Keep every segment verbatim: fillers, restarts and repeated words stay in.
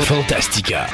Fantastica.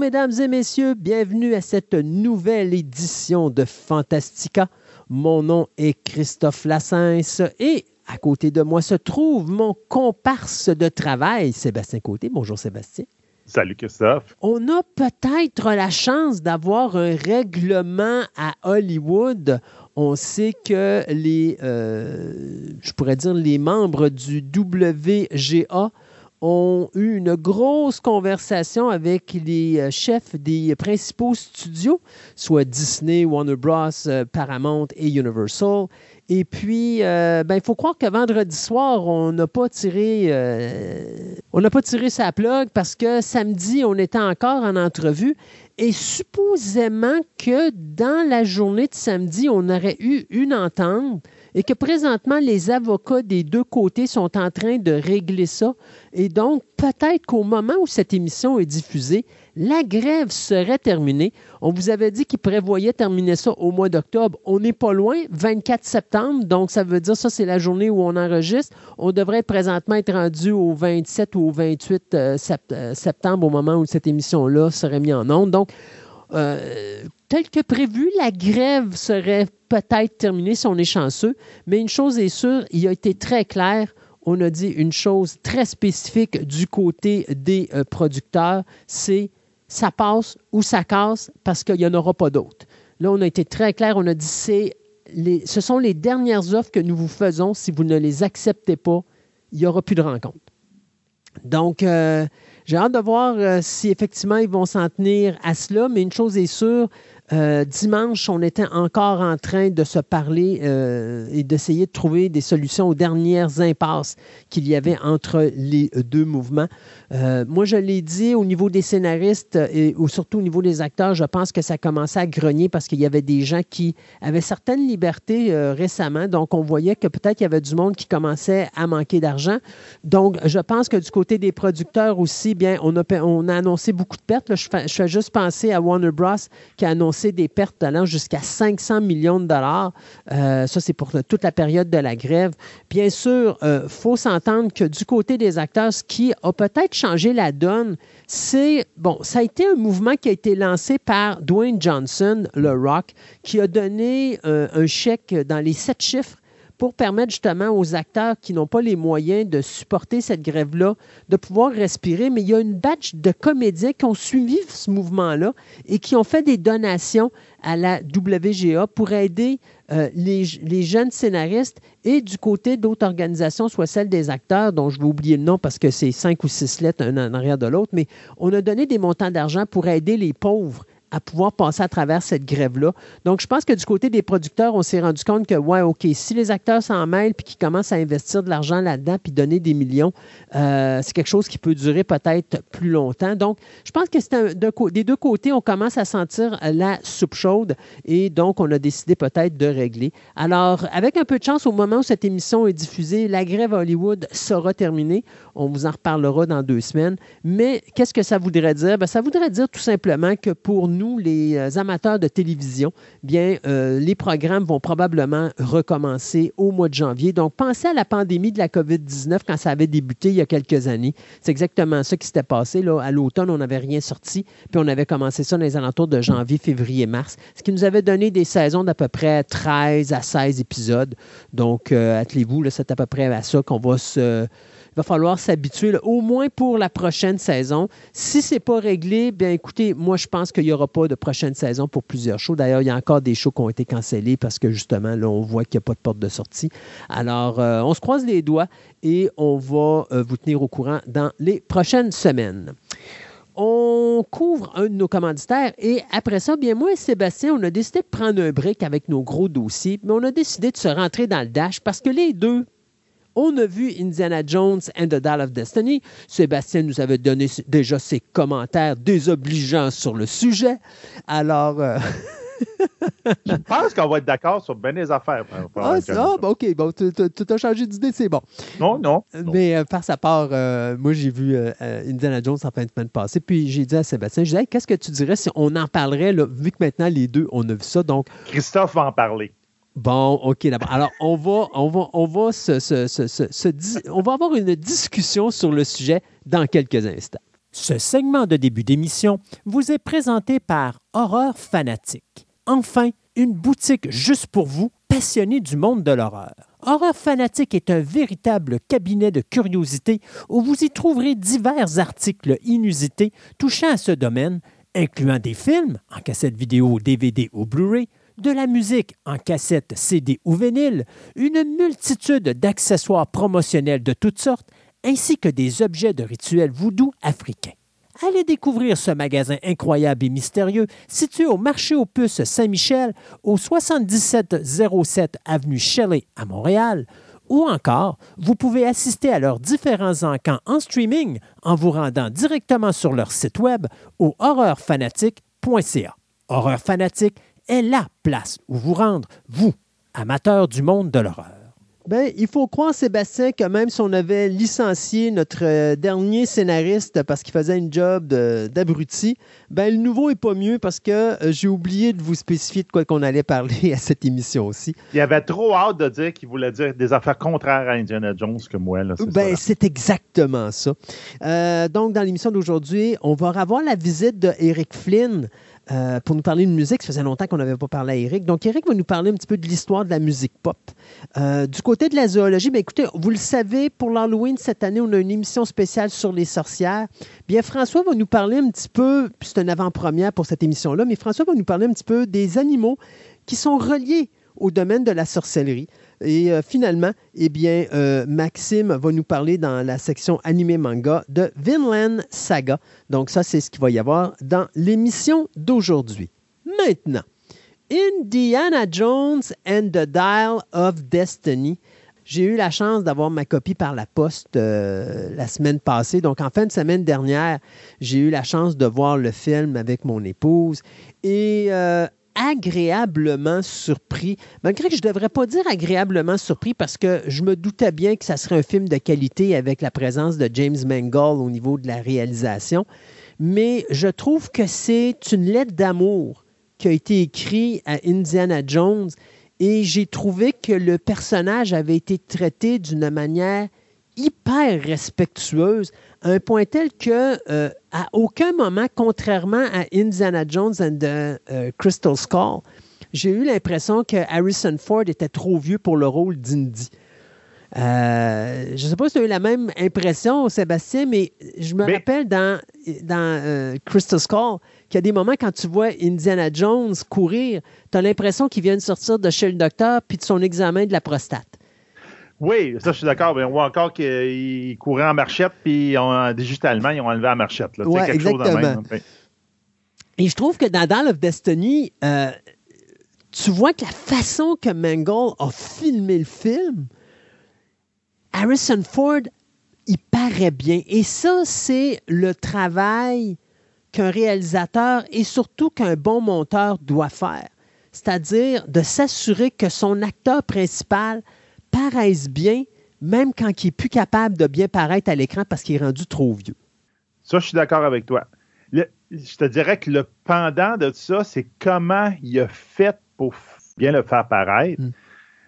Mesdames et messieurs, bienvenue à cette nouvelle édition de Fantastica. Mon nom est Christophe Lassens et à côté de moi se trouve mon comparse de travail, Sébastien Côté. Bonjour Sébastien. Salut Christophe. On a peut-être la chance d'avoir un règlement à Hollywood. On sait que les, euh, je pourrais dire les membres du W G A ont eu une grosse conversation avec les chefs des principaux studios, soit Disney, Warner Bros., Paramount et Universal. Et puis, euh, ben, il faut croire que vendredi soir, on n'a pas tiré euh, on n'a pas tiré sa plug parce que samedi, on était encore en entrevue et supposément que dans la journée de samedi, on aurait eu une entente et que présentement, les avocats des deux côtés sont en train de régler ça. Et donc, peut-être qu'au moment où cette émission est diffusée, la grève serait terminée. On vous avait dit qu'ils prévoyaient terminer ça au mois d'octobre. On n'est pas loin, vingt-quatre septembre, donc ça veut dire ça, c'est la journée où on enregistre. On devrait présentement être rendu au vingt-sept ou au vingt-huit euh, sept, euh, septembre, au moment où cette émission-là serait mise en onde. Donc, euh, tel que prévu, la grève serait peut-être terminée si on est chanceux, mais une chose est sûre, il a été très clair. On a dit une chose très spécifique du côté des euh, producteurs, c'est ça passe ou ça casse parce qu'il n'y en aura pas d'autres. Là, on a été très clair, on a dit c'est les, ce sont les dernières offres que nous vous faisons. Si vous ne les acceptez pas, il n'y aura plus de rencontre. Donc, euh, j'ai hâte de voir euh, si effectivement ils vont s'en tenir à cela, mais une chose est sûre, Euh, dimanche, on était encore en train de se parler euh, et d'essayer de trouver des solutions aux dernières impasses qu'il y avait entre les deux mouvements. Euh, moi, je l'ai dit, au niveau des scénaristes et ou surtout au niveau des acteurs, je pense que ça commençait à grogner parce qu'il y avait des gens qui avaient certaines libertés euh, récemment. Donc, on voyait que peut-être il y avait du monde qui commençait à manquer d'argent. Donc, je pense que du côté des producteurs aussi, bien, on a, on a annoncé beaucoup de pertes. Là, je, fais, je fais juste penser à Warner Bros. Qui a annoncé des pertes allant jusqu'à cinq cents millions de dollars. Euh, ça, c'est pour toute la période de la grève. Bien sûr, il euh, faut s'entendre que du côté des acteurs, ce qui a peut-être changé la donne, c'est, bon, ça a été un mouvement qui a été lancé par Dwayne Johnson, le Rock, qui a donné euh, un chèque dans les sept chiffres pour permettre justement aux acteurs qui n'ont pas les moyens de supporter cette grève-là, de pouvoir respirer. Mais il y a une batch de comédiens qui ont suivi ce mouvement-là et qui ont fait des donations à la W G A pour aider euh, les, les jeunes scénaristes et du côté d'autres organisations, soit celle des acteurs, dont je vais oublier le nom parce que c'est cinq ou six lettres, un en arrière de l'autre, mais on a donné des montants d'argent pour aider les pauvres à pouvoir passer à travers cette grève-là. Donc, je pense que du côté des producteurs, on s'est rendu compte que, ouais, OK, si les acteurs s'en mêlent puis qu'ils commencent à investir de l'argent là-dedans puis donner des millions, euh, c'est quelque chose qui peut durer peut-être plus longtemps. Donc, je pense que c'est un, d'un, des deux côtés, on commence à sentir la soupe chaude et donc, on a décidé peut-être de régler. Alors, avec un peu de chance, au moment où cette émission est diffusée, la grève à Hollywood sera terminée. On vous en reparlera dans deux semaines. Mais qu'est-ce que ça voudrait dire? Bien, ça voudrait dire tout simplement que pour nous, nous, les amateurs de télévision, bien, euh, les programmes vont probablement recommencer au mois de janvier. Donc, pensez à la pandémie de la covid dix-neuf quand ça avait débuté il y a quelques années. C'est exactement ça qui s'était passé. Là. À l'automne, on n'avait rien sorti, puis on avait commencé ça dans les alentours de janvier, février, mars, ce qui nous avait donné des saisons d'à peu près treize à seize épisodes. Donc, euh, attelez-vous, là, c'est à peu près à ça qu'on va se... Il va falloir s'habituer, là, au moins pour la prochaine saison. Si ce n'est pas réglé, bien écoutez, moi, je pense qu'il n'y aura pas de prochaine saison pour plusieurs shows. D'ailleurs, il y a encore des shows qui ont été cancellés parce que, justement, là, on voit qu'il n'y a pas de porte de sortie. Alors, euh, on se croise les doigts et on va euh, vous tenir au courant dans les prochaines semaines. on couvre un de nos commanditaires. Et après ça, bien moi et Sébastien, on a décidé de prendre un break avec nos gros dossiers, mais on a décidé de se rentrer dans le dash parce que les deux, on a vu Indiana Jones and the Dial of Destiny. Sébastien nous avait donné déjà ses commentaires désobligeants sur le sujet. Alors... Euh... Je pense qu'on va être d'accord sur bien des affaires. Ah, ça, ben, OK. Bon, tu as changé d'idée, c'est bon. Non, non. non. Mais euh, par sa part, euh, moi, j'ai vu euh, Indiana Jones en fin de semaine passée, puis j'ai dit à Sébastien, je disais, hey, qu'est-ce que tu dirais si on en parlerait, là, vu que maintenant, les deux, on a vu ça, donc... Christophe va en parler. Bon, OK, d'abord. Alors, on va, on va, on va se, se, se, se, se di- on va avoir une discussion sur le sujet dans quelques instants. Ce segment de début d'émission vous est présenté par Horreur Fanatique. Enfin, une boutique juste pour vous, passionnés du monde de l'horreur. Horreur Fanatique est un véritable cabinet de curiosités où vous y trouverez divers articles inusités touchant à ce domaine, incluant des films en cassette vidéo, D V D ou Blu-ray, de la musique en cassette, C D ou vinyle, une multitude d'accessoires promotionnels de toutes sortes, ainsi que des objets de rituels voodoo africains. Allez découvrir ce magasin incroyable et mystérieux situé au marché aux puces Saint-Michel, au soixante-dix-sept zéro sept avenue Shelley à Montréal. Ou encore, vous pouvez assister à leurs différents encans en streaming en vous rendant directement sur leur site web au horreur fanatique point c a. Horreur Fanatique est la place où vous rendre, vous, amateurs du monde de l'horreur. Bien, il faut croire, Sébastien, que même si on avait licencié notre euh, dernier scénariste parce qu'il faisait une job de, d'abruti, bien, le nouveau n'est pas mieux parce que euh, j'ai oublié de vous spécifier de quoi qu'on allait parler à cette émission aussi. Il avait trop hâte de dire qu'il voulait dire des affaires contraires à Indiana Jones que moi. Là, c'est bien, ça, là. C'est exactement ça. Euh, donc, dans l'émission d'aujourd'hui, on va avoir la visite d'Eric Flynn. Euh, pour nous parler de musique, ça faisait longtemps qu'on n'avait pas parlé à Éric. Donc, Éric va nous parler un petit peu de l'histoire de la musique pop. Euh, du côté de la zoologie, bien, écoutez, vous le savez, pour l'Halloween, cette année, on a une émission spéciale sur les sorcières. Bien, François va nous parler un petit peu, puis c'est une avant-première pour cette émission-là, mais François va nous parler un petit peu des animaux qui sont reliés au domaine de la sorcellerie. Et euh, finalement, eh bien, euh, Maxime va nous parler dans la section animé-manga de Vinland Saga. Donc ça, c'est ce qu'il va y avoir dans l'émission d'aujourd'hui. Maintenant, Indiana Jones and the Dial of Destiny. J'ai eu la chance d'avoir ma copie par la poste euh, la semaine passée. Donc, en fin de semaine dernière, j'ai eu la chance de voir le film avec mon épouse. Et... Euh, agréablement surpris, malgré que je ne devrais pas dire agréablement surpris parce que je me doutais bien que ça serait un film de qualité avec la présence de James Mangold au niveau de la réalisation, mais je trouve que c'est une lettre d'amour qui a été écrite à Indiana Jones et j'ai trouvé que le personnage avait été traité d'une manière hyper respectueuse, à un point tel que euh, à aucun moment, contrairement à Indiana Jones and the euh, Crystal Skull, j'ai eu l'impression que Harrison Ford était trop vieux pour le rôle d'Indy. Euh, je ne sais pas si tu as eu la même impression, Sébastien, mais je me mais... rappelle dans, dans euh, Crystal Skull qu'il y a des moments quand tu vois Indiana Jones courir, tu as l'impression qu'il vient de sortir de chez le docteur puis de son examen de la prostate. Oui, ça, je suis d'accord. Mais on voit encore qu'ils couraient en marchette, puis on, digitalement, ils ont enlevé la marchette. Là. Ouais, quelque exactement. Chose de même. Là. Et je trouve que dans Dial of Destiny, euh, tu vois que la façon que Mangold a filmé le film, Harrison Ford, il paraît bien. Et ça, c'est le travail qu'un réalisateur et surtout qu'un bon monteur doit faire. C'est-à-dire de s'assurer que son acteur principal paraissent bien, même quand il n'est plus capable de bien paraître à l'écran parce qu'il est rendu trop vieux. Ça, je suis d'accord avec toi. Le, je te dirais que le pendant de ça, c'est comment il a fait pour bien le faire paraître. Mm.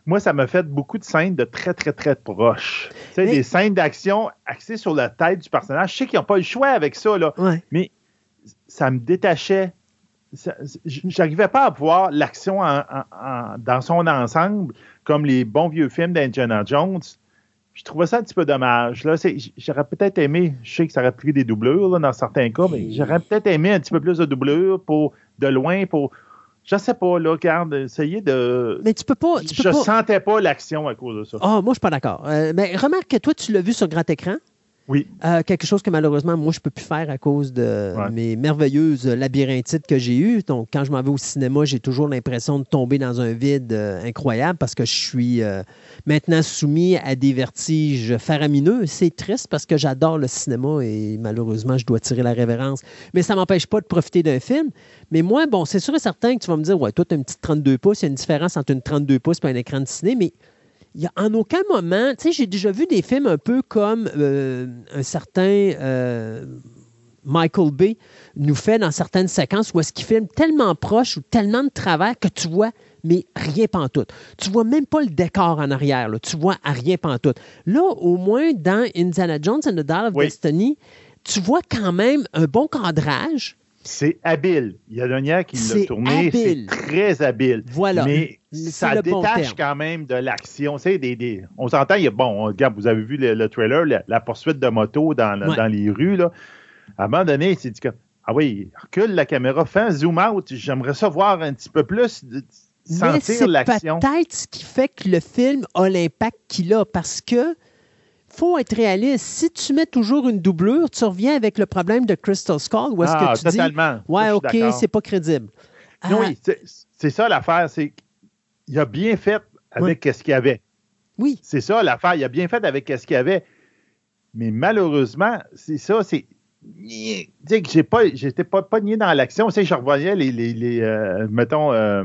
Moi, ça m'a fait beaucoup de scènes de très, très, très proches. Tu sais, mais... des scènes d'action axées sur la tête du personnage. Je sais qu'ils n'ont pas eu le choix avec ça, là, ouais. Mais ça me détachait. Ça, j'arrivais pas à voir l'action en, en, en, dans son ensemble comme les bons vieux films d'Indiana Jones. Je trouvais ça un petit peu dommage. Là, c'est, j'aurais peut-être aimé, je sais que ça aurait pris des doublures là, dans certains cas, mais j'aurais peut-être aimé un petit peu plus de doublures pour de loin, pour... Je sais pas, là, regarde, essayez de... Mais tu peux pas... Tu peux je pas... sentais pas l'action à cause de ça. Ah, oh, moi, je suis pas d'accord. Euh, mais remarque que toi, tu l'as vu sur grand écran. Oui. Euh, quelque chose que malheureusement, moi, je ne peux plus faire à cause de ouais. mes merveilleuses labyrinthites que j'ai eues. Donc, quand je m'en vais au cinéma, j'ai toujours l'impression de tomber dans un vide euh, incroyable parce que je suis euh, maintenant soumis à des vertiges faramineux. C'est triste parce que j'adore le cinéma et malheureusement, je dois tirer la révérence. Mais ça ne m'empêche pas de profiter d'un film. Mais moi, bon, c'est sûr et certain que tu vas me dire, ouais, toi, tu as une petite trente-deux pouces, il y a une différence entre une trente-deux pouces et un écran de ciné, mais il y a en aucun moment, tu sais, j'ai déjà vu des films un peu comme euh, un certain euh, Michael Bay nous fait dans certaines séquences où est-ce qu'il filme tellement proche ou tellement de travers que tu vois, mais rien pantoute. Tu vois même pas le décor en arrière, là. Tu vois à rien pantoute. Là, au moins, dans Indiana Jones and the Dial of oui. Destiny, tu vois quand même un bon cadrage. C'est habile. Il y a Lonière qui l'a tourné. Habile. C'est très habile. Voilà. Mais ça détache bon quand même de l'action. C'est des, des, on s'entend, il y a, bon, regarde, vous avez vu le, le trailer, la, la poursuite de moto dans, le, ouais. dans les rues. Là. À un moment donné, il s'est dit que, ah oui, recule la caméra, fais un zoom out. J'aimerais ça voir un petit peu plus, de, de sentir mais c'est l'action. C'est peut-être ce qui fait que le film a l'impact qu'il a parce que faut être réaliste. Si tu mets toujours une doublure, tu reviens avec le problème de Crystal Skull où est-ce ah, que tu totalement. dis, ouais, OK, d'accord. c'est pas crédible. Non, ah. oui, c'est, c'est ça l'affaire. C'est, il a bien fait avec oui. ce qu'il y avait. Oui. C'est ça l'affaire. Il a bien fait avec ce qu'il y avait. Mais malheureusement, c'est ça, c'est. Tu sais, que j'ai pas, j'étais pas pogné dans l'action. Tu sais, je revoyais les. les, les euh, mettons. Euh,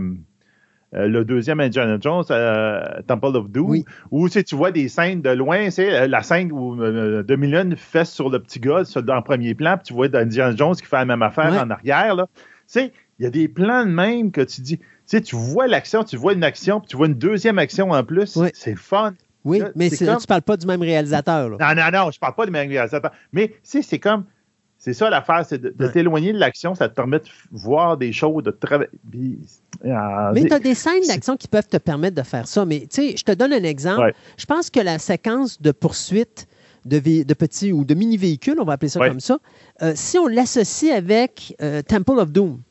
Euh, le deuxième Indiana Jones, euh, Temple of Doom, oui. où tu, sais, tu vois des scènes de loin, c'est euh, la scène où euh, Dominion fesse sur le petit gars en premier plan, puis tu vois Indiana Jones qui fait la même affaire ouais. en arrière. Tu sais, il y a des plans de même que tu dis, tu sais, tu vois l'action, tu vois une action, puis tu vois une deuxième action en plus, ouais. c'est le fun. Oui, là, mais c'est c'est, comme... là, tu parles pas du même réalisateur. Là. Non, non, non, je parle pas du même réalisateur. Mais tu sais, c'est comme, c'est ça l'affaire, c'est de, de ouais. t'éloigner de l'action, ça te permet de voir des choses, de travailler. Ah, mais tu as des scènes d'action qui peuvent te permettre de faire ça. Mais tu sais, je te donne un exemple. Ouais. Je pense que la séquence de poursuite de, vé- de petits ou de mini-véhicules, on va appeler ça ouais. comme ça, euh, si on l'associe avec euh, Temple of Doom,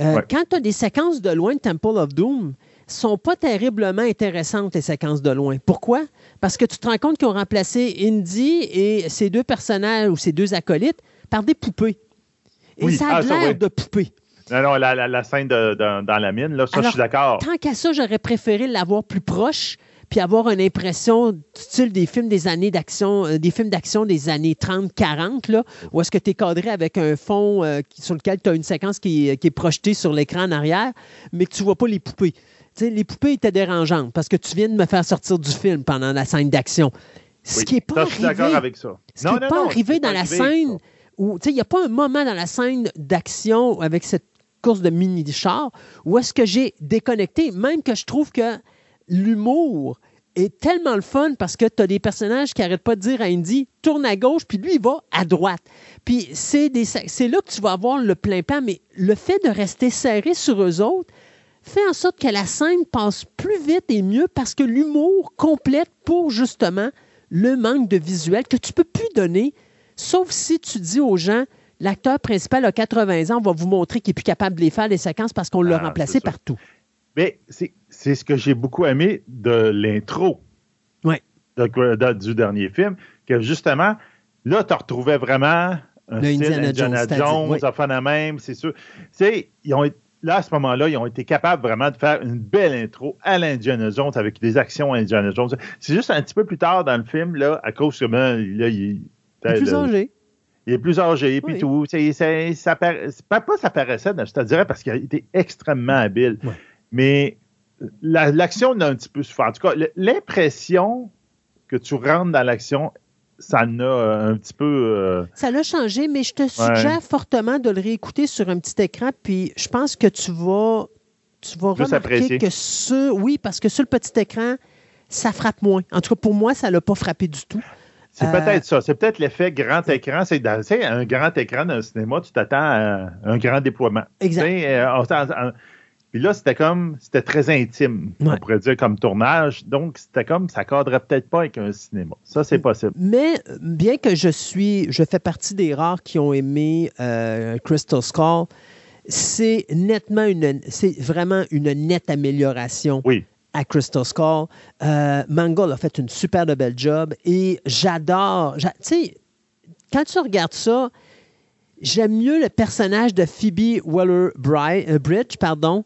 euh, ouais. quand tu as des séquences de loin de Temple of Doom, sont pas terriblement intéressantes, les séquences de loin. Pourquoi? Parce que tu te rends compte qu'ils ont remplacé Indy et ses deux personnages ou ses deux acolytes par des poupées. Et oui. ça a ah, l'air ça, oui. de poupées. Non, non, la, la, la scène de, de, dans la mine, là, ça, alors, je suis d'accord. Tant qu'à ça, j'aurais préféré l'avoir plus proche puis avoir une impression, style des films des années d'action, euh, des films d'action des années trente quarante, là, où est-ce que tu es cadré avec un fond euh, qui, sur lequel tu as une séquence qui, qui est projetée sur l'écran en arrière, mais que tu ne vois pas les poupées. T'sais, les poupées étaient dérangeantes parce que tu viens de me faire sortir du film pendant la scène d'action. Ce oui, qui n'est pas arrivé, d'accord avec ça. Ce non, qui non, pas non, arrivé dans pas la scène... où, tu sais, il n'y a pas un moment dans la scène d'action avec cette course de mini-char où est-ce que j'ai déconnecté, même que je trouve que l'humour est tellement le fun parce que tu as des personnages qui n'arrêtent pas de dire à Indy « tourne à gauche », puis lui, il va à droite. Puis c'est, des, c'est là que tu vas avoir le plein plan, mais le fait de rester serré sur eux autres fait en sorte que la scène passe plus vite et mieux parce que l'humour complète pour, justement, le manque de visuel que tu ne peux plus donner. Sauf si tu dis aux gens, l'acteur principal a quatre-vingts ans, on va vous montrer qu'il n'est plus capable de les faire, les séquences, parce qu'on l'a ah, remplacé partout. Mais c'est, c'est ce que j'ai beaucoup aimé de l'intro ouais. de, de, du dernier film, que justement, là, tu retrouvais vraiment un le style Indiana, Indiana Jones, Jones oui. à faire la même, c'est sûr. Tu sais, ils ont, là, à ce moment-là, ils ont été capables vraiment de faire une belle intro à l'Indiana Jones, avec des actions à Indiana Jones. C'est juste un petit peu plus tard dans le film, là, à cause que, là, il... Il est plus âgé. Il est plus âgé, puis oui. tout. C'est, c'est, ça para... c'est pas, pas ça paraissait, je te dirais, parce qu'il était extrêmement habile. Oui. Mais la, l'action n'a un petit peu souffert. En tout cas, l'impression que tu rentres dans l'action, ça en a un petit peu... Euh... Ça l'a changé, mais je te suggère ouais. fortement de le réécouter sur un petit écran, puis je pense que tu vas, tu vas remarquer apprécier. que sur... Oui, parce que sur le petit écran, ça frappe moins. En tout cas, pour moi, ça ne l'a pas frappé du tout. C'est euh, peut-être ça. C'est peut-être l'effet grand écran. C'est, dans, c'est un grand écran d'un cinéma, tu t'attends à un grand déploiement. Exact. Euh, puis là, c'était comme, c'était très intime, ouais. on pourrait dire, comme tournage. Donc, c'était comme, ça cadrait peut-être pas avec un cinéma. Ça, c'est possible. Mais, bien que je suis, je fais partie des rares qui ont aimé euh, Crystal Skull, c'est nettement une, c'est vraiment une nette amélioration. Oui. à Crystal Skull. Euh, Mangold a fait une super de belle job et j'adore... Tu sais, quand tu regardes ça, j'aime mieux le personnage de Phoebe Waller-Bridge pardon,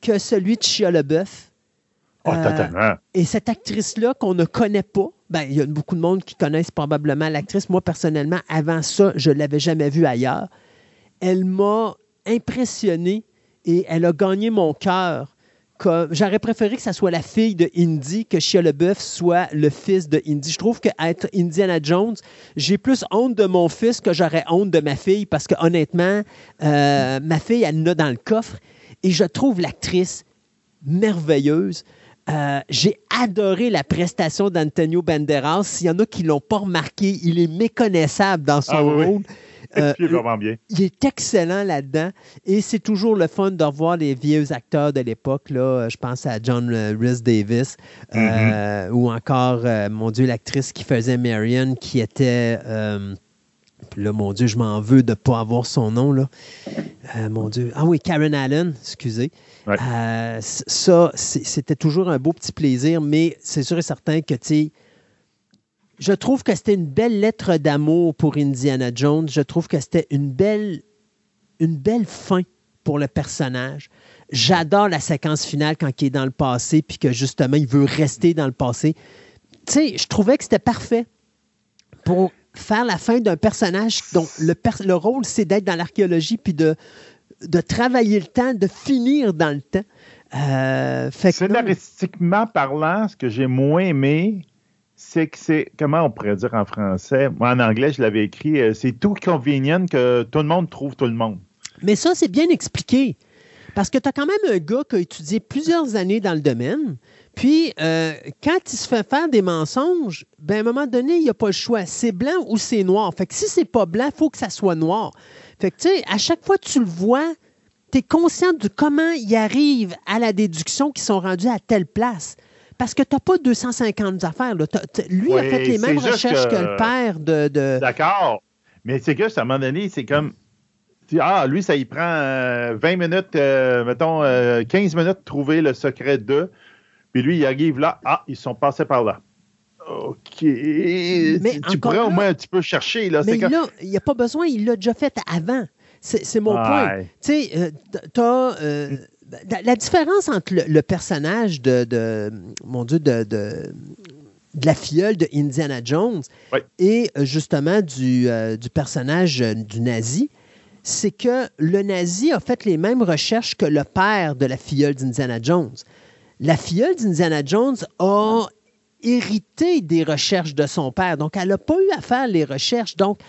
que celui de Shia LaBeouf. Oh, euh, totalement. Et cette actrice-là qu'on ne connaît pas, ben, il y a beaucoup de monde qui connaissent probablement l'actrice. Moi, personnellement, avant ça, je ne l'avais jamais vue ailleurs. Elle m'a impressionné et elle a gagné mon cœur. J'aurais préféré que ça soit la fille de Indy, que Shia LaBeouf soit le fils de Indy. Je trouve qu'être Indiana Jones, j'ai plus honte de mon fils que j'aurais honte de ma fille parce que honnêtement, euh, ma fille, elle l'a dans le coffre et je trouve l'actrice merveilleuse. Euh, j'ai adoré la prestation d'Antonio Banderas. S'il y en a qui ne l'ont pas remarqué, il est méconnaissable dans son ah, oui, rôle. Oui. Euh, il est vraiment bien. Il est excellent là-dedans. Et c'est toujours le fun de revoir les vieux acteurs de l'époque. Là, je pense à John Rhys Davies mm-hmm. euh, ou encore, euh, mon Dieu, l'actrice qui faisait Marion qui était... Euh, là, mon Dieu, je m'en veux de ne pas avoir son nom. Là. Euh, mon Dieu. Ah oui, Karen Allen, excusez. Ouais. Euh, ça, c'était toujours un beau petit plaisir, mais c'est sûr et certain que, tu sais, je trouve que c'était une belle lettre d'amour pour Indiana Jones. Je trouve que c'était une belle, une belle fin pour le personnage. J'adore la séquence finale quand il est dans le passé puis que, justement, il veut rester dans le passé. Tu sais, je trouvais que c'était parfait pour faire la fin d'un personnage dont le, per- le rôle, c'est d'être dans l'archéologie puis de, de travailler le temps, de finir dans le temps. Euh, fait que Scénaristiquement non, parlant, ce que j'ai moins aimé... c'est que c'est, comment on pourrait dire en français, moi en anglais je l'avais écrit, euh, c'est too convenient que tout le monde trouve tout le monde. Mais ça c'est bien expliqué, parce que tu as quand même un gars qui a étudié plusieurs années dans le domaine, puis euh, quand il se fait faire des mensonges, ben à un moment donné il n'y a pas le choix, c'est blanc ou c'est noir, fait que si c'est pas blanc, il faut que ça soit noir. Fait que tu sais, à chaque fois que tu le vois, tu es conscient de comment il arrive à la déduction qu'ils sont rendus à telle place. Parce que tu n'as pas deux cent cinquante affaires. Là. T'as, t'as, lui oui, a fait les mêmes recherches que, que le père de, de... D'accord. Mais c'est que, à un moment donné, c'est comme... Ah, lui, ça y prend euh, vingt minutes, euh, mettons, euh, quinze minutes de trouver le secret de... Puis lui, il arrive là. Ah, ils sont passés par là. OK. Mais tu pourrais là, au moins un petit peu chercher. Là, mais c'est comme... là, il n'y a pas besoin. Il l'a déjà fait avant. C'est, c'est mon ah, point. Tu sais, euh, tu as... Euh, la différence entre le, le personnage de, de, mon Dieu, de, de, de la filleule de Indiana Jones oui. et justement du, euh, du personnage du nazi, c'est que le nazi a fait les mêmes recherches que le père de la filleule d'Indiana Jones. La filleule d'Indiana Jones a hérité des recherches de son père, donc elle n'a pas eu à faire les recherches, donc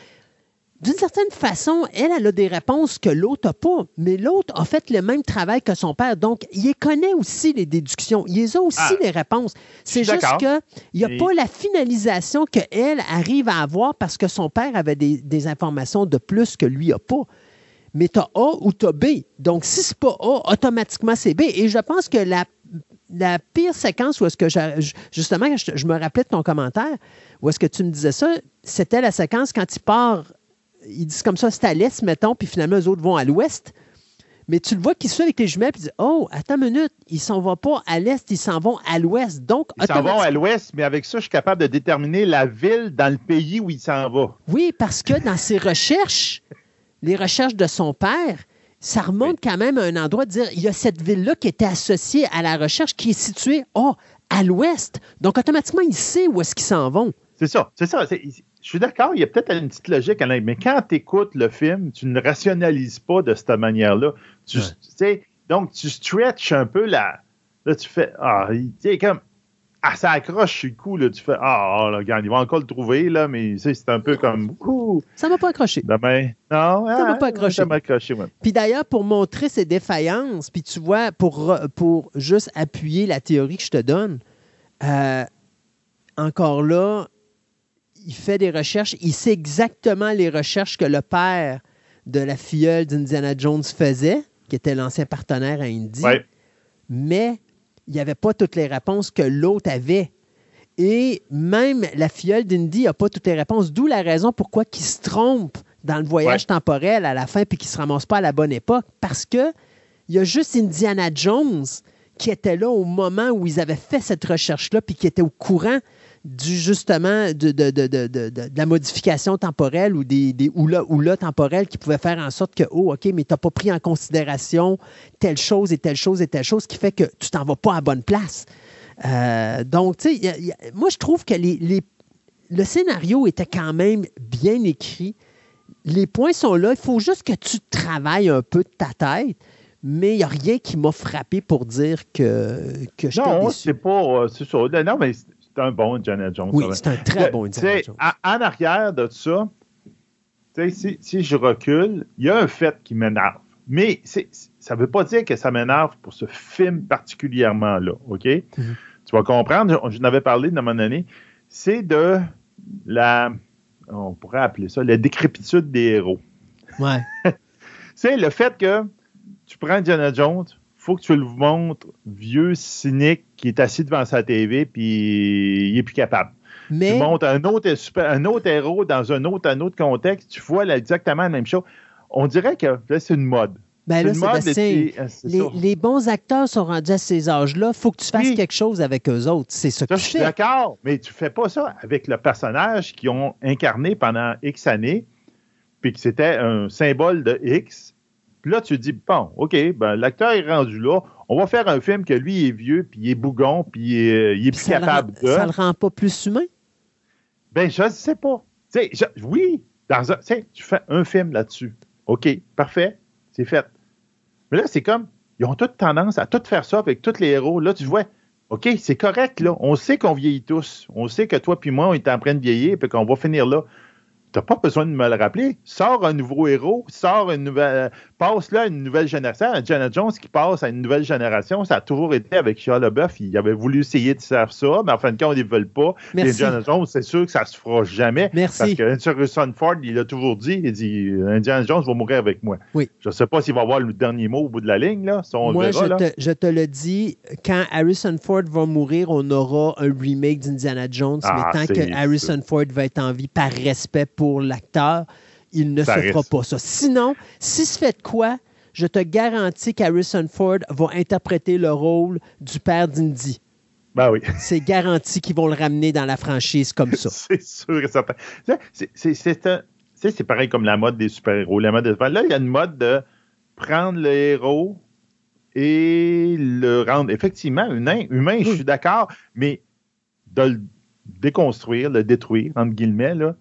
d'une certaine façon, elle, elle a des réponses que l'autre n'a pas, mais l'autre a fait le même travail que son père. Donc, il connaît aussi les déductions. Il les a aussi ah, les réponses. C'est juste qu'il n'y a Et... pas la finalisation qu'elle arrive à avoir parce que son père avait des, des informations de plus que lui n'a pas. Mais tu as A ou tu as B. Donc, si ce n'est pas A, automatiquement, c'est B. Et je pense que la, la pire séquence où est-ce que, je, justement, je, je me rappelais de ton commentaire, où est-ce que tu me disais ça, c'était la séquence quand il part... Ils disent comme ça, c'est à l'est, mettons, puis finalement, eux autres vont à l'ouest. Mais tu le vois qu'ils sont avec les jumelles, puis ils disent oh, attends une minute, ils s'en vont pas à l'est, ils s'en vont à l'ouest. Donc, ils automatiquement... s'en vont à l'ouest, mais avec ça, je suis capable de déterminer la ville dans le pays où ils s'en vont. Oui, parce que dans ses recherches, les recherches de son père, ça remonte oui. quand même à un endroit de dire il y a cette ville-là qui était associée à la recherche, qui est située, oh, à l'ouest. Donc, automatiquement, il sait où est-ce qu'ils s'en vont. C'est ça, c'est ça. C'est... Je suis d'accord, il y a peut-être une petite logique, Alain, mais quand tu écoutes le film, tu ne rationalises pas de cette manière-là. Tu, ouais. tu sais, donc, tu stretches un peu la... Là, tu fais... Ah, tu sais, comme... Ah, ça accroche sur le coup, là. Tu fais... Ah, oh, là, regarde, ils vont encore le trouver, là, mais tu sais, c'est un peu comme... Ouh, ça m'a pas accroché. Demain, non, ça ah, m'a pas accroché. Ça m'a accroché, ouais. Puis d'ailleurs, pour montrer ses défaillances, puis tu vois, pour, pour juste appuyer la théorie que je te donne, euh, encore là... Il fait des recherches. Il sait exactement les recherches que le père de la filleule d'Indiana Jones faisait, qui était l'ancien partenaire à Indy. Ouais. Mais il n'y avait pas toutes les réponses que l'autre avait. Et même la filleule d'Indy n'a pas toutes les réponses, d'où la raison pourquoi il se trompe dans le voyage ouais. temporel à la fin puis qu'il ne se ramasse pas à la bonne époque. Parce qu'il y a juste Indiana Jones qui étaient là au moment où ils avaient fait cette recherche-là, puis qui étaient au courant du justement de, de, de, de, de, de la modification temporelle ou des, des houlas, houlas temporels qui pouvaient faire en sorte que, oh, OK, mais tu n'as pas pris en considération telle chose et telle chose et telle chose, qui fait que tu t'en vas pas à la bonne place. Euh, donc, tu sais, moi, je trouve que les, les, le scénario était quand même bien écrit. Les points sont là. Il faut juste que tu travailles un peu de ta tête. Mais il n'y a rien qui m'a frappé pour dire que, que je t'ai déçu. Non, c'est pas... Euh, c'est sûr. Non, mais c'est un bon Indiana Jones. Oui, c'est un très le, bon Indiana Jones. En, en arrière de ça, si, si je recule, il y a un fait qui m'énerve. Mais c'est, ça ne veut pas dire que ça m'énerve pour ce film particulièrement-là, OK? Mm-hmm. Tu vas comprendre, j'en avais parlé dans mon année, c'est de la... On pourrait appeler ça la décrépitude des héros. Ouais. C'est le fait que tu prends Indiana Jones, il faut que tu le montres vieux, cynique, qui est assis devant sa T V, puis il n'est plus capable. Mais... Tu montres un autre, un autre héros dans un autre, un autre contexte, tu vois là, exactement la même chose. On dirait que là, c'est une mode. Ben là, Sébastien, les, les bons acteurs sont rendus à ces âges-là. Il faut que tu fasses oui. quelque chose avec eux autres. C'est ce ça, que je fais. D'accord, mais tu ne fais pas ça avec le personnage qu'ils ont incarné pendant X années, puis que c'était un symbole de X. Puis là, tu te dis, bon, OK, ben, l'acteur est rendu là. On va faire un film que lui, il est vieux, puis il est bougon, puis il est, il est plus capable. Le rend, de... Ça ne le rend pas plus humain? Ben, je ne sais pas. Je, oui, dans un, tu fais un film là-dessus. OK, parfait, c'est fait. Mais là, c'est comme, ils ont toute tendance à tout faire ça avec tous les héros. Là, tu vois, OK, c'est correct, là. On sait qu'on vieillit tous. On sait que toi puis moi, on est en train de vieillir et qu'on va finir là. T'as pas besoin de me le rappeler. Sors un nouveau héros, sors une nouvelle... Passe là une nouvelle génération. Indiana Jones qui passe à une nouvelle génération, ça a toujours été avec Shia LaBeouf. Il avait voulu essayer de faire ça, mais en fin de compte, ils ne veulent pas. Merci. Et Indiana Jones, c'est sûr que ça ne se fera jamais. Merci. Parce que Harrison Ford, il a toujours dit, il dit, Indiana Jones va mourir avec moi. Oui. Je ne sais pas s'il va avoir le dernier mot au bout de la ligne, là. Si on moi, verra, je, là. Te, je te le dis, quand Harrison Ford va mourir, on aura un remake d'Indiana Jones, ah, mais tant que Harrison ça. Ford va être en vie, par respect pour l'acteur, il ne ça se risque. fera pas ça. Sinon, si se fait de quoi, je te garantis qu'Harrison Ford va interpréter le rôle du père d'Indy. Ben oui. C'est garanti qu'ils vont le ramener dans la franchise comme ça. C'est sûr et certain. C'est, c'est, c'est, un, c'est, c'est pareil comme la mode des super-héros. La mode de... Là, il y a une mode de prendre le héros et le rendre effectivement humain. Humain, oui. Je suis d'accord, mais de le déconstruire, le détruire, entre guillemets, là,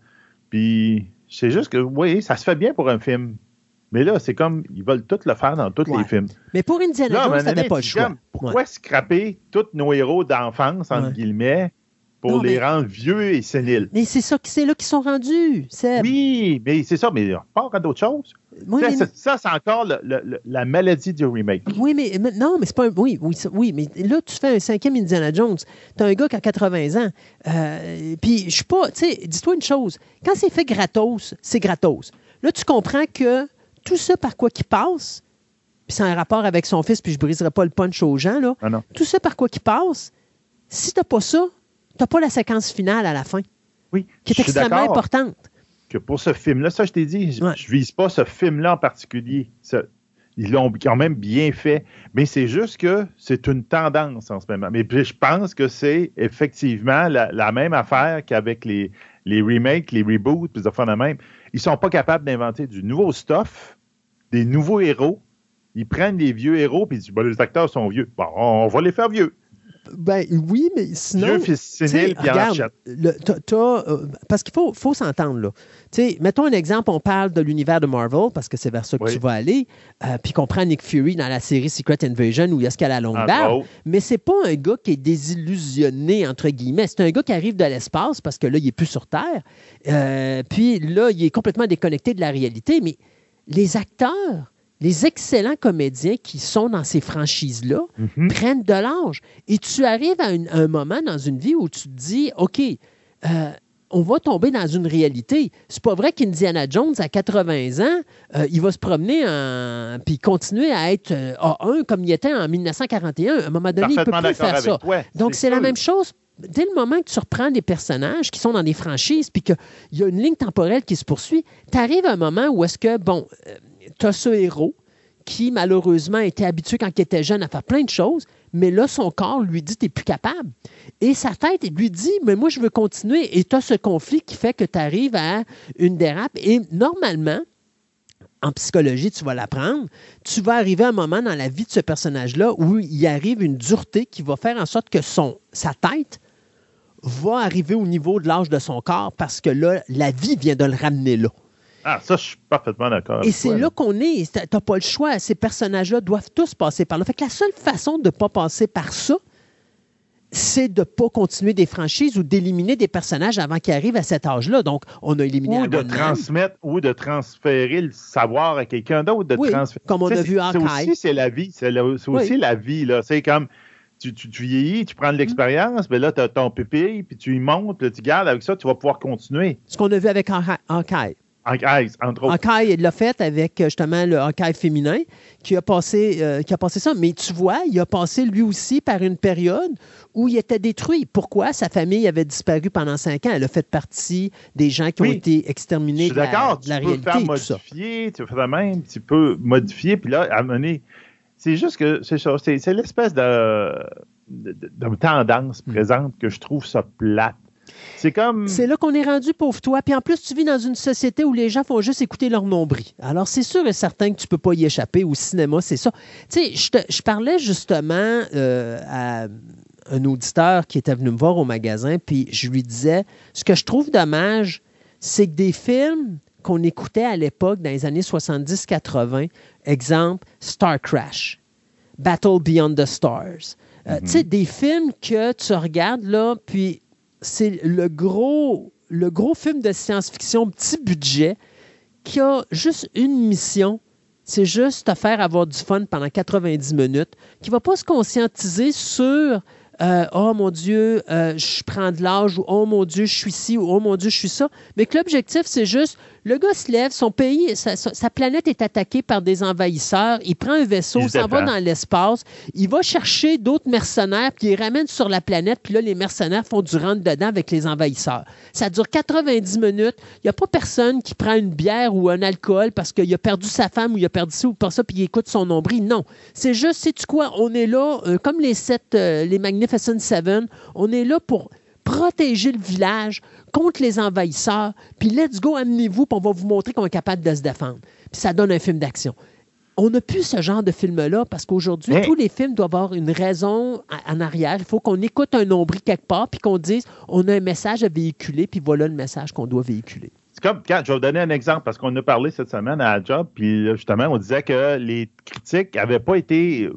puis... C'est juste que, oui, ça se fait bien pour un film. Mais là, c'est comme, ils veulent tout le faire dans tous ouais. les films. Mais pour Indiana Jones, ça n'avait pas le choix. Pourquoi ouais. scraper tous nos héros d'enfance, entre ouais. guillemets, pour non, les mais... rendre vieux et séniles? Mais c'est ça, c'est là qu'ils sont rendus, Seb. Oui, mais c'est ça, mais on part à d'autres choses. Oui, ça, mais... c'est, ça, c'est encore le, le, la maladie du remake. Oui, mais, mais non, mais c'est pas un... Oui, oui, oui, mais là, tu fais un cinquième Indiana Jones. T'as un gars qui a quatre-vingts ans. Euh, puis, je suis pas... Tu sais, dis-toi une chose. Quand c'est fait gratos, c'est gratos. Là, tu comprends que tout ça par quoi qu'il passe, puis c'est un rapport avec son fils, puis je briserai pas le punch aux gens, là. Ah non. Tout ça par quoi qu'il passe, si t'as pas ça, t'as pas la séquence finale à la fin. Oui, qui est extrêmement importante. Que pour ce film-là, ça je t'ai dit, je ne ouais. vise pas ce film-là en particulier. Ça, ils l'ont quand même bien fait, mais c'est juste que c'est une tendance en ce moment. Mais je pense que c'est effectivement la, la même affaire qu'avec les, les remakes, les reboots, puis de même. Ils ne sont pas capables d'inventer du nouveau stuff, des nouveaux héros. Ils prennent les vieux héros puis ils disent, bah, les acteurs sont vieux. Bon, on va les faire vieux. Ben oui, mais sinon... Sénile, regarde, le, t'as, t'as, parce qu'il faut, faut s'entendre, là. T'sais, mettons un exemple, on parle de l'univers de Marvel, parce que c'est vers ça que oui. tu vas aller, euh, puis qu'on prend Nick Fury dans la série Secret Invasion, où il y a ce qu'il y a la longue barbe, mais c'est pas un gars qui est désillusionné, entre guillemets. C'est un gars qui arrive de l'espace, parce que là, il n'est plus sur Terre, euh, puis là, il est complètement déconnecté de la réalité, mais les acteurs... Les excellents comédiens qui sont dans ces franchises-là mm-hmm. prennent de l'âge. Et tu arrives à, une, à un moment dans une vie où tu te dis, OK, euh, on va tomber dans une réalité. C'est pas vrai qu'Indiana Jones, à quatre-vingts ans, euh, il va se promener en... puis continuer à être euh, A un comme il était en mille neuf cent quarante et un. À un moment donné, il ne peut plus faire ça. Ouais, donc, c'est, c'est la même chose. Dès le moment que tu reprends des personnages qui sont dans des franchises puis qu'il y a une ligne temporelle qui se poursuit, tu arrives à un moment où est-ce que, bon... Euh, tu as ce héros qui, malheureusement, était habitué quand il était jeune à faire plein de choses, mais là, son corps lui dit « t'es plus capable ». Et sa tête lui dit « mais moi, je veux continuer ». Et tu as ce conflit qui fait que tu arrives à une dérape. Et normalement, en psychologie, tu vas l'apprendre, tu vas arriver à un moment dans la vie de ce personnage-là où il arrive une dureté qui va faire en sorte que son, sa tête va arriver au niveau de l'âge de son corps parce que là, la vie vient de le ramener là. Ah, ça, je suis parfaitement d'accord. Et c'est ouais. là qu'on est. Tu n'as pas le choix. Ces personnages-là doivent tous passer par là. Fait que la seule façon de ne pas passer par ça, c'est de ne pas continuer des franchises ou d'éliminer des personnages avant qu'ils arrivent à cet âge-là. Donc, on a éliminé... Ou de transmettre, ou de transférer le savoir à quelqu'un d'autre. De oui, transférer. Comme on, on a vu en Hawkeye. C'est la vie. C'est aussi oui. la vie. Là. C'est comme... Tu, tu, tu vieillis, tu prends de l'expérience, mais là, tu as ton pupille, puis tu y montes, là, tu gardes avec ça, tu vas pouvoir continuer. Ce qu'on a vu avec Hawkeye. Hawkeye, entre autres. Hawkeye, il l'a fait avec, justement, le Hawkeye féminin, qui a, passé, euh, qui a passé ça. Mais tu vois, il a passé, lui aussi, par une période où il était détruit. Pourquoi? Sa famille avait disparu pendant cinq ans. Elle a fait partie des gens qui oui. ont été exterminés de la, de la réalité. Je suis d'accord, tu peux faire modifier, tu peux faire même, tu peux modifier, puis là, amener... C'est juste que c'est ça, c'est, c'est l'espèce de, de, de tendance présente que je trouve ça plate. C'est comme... C'est là qu'on est rendu, pauvre toi. Puis en plus, tu vis dans une société où les gens font juste écouter leur nombril. Alors, c'est sûr et certain que tu ne peux pas y échapper. Au cinéma, c'est ça. Tu sais, je, te, je parlais justement euh, à un auditeur qui était venu me voir au magasin, puis je lui disais, ce que je trouve dommage, c'est que des films... qu'on écoutait à l'époque, dans les années soixante-dix quatre-vingt, exemple, Star Crash, Battle Beyond the Stars. Euh, mm-hmm. Tu sais, des films que tu regardes, là, puis c'est le gros, le gros film de science-fiction, petit budget, qui a juste une mission, c'est juste te faire avoir du fun pendant quatre-vingt-dix minutes, qui ne va pas se conscientiser sur... Euh, « Oh, mon Dieu, euh, je prends de l'âge » ou « Oh, mon Dieu, je suis ci » ou « Oh, mon Dieu, je suis ça ». Mais que l'objectif, c'est juste, le gars se lève, son pays, sa, sa planète est attaquée par des envahisseurs, il prend un vaisseau, il s'en va dans l'espace, il va chercher d'autres mercenaires, puis il les ramène sur la planète, puis là, les mercenaires font du rentre-dedans avec les envahisseurs. Ça dure quatre-vingt-dix minutes, il n'y a pas personne qui prend une bière ou un alcool parce qu'il a perdu sa femme ou il a perdu ci ou pas ça, puis il écoute son nombril. Non, c'est juste, sais-tu quoi, on est là, euh, comme les sept, euh, les magnifiques Fashion Seven, on est là pour protéger le village contre les envahisseurs, puis let's go, amenez-vous, puis on va vous montrer qu'on est capable de se défendre. Puis ça donne un film d'action. On n'a plus ce genre de film-là, parce qu'aujourd'hui, mais... tous les films doivent avoir une raison en arrière. Il faut qu'on écoute un nombril quelque part, puis qu'on dise, on a un message à véhiculer, puis voilà le message qu'on doit véhiculer. C'est comme, quand, je vais vous donner un exemple, parce qu'on a parlé cette semaine à la job, puis justement, on disait que les critiques n'avaient pas été...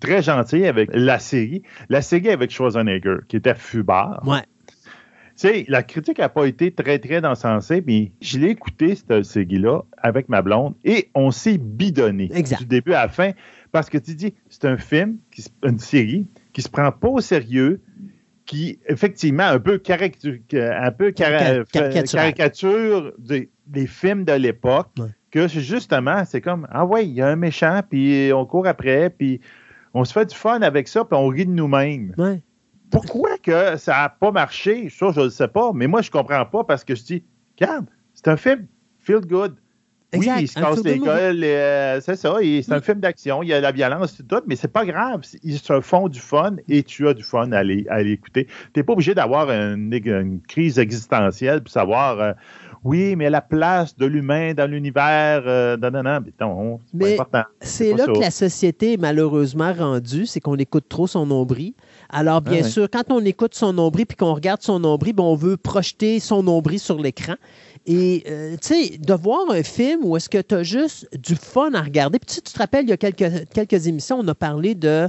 très gentil avec la série. La série avec Schwarzenegger, qui était fubard. Ouais. Tu sais, la critique n'a pas été très, très encensée, mais je l'ai écouté, cette série-là, avec ma blonde, et on s'est bidonné. Exact. Du début à la fin, parce que tu dis, c'est un film, qui, une série, qui ne se prend pas au sérieux, qui, effectivement, un peu, caric- un peu cari- caricature des, des films de l'époque, ouais. que justement, c'est comme, ah ouais, il y a un méchant, puis on court après, puis... on se fait du fun avec ça, puis on rit de nous-mêmes. Ouais. Pourquoi que ça n'a pas marché? Ça, je ne sais pas, mais moi, je ne comprends pas parce que je dis, regarde, c'est un film feel good. Exact, oui, il se casse l'école, euh, c'est ça, et c'est oui. un film d'action, il y a la violence, tout, mais c'est pas grave. Ils se font du fun et tu as du fun à l'écouter. Tu n'es pas obligé d'avoir une, une crise existentielle pour savoir... Euh, oui, mais la place de l'humain dans l'univers, euh, non, non, non, non, c'est mais pas important. C'est, c'est pas là ça. Que la société est malheureusement rendue, c'est qu'on écoute trop son nombril. Alors, bien ah, sûr, ouais. quand on écoute son nombril puis qu'on regarde son nombril, ben, on veut projeter son nombril sur l'écran. Et, euh, tu sais, de voir un film où est-ce que tu as juste du fun à regarder. Puis tu, tu te rappelles, il y a quelques, quelques émissions, on a parlé de...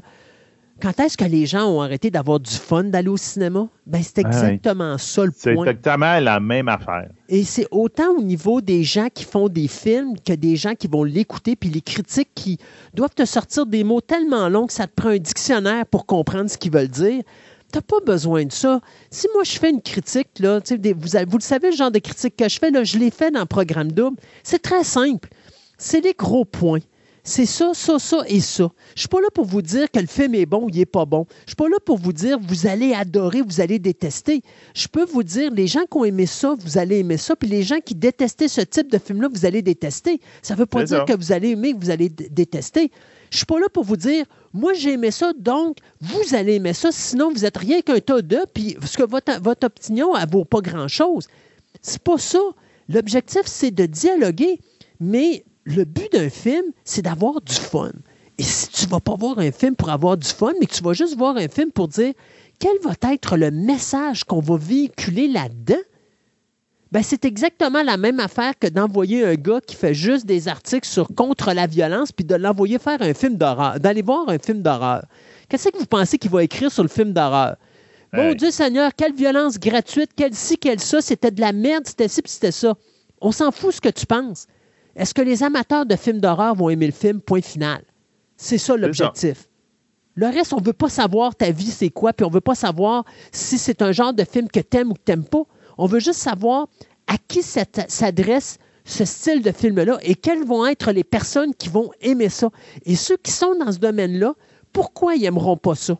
Quand est-ce que les gens ont arrêté d'avoir du fun d'aller au cinéma? Ben, c'est exactement ouais. ça le c'est point. C'est exactement la même affaire. Et c'est autant au niveau des gens qui font des films que des gens qui vont l'écouter, puis les critiques qui doivent te sortir des mots tellement longs que ça te prend un dictionnaire pour comprendre ce qu'ils veulent dire. T'as pas besoin de ça. Si moi, je fais une critique, là, des, vous, vous le savez, le genre de critique que je fais, là, je l'ai fait dans le programme double. C'est très simple. C'est les gros points. C'est ça, ça, ça et ça. Je suis pas là pour vous dire que le film est bon ou il est pas bon. Je suis pas là pour vous dire vous allez adorer, vous allez détester. Je peux vous dire, les gens qui ont aimé ça, vous allez aimer ça, puis les gens qui détestaient ce type de film-là, vous allez détester. Ça veut pas c'est dire ça. Que vous allez aimer, que vous allez d- détester. Je suis pas là pour vous dire, moi j'ai aimé ça, donc vous allez aimer ça, sinon vous êtes rien qu'un tas d'œufs, puis parce que votre, votre opinion, elle vaut pas grand-chose. C'est pas ça. L'objectif, c'est de dialoguer, mais le but d'un film, c'est d'avoir du fun. Et si tu ne vas pas voir un film pour avoir du fun, mais que tu vas juste voir un film pour dire quel va être le message qu'on va véhiculer là-dedans, ben c'est exactement la même affaire que d'envoyer un gars qui fait juste des articles sur contre la violence puis de l'envoyer faire un film d'horreur, d'aller voir un film d'horreur. Qu'est-ce que vous pensez qu'il va écrire sur le film d'horreur? Hey. Mon Dieu Seigneur, quelle violence gratuite, quelle ci, quelle ça, c'était de la merde, c'était ci puis c'était ça. On s'en fout ce que tu penses. Est-ce que les amateurs de films d'horreur vont aimer le film? Point final. C'est ça l'objectif. Ça. Le reste, on ne veut pas savoir ta vie c'est quoi, puis on ne veut pas savoir si c'est un genre de film que t'aimes ou que t'aimes pas. On veut juste savoir à qui ça s'adresse ce style de film-là et quelles vont être les personnes qui vont aimer ça. Et ceux qui sont dans ce domaine-là, pourquoi ils n'aimeront pas ça?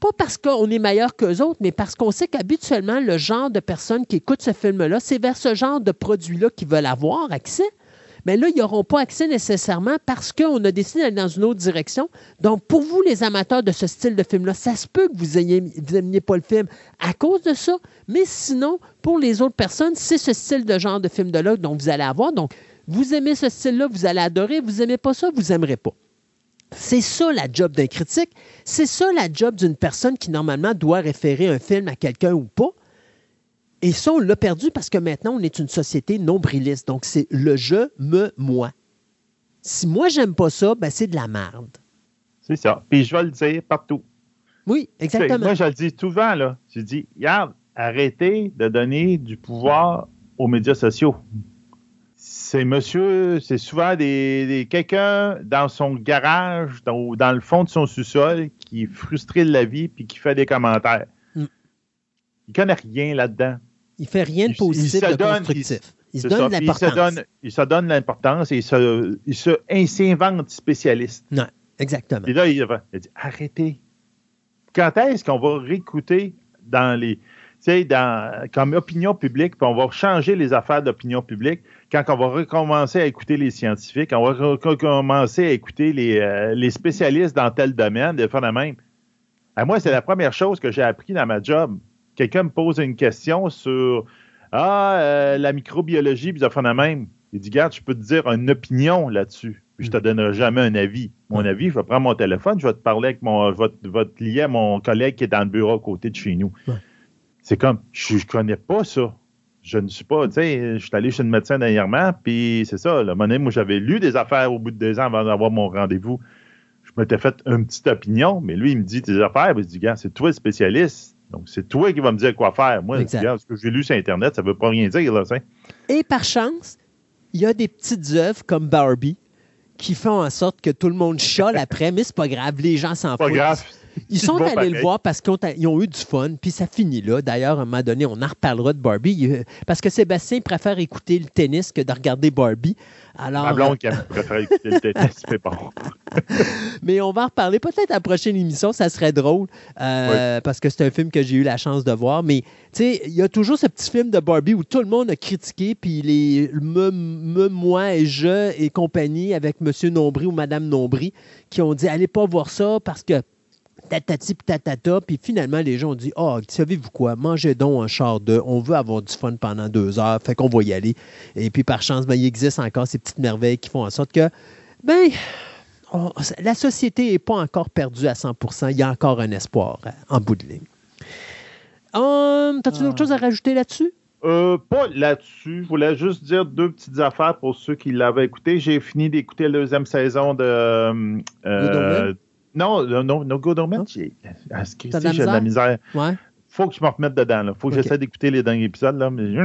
Pas parce qu'on est meilleur qu'eux autres, mais parce qu'on sait qu'habituellement, le genre de personnes qui écoutent ce film-là, c'est vers ce genre de produit-là qu'ils veulent avoir accès. Mais là, ils n'auront pas accès nécessairement parce qu'on a décidé d'aller dans une autre direction. Donc, pour vous, les amateurs de ce style de film-là, ça se peut que vous n'aimiez pas le film à cause de ça. Mais sinon, pour les autres personnes, c'est ce style de genre de film-là dont vous allez avoir. Donc, vous aimez ce style-là, vous allez adorer. Vous n'aimez pas ça, vous n'aimerez pas. C'est ça la job d'un critique. C'est ça la job d'une personne qui, normalement, doit référer un film à quelqu'un ou pas. Et ça, on l'a perdu parce que maintenant, on est une société nombriliste. Donc, c'est le « je, me, moi ». Si moi, j'aime pas ça, ben c'est de la merde. C'est ça. Puis je vais le dire partout. Oui, exactement. Moi, je le dis souvent, là. Je dis, regarde, arrêtez de donner du pouvoir aux médias sociaux. C'est monsieur, c'est souvent des, des quelqu'un dans son garage, dans, dans le fond de son sous-sol, qui est frustré de la vie puis qui fait des commentaires. Mm. Il ne connaît rien là-dedans. Il ne fait rien de positif, de constructif. Il se donne de l'importance. Il se donne de l'importance et il se, il se il s'invente spécialiste. Non, exactement. Et là, il va dit « Arrêtez! » Quand est-ce qu'on va réécouter dans les, dans, comme opinion publique, puis on va changer les affaires d'opinion publique, quand on va recommencer à écouter les scientifiques, on va recommencer à écouter les, euh, les spécialistes dans tel domaine, de faire la même. À moi, c'est la première chose que j'ai appris dans ma job. Quelqu'un me pose une question sur ah, euh, la microbiologie, puis ça fait la même. Il dit, regarde, je peux te dire une opinion là-dessus. Puis je ne te donnerai jamais un avis. Mon avis, je vais prendre mon téléphone, je vais te parler avec mon. Je vais te, vais te lier à mon collègue qui est dans le bureau à côté de chez nous. Ouais. C'est comme je ne connais pas ça. Je ne suis pas, tu sais, je suis allé chez le médecin dernièrement, puis c'est ça. Là, moi, j'avais lu des affaires au bout de deux ans avant d'avoir mon rendez-vous. Je m'étais fait une petite opinion, mais lui, il me dit tes affaires, puis je dis, regarde, c'est toi le spécialiste. Donc, c'est toi qui vas me dire quoi faire. Moi, regarde, ce que j'ai lu sur Internet, ça ne veut pas rien dire. Là, ça. Et par chance, il y a des petites œuvres comme Barbie qui font en sorte que tout le monde chiale après, mais c'est pas grave, les gens s'en foutent. Ils sont allés pareil. Le voir parce qu'ils ont, ils ont eu du fun, puis ça finit là. D'ailleurs, à un moment donné, on en reparlera de Barbie, parce que Sébastien préfère écouter le tennis que de regarder Barbie. Alors, ma blonde qui préfère écouter le tennis, c'est bon. Mais on va en reparler peut-être à la prochaine émission, ça serait drôle, euh, oui. Parce que c'est un film que j'ai eu la chance de voir. Mais tu sais, il y a toujours ce petit film de Barbie où tout le monde a critiqué, puis les me, me, moi et je et compagnie avec Monsieur Nombry ou Madame Nombry qui ont dit « Allez pas voir ça parce que tatati puis tatata », puis finalement, les gens ont dit « Ah, oh, savez-vous quoi? Mangez donc un char de, on veut avoir du fun pendant deux heures, fait qu'on va y aller. » Et puis, par chance, ben, il existe encore ces petites merveilles qui font en sorte que, ben, on, la société n'est pas encore perdue à cent pour cent. Il y a encore un espoir hein, en bout de ligne. Um, T'as-tu ah. d'autres choses à rajouter là-dessus? Euh, pas là-dessus. Je voulais juste dire deux petites affaires pour ceux qui l'avaient écouté. J'ai fini d'écouter la deuxième saison de... Euh, euh, Non, non, no Good Omens, j'ai de la misère. Ouais. Faut que je me remette dedans. Là. Faut que okay. j'essaie d'écouter les derniers épisodes. Là, mais...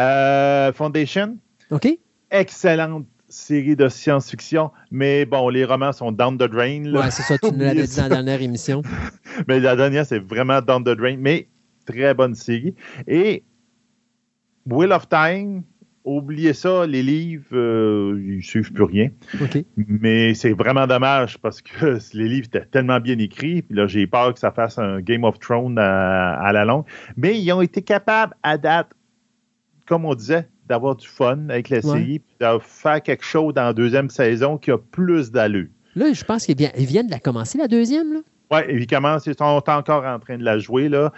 euh, Foundation. OK. Excellente série de science-fiction. Mais bon, les romans sont down the drain. Là. Ouais, c'est ça, tu nous l'avais dit dans la dernière émission. Mais la dernière, c'est vraiment down the drain. Mais très bonne série. Et Wheel of Time. Oubliez ça, les livres, euh, ils ne suivent plus rien. Okay. Mais c'est vraiment dommage parce que les livres étaient tellement bien écrits. Puis là, j'ai peur que ça fasse un Game of Thrones à, à la longue. Mais ils ont été capables, à date, comme on disait, d'avoir du fun avec la série, ouais. puis de faire quelque chose dans la deuxième saison qui a plus d'allure. Là, je pense qu'ils viennent de la commencer, la deuxième, là. Oui, ils commencent, ils sont encore en train de la jouer, là.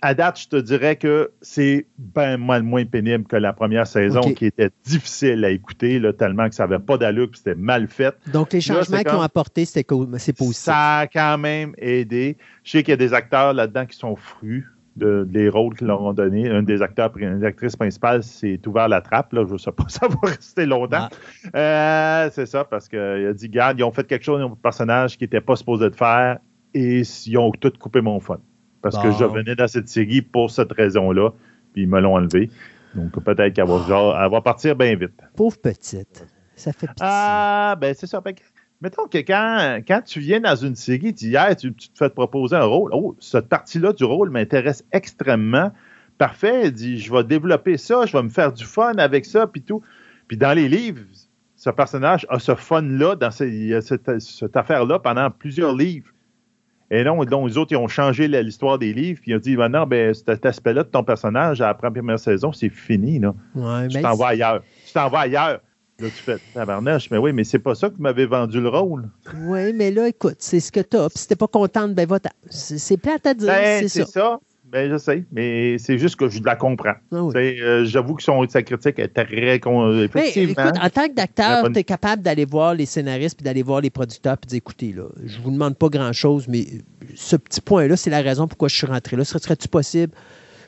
À date, je te dirais que c'est bien moins, moins pénible que la première saison, okay, qui était difficile à écouter, là, tellement que ça n'avait pas d'allure et c'était mal fait. Donc, les changements qu'ils ont apportés, c'est positif. Ça a quand même aidé. Je sais qu'il y a des acteurs là-dedans qui sont frus de, des rôles qu'ils leur ont donnés. Un des acteurs, une actrice principale, s'est ouvert la trappe. Là. Je ne sais pas, ça va rester longtemps. Ah. Euh, c'est ça, parce qu'il a dit, regarde, ils ont fait quelque chose au personnage qui n'était pas supposé de faire et ils ont tout coupé mon fun. Parce bon. que je venais dans cette série pour cette raison-là, puis ils me l'ont enlevé. Donc, peut-être qu'elle va, genre, elle va partir bien vite. Pauvre petite. Ça fait pitié. Ah, ben c'est ça. Que, mettons que quand, quand tu viens dans une série, hier, tu, tu te fais te proposer un rôle. Oh, cette partie-là du rôle m'intéresse extrêmement. Parfait. Dit, je vais développer ça, je vais me faire du fun avec ça, puis tout. Puis dans les livres, ce personnage a ce fun-là, dans ces, cette, cette affaire-là pendant plusieurs livres. Et non, donc, les autres, ils ont changé l'histoire des livres, puis ils ont dit, maintenant, ben, cet aspect-là de ton personnage, à la première saison, c'est fini, là. Ouais, tu t'en vas ailleurs. Tu t'en vas ailleurs. Là, tu fais, tabarnache, mais oui, mais c'est pas ça que vous m'avez vendu le rôle. Oui, mais là, écoute, c'est ce que t'as. Puis si t'es pas contente, ben, va t'en. C'est plate à dire, ben, c'est ça. C'est ça. Ben, je sais, mais c'est juste que je la comprends. Ah oui. euh, j'avoue que son, sa critique est très... Con... Effectivement, mais écoute, en tant que d'acteur, bonne... tu es capable d'aller voir les scénaristes puis d'aller voir les producteurs puis d'écouter, là, je vous demande pas grand-chose, mais ce petit point-là, c'est la raison pourquoi je suis rentré là. Serait-tu possible,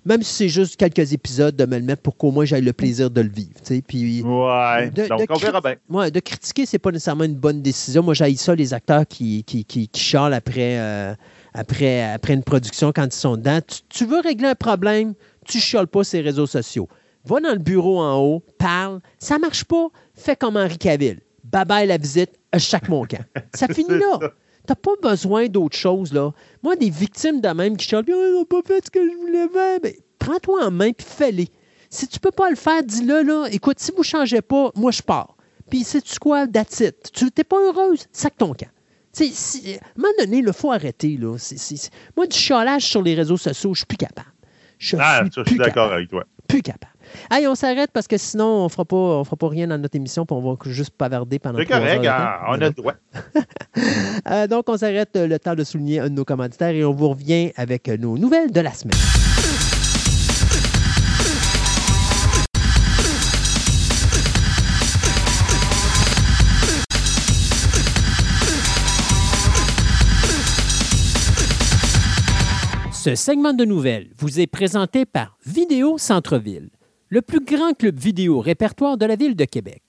même si c'est juste quelques épisodes, de me le mettre pour qu'au moins j'aille le plaisir de le vivre, tu sais, puis... Ouais, de, donc de on cri... verra bien. Ouais, de critiquer, c'est pas nécessairement une bonne décision. Moi, j'haïs ça, les acteurs qui, qui, qui, qui chialent après... Euh... Après, après une production, quand ils sont dedans, tu, tu veux régler un problème, tu chioles pas ces réseaux sociaux. Va dans le bureau en haut, parle, ça marche pas, fais comme Henri Cavill. Bye-bye la visite, à chaque mon camp. Ça finit là. Ça. T'as pas besoin d'autre chose, là. Moi, des victimes de même qui chiolent, oh, ils n'ont pas fait ce que je voulais faire. Ben, prends-toi en main puis fais-les. Si tu peux pas le faire, dis-le, là. Écoute, si vous changez pas, moi, je pars. Puis, sais-tu quoi, that's it. Tu t'es pas heureuse, sac ton camp. C'est, c'est, à un moment donné, il faut arrêter. Là. C'est, c'est, c'est... Moi, du chialage sur les réseaux sociaux, je suis plus capable. Je ah, suis, ça, plus je suis d'accord capable. Avec toi. Plus capable. Hey, on s'arrête parce que sinon, on ne fera pas rien dans notre émission et on va juste pavarder pendant trois heures. C'est correct, hein, on a le droit. euh, donc, on s'arrête le temps de souligner un de nos commanditaires et on vous revient avec nos nouvelles de la semaine. Ce segment de nouvelles vous est présenté par Vidéo Centre-Ville, le plus grand club vidéo répertoire de la ville de Québec.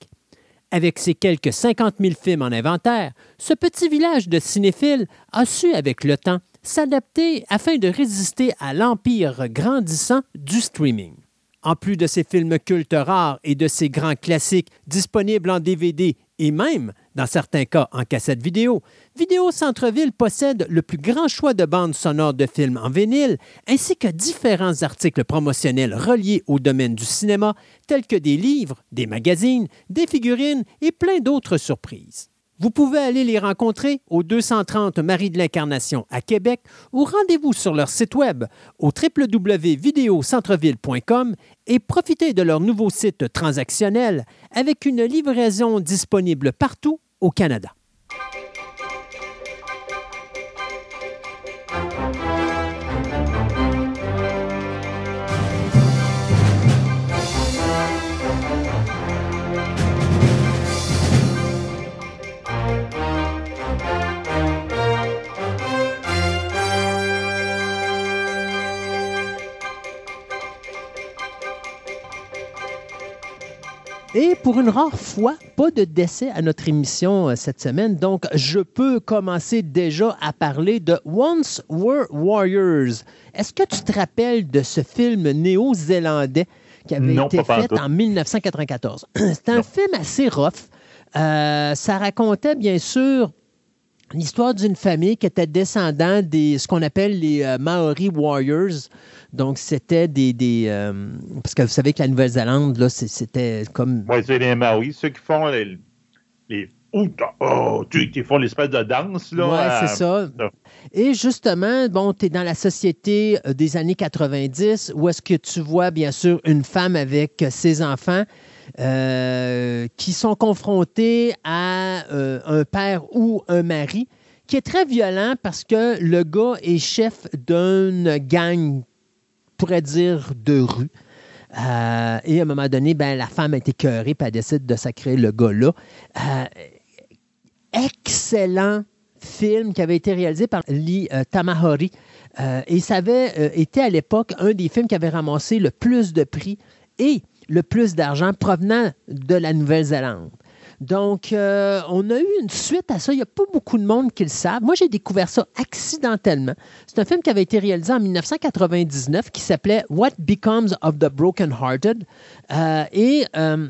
Avec ses quelques cinquante mille films en inventaire, ce petit village de cinéphiles a su, avec le temps, s'adapter afin de résister à l'empire grandissant du streaming. En plus de ses films cultes rares et de ses grands classiques disponibles en D V D et même, dans certains cas, en cassette vidéo, Vidéo Centre-Ville possède le plus grand choix de bandes sonores de films en vinyle, ainsi que différents articles promotionnels reliés au domaine du cinéma, tels que des livres, des magazines, des figurines et plein d'autres surprises. Vous pouvez aller les rencontrer au deux cent trente Marie de l'Incarnation à Québec ou rendez-vous sur leur site web au w w w point vidéo centre ville point com et profitez de leur nouveau site transactionnel avec une livraison disponible partout au Canada. Et pour une rare fois, pas de décès à notre émission euh, cette semaine, donc je peux commencer déjà à parler de Once Were Warriors. Est-ce que tu te rappelles de ce film néo-zélandais qui avait non, été fait en dix-neuf cent quatre-vingt-quatorze? C'était un non. film assez rough. Euh, ça racontait bien sûr l'histoire d'une famille qui était descendant des ce qu'on appelle les euh, Maori Warriors. Donc, c'était des... des euh, parce que vous savez que la Nouvelle-Zélande, là, c'était comme... Oui, c'est les Maoris, ceux qui font les, les Oh, tu ils font l'espèce de danse, là. Oui, c'est euh... ça. Et justement, bon, tu es dans la société des années quatre-vingt-dix, où est-ce que tu vois, bien sûr, une femme avec ses enfants euh, qui sont confrontés à euh, un père ou un mari qui est très violent parce que le gars est chef d'une gang, on pourrait dire, de rue. Euh, et à un moment donné, ben, la femme est écœurée et elle décide de sacrer le gars-là. Euh, excellent film qui avait été réalisé par Lee euh, Tamahori. Euh, et ça avait euh, été à l'époque un des films qui avait ramassé le plus de prix et le plus d'argent provenant de la Nouvelle-Zélande. Donc, euh, on a eu une suite à ça. Il n'y a pas beaucoup de monde qui le savent. Moi, j'ai découvert ça accidentellement. C'est un film qui avait été réalisé en dix-neuf quatre-vingt-dix-neuf qui s'appelait « What Becomes of the Broken-Hearted euh, ». Et euh,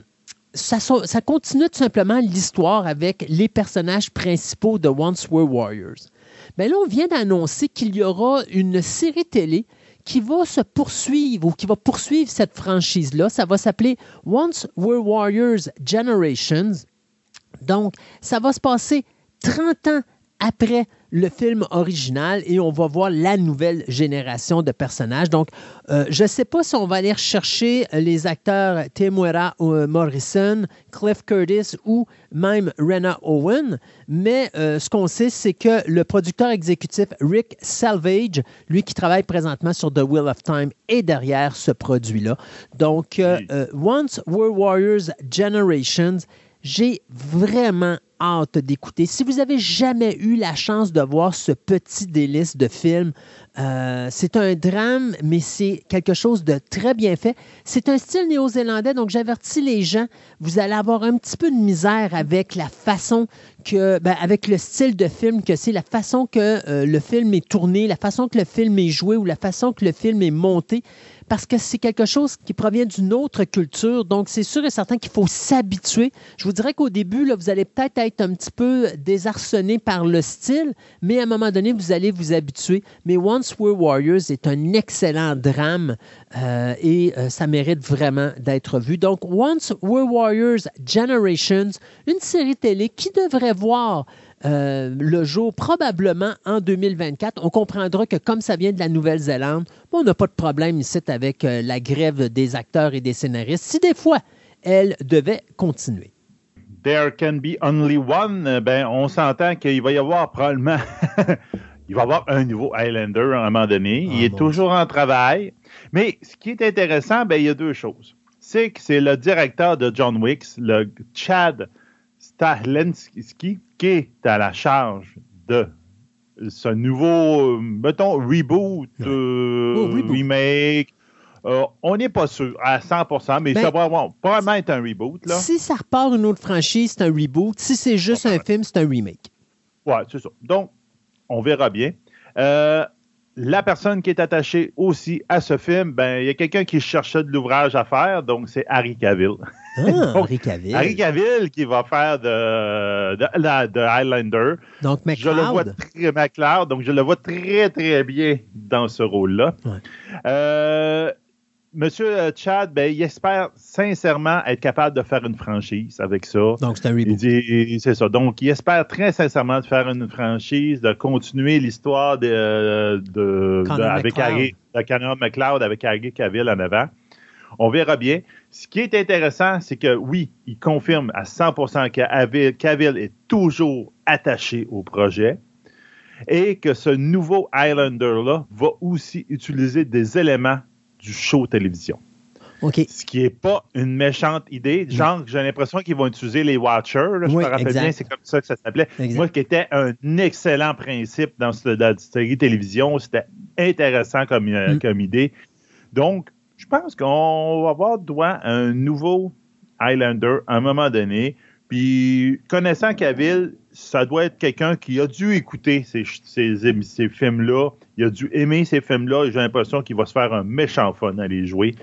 ça, ça continue tout simplement l'histoire avec les personnages principaux de « Once Were Warriors ». Mais là, on vient d'annoncer qu'il y aura une série télé qui va se poursuivre ou qui va poursuivre cette franchise-là. Ça va s'appeler « Once Were Warriors Generations ». Donc, ça va se passer trente ans après le film original et on va voir la nouvelle génération de personnages. Donc, euh, je ne sais pas si on va aller rechercher les acteurs Temuera Morrison, Cliff Curtis ou même Rena Owen, mais euh, ce qu'on sait, c'est que le producteur exécutif Rick Salvage, lui qui travaille présentement sur The Wheel of Time, est derrière ce produit-là. Donc, euh, oui. euh, Once Were Warriors Generations, j'ai vraiment hâte d'écouter. Si vous n'avez jamais eu la chance de voir ce petit délice de film, euh, c'est un drame, mais c'est quelque chose de très bien fait. C'est un style néo-zélandais, donc j'avertis les gens, vous allez avoir un petit peu de misère avec la façon que, ben, avec le style de film que c'est, la façon que euh, le film est tourné, la façon que le film est joué ou la façon que le film est monté. Parce que c'est quelque chose qui provient d'une autre culture. Donc, c'est sûr et certain qu'il faut s'habituer. Je vous dirais qu'au début, là, vous allez peut-être être un petit peu désarçonné par le style, mais à un moment donné, vous allez vous habituer. Mais Once Were Warriors est un excellent drame euh, et euh, ça mérite vraiment d'être vu. Donc, Once Were Warriors Generations, une série télé qui devrait voir Euh, le jour, probablement en deux mille vingt-quatre. On comprendra que comme ça vient de la Nouvelle-Zélande, on n'a pas de problème ici avec euh, la grève des acteurs et des scénaristes, si des fois, elle devait continuer. « There can be only one », ben, on s'entend qu'il va y avoir probablement il va y avoir un nouveau Highlander à un moment donné. Ah, il est bon. Toujours en travail. Mais ce qui est intéressant, ben, il y a deux choses. C'est que c'est le directeur de John Wick, le Chad Stahelski, qui est à la charge de ce nouveau, mettons, reboot, euh, oh, reboot. remake. Euh, on n'est pas sûr à cent pour cent, mais ben, ça va bon, probablement être un reboot. Là. Si ça repart une autre franchise, c'est un reboot. Si c'est juste ah, un film, c'est un remake. Oui, c'est ça. Donc, on verra bien. Euh, la personne qui est attachée aussi à ce film, ben, il y a quelqu'un qui cherchait de l'ouvrage à faire, donc c'est Harry Cavill. Ah, donc, Harry Cavill. Harry Cavill qui va faire de, de, de Highlander. Donc, McCloud. Je le vois très, McCloud, donc je le vois très, très bien dans ce rôle-là. Ouais. Euh, Monsieur Chad, ben, il espère sincèrement être capable de faire une franchise avec ça. Donc, c'est un reboot. Il dit, c'est ça. Donc, il espère très sincèrement de faire une franchise, de continuer l'histoire de, de, de, avec Harry, de Connor McCloud avec Harry Cavill en avant. On verra bien. Ce qui est intéressant, c'est que oui, il confirme à cent pour cent que Cavill est toujours attaché au projet et que ce nouveau Highlander-là va aussi utiliser des éléments du show télévision. Okay. Ce qui n'est pas une méchante idée. Genre, j'ai l'impression qu'ils vont utiliser les Watchers. Là, je oui, me rappelle exact. bien, c'est comme ça que ça s'appelait. Exact. Moi, ce qui était un excellent principe dans cette série télévision, c'était intéressant comme, euh, mm. comme idée. Donc, je pense qu'on va avoir droit à un nouveau Highlander à un moment donné. Puis, connaissant Cavill, ça doit être quelqu'un qui a dû écouter ces, ces, ces films-là. Il a dû aimer ces films-là et j'ai l'impression qu'il va se faire un méchant fun à les jouer.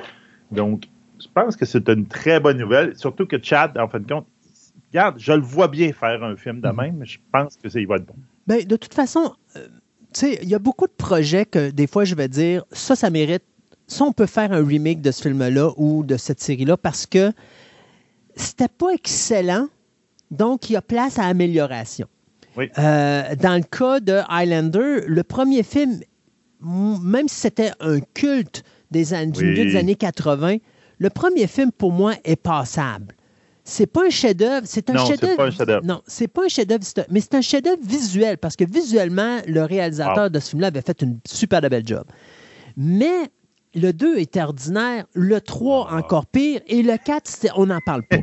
Donc, je pense que c'est une très bonne nouvelle. Surtout que Chad, en fin de compte, regarde, je le vois bien faire un film de même. Je pense que ça va être bon. Bien, de toute façon, euh, tu sais, il y a beaucoup de projets que des fois, je vais dire, ça, ça mérite. Ça, on peut faire un remake de ce film-là ou de cette série-là parce que c'était pas excellent, Donc, il y a place à amélioration. Oui. Euh, dans le cas de Highlander, le premier film, même si c'était un culte des an- du oui. milieu des années quatre-vingt, le premier film, pour moi, est passable. C'est pas un chef-d'œuvre, c'est un non, chef-d'œuvre. C'est pas un chef-d'œuvre. Non, c'est pas un chef-d'œuvre, c'est un, mais c'est un chef-d'œuvre visuel, parce que visuellement, le réalisateur wow. de ce film-là avait fait une super belle job. Mais le deux était ordinaire, le trois wow. encore pire, et le quatre, on n'en parle pas.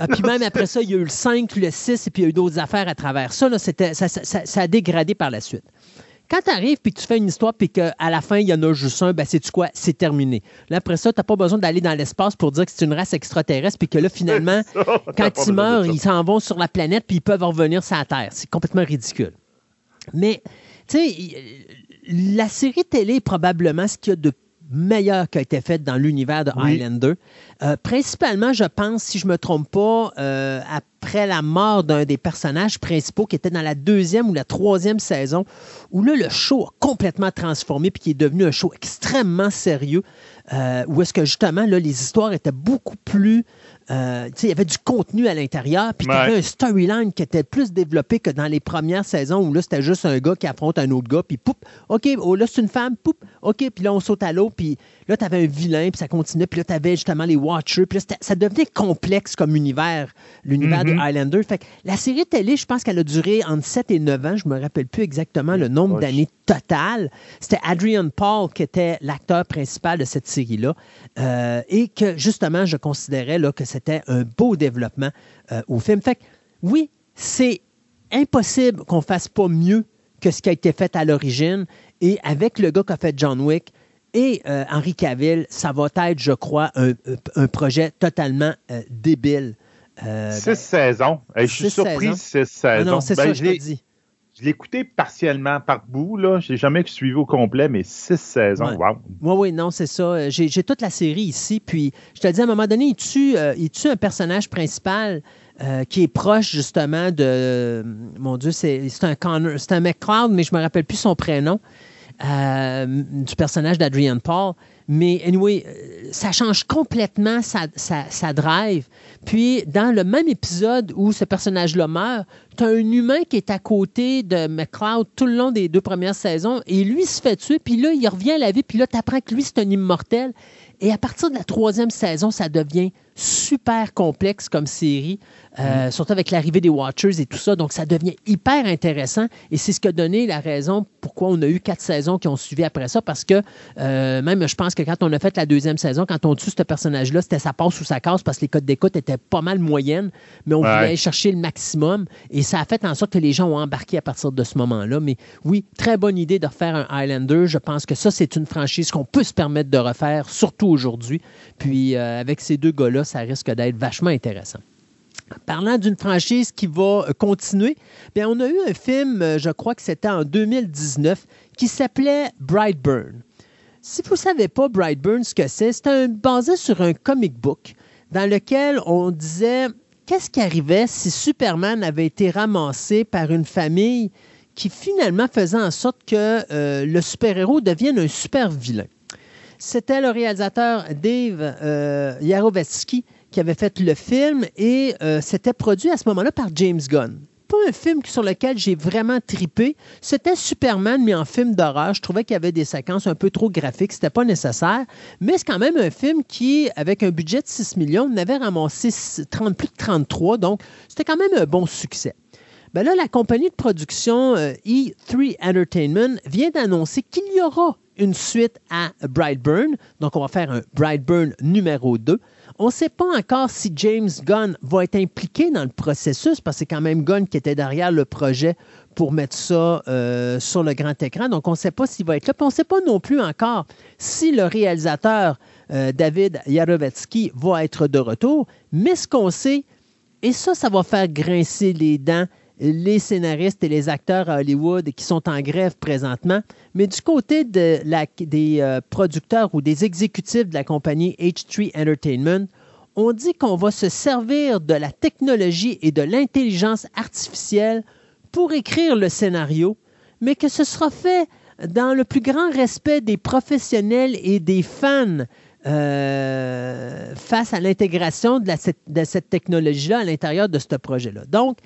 euh, puis même après ça, il y a eu le cinq, le six, et puis il y a eu d'autres affaires à travers ça. Là, c'était, ça, ça, ça, ça a dégradé par la suite. Quand tu arrives et que tu fais une histoire et qu'à la fin, il y en a juste un, ben sais-tu quoi? C'est terminé. Là, après ça, tu n'as pas besoin d'aller dans l'espace pour dire que c'est une race extraterrestre puis que là, finalement, ça, quand ils meurent, ils s'en vont sur la planète puis ils peuvent revenir sur la Terre. C'est complètement ridicule. Mais, tu sais, la série télé est probablement ce qu'il y a de meilleur qui a été fait dans l'univers de oui. Highlander. Euh, principalement, je pense, si je ne me trompe pas, euh, après la mort d'un des personnages principaux qui était dans la deuxième ou la troisième saison, où là, le show a complètement transformé puis qui est devenu un show extrêmement sérieux, euh, où est-ce que, justement, là, les histoires étaient beaucoup plus... Euh, il y avait du contenu à l'intérieur, puis tu avais ouais. un storyline qui était plus développé que dans les premières saisons où là, c'était juste un gars qui affronte un autre gars, puis poup, OK, oh, là, c'est une femme, poup, OK, puis là, on saute à l'eau, puis là, tu avais un vilain, puis ça continuait, puis là, tu avais justement les Watchers, puis là, ça devenait complexe comme univers, l'univers mm-hmm. de Highlander. Fait que la série télé, je pense qu'elle a duré entre sept et neuf ans, je me rappelle plus exactement le nombre Gosh. d'années totales. C'était Adrian Paul qui était l'acteur principal de cette série-là, euh, et que, justement, je considérais là, que ça c'était un beau développement euh, au film. Fait que, oui, c'est impossible qu'on ne fasse pas mieux que ce qui a été fait à l'origine. Et avec le gars qui a fait John Wick et euh, Henry Cavill, ça va être, je crois, un, un projet totalement euh, débile. Euh, six ben, saisons. Hey, je suis surpris, six saisons. Ah non, c'est ben, ça, je l'ai dit. Je l'ai écouté partiellement par bout, là. Je n'ai jamais suivi au complet, mais six saisons, ouais. wow. Oui, oui, non, c'est ça. J'ai, j'ai toute la série ici, puis je te dis, à un moment donné, il tue, euh, il tue un personnage principal euh, qui est proche, justement, de... Euh, mon Dieu, c'est, c'est un Connor, c'est un McCloud, mais je ne me rappelle plus son prénom, euh, du personnage d'Adrian Paul. Mais anyway, ça change complètement sa, sa, sa drive. Puis, dans le même épisode où ce personnage-là meurt, t'as un humain qui est à côté de McCloud tout le long des deux premières saisons, et lui, il se fait tuer, puis là, il revient à la vie, puis là, t'apprends que lui, c'est un immortel. Et à partir de la troisième saison, ça devient super complexe comme série, euh, mm. surtout avec l'arrivée des Watchers et tout ça. Donc, ça devient hyper intéressant. Et c'est ce qui a donné la raison pourquoi on a eu quatre saisons qui ont suivi après ça. Parce que euh, même, je pense que quand on a fait la deuxième saison, quand on tue ce personnage-là, c'était ça passe ou ça casse parce que les codes d'écoute étaient pas mal moyennes. Mais on ouais. voulait aller chercher le maximum. Et ça a fait en sorte que les gens ont embarqué à partir de ce moment-là. Mais oui, très bonne idée de refaire un Highlander. Je pense que ça, c'est une franchise qu'on peut se permettre de refaire, surtout aujourd'hui. Puis, euh, avec ces deux gars-là, ça risque d'être vachement intéressant. Parlant d'une franchise qui va continuer, bien, on a eu un film, je crois que c'était en deux mille dix-neuf, qui s'appelait Brightburn. Si vous ne savez pas Brightburn, ce que c'est, c'est un, basé sur un comic book dans lequel on disait qu'est-ce qui arrivait si Superman avait été ramassé par une famille qui finalement faisait en sorte que euh, le super-héros devienne un super-vilain. C'était le réalisateur Dave euh, Yarovetsky qui avait fait le film et euh, c'était produit à ce moment-là par James Gunn. Pas un film sur lequel j'ai vraiment tripé. C'était Superman, mais en film d'horreur. Je trouvais qu'il y avait des séquences un peu trop graphiques. C'était pas nécessaire. Mais c'est quand même un film qui, avec un budget de six millions, n'avait ramassé trente, plus de trente-trois. Donc, c'était quand même un bon succès. Ben là, la compagnie de production euh, E trois Entertainment vient d'annoncer qu'il y aura une suite à Brightburn. Donc, on va faire un Brightburn numéro deux. On ne sait pas encore si James Gunn va être impliqué dans le processus, parce que c'est quand même Gunn qui était derrière le projet pour mettre ça euh, sur le grand écran. Donc, on ne sait pas s'il va être là. Puis on ne sait pas non plus encore si le réalisateur euh, David Yarovetsky va être de retour. Mais ce qu'on sait, et ça, ça va faire grincer les dents les scénaristes et les acteurs à Hollywood qui sont en grève présentement. Mais du côté de la, des euh, producteurs ou des exécutifs de la compagnie H trois Entertainment, on dit qu'on va se servir de la technologie et de l'intelligence artificielle pour écrire le scénario, mais que ce sera fait dans le plus grand respect des professionnels et des fans, euh, face à l'intégration de, de cette technologie-là à l'intérieur de ce projet-là. Donc,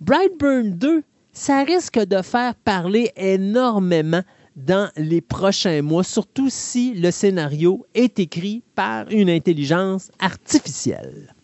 Brightburn deux, ça risque de faire parler énormément dans les prochains mois, surtout si le scénario est écrit par une intelligence artificielle.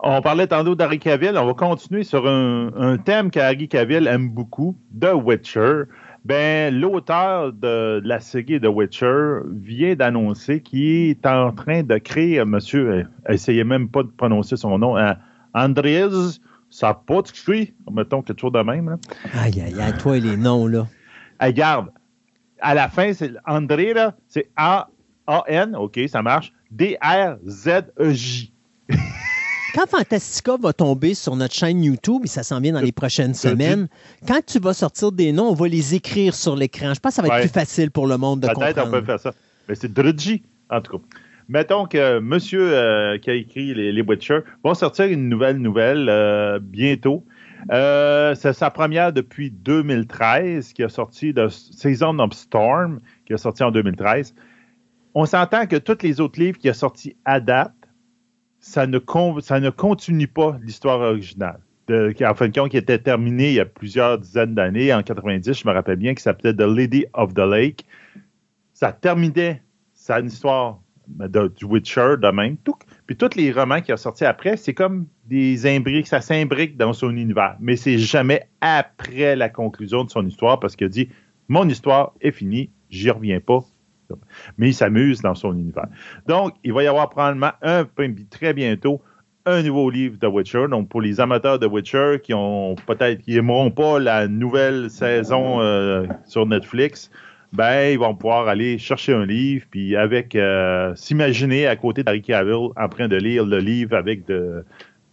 On parlait tantôt d'Harry Cavill, on va continuer sur un, un thème qu'Harry Cavill aime beaucoup, The Witcher. Ben, l'auteur de, de la série The Witcher vient d'annoncer qu'il est en train de créer, monsieur, essayez même pas de prononcer son nom, hein, Andrzej Sapkowski, mettons quelque chose de même. Hein. Aïe, aïe, aïe, toi les noms, là. Regarde, à la fin, c'est André, là, c'est A-A-N, OK, ça marche, D-R-Z-E-J. Quand Fantastica va tomber sur notre chaîne YouTube, et ça s'en vient dans les prochaines semaines, quand tu vas sortir des noms, on va les écrire sur l'écran. Je pense que ça va être ouais. plus facile pour le monde de Peut-être comprendre. Peut-être on peut faire ça. Mais c'est Drudgy, en tout cas. Mettons que euh, monsieur euh, qui a écrit les, les Witcher va sortir une nouvelle nouvelle euh, bientôt. Euh, c'est sa première depuis deux mille treize, qui a sorti de Season of Storm, qui a sorti en deux mille treize. On s'entend que tous les autres livres qui a sortis à date, Ça ne, con, ça ne continue pas l'histoire originale. De, en fin de compte, qui était terminée il y a plusieurs dizaines d'années, en quatre-vingt-dix, je me rappelle bien, qui s'appelait The Lady of the Lake. Ça terminait sa histoire de, du Witcher de même. Tout, puis tous les romans qui ont sorti après, c'est comme des imbriques, ça s'imbrique dans son univers. Mais c'est jamais après la conclusion de son histoire, parce qu'il dit « Mon histoire est finie, j'y reviens pas. » Mais il s'amuse dans son univers. Donc, il va y avoir probablement un, très bientôt un nouveau livre de Witcher. Donc, pour les amateurs de Witcher qui ont peut-être qui n'aimeront pas la nouvelle saison euh, sur Netflix, ben ils vont pouvoir aller chercher un livre puis avec euh, s'imaginer à côté d'Harry Cavill en train de lire le livre avec de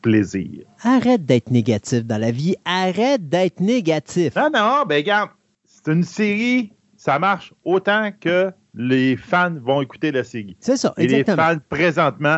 plaisir. Arrête d'être négatif dans la vie. Arrête d'être négatif. Non, non, ben regarde, c'est une série, ça marche autant que les fans vont écouter la série. C'est ça, exactement. Et les fans, présentement,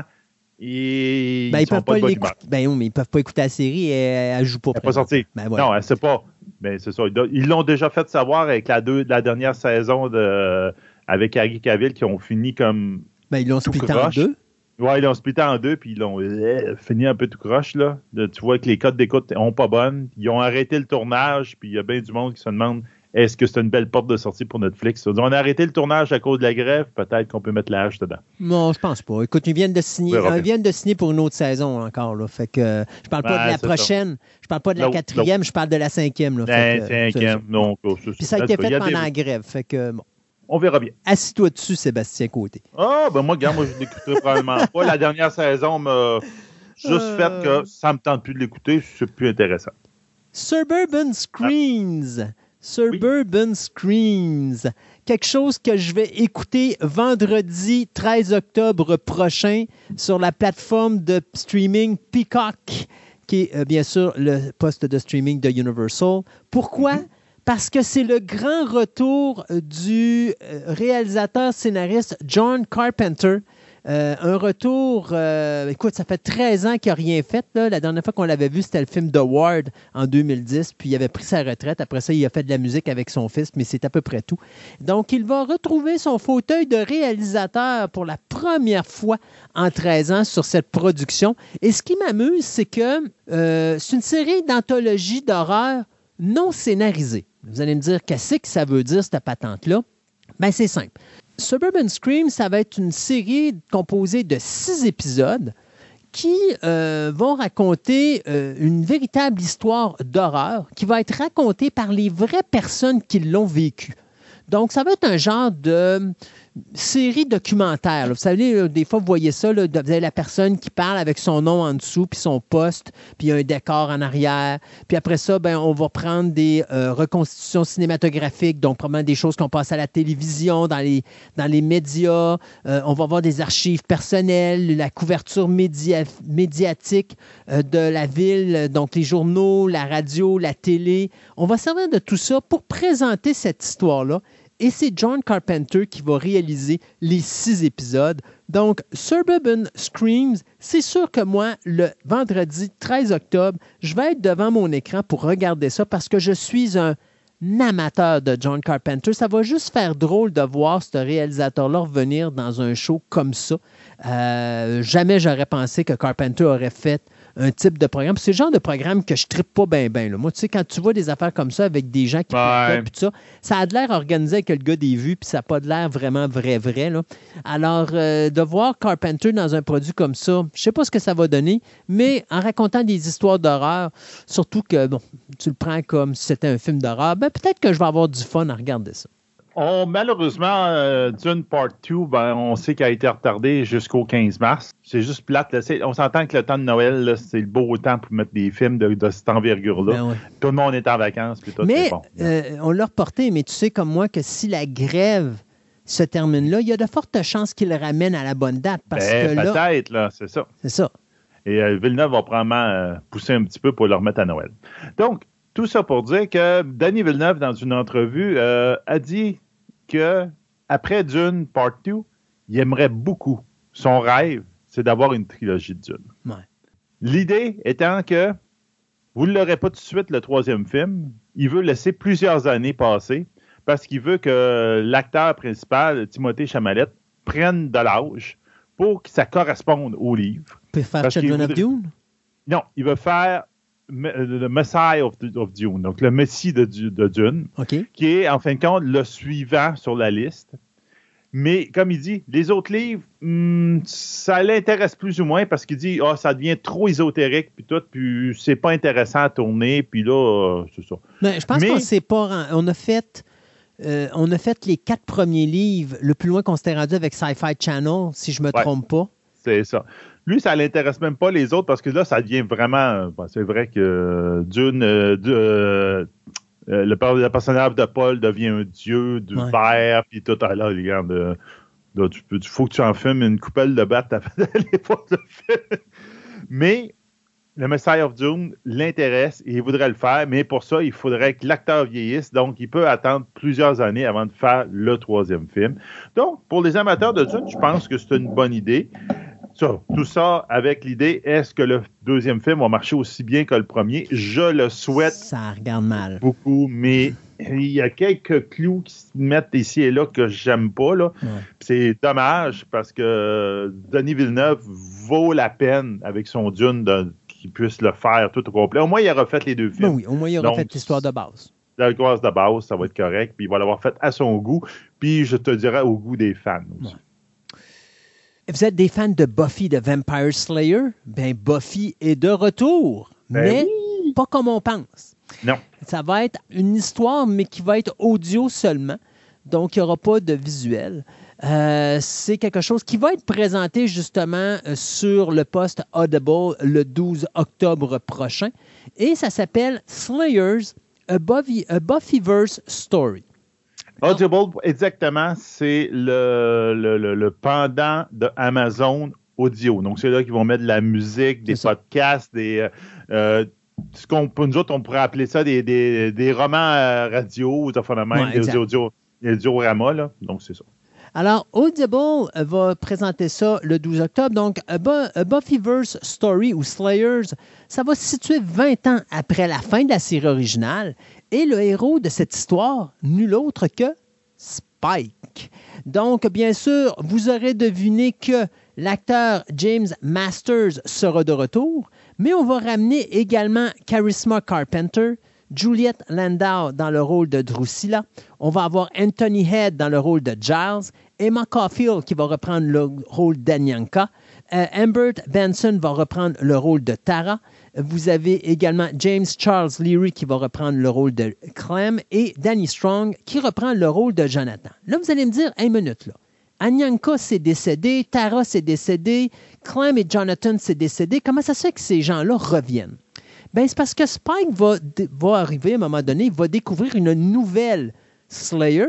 ils ne ben, sont pas, pas de bonne ben, oui, mais ils ne peuvent pas écouter la série et elle ne joue pas. Elle n'est pas sortie. Ben, voilà. Non, elle ne sait pas. Mais c'est ça. Ils l'ont déjà fait savoir avec la, deux, la dernière saison de, avec Harry Cavill qui ont fini comme ben, ils l'ont splitté en deux. Oui, ils l'ont splitté en deux puis ils l'ont euh, fini un peu tout croche. Là. Tu vois que les codes d'écoute n'ont pas bonnes. Ils ont arrêté le tournage puis il y a bien du monde qui se demande est-ce que c'est une belle porte de sortie pour Netflix? On a arrêté le tournage à cause de la grève. Peut-être qu'on peut mettre la hache dedans. Non, je pense pas. Écoute, ils viennent de signer, oui, ils viennent de signer pour une autre saison encore. Là. Fait que, je parle pas ben, de la prochaine. Ça. Je parle pas de la quatrième. Je parle de la cinquième. Là. Ben, fait que, cinquième. Ça, non, c'est, c'est, puis ça a été fait pendant des... la grève. Fait que, bon. On verra bien. Assis-toi dessus, Sébastien Côté. Ah, oh, ben moi, regarde, moi, je l'écouterai probablement pas. La dernière saison m'a juste euh... fait que ça me tente plus de l'écouter. C'est plus intéressant. Suburban Screens. Ah. Suburban oui. Screens, quelque chose que je vais écouter vendredi treize octobre prochain sur la plateforme de streaming Peacock, qui est euh, bien sûr le poste de streaming de Universal. Pourquoi? Parce que c'est le grand retour du réalisateur-scénariste John Carpenter. Euh, un retour, euh, écoute, ça fait treize ans qu'il n'a rien fait. Là. La dernière fois qu'on l'avait vu, c'était le film The Ward en deux mille dix, puis il avait pris sa retraite. Après ça, il a fait de la musique avec son fils, mais c'est à peu près tout. Donc, il va retrouver son fauteuil de réalisateur pour la première fois en treize ans sur cette production. Et ce qui m'amuse, c'est que euh, c'est une série d'anthologies d'horreur non scénarisées. Vous allez me dire, qu'est-ce que ça veut dire, cette patente-là? Bien, c'est simple. Suburban Scream, ça va être une série composée de six épisodes qui euh, vont raconter euh, une véritable histoire d'horreur qui va être racontée par les vraies personnes qui l'ont vécue. Donc, ça va être un genre de série documentaire. Là. Vous savez, là, des fois, vous voyez ça, là, vous avez la personne qui parle avec son nom en dessous, puis son poste, puis il y a un décor en arrière. Puis après ça, ben, on va prendre des euh, reconstitutions cinématographiques, donc probablement des choses qu'on passe à la télévision, dans les, dans les médias. Euh, on va voir des archives personnelles, la couverture média, médiatique euh, de la ville, donc les journaux, la radio, la télé. On va servir de tout ça pour présenter cette histoire-là. Et c'est John Carpenter qui va réaliser les six épisodes. Donc, Suburban Screams, c'est sûr que moi, le vendredi treize octobre, je vais être devant mon écran pour regarder ça parce que je suis un amateur de John Carpenter. Ça va juste faire drôle de voir ce réalisateur-là revenir dans un show comme ça. Euh, jamais j'aurais pensé que Carpenter aurait fait un type de programme. C'est le genre de programme que je trippe pas bien, bien. Moi, tu sais, quand tu vois des affaires comme ça avec des gens qui parlent, puis ça, ça a de l'air organisé avec le gars des vues, puis ça n'a pas de l'air vraiment vrai, vrai, là. Alors, euh, de voir Carpenter dans un produit comme ça, je sais pas ce que ça va donner, mais en racontant des histoires d'horreur, surtout que, bon, tu le prends comme si c'était un film d'horreur, ben peut-être que je vais avoir du fun à regarder ça. On, malheureusement, euh, Dune Part deux, ben, on sait qu'elle a été retardée jusqu'au quinze mars. C'est juste plate. Là. C'est, on s'entend que le temps de Noël, là, c'est le beau temps pour mettre des films de, de cette envergure-là. Ben ouais. Tout le monde est en vacances. Plutôt, mais c'est bon. euh, on l'a reporté, mais tu sais comme moi que si la grève se termine là, il y a de fortes chances qu'il le ramène à la bonne date. Parce ben, que là, peut-être, là, c'est ça. C'est ça. Et euh, Villeneuve va probablement euh, pousser un petit peu pour le remettre à Noël. Donc, tout ça pour dire que Denis Villeneuve, dans une entrevue, euh, a dit qu'après Dune Part deux, il aimerait beaucoup. Son rêve, c'est d'avoir une trilogie de Dune. Ouais. L'idée étant que vous ne l'aurez pas tout de suite, le troisième film. Il veut laisser plusieurs années passer parce qu'il veut que l'acteur principal, Timothée Chalamet, prenne de l'âge pour que ça corresponde au livre. Il peut faire Children of Dune? Non, il veut faire le Messiah of, of Dune, donc le Messie de, de Dune, okay, qui est, en fin de compte, le suivant sur la liste. Mais, comme il dit, les autres livres, hmm, ça l'intéresse plus ou moins parce qu'il dit « Ah, oh, ça devient trop ésotérique, puis tout, puis c'est pas intéressant à tourner, puis là, euh, c'est ça. » Je pense Mais, qu'on s'est pas... On a fait... Euh, on a fait les quatre premiers livres, le plus loin qu'on s'était rendu avec Sci-Fi Channel, si je me ouais, trompe pas. C'est ça. Lui, ça l'intéresse même pas les autres parce que là, ça devient vraiment... Bon, c'est vrai que Dune, euh, de, euh, le, le personnage de Paul devient un dieu du ouais, verre, puis tout à l'heure, regarde, il faut que tu en fumes une coupelle de batte avant d'aller voir le film. Mais le Messiah of Dune l'intéresse et il voudrait le faire, mais pour ça, il faudrait que l'acteur vieillisse, donc il peut attendre plusieurs années avant de faire le troisième film. Donc, pour les amateurs de Dune, je pense que c'est une bonne idée. Ça, tout ça avec l'idée, est-ce que le deuxième film va marcher aussi bien que le premier? Je le souhaite. Ça regarde mal. Beaucoup, mais il y a quelques clous qui se mettent ici et là que j'aime pas, là. Ouais. C'est dommage parce que Denis Villeneuve vaut la peine avec son Dune de, qu'il puisse le faire tout au complet. Au moins, il a refait les deux films. Mais oui, au moins, il a refait Donc, l'histoire de base. L'histoire de base, ça va être correct, puis il va l'avoir faite à son goût, puis je te dirais au goût des fans aussi. Ouais. Vous êtes des fans de Buffy de Vampire Slayer? Bien, Buffy est de retour, ben mais oui, pas comme on pense. Non. Ça va être une histoire, mais qui va être audio seulement. Donc, il n'y aura pas de visuel. Euh, c'est quelque chose qui va être présenté justement sur le poste Audible le douze octobre prochain. Et ça s'appelle Slayers, a, Buffy, a Buffyverse Story. Audible, exactement, c'est le, le, le, le pendant de Amazon Audio. Donc, c'est là qu'ils vont mettre de la musique, des podcasts, des euh, ce qu'on nous autres, on pourrait appeler ça des, des, des romans euh, radio, ou enfin, même, ouais, des audio, des dioramas, là. Donc, c'est ça. Alors, Audible va présenter ça le douze octobre. Donc, a Buffyverse Story ou Slayers, ça va se situer vingt ans après la fin de la série originale. Et le héros de cette histoire, nul autre que Spike. Donc, bien sûr, vous aurez deviné que l'acteur James Masters sera de retour, mais on va ramener également Charisma Carpenter, Juliette Landau dans le rôle de Drusilla. On va avoir Anthony Head dans le rôle de Giles. Emma Caulfield qui va reprendre le rôle d'Anyanka. Euh, Ambert Benson va reprendre le rôle de Tara. Vous avez également James Charles Leary qui va reprendre le rôle de Clem et Danny Strong qui reprend le rôle de Jonathan. Là, vous allez me dire, une minute là. Anyanka s'est décédée, Tara s'est décédée, Clem et Jonathan s'est décédés. Comment ça se fait que ces gens-là reviennent? Bien, c'est parce que Spike va, va arriver à un moment donné, il va découvrir une nouvelle Slayer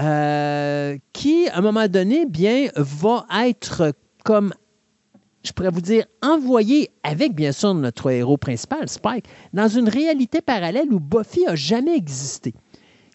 euh, qui, à un moment donné, bien, va être comme, je pourrais vous dire, envoyée avec, bien sûr, notre héros principal, Spike, dans une réalité parallèle où Buffy n'a jamais existé.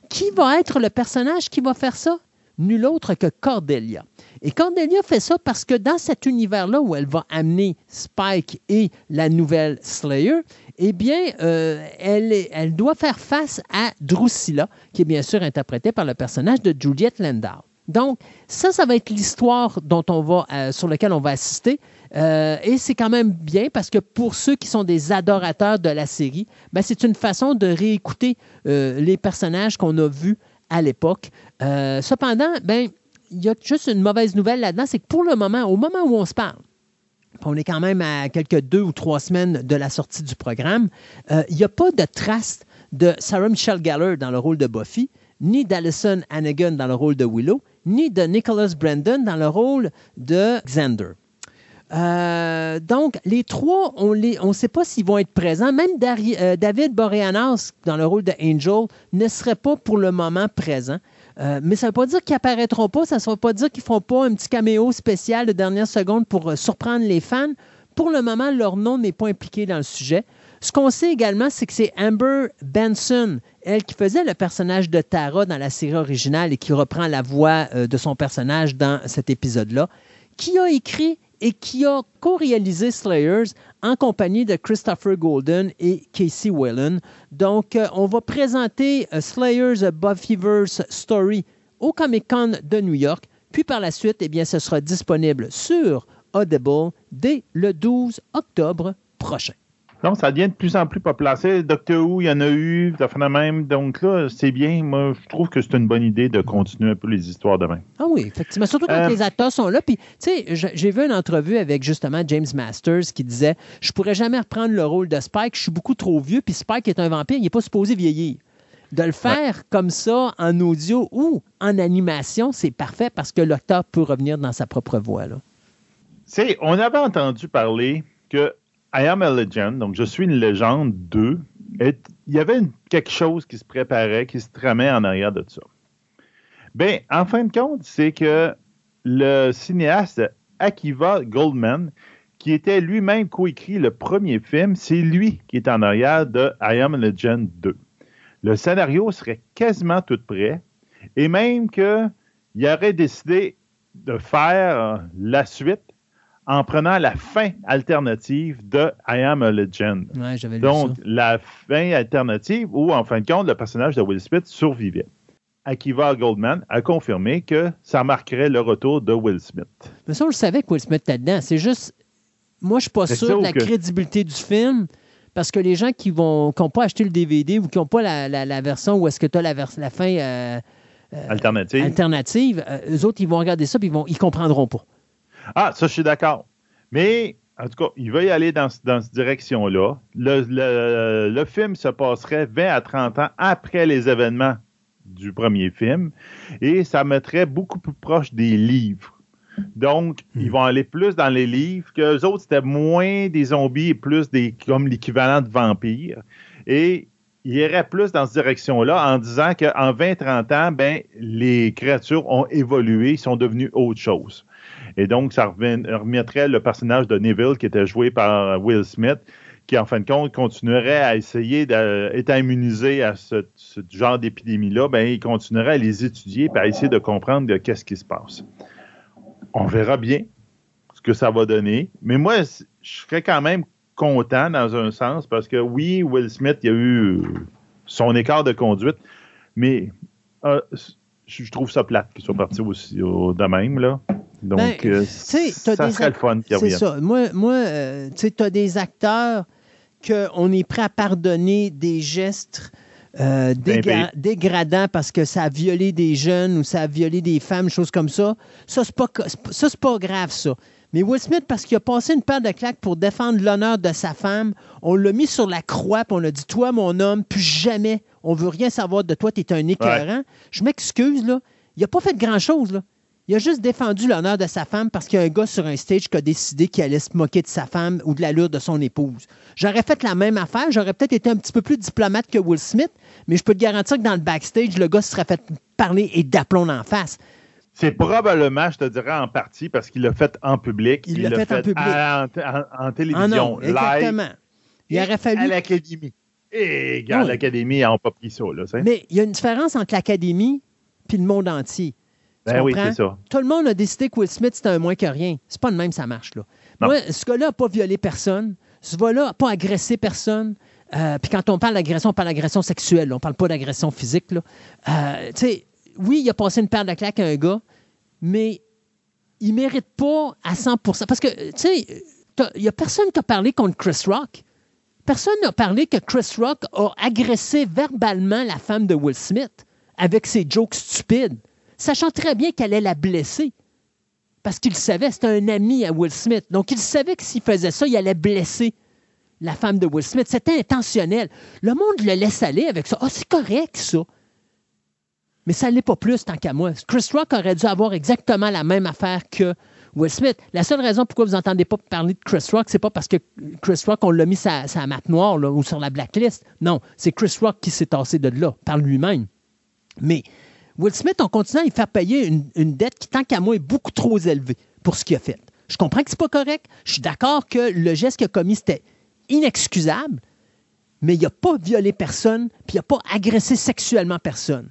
Qui va être le personnage qui va faire ça? nul autre que Cordelia. Et Cordelia fait ça parce que dans cet univers-là où elle va amener Spike et la nouvelle Slayer, eh bien, euh, elle, elle doit faire face à Drusilla, qui est bien sûr interprétée par le personnage de Juliette Landau. Donc, ça, ça va être l'histoire dont on va, euh, sur laquelle on va assister. Euh, et c'est quand même bien parce que pour ceux qui sont des adorateurs de la série, ben, c'est une façon de réécouter euh, les personnages qu'on a vus à l'époque. Euh, cependant, ben, il y a juste une mauvaise nouvelle là-dedans, c'est que pour le moment, au moment où on se parle, on est quand même à quelques deux ou trois semaines de la sortie du programme, euh, il n'y a pas de trace de Sarah Michelle Gellar dans le rôle de Buffy, ni d'Allison Hannigan dans le rôle de Willow, ni de Nicholas Brandon dans le rôle de Xander. Euh, donc, les trois, on ne on sait pas s'ils vont être présents. Même Dari, euh, David Boreanaz, dans le rôle de Angel, ne serait pas pour le moment présent. Euh, mais ça ne veut pas dire qu'ils n'apparaîtront pas, ça ne veut pas dire qu'ils ne feront pas un petit caméo spécial de dernière seconde pour euh, surprendre les fans. Pour le moment, leur nom n'est pas impliqué dans le sujet. Ce qu'on sait également, c'est que c'est Amber Benson, elle qui faisait le personnage de Tara dans la série originale et qui reprend la voix euh, de son personnage dans cet épisode-là, qui a écrit et qui a co-réalisé Slayers en compagnie de Christopher Golden et Casey Whelan. Donc, euh, on va présenter euh, Slayers A Buffyverse Story au Comic-Con de New York. Puis par la suite, eh bien, ce sera disponible sur Audible dès le douze octobre prochain. Non, ça devient de plus en plus populaire. Doctor Who, il y en a eu, ça fait de même. Donc là, c'est bien. Moi, je trouve que c'est une bonne idée de continuer un peu les histoires de même. Ah oui, effectivement. Surtout quand euh... les acteurs sont là. Puis, tu sais, j'ai vu une entrevue avec justement James Masters qui disait « Je pourrais jamais reprendre le rôle de Spike. Je suis beaucoup trop vieux. Puis Spike est un vampire. Il n'est pas supposé vieillir. » De le faire ouais. comme ça en audio ou en animation, c'est parfait parce que l'acteur peut revenir dans sa propre voix. Tu sais, on avait entendu parler que I Am a Legend, donc je suis une légende deux. Et il y avait une, quelque chose qui se préparait, qui se tramait en arrière de ça. Bien, en fin de compte, c'est que le cinéaste Akiva Goldman, qui était lui-même coécrit le premier film, c'est lui qui est en arrière de I Am a Legend deux. Le scénario serait quasiment tout prêt, et même qu'il aurait décidé de faire la suite en prenant la fin alternative de I Am a Legend. Ouais, j'avais lu Donc, ça. La fin alternative où, en fin de compte, le personnage de Will Smith survivait. Akiva Goldman a confirmé que ça marquerait le retour de Will Smith. Mais ça, on le savait que Will Smith était dedans. C'est juste, moi, je ne suis pas c'est sûr de la que... crédibilité du film parce que les gens qui n'ont qui pas acheté le D V D ou qui n'ont pas la, la, la version où est-ce que tu as la, vers... la fin euh, euh, alternative, alternative euh, eux autres, ils vont regarder ça et ils ne ils comprendront pas. Ah, ça, je suis d'accord. Mais, en tout cas, il va y aller dans, dans cette direction-là. Le, le, le film se passerait vingt à trente ans après les événements du premier film et ça mettrait beaucoup plus proche des livres. Donc, mmh. ils vont aller plus dans les livres qu'eux autres, c'était moins des zombies et plus des comme l'équivalent de vampires. Et il irait plus dans cette direction-là en disant qu'en vingt à trente ans, ben, les créatures ont évolué, sont devenues autre chose. Et donc, ça remettrait le personnage de Neville, qui était joué par Will Smith, qui, en fin de compte, continuerait à essayer d'être immunisé à ce, ce genre d'épidémie-là. Bien, il continuerait à les étudier et à essayer de comprendre de qu'est-ce qui se passe. On verra bien ce que ça va donner. Mais moi, je serais quand même content dans un sens parce que, oui, Will Smith, il a eu son écart de conduite, mais euh, je trouve ça plate qu'il soit parti aussi au, de même, là. Donc, ben, euh, ça des serait act- le fun qu'il revienne. C'est ça. Moi, moi euh, tu sais, tu as des acteurs qu'on est prêt à pardonner des gestes euh, dégra- dégradants parce que ça a violé des jeunes ou ça a violé des femmes, choses comme ça. Ça, c'est pas, ça, c'est pas grave, ça. Mais Will Smith, parce qu'il a passé une paire de claques pour défendre l'honneur de sa femme, on l'a mis sur la croix et on a dit « Toi, mon homme, plus jamais, on veut rien savoir de toi, t'es un écœurant. Ouais. » Je m'excuse, là. Il n'a pas fait grand-chose, là. Il a juste défendu l'honneur de sa femme parce qu'il y a un gars sur un stage qui a décidé qu'il allait se moquer de sa femme ou de l'allure de son épouse. J'aurais fait la même affaire. J'aurais peut-être été un petit peu plus diplomate que Will Smith, mais je peux te garantir que dans le backstage, le gars se serait fait parler et d'aplomb en face. C'est probablement, je te dirais, en partie parce qu'il l'a fait en public. Il, il l'a, l'a fait, fait en public. À, en, en, en télévision, en live. Exactement. Il aurait fallu... À l'académie. Et regarde, oui. l'académie n'a pas pris ça. Là, mais il y a une différence entre l'académie et le monde entier. Ben oui, c'est ça. Tout le monde a décidé que Will Smith, c'était un moins que rien. C'est pas de même, ça marche, là. Non. Moi, ce gars-là n'a pas violé personne. Ce gars-là n'a pas agressé personne. Euh, Puis quand on parle d'agression, on parle d'agression sexuelle. Là. On parle pas d'agression physique, là. Euh, tu sais, oui, il a passé une paire de claques à un gars, mais il mérite pas à cent pour cent. Parce que, tu sais, il n'y a personne qui a parlé contre Chris Rock. Personne n'a parlé que Chris Rock a agressé verbalement la femme de Will Smith avec ses jokes stupides, sachant très bien qu'elle allait la blesser. Parce qu'il savait, c'était un ami à Will Smith. Donc, il savait que s'il faisait ça, il allait blesser la femme de Will Smith. C'était intentionnel. Le monde le laisse aller avec ça. Ah, oh, c'est correct, ça. Mais ça ne l'est pas plus, tant qu'à moi. Chris Rock aurait dû avoir exactement la même affaire que Will Smith. La seule raison pourquoi vous n'entendez pas parler de Chris Rock, c'est pas parce que Chris Rock, on l'a mis sur la map noire là, ou sur la blacklist. Non, c'est Chris Rock qui s'est tassé de là, par lui-même. Mais Will Smith, on continue à lui faire payer une, une dette qui, tant qu'à moi, est beaucoup trop élevée pour ce qu'il a fait. Je comprends que c'est pas correct. Je suis d'accord que le geste qu'il a commis, c'était inexcusable, mais il n'a pas violé personne, puis il n'a pas agressé sexuellement personne.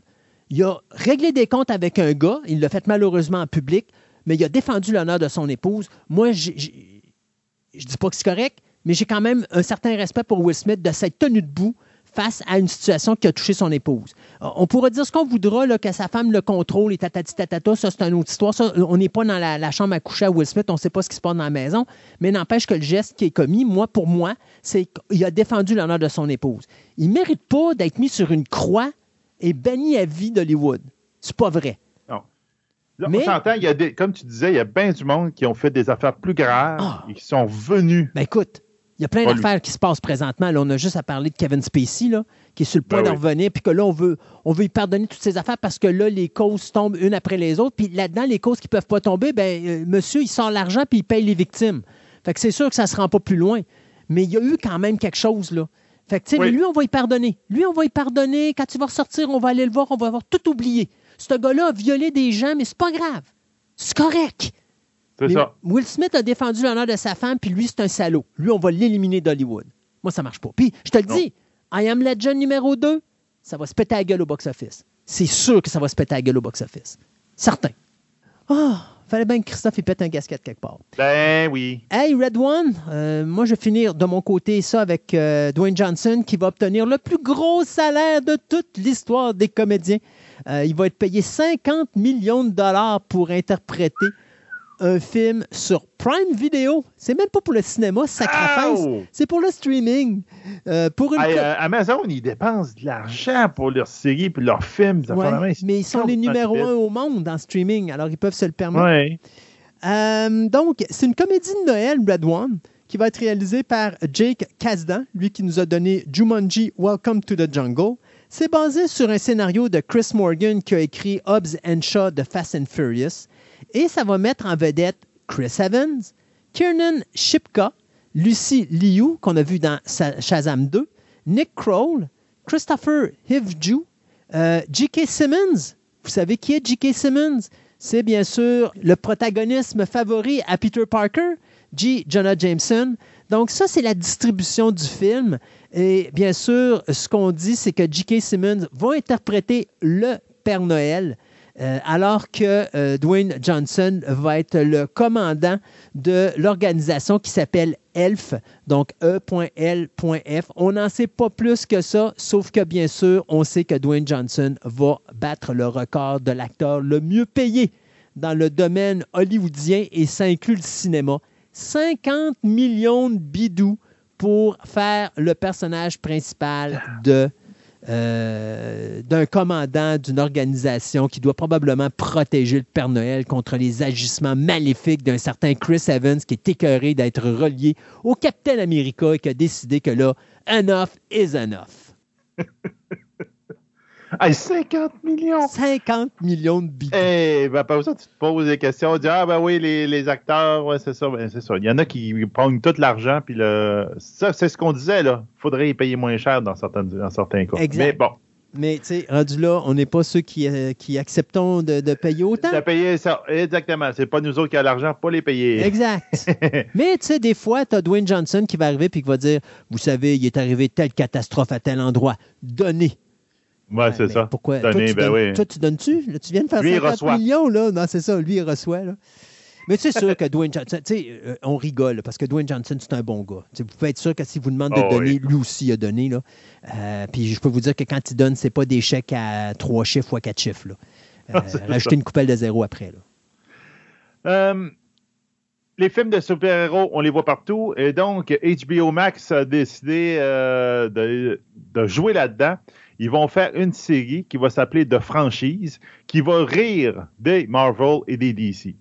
Il a réglé des comptes avec un gars, il l'a fait malheureusement en public, mais il a défendu l'honneur de son épouse. Moi, je ne dis pas que c'est correct, mais j'ai quand même un certain respect pour Will Smith de s'être tenu debout face à une situation qui a touché son épouse. On pourra dire ce qu'on voudra, là, que sa femme le contrôle et tatati tatata, ça c'est une autre histoire. Ça, on n'est pas dans la, la chambre à coucher à Will Smith, on ne sait pas ce qui se passe dans la maison, mais n'empêche que le geste qui est commis, moi, pour moi, c'est qu'il a défendu l'honneur de son épouse. Il ne mérite pas d'être mis sur une croix et banni à vie d'Hollywood. C'est pas vrai. Non. Là, mais on s'entend, il y a des, comme tu disais, il y a bien du monde qui ont fait des affaires plus graves oh. et qui sont venus. Ben écoute, il y a plein d'affaires qui se passent présentement. Là, on a juste à parler de Kevin Spacey, là, qui est sur le point ben d'en oui. revenir, puis que là, on veut, on veut lui pardonner toutes ces affaires parce que là, les causes tombent une après les autres. Puis là-dedans, les causes qui ne peuvent pas tomber, ben euh, monsieur, il sort l'argent puis il paye les victimes. Fait que c'est sûr que ça ne se rend pas plus loin. Mais il y a eu quand même quelque chose, là. Fait que, tu sais, oui. lui, on va y pardonner. Lui, on va y pardonner. Quand il va ressortir, on va aller le voir, on va avoir tout oublié. Ce gars-là a violé des gens, mais c'est pas grave. C'est correct. C'est mais ça. Will Smith a défendu l'honneur de sa femme, puis lui, c'est un salaud. Lui, on va l'éliminer d'Hollywood. Moi, ça marche pas. Puis, je te le dis, I Am Legend numéro deux, ça va se péter la gueule au box-office. C'est sûr que ça va se péter la gueule au box-office. Certain. Oh, fallait bien que Christophe, il pète un gasket quelque part. Ben oui. Hey, Red One, euh, moi, je vais finir de mon côté ça avec euh, Dwayne Johnson, qui va obtenir le plus gros salaire de toute l'histoire des comédiens. Euh, il va être payé cinquante millions de dollars pour interpréter un film sur Prime Video. C'est même pas pour le cinéma, sacrifice. Oh! C'est pour le streaming. Euh, pour une... hey, euh, Amazon, ils dépensent de l'argent pour leurs séries et leurs films. Ouais, vraiment... Mais ils sont les numéros un au monde en streaming, alors ils peuvent se le permettre. Ouais. Euh, donc, c'est une comédie de Noël, Red One, qui va être réalisée par Jake Kasdan, lui qui nous a donné Jumanji Welcome to the Jungle. C'est basé sur un scénario de Chris Morgan qui a écrit Hobbs and Shaw de Fast and Furious. Et ça va mettre en vedette Chris Evans, Kiernan Shipka, Lucy Liu, qu'on a vu dans Shazam deux, Nick Kroll, Christopher Hivju, euh, J K. Simmons. Vous savez qui est J K. Simmons? C'est bien sûr le protagonisme favori à Peter Parker, G. Jonah Jameson. Donc ça, c'est la distribution du film. Et bien sûr, ce qu'on dit, c'est que J K. Simmons va interpréter le Père Noël, Euh, alors que euh, Dwayne Johnson va être le commandant de l'organisation qui s'appelle E L F, donc E L F. On n'en sait pas plus que ça, sauf que bien sûr, on sait que Dwayne Johnson va battre le record de l'acteur le mieux payé dans le domaine hollywoodien, et ça inclut le cinéma. cinquante millions de bidous pour faire le personnage principal de... Euh, d'un commandant d'une organisation qui doit probablement protéger le Père Noël contre les agissements maléfiques d'un certain Chris Evans qui est écœuré d'être relié au Captain America et qui a décidé que là, enough is enough. Hey, cinquante millions! cinquante millions de billets. Eh hey, ben, par ça, tu te poses des questions. Tu dis, ah, ben oui, les, les acteurs, ouais, c'est ça, ben, c'est ça. Il y en a qui prennent tout l'argent, puis le... ça, c'est ce qu'on disait, là. Il faudrait y payer moins cher dans certains, dans certains cas. Exact. Mais bon. Mais, tu sais, rendu là, on n'est pas ceux qui, euh, qui acceptons de, de payer autant. De payer ça, exactement. C'est pas nous autres qui avons l'argent pour les payer. Exact. Mais, tu sais, des fois, tu as Dwayne Johnson qui va arriver, puis qui va dire, vous savez, il est arrivé telle catastrophe à tel endroit. Donnez. Ouais, c'est ça. Pourquoi? Donner, toi, tu ben donnes, oui. toi, tu donnes-tu? Là, tu viens de faire cinquante millions, là. Non, c'est ça. Lui, il reçoit, là. Mais c'est sûr que Dwayne Johnson, tu sais, euh, on rigole, parce que Dwayne Johnson, c'est un bon gars. T'sais, vous pouvez être sûr que si vous demandez de oh, donner, oui. lui aussi a donné, là. Euh, puis je peux vous dire que quand il donne, c'est pas des chèques à trois chiffres ou à quatre chiffres, là. Euh, ah, rajouter ça. Une coupelle de zéro après, là. Um... Les films de super-héros, on les voit partout. Et donc, H B O Max a décidé euh, de, de jouer là-dedans. Ils vont faire une série qui va s'appeler The Franchise, qui va rire des Marvel et des D C.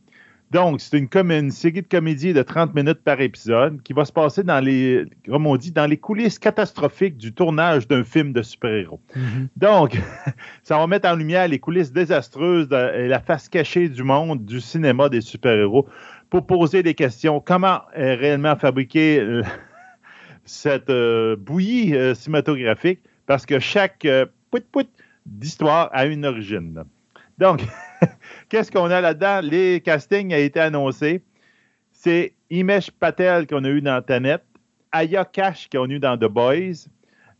Donc, c'est une, com- une série de comédies de trente minutes par épisode qui va se passer dans les, comme on dit, dans les coulisses catastrophiques du tournage d'un film de super-héros. Mm-hmm. Donc, ça va mettre en lumière les coulisses désastreuses de, et la face cachée du monde du cinéma des super-héros. Pour poser des questions, comment est réellement fabriquer euh, cette euh, bouillie euh, cinématographique, parce que chaque euh, pout-pout d'histoire a une origine. Donc, qu'est-ce qu'on a là-dedans? Les castings ont été annoncés. C'est Himesh Patel qu'on a eu dans Tenet, Aya Cash qu'on a eu dans The Boys,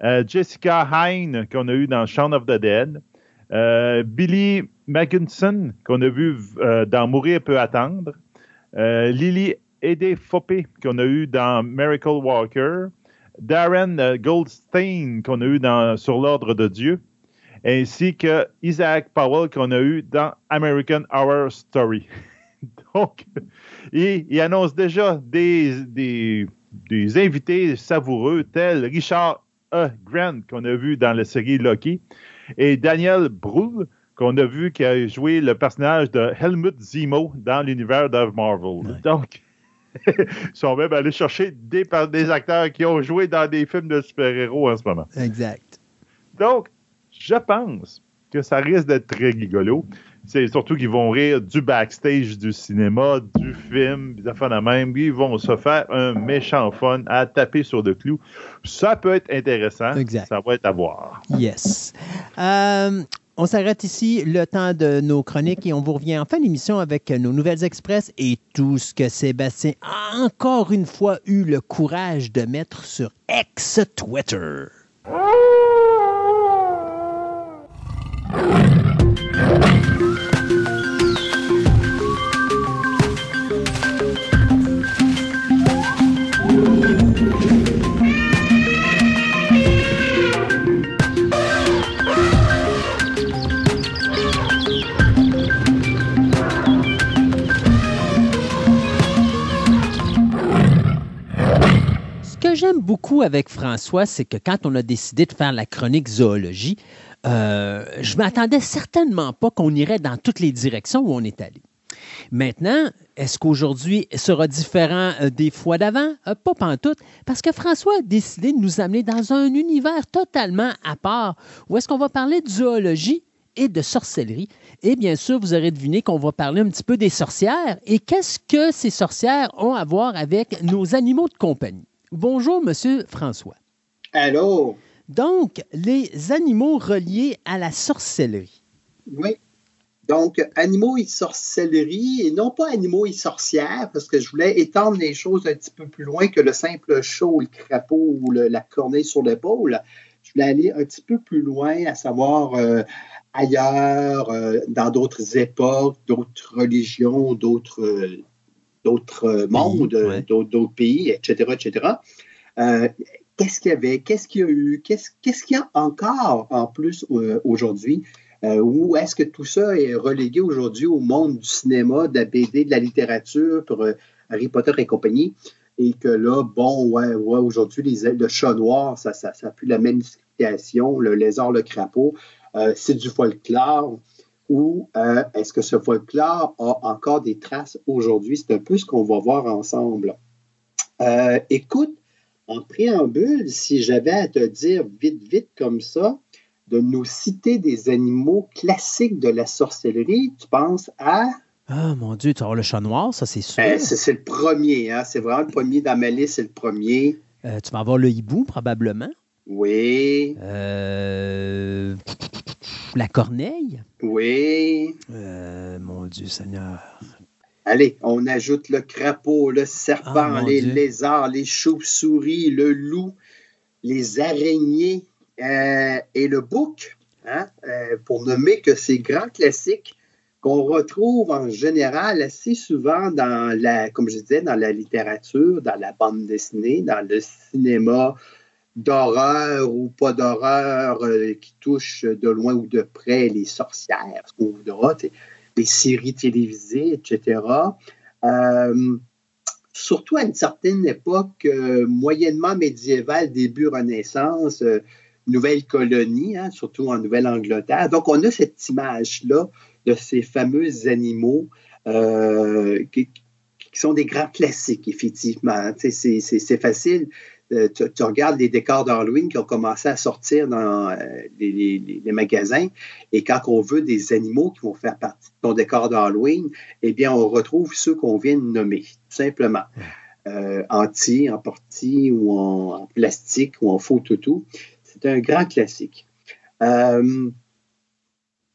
euh, Jessica Hine qu'on a eu dans Shaun of the Dead, euh, Billy Magnussen qu'on a vu euh, dans Mourir peut attendre, Euh, Lily Edé-Fopé, qu'on a eu dans Miracle Walker, Darren euh, Goldstein, qu'on a eu dans Sur l'ordre de Dieu, ainsi que Isaac Powell, qu'on a eu dans American Horror Story. Donc, il, il annonce déjà des, des, des invités savoureux, tels Richard E. Grant, qu'on a vu dans la série Loki, et Daniel Brühl, qu'on a vu qui a joué le personnage de Helmut Zemo dans l'univers de Marvel. Ouais. Donc, ils sont même allés chercher des, des acteurs qui ont joué dans des films de super-héros en ce moment. Exact. Donc, je pense que ça risque d'être très rigolo. C'est surtout qu'ils vont rire du backstage du cinéma, du film, des affaires de même. Ils vont se faire un méchant fun à taper sur le clou. Ça peut être intéressant. Exact. Ça va être à voir. Yes. Euh... On s'arrête ici, le temps de nos chroniques, et on vous revient en fin d'émission avec nos nouvelles express et tout ce que Sébastien a encore une fois eu le courage de mettre sur ex-Twitter. Ce que j'aime beaucoup avec François, c'est que quand on a décidé de faire la chronique zoologie, euh, je ne m'attendais certainement pas qu'on irait dans toutes les directions où on est allé. Maintenant, est-ce qu'aujourd'hui sera différent des fois d'avant? Euh, pas pantoute, parce que François a décidé de nous amener dans un univers totalement à part, où est-ce qu'on va parler de zoologie et de sorcellerie. Et bien sûr, vous aurez deviné qu'on va parler un petit peu des sorcières. Et qu'est-ce que ces sorcières ont à voir avec nos animaux de compagnie? Bonjour, Monsieur François. Allô? Donc, les animaux reliés à la sorcellerie. Oui. Donc, animaux et sorcellerie, et non pas animaux et sorcières, parce que je voulais étendre les choses un petit peu plus loin que le simple chat ou le crapaud ou le, la corneille sur l'épaule. Je voulais aller un petit peu plus loin, à savoir euh, ailleurs, euh, dans d'autres époques, d'autres religions, d'autres... Euh, d'autres mondes, oui, ouais. d'autres, d'autres pays, et cetera, et cetera. Euh, qu'est-ce qu'il y avait? Qu'est-ce qu'il y a eu? Qu'est-ce, qu'est-ce qu'il y a encore en plus euh, aujourd'hui? Euh, où est-ce que tout ça est relégué aujourd'hui au monde du cinéma, de la B D, de la littérature, pour euh, Harry Potter et compagnie? Et que là, bon, ouais, ouais, aujourd'hui, les, le chat noir, ça, ça, ça pue la même signification, le lézard, le crapaud, euh, c'est du folklore. Ou euh, est-ce que ce folklore a encore des traces aujourd'hui? C'est un peu ce qu'on va voir ensemble. Euh, écoute, en préambule, si j'avais à te dire vite, vite comme ça, de nous citer des animaux classiques de la sorcellerie, tu penses à... Ah, mon Dieu, tu as le chat noir, ça, c'est sûr. Euh, c'est, c'est le premier, hein? C'est vraiment le premier dans ma liste, c'est le premier. Euh, tu vas avoir le hibou, probablement. Oui. Euh... La corneille? Oui. Euh, mon Dieu Seigneur. Allez, on ajoute le crapaud, le serpent, ah, les Dieu. lézards, les chauves-souris, le loup, les araignées euh, et le bouc. hein, euh, pour nommer que ces grands classiques qu'on retrouve en général assez souvent dans la, comme je disais, dans la littérature, dans la bande dessinée, dans le cinéma d'horreur ou pas d'horreur euh, qui touche de loin ou de près les sorcières, ce qu'on voudra, les séries télévisées, et cetera. Euh, surtout à une certaine époque euh, moyennement médiévale, début Renaissance, euh, nouvelle colonie, hein, surtout en Nouvelle-Angleterre. Donc, on a cette image-là de ces fameux animaux euh, qui, qui sont des grands classiques, effectivement. C'est, c'est, c'est facile. Euh, tu, tu regardes les décors d'Halloween qui ont commencé à sortir dans euh, les, les, les magasins, et quand on veut des animaux qui vont faire partie de ton décor d'Halloween, eh bien, on retrouve ceux qu'on vient de nommer, tout simplement. Euh, en tir, en portis, ou en, en plastique, ou en faux toutou. C'est un grand classique. Euh,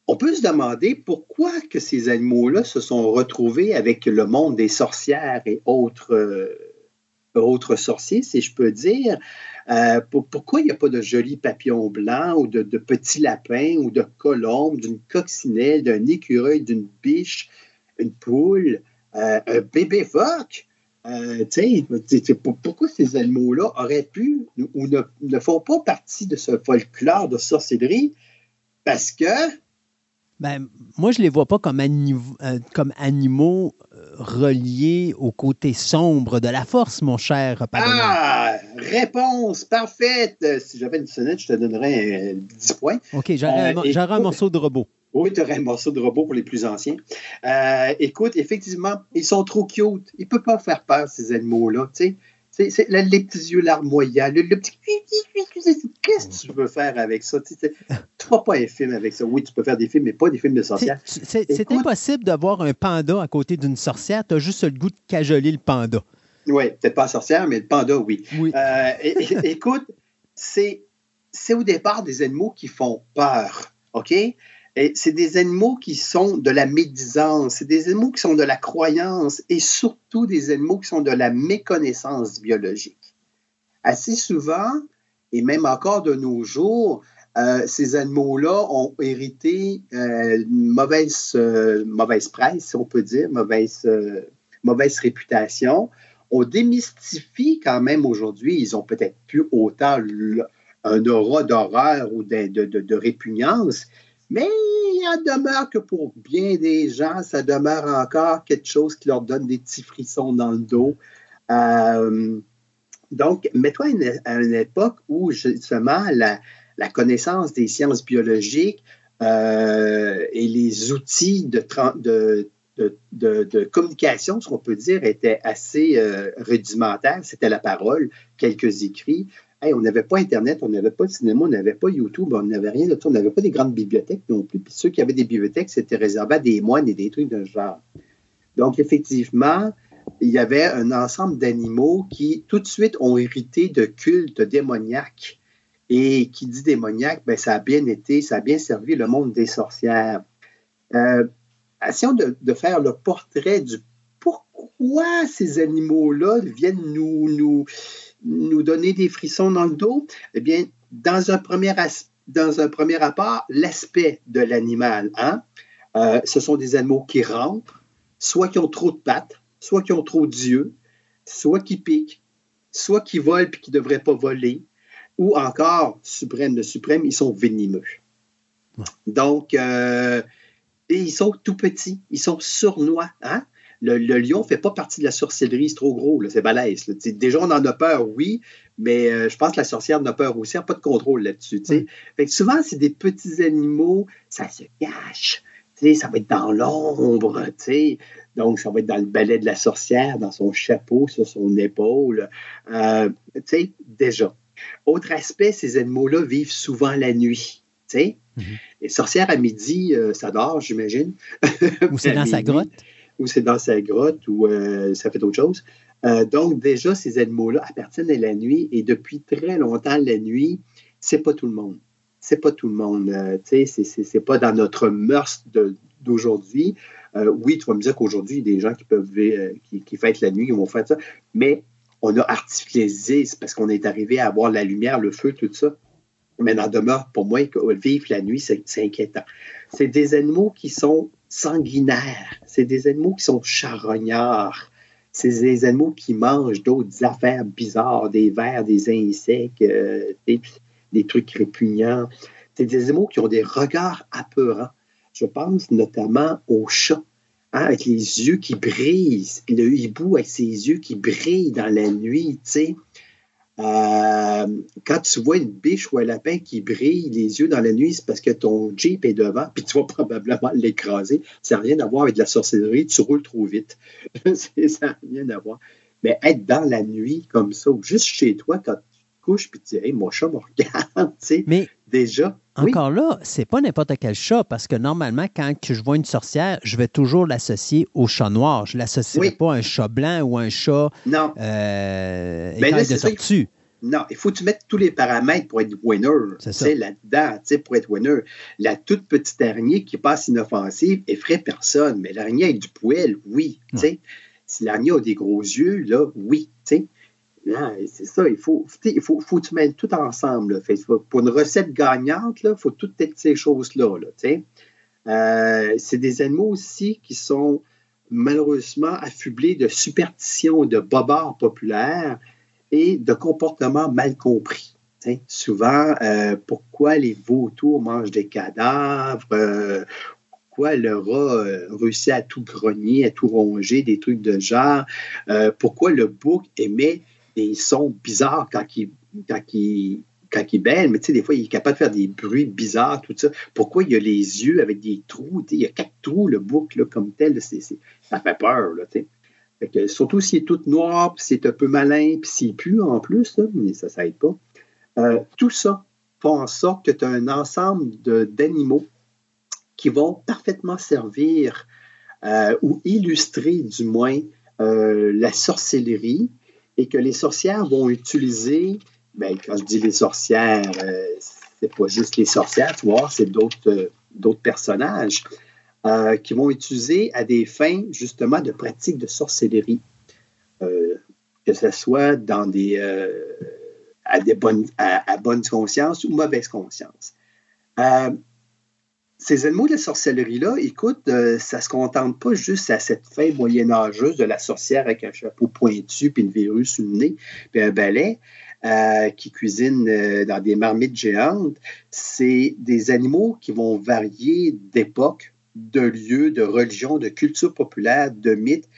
on peut se demander pourquoi que ces animaux-là se sont retrouvés avec le monde des sorcières et autres, euh, autres sorciers, si je peux dire. Euh, pour, pourquoi il n'y a pas de jolis papillons blancs ou de, de petits lapins ou de colombes, d'une coccinelle, d'un écureuil, d'une biche, une poule, euh, un bébé phoque? Euh, t'sais, t'sais, pourquoi ces animaux-là auraient pu ou ne, ne font pas partie de ce folklore de sorcellerie? Parce que... Ben, moi, je ne les vois pas comme, anim, euh, comme animaux reliés au côté sombre de la force, mon cher Paganel. Ah! Réponse parfaite! Euh, si j'avais une sonnette, je te donnerais euh, dix points. OK, j'aurais euh, un, un morceau de robot. Oui, tu aurais un morceau de robot pour les plus anciens. Euh, écoute, effectivement, ils sont trop cute. Ils ne peuvent pas faire peur, ces animaux-là. Tu sais, c'est les petits yeux larmoyants, le, le petit... Qu'est-ce que tu veux faire avec ça? Tu ne feras pas un film avec ça. Oui, tu peux faire des films, mais pas des films de sorcières. C'est impossible d'avoir un panda à côté d'une sorcière. Tu as juste le goût de cajoler le panda. Oui, peut-être pas la sorcière, mais le panda, oui. oui. Euh, écoute, c'est au départ des animaux qui font peur, OK? Et c'est des animaux qui sont de la médisance, c'est des animaux qui sont de la croyance et surtout des animaux qui sont de la méconnaissance biologique. Assez souvent, et même encore de nos jours, euh, ces animaux-là ont hérité euh, une mauvaise, euh, mauvaise presse, si on peut dire, mauvaise, euh, mauvaise réputation. On démystifie quand même aujourd'hui, ils ont peut-être plus autant un aura d'horreur ou de, de, de, de répugnance. Mais il en demeure que pour bien des gens, ça demeure encore quelque chose qui leur donne des petits frissons dans le dos. Euh, donc, mets-toi à, à une époque où, justement, la, la connaissance des sciences biologiques euh, et les outils de, de, de, de, de communication, ce qu'on peut dire, étaient assez euh, rudimentaires. C'était la parole, quelques écrits. Hey, on n'avait pas Internet, on n'avait pas de cinéma, on n'avait pas YouTube, on n'avait rien de tout, on n'avait pas des grandes bibliothèques non plus. Puis ceux qui avaient des bibliothèques, c'était réservé à des moines et des trucs de ce genre. Donc, effectivement, il y avait un ensemble d'animaux qui, tout de suite, ont hérité de cultes démoniaques. Et qui dit démoniaque, bien, ça a bien été, ça a bien servi le monde des sorcières. Euh, essayons de, de faire le portrait du pourquoi ces animaux-là viennent nous... nous nous donner des frissons dans le dos. Eh bien, dans un premier, dans un premier rapport, l'aspect de l'animal, hein? euh, ce sont des animaux qui rampent, soit qui ont trop de pattes, soit qui ont trop d'yeux, soit qui piquent, soit qui volent et qui ne devraient pas voler, ou encore, suprême de suprême, ils sont venimeux. Donc, euh, et ils sont tout petits, ils sont sournois, hein? Le, le lion ne fait pas partie de la sorcellerie, c'est trop gros, c'est balèze. Là. Déjà, on en a peur, oui, mais euh, je pense que la sorcière en a peur aussi, elle n'a pas de contrôle là-dessus. Mm. Fait que souvent, c'est des petits animaux, ça se cache, ça va être dans l'ombre, donc ça va être dans le balai de la sorcière, dans son chapeau, sur son épaule, euh, déjà. Autre aspect, ces animaux-là vivent souvent la nuit. Mm-hmm. Les sorcières à midi, euh, ça dort, j'imagine. Ou c'est dans sa grotte. Ou c'est dans sa grotte, ou euh, ça fait d'autres choses. Euh, donc, déjà, ces animaux-là appartiennent à la nuit, et depuis très longtemps, la nuit, c'est pas tout le monde. C'est pas tout le monde. Euh, tu sais, c'est pas dans notre mœurs d'aujourd'hui. Euh, oui, tu vas me dire qu'aujourd'hui, il y a des gens qui peuvent euh, qui, qui fêtent la nuit, qui vont faire ça, mais on a artificialisé, c'est parce qu'on est arrivé à avoir la lumière, le feu, tout ça. mais n'en demeure pour moi qu'au vivre la nuit, c'est, c'est inquiétant. C'est des animaux qui sont sanguinaires, c'est des animaux qui sont charognards, c'est des animaux qui mangent d'autres affaires bizarres, des vers, des insectes, euh, des, des trucs répugnants. C'est des animaux qui ont des regards apeurants. Je pense notamment aux chats, hein, avec les yeux qui brillent, le hibou avec ses yeux qui brillent dans la nuit, tu sais. Euh, quand tu vois une biche ou un lapin qui brille les yeux dans la nuit, c'est parce que ton Jeep est devant, puis tu vas probablement l'écraser. Ça n'a rien à voir avec de la sorcellerie, tu roules trop vite. Ça n'a rien à voir. Mais être dans la nuit comme ça, ou juste chez toi, quand tu te couches, puis tu dis hey, « mon chat me regarde », tu sais, mais déjà. Encore oui. Là, c'est pas n'importe quel chat, parce que normalement, quand je vois une sorcière, je vais toujours l'associer au chat noir. Je ne l'associerai oui. pas à un chat blanc ou un chat non. Euh, ben là, de tortue. Que, non, il faut que tu mettes tous les paramètres pour être winner. C'est ça. Là-dedans, pour être winner. La toute petite araignée qui passe inoffensive effraie personne, mais l'araignée avec du poil, oui. Ouais. Si l'araignée a des gros yeux, là, oui, tu sais. Non, c'est ça, il faut, il faut, faut que tu mettes tout ensemble. Là, fait, pour une recette gagnante, il faut toutes ces choses-là. Là, euh, c'est des animaux aussi qui sont malheureusement affublés de superstitions, de bobards populaires et de comportements mal compris. T'sais. Souvent, euh, pourquoi les vautours mangent des cadavres, euh, pourquoi le rat euh, réussit à tout grogner, à tout ronger, des trucs de genre, euh, pourquoi le bouc émet des sons bizarres quand il, quand il, quand il bêle, mais tu sais, des fois, il est capable de faire des bruits bizarres, tout ça. Pourquoi il y a les yeux avec des trous, tu sais, il y a quatre trous, le bouc, là, comme tel, c'est, c'est, ça fait peur, là, tu sais. Fait que, surtout s'il est tout noir, puis c'est un peu malin, puis s'il pue, en plus, là, mais ça, ça aide pas. Euh, tout ça fait en sorte que tu as un ensemble de, d'animaux qui vont parfaitement servir euh, ou illustrer, du moins, euh, la sorcellerie, et que les sorcières vont utiliser, ben, quand je dis les sorcières, euh, c'est pas juste les sorcières, tu vois, c'est d'autres, euh, d'autres personnages euh, qui vont utiliser à des fins, justement, de pratiques de sorcellerie. Euh, que ce soit dans des, euh, à, des bonnes, à, à bonne conscience ou mauvaise conscience. Euh, ces animaux de la sorcellerie-là, écoute, euh, ça ne se contente pas juste à cette fin moyen-âgeuse de la sorcière avec un chapeau pointu, puis une verrue sous le nez, puis un balai euh, qui cuisine euh, dans des marmites géantes. C'est des animaux qui vont varier d'époque, de lieu, de religion, de culture populaire, de mythes,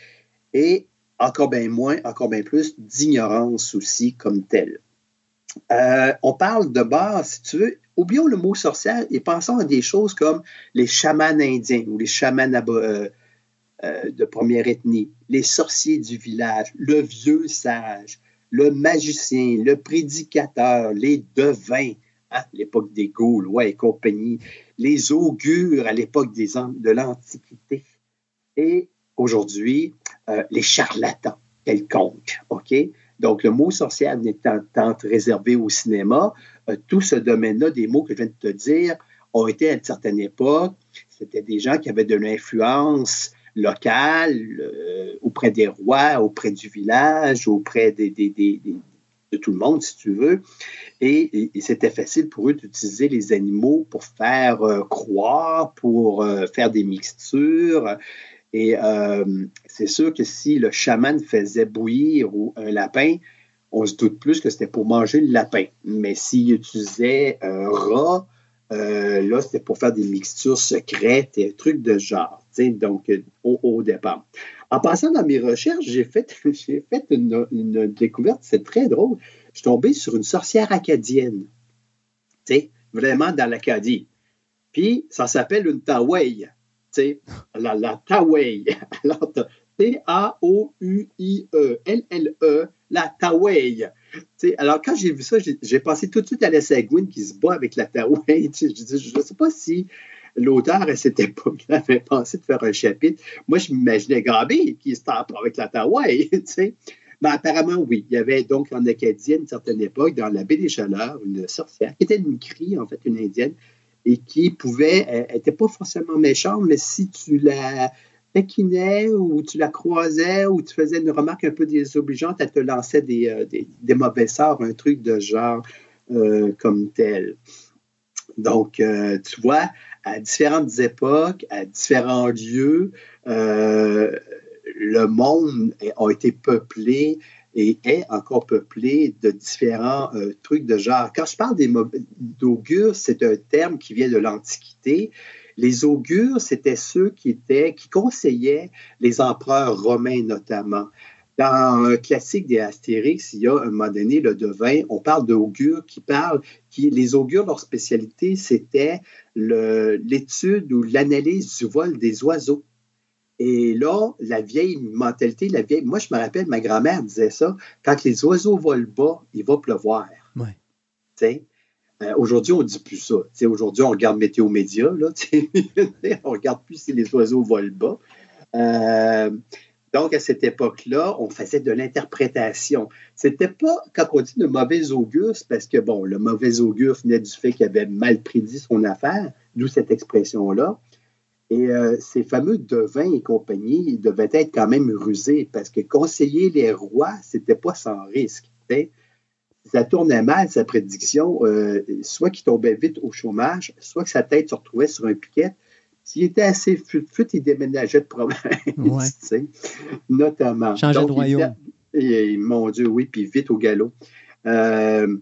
et encore bien moins, encore bien plus, d'ignorance aussi comme telle. Euh, on parle de base, si tu veux, oublions le mot sorcière et pensons à des choses comme les chamans indiens ou les chamans ab- euh, euh, de première ethnie, les sorciers du village, le vieux sage, le magicien, le prédicateur, les devins, hein, à l'époque des Gaulois et compagnie, les augures à l'époque des, de l'Antiquité et aujourd'hui, euh, les charlatans quelconques, OK? Donc, le mot sorcière n'étant tant réservé au cinéma, euh, tout ce domaine-là, des mots que je viens de te dire, ont été à une certaine époque, c'était des gens qui avaient de l'influence locale euh, auprès des rois, auprès du village, auprès des, des, des, des, de tout le monde, si tu veux. Et, et, et c'était facile pour eux d'utiliser les animaux pour faire euh, croire, pour euh, faire des mixtures. Et euh, c'est sûr que si le chaman faisait bouillir ou un lapin, on se doute plus que c'était pour manger le lapin. Mais s'il utilisait un rat, euh, là, c'était pour faire des mixtures secrètes et un truc de genre. Donc, au, au départ. En passant dans mes recherches, j'ai fait, j'ai fait une, une découverte, c'est très drôle. Je suis tombé sur une sorcière acadienne. T'sais, vraiment dans l'Acadie. Puis, ça s'appelle une Tawai. C'est la, la Tawai. Alors, T A O U I E, L L E, la Tawai. T'sais, alors, quand j'ai vu ça, j'ai, j'ai pensé tout de suite à la Sagouine qui se bat avec la Tawai. T'sais, je ne sais pas si l'auteur, à cette époque, avait pensé de faire un chapitre. Moi, je m'imaginais Gambé qui se tape avec la Tawai. T'sais. Mais apparemment, oui. Il y avait donc en Acadie, à une certaine époque, dans la baie des Chaleurs, une sorcière qui était une crie, en fait, une indienne, et qui pouvait, elle n'était pas forcément méchante, mais si tu la taquinais ou tu la croisais ou tu faisais une remarque un peu désobligeante, elle te lançait des, euh, des, des mauvais sorts, un truc de genre. euh, comme tel. Donc, euh, tu vois, à différentes époques, à différents lieux, euh, le monde a été peuplé et est encore peuplé de différents euh, trucs de genre. Quand je parle d'augures, c'est un terme qui vient de l'Antiquité. Les augures, c'était ceux qui, étaient, qui conseillaient les empereurs romains notamment. Dans un classique des Astérix, il y a un moment donné, le devin, on parle d'augures qui parlent, qui, les augures, leur spécialité, c'était l'étude ou l'analyse du vol des oiseaux. Et là, la vieille mentalité, la vieille... Moi, je me rappelle, ma grand-mère disait ça, quand les oiseaux volent bas, il va pleuvoir. Ouais. Tu sais? Euh, aujourd'hui, on ne dit plus ça. T'sais, aujourd'hui, on regarde Météo Média, là, on ne regarde plus si les oiseaux volent bas. Euh, donc, à cette époque-là, on faisait de l'interprétation. C'était pas, quand on dit de mauvais augure, parce que, bon, le mauvais augure venait du fait qu'il avait mal prédit son affaire, d'où cette expression-là. Et euh, ces fameux devins et compagnie, ils devaient être quand même rusés, parce que conseiller les rois, c'était pas sans risque, t'sais. Ça tournait mal, sa prédiction, euh, soit qu'il tombait vite au chômage, soit que sa tête se retrouvait sur un piquet. S'il était assez fut, fut il déménageait de province, ouais. Tu sais, notamment. Changeait donc, de royaume. Et, mon Dieu, oui, puis vite au galop. Euh,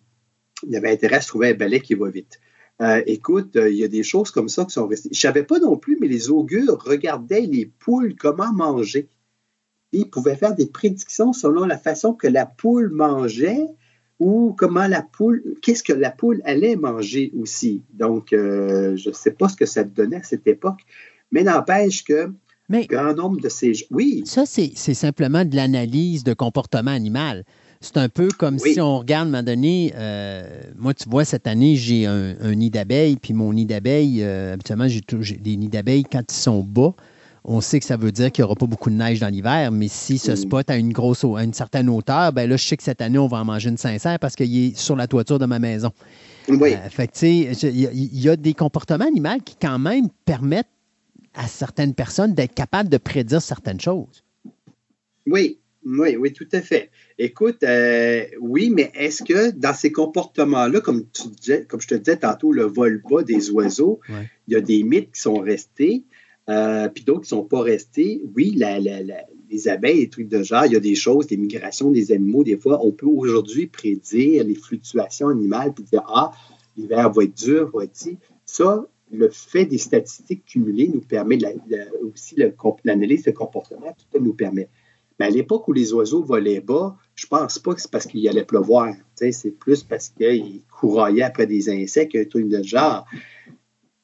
il avait intérêt à se trouver un balai qui va vite. Euh, écoute, euh, il y a des choses comme ça qui sont restées. Je ne savais pas non plus, mais les augures regardaient les poules comment manger. Et ils pouvaient faire des prédictions selon la façon que la poule mangeait, ou comment la poule, qu'est-ce que la poule allait manger aussi. Donc, euh, je ne sais pas ce que ça donnait à cette époque, mais n'empêche que mais, grand nombre de ces... Oui. Ça, c'est, c'est simplement de l'analyse de comportement animal. C'est un peu comme oui. Si on regarde, à un moment donné, euh, moi, tu vois, cette année, j'ai un, un nid d'abeilles, puis mon nid d'abeilles, euh, habituellement, j'ai, tout, j'ai des nids d'abeilles, quand ils sont bas, on sait que ça veut dire qu'il n'y aura pas beaucoup de neige dans l'hiver, mais si ce spot a une grosse, à une certaine hauteur, ben là, je sais que cette année, on va en manger une sincère parce qu'il est sur la toiture de ma maison. Oui. Euh, fait que, tu sais, il y, y a des comportements animaux qui, quand même, permettent à certaines personnes d'être capables de prédire certaines choses. Oui, oui, oui, tout à fait. Écoute, euh, oui, mais est-ce que dans ces comportements-là, comme, tu disais, comme je te disais tantôt, le vol bas des oiseaux, ouais. Il y a des mythes qui sont restés. Euh, puis d'autres qui ne sont pas restés. Oui, la, la, la, les abeilles, les trucs de genre, il y a des choses, des migrations des animaux. Des fois, on peut aujourd'hui prédire les fluctuations animales puis dire « Ah, l'hiver va être dur, va être dit. » Ça, le fait des statistiques cumulées nous permet de la, de, aussi le, l'analyse de comportement, tout ça nous permet. Mais à l'époque où les oiseaux volaient bas, je ne pense pas que c'est parce qu'il allait pleuvoir. T'sais, c'est plus parce qu'ils couraillaient après des insectes, un truc de genre.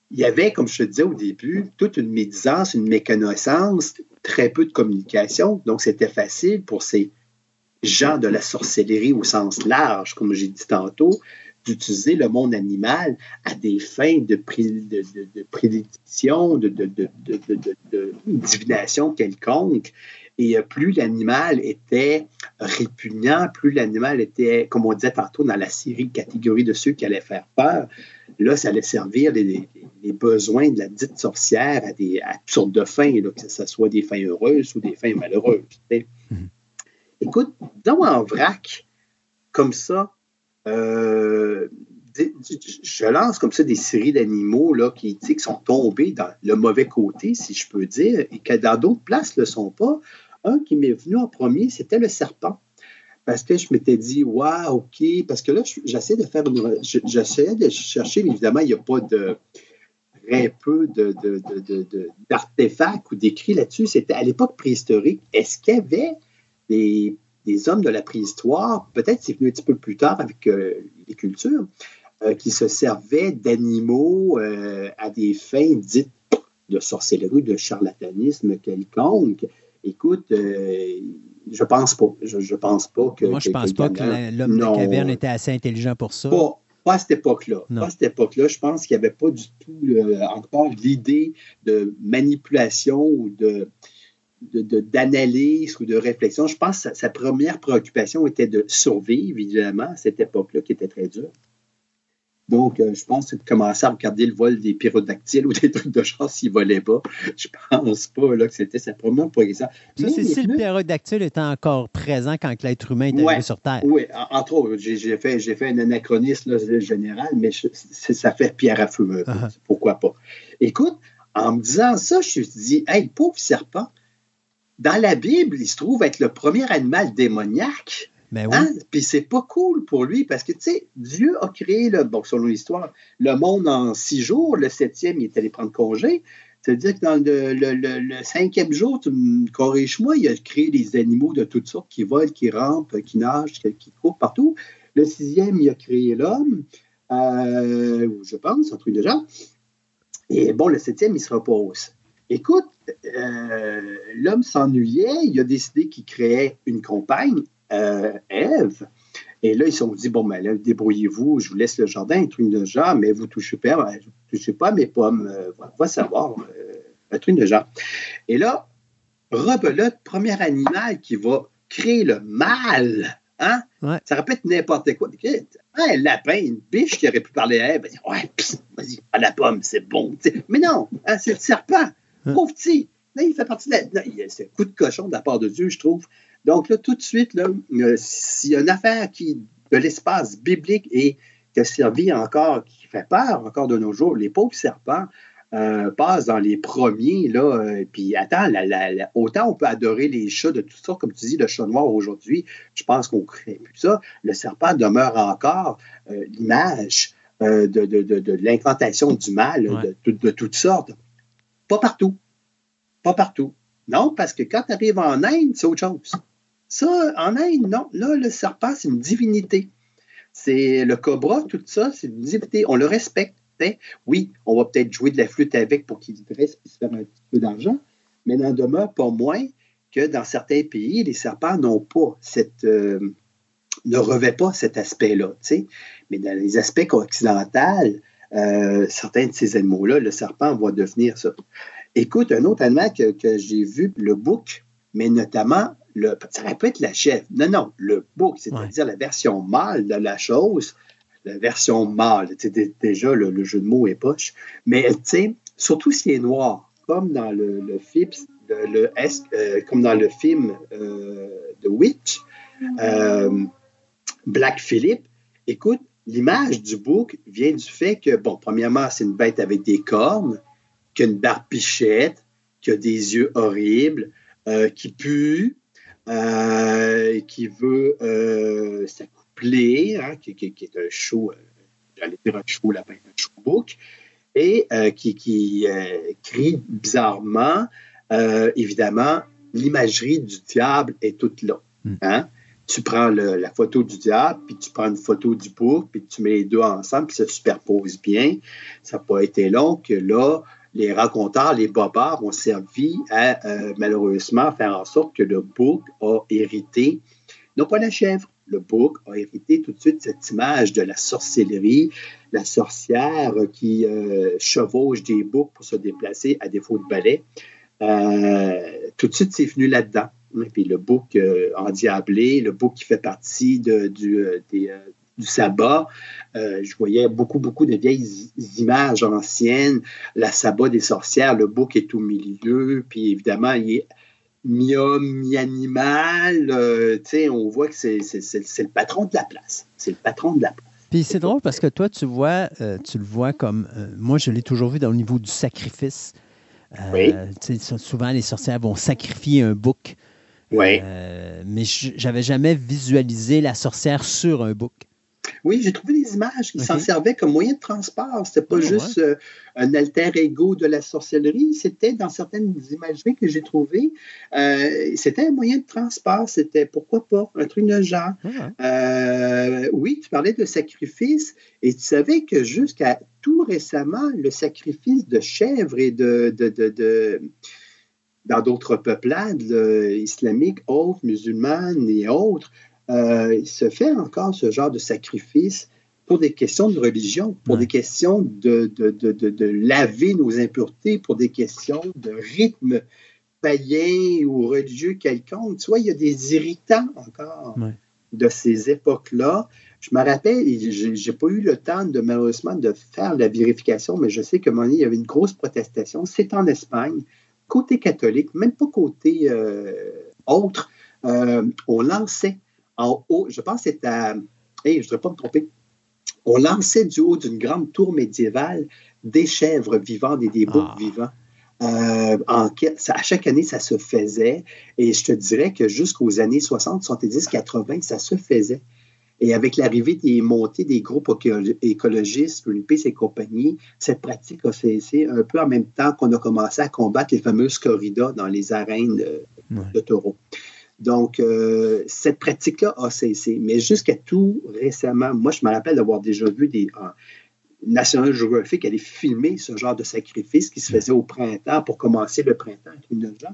Il y avait, comme je te disais au début, toute une médisance, une méconnaissance, très peu de communication. Donc, c'était facile pour ces gens de la sorcellerie au sens large, comme j'ai dit tantôt, d'utiliser le monde animal à des fins de prédiction, de, de, de, de, de, de, de divination quelconque. Et plus l'animal était répugnant, plus l'animal était, comme on disait tantôt dans la série catégorie de ceux qui allaient faire peur, là, ça allait servir les, les, les besoins de la dite sorcière à des à toutes sortes de fins, là, que ce soit des fins heureuses ou des fins malheureuses. Mm-hmm. Écoute, donc en vrac, comme ça, euh, je lance comme ça des séries d'animaux là, qui, qui sont tombés dans le mauvais côté, si je peux dire, et que dans d'autres places ne le sont pas. Un qui m'est venu en premier, c'était le serpent. Parce que je m'étais dit, waouh, OK. Parce que là, j'essaie de faire une. J'essayais de chercher, mais évidemment, il n'y a pas de. Très peu de, de, de, de, de, d'artefacts ou d'écrits là-dessus. C'était à l'époque préhistorique. Est-ce qu'il y avait des, des hommes de la préhistoire? Peut-être c'est venu un petit peu plus tard avec euh, les cultures, euh, qui se servaient d'animaux euh, à des fins dites de sorcellerie, de charlatanisme quelconque. Écoute, euh, je pense pas. Je, je pense pas que. Moi, je que, pense que pas que la, l'homme non, de la caverne était assez intelligent pour ça. Pas, pas à cette époque-là. Non. Pas à cette époque-là. Je pense qu'il n'y avait pas du tout euh, encore l'idée de manipulation ou de, de, de, d'analyse ou de réflexion. Je pense que sa, sa première préoccupation était de survivre, évidemment, à cette époque-là qui était très dure. Donc, euh, je pense que commencer à regarder le vol des pyrodactyles ou des trucs de genre s'il ne volait pas, je pense pas là, que c'était sa première progression. Ça, c'est si pneus... le pyrodactyle était encore présent quand l'être humain est ouais, arrivé sur Terre. Oui, entre autres, j'ai, j'ai, fait, j'ai fait un anachronisme là, général, mais je, ça fait pierre à feu. Uh-huh. Pourquoi pas? Écoute, en me disant ça, je me suis dit, hey, pauvre serpent, dans la Bible, il se trouve être le premier animal démoniaque. Mais oui. Hein? Puis c'est pas cool pour lui parce que, tu sais, Dieu a créé, le, bon, selon l'histoire, le monde en six jours, le septième, il est allé prendre congé. C'est-à-dire que dans le, le, le, le cinquième jour, tu me corriges-moi, il a créé des animaux de toutes sortes qui volent, qui rampent, qui nagent, qui, qui courent partout. Le sixième, il a créé l'homme, euh, je pense, un truc de genre. Et bon, le septième, il se repose. Écoute, euh, l'homme s'ennuyait, il a décidé qu'il créait une compagne, euh, Ève, et là, ils se sont dit, bon, ben là, débrouillez-vous, je vous laisse le jardin, un truc de genre, mais vous ne touchez, touchez pas mes pommes, euh, on va savoir, euh, un truc de genre. Et là, rebelote, premier animal qui va créer le mal, hein? Ouais. Ça répète n'importe quoi. Un lapin, une biche qui aurait pu parler à Ève, ben, ouais, pss, vas-y, à la pomme, c'est bon. T'sais. Mais non, hein, c'est le serpent. Pauvre petit, là, il fait partie de la... Là, c'est un coup de cochon de la part de Dieu, je trouve. Donc là, tout de suite, là, euh, s'il y a une affaire qui, de l'espace biblique et qui a servi encore, qui fait peur encore de nos jours, les pauvres serpents euh, passent dans les premiers, là, euh, puis attends, la, la, la, autant on peut adorer les chats de toutes sortes, comme tu dis, le chat noir aujourd'hui, je pense qu'on ne crée plus ça, le serpent demeure encore euh, l'image euh, de, de, de, de l'incantation du mal, ouais. de, de, de toutes sortes. Pas partout. Pas partout. Non, parce que quand tu arrives en Inde, c'est autre chose. Ça, en Inde, non. Là, le serpent, c'est une divinité. C'est le cobra, tout ça, c'est une divinité. On le respecte. Hein? Oui, on va peut-être jouer de la flûte avec pour qu'il reste et se faire un petit peu d'argent, mais n'en demeure pas moins que dans certains pays, les serpents n'ont pas cette... Euh, ne revêt pas cet aspect-là. T'sais? Mais dans les aspects occidentaux, Euh, certains de ces animaux-là, le serpent va devenir ça. Écoute, un autre animal que, que j'ai vu, le bouc, mais notamment, le, ça aurait pu être la chèvre. Non, non, le bouc, c'est-à-dire ouais. la version mâle de la chose, la version mâle. Déjà, le, le jeu de mots est poche. Mais, tu sais, surtout s'il est noir, comme dans le, le film, le, le, euh, comme dans le film euh, The Witch, euh, Black Phillip, écoute, l'image du bouc vient du fait que, bon, premièrement, c'est une bête avec des cornes, qui a une barbichette, qui a des yeux horribles, euh, qui pue, euh, qui veut euh, s'accoupler, hein, qui, qui, qui est un chou, euh, j'allais dire un chou lapin, un chou bouc, et euh, qui, qui euh, crie bizarrement. Euh, évidemment, l'imagerie du diable est toute là. Hein? Tu prends le, la photo du diable, puis tu prends une photo du bouc, puis tu mets les deux ensemble, puis ça superpose bien. Ça n'a pas été long que là, les raconteurs, les bobards ont servi à, euh, malheureusement, faire en sorte que le bouc a hérité, non pas la chèvre, le bouc a hérité tout de suite cette image de la sorcellerie, la sorcière qui euh, chevauche des boucs pour se déplacer à défaut de balai. Euh, tout de suite, c'est venu là-dedans. Et puis le bouc euh, endiablé, le bouc qui fait partie de, du, euh, des, euh, du sabbat. Euh, je voyais beaucoup, beaucoup de vieilles images anciennes. La sabbat des sorcières, le bouc est au milieu. Puis évidemment, il est mi-homme, mi-animal. Euh, tu sais, on voit que c'est, c'est, c'est, c'est le patron de la place. C'est le patron de la place. Puis c'est drôle parce que toi, tu vois, euh, tu le vois comme... Euh, moi, je l'ai toujours vu dans le niveau du sacrifice. Euh, oui. Souvent, les sorcières vont sacrifier un bouc. Oui. Euh, mais j'avais jamais visualisé la sorcière sur un bouc. Oui, j'ai trouvé des images qui okay. s'en servaient comme moyen de transport. C'était pas oh, juste ouais. euh, un alter ego de la sorcellerie. C'était dans certaines imageries que j'ai trouvées. Euh, c'était un moyen de transport. C'était pourquoi pas un truc de genre. Oh, ouais. euh, oui, tu parlais de sacrifice et tu savais que jusqu'à tout récemment, le sacrifice de chèvres et de... de, de, de dans d'autres peuplades euh, islamiques, autres, musulmanes et autres, euh, il se fait encore ce genre de sacrifice pour des questions de religion, pour ouais. des questions de, de, de, de, de laver nos impuretés, pour des questions de rythme païen ou religieux quelconque. Tu vois, il y a des irritants encore ouais. de ces époques-là Je me rappelle, je n'ai pas eu le temps de malheureusement de faire la vérification, mais je sais qu'à un moment donné, il y avait une grosse protestation. C'est en Espagne, côté catholique, même pas côté euh, autre. Euh, on lançait en haut, je pense que c'est à... Hey, je ne voudrais pas me tromper. On lançait du haut d'une grande tour médiévale des chèvres vivantes et des boucs ah. vivants. Euh, en, ça, à chaque année, ça se faisait. Et je te dirais que jusqu'aux années soixante, soixante-dix, quatre-vingt, ça se faisait. Et avec l'arrivée des montées des groupes écologistes, Greenpeace et compagnie, cette pratique a cessé un peu en même temps qu'on a commencé à combattre les fameuses corridas dans les arènes de, ouais. de taureaux. Donc, euh, cette pratique-là a cessé. Mais jusqu'à tout récemment, moi, je me rappelle d'avoir déjà vu des euh, National Geographic aller filmer ce genre de sacrifice qui se faisait au printemps pour commencer le printemps avec une gens.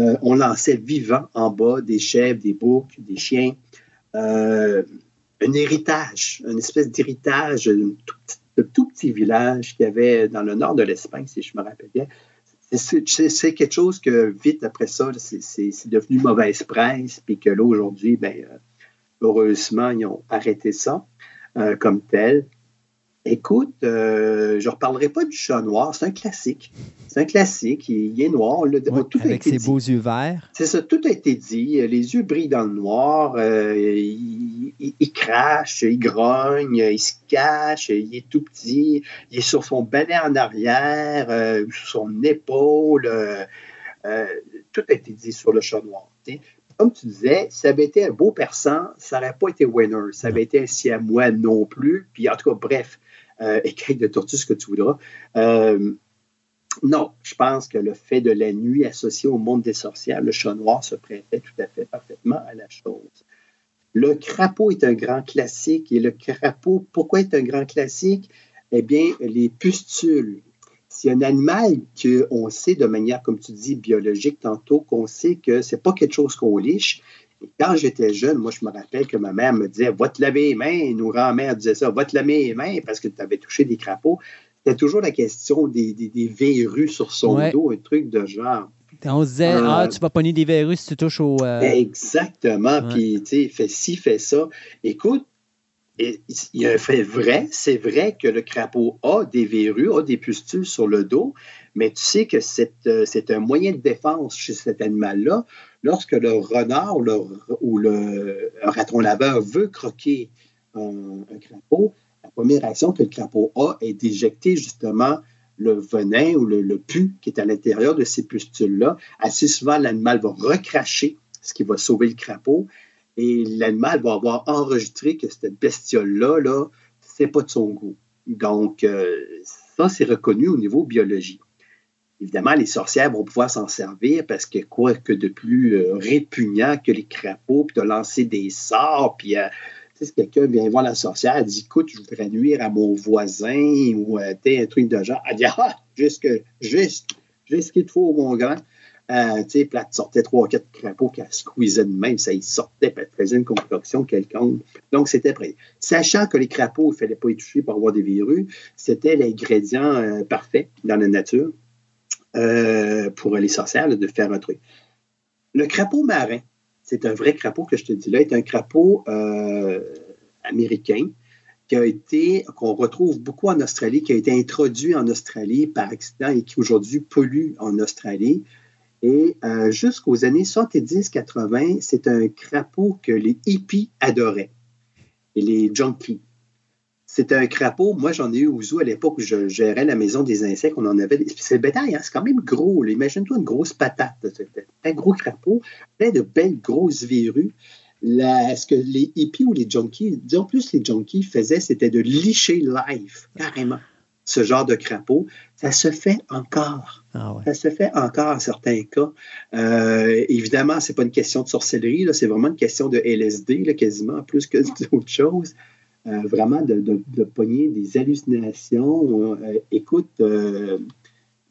Euh, on lançait vivant en bas des chèvres, des boucs, des chiens. Euh, un héritage, une espèce d'héritage de tout, tout petit village qu'il y avait dans le nord de l'Espagne, si je me rappelle bien. C'est, c'est, c'est quelque chose que, vite après ça, c'est, c'est, c'est devenu mauvaise presse, puis que là, aujourd'hui, ben, heureusement, ils ont arrêté ça euh, comme tel. Écoute, euh, je ne reparlerai pas du chat noir, c'est un classique. C'est un classique, il, il est noir. Le, oui, tout avec a été ses dit. Beaux yeux verts. C'est ça, tout a été dit. Les yeux brillent dans le noir, euh, il, il, il crache, il grogne, il se cache, il est tout petit, il est sur son balai en arrière, euh, sur son épaule. Euh, euh, tout a été dit sur le chat noir. T'sais. Comme tu disais, ça avait été un beau persan, ça n'aurait pas été winner. Ça avait été un siamois non plus. Puis en tout cas, bref, euh, écaille de tortue, ce que tu voudras. Euh, non, je pense que le fait de la nuit associé au monde des sorcières, le chat noir se prêtait tout à fait parfaitement à la chose. Le crapaud est un grand classique. Et le crapaud, pourquoi est un grand classique? Eh bien, les pustules. C'est un animal qu'on sait de manière, comme tu dis, biologique tantôt, qu'on sait que c'est pas quelque chose qu'on liche. Et quand j'étais jeune, moi, je me rappelle que ma mère me disait « Va te laver les mains ». Nos grands-mères disaient ça « Va te laver les mains » parce que tu avais touché des crapauds. C'était toujours la question des, des, des verrues sur son ouais. dos, un truc de genre. On se disait euh, « Ah, tu vas pogner des verrues si tu touches au… Euh... » Exactement. Ouais. Puis, tu sais, fais ci, fais ça. Écoute, et il y a un fait vrai, c'est vrai que le crapaud a des verrues, a des pustules sur le dos, mais tu sais que c'est, euh, c'est un moyen de défense chez cet animal-là. Lorsque le renard le, ou le raton laveur veut croquer un, un crapaud, la première action que le crapaud a est d'éjecter justement le venin ou le, le pus qui est à l'intérieur de ces pustules-là. Assez souvent, l'animal va recracher, ce qui va sauver le crapaud. Et l'animal va avoir enregistré que cette bestiole-là, là, c'est pas de son goût. Donc, euh, ça, c'est reconnu au niveau biologie. Évidemment, les sorcières vont pouvoir s'en servir parce que quoi que de plus euh, répugnant que les crapauds, puis de lancer des sorts, puis euh, tu sais, si quelqu'un vient voir la sorcière, elle dit « Écoute, je voudrais nuire à mon voisin » ou euh, « T'es un truc de genre », elle dit « Ah, juste, juste, juste ce qu'il te faut, mon grand ». Euh, tu sais, puis là, tu sortais trois, quatre crapauds qu'elle squeezait de même, ça y sortait, puis elle faisait une concoction quelconque. Donc, c'était prêt. Sachant que les crapauds, il ne fallait pas y toucher pour avoir des verrues, c'était l'ingrédient euh, parfait dans la nature euh, pour les sorcières là, de faire un truc. Le crapaud marin, c'est un vrai crapaud que je te dis là, est un crapaud euh, américain qui a été, qu'on retrouve beaucoup en Australie, qui a été introduit en Australie par accident et qui aujourd'hui pollue en Australie. Et euh, jusqu'aux années soixante-dix quatre-vingt, c'est un crapaud que les hippies adoraient et les junkies. C'est un crapaud, moi j'en ai eu au zoo à l'époque où je gérais la maison des insectes, on en avait, c'est le bétail, hein? C'est quand même gros, là. Imagine-toi une grosse patate, c'était un gros crapaud, plein de belles grosses verrues. La, ce que les hippies ou les junkies, disons plus les junkies faisaient, c'était de licher live, carrément. Ce genre de crapaud, ça se fait encore. Ah ouais. Ça se fait encore en certains cas. Euh, évidemment, ce n'est pas une question de sorcellerie, là, c'est vraiment une question de L S D, là, quasiment, plus que d'autres choses. Euh, vraiment, de, de, de pogner des hallucinations. Euh, écoute, euh,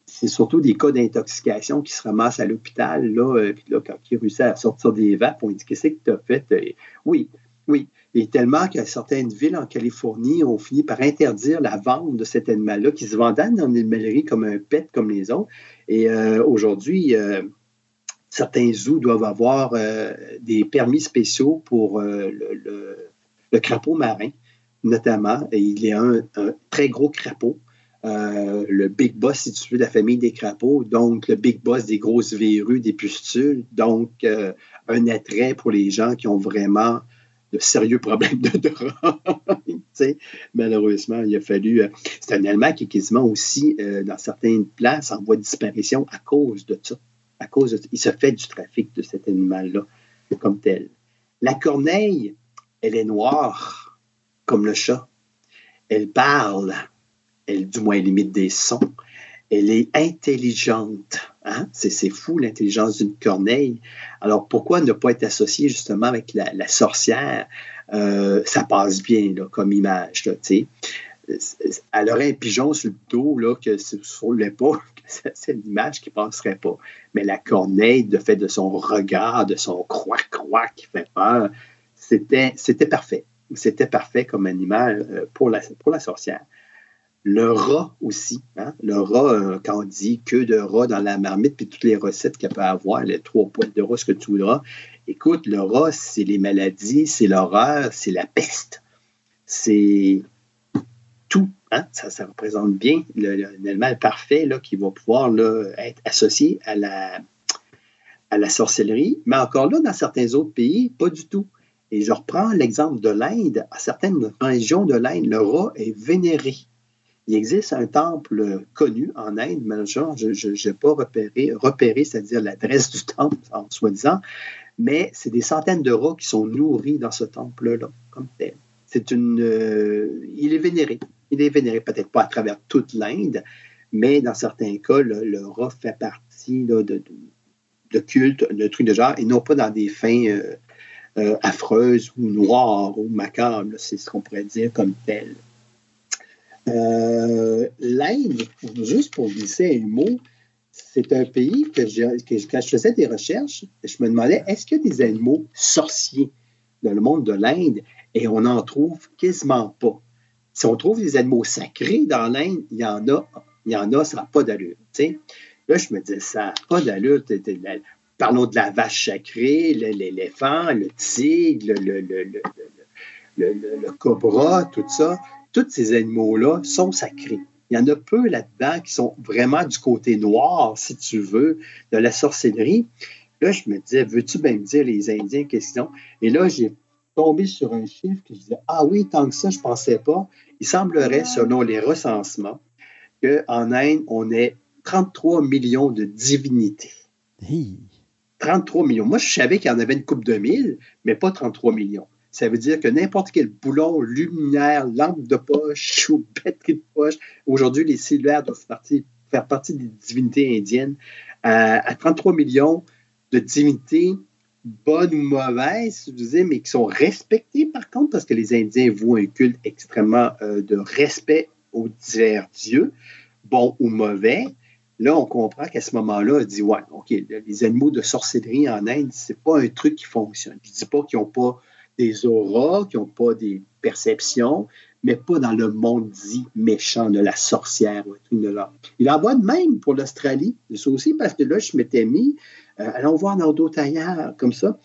c'est surtout des cas d'intoxication qui se ramassent à l'hôpital, là, euh, puis là, quand ils réussissent à sortir des vapes, on dit « Qu'est-ce que tu as fait? » euh, Oui, oui. Et tellement qu'à certaines villes en Californie ont fini par interdire la vente de cet animal-là, qui se vendait dans une animalerie comme un pet, comme les autres. Et euh, aujourd'hui, euh, certains zoos doivent avoir euh, des permis spéciaux pour euh, le, le, le crapaud marin, notamment. Et il est un, un très gros crapaud, euh, le big boss situé de la famille des crapauds, donc le big boss des grosses verrues, des pustules, donc euh, un attrait pour les gens qui ont vraiment de sérieux problèmes d'odorat. Malheureusement, il a fallu... Euh, c'est un Allemand qui est quasiment aussi, euh, dans certaines places, en voie de disparition à cause de ça. À cause de, il se fait du trafic de cet animal-là comme tel. La corneille, elle est noire, comme le chat. Elle parle, elle, du moins elle imite des sons. Elle est intelligente. Hein? C'est fou, l'intelligence d'une corneille. Alors, pourquoi ne pas être associée justement avec la, la sorcière? Euh, ça passe bien là, comme image. Là, elle aurait un pigeon sur le dos, là, que sur l'épaule, c'est l'image qui ne passerait pas. Mais la corneille, de fait de son regard, de son croix-croix qui fait peur, c'était parfait. C'était parfait comme animal pour la, pour la sorcière. Le rat aussi. Hein? Le rat, euh, quand on dit queue de rat dans la marmite, puis toutes les recettes qu'elle peut avoir, les trois poils de rat, ce que tu voudras. Écoute, le rat, c'est les maladies, c'est l'horreur, c'est la peste. C'est tout. Hein? Ça, ça représente bien l'animal le, le, parfait là, qui va pouvoir là, être associé à la, à la sorcellerie. Mais encore là, dans certains autres pays, pas du tout. Et je reprends l'exemple de l'Inde. À certaines régions de l'Inde, le rat est vénéré. Il existe un temple connu en Inde, mais je n'ai pas repéré, repéré c'est-à-dire l'adresse du temple, en soi-disant, mais c'est des centaines de rats qui sont nourris dans ce temple-là, comme tel. C'est une, euh, il est vénéré. Il est vénéré, peut-être pas à travers toute l'Inde, mais dans certains cas, le, le rat fait partie là, de, de, de culte, de trucs de genre, et non pas dans des fins euh, euh, affreuses ou noires ou macabres, c'est ce qu'on pourrait dire comme tel. Euh, L'Inde, juste pour glisser un mot, c'est un pays que, je, que quand je faisais des recherches, je me demandais, est-ce qu'il y a des animaux sorciers dans le monde de l'Inde? Et on n'en trouve quasiment pas. Si on trouve des animaux sacrés dans l'Inde, il y en a, il y en a, ça n'a pas d'allure. Là, je me disais, ça n'a pas d'allure. Parlons de la vache sacrée, l'éléphant, le tigre, le, le, le, le, le, le, le cobra, tout ça. Tous ces animaux-là sont sacrés. Il y en a peu là-dedans qui sont vraiment du côté noir, si tu veux, de la sorcellerie. Là, je me disais, veux-tu bien me dire les Indiens, qu'est-ce qu'ils ont? Et là, j'ai tombé sur un chiffre que je disais, ah oui, tant que ça, je ne pensais pas. Il semblerait, selon les recensements, qu'en Inde, on ait trente-trois millions de divinités. Hey. trente-trois millions. Moi, je savais qu'il y en avait une couple de mille, mais pas trente-trois millions. Ça veut dire que n'importe quel boulon, luminaire, lampe de poche ou batterie de poche, aujourd'hui, les cellulaires doivent faire partie, faire partie des divinités indiennes. Euh, à trente-trois millions de divinités, bonnes ou mauvaises, mais qui sont respectées par contre, parce que les Indiens vouent un culte extrêmement euh, de respect aux divers dieux, bons ou mauvais. Là, on comprend qu'à ce moment-là, on dit, ouais, OK, les animaux de sorcellerie en Inde, c'est pas un truc qui fonctionne. Je dis pas qu'ils n'ont pas des auras, qui n'ont pas des perceptions, mais pas dans le monde dit méchant de la sorcière. Il en va de même pour l'Australie, ça aussi, parce que là, je m'étais mis, euh, allons voir dans d'autres ailleurs, comme ça.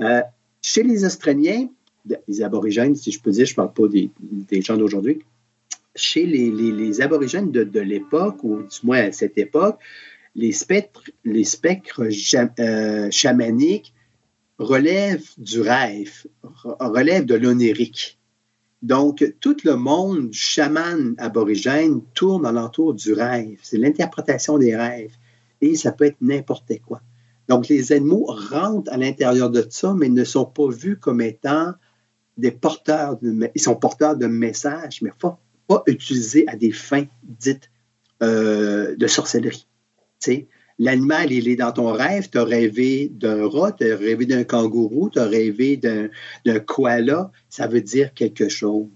Euh, chez les Australiens, les aborigènes, si je peux dire, je ne parle pas des, des gens d'aujourd'hui, chez les, les, les aborigènes de, de l'époque, ou du moins à cette époque, les spectres, les spectres jam, euh, chamaniques relève du rêve, relève de l'onirique. Donc, tout le monde du chaman aborigène tourne alentour du rêve. C'est l'interprétation des rêves. Et ça peut être n'importe quoi. Donc, les animaux rentrent à l'intérieur de ça, mais ne sont pas vus comme étant des porteurs de... Ils sont porteurs de messages, mais pas, pas utilisés à des fins dites euh, de sorcellerie. Tu sais? L'animal, il est dans ton rêve, tu as rêvé d'un rat, tu as rêvé d'un kangourou, tu as rêvé d'un koala, ça veut dire quelque chose.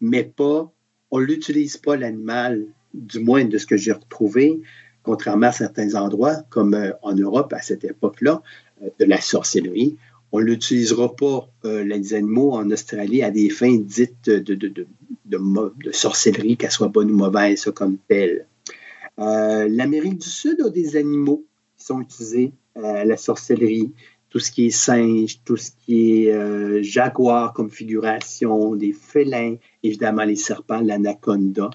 Mais pas, on ne l'utilise pas l'animal, du moins de ce que j'ai retrouvé, contrairement à certains endroits, comme en Europe à cette époque-là, de la sorcellerie. On ne l'utilisera pas, euh, les animaux en Australie, à des fins dites de, de, de, de, de, de sorcellerie, qu'elle soit bonne ou mauvaise, ça, comme telle. Euh, L'Amérique du Sud a des animaux qui sont utilisés à la sorcellerie. tout ce qui est singe, tout ce qui est euh, jaguar comme figuration, des félins, évidemment les serpents, l'anaconda,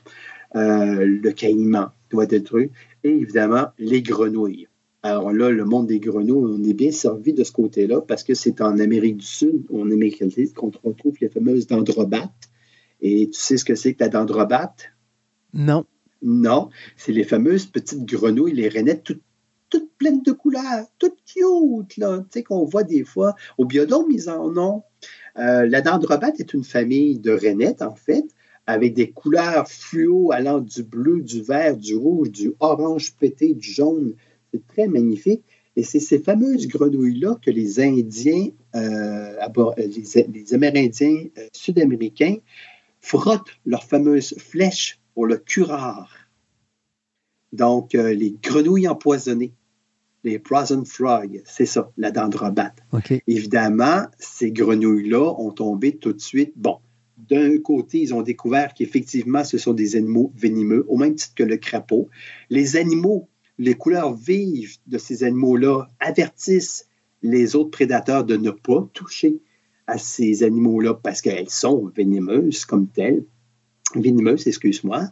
euh, le caïman, doit être rue, et évidemment les grenouilles. Alors là, le monde des grenouilles, on est bien servi de ce côté-là parce que c'est en Amérique du Sud, en Amérique du Sud, qu'on retrouve les fameuses dendrobates. Et tu sais ce que c'est que la dendrobate? Non. Non, c'est les fameuses petites grenouilles, les rainettes, toutes, toutes pleines de couleurs, toutes cute, là, tu sais, qu'on voit des fois. Au biodôme, ils en ont. Euh, la dendrobate est une famille de rainettes, en fait, avec des couleurs fluo allant du bleu, du vert, du rouge, du orange pété, du jaune. C'est très magnifique. Et c'est ces fameuses grenouilles-là que les Indiens, euh, les, les Amérindiens euh, sud-américains frottent leurs fameuses flèches pour le curare. Donc, euh, les grenouilles empoisonnées, les poison frogs, c'est ça, la dendrobate. Okay. Évidemment, ces grenouilles-là ont tombé tout de suite. Bon, d'un côté, ils ont découvert qu'effectivement, ce sont des animaux venimeux, au même titre que le crapaud. Les animaux Les couleurs vives de ces animaux-là avertissent les autres prédateurs de ne pas toucher à ces animaux-là parce qu'elles sont venimeuses comme telles. Venimeuses, excuse-moi.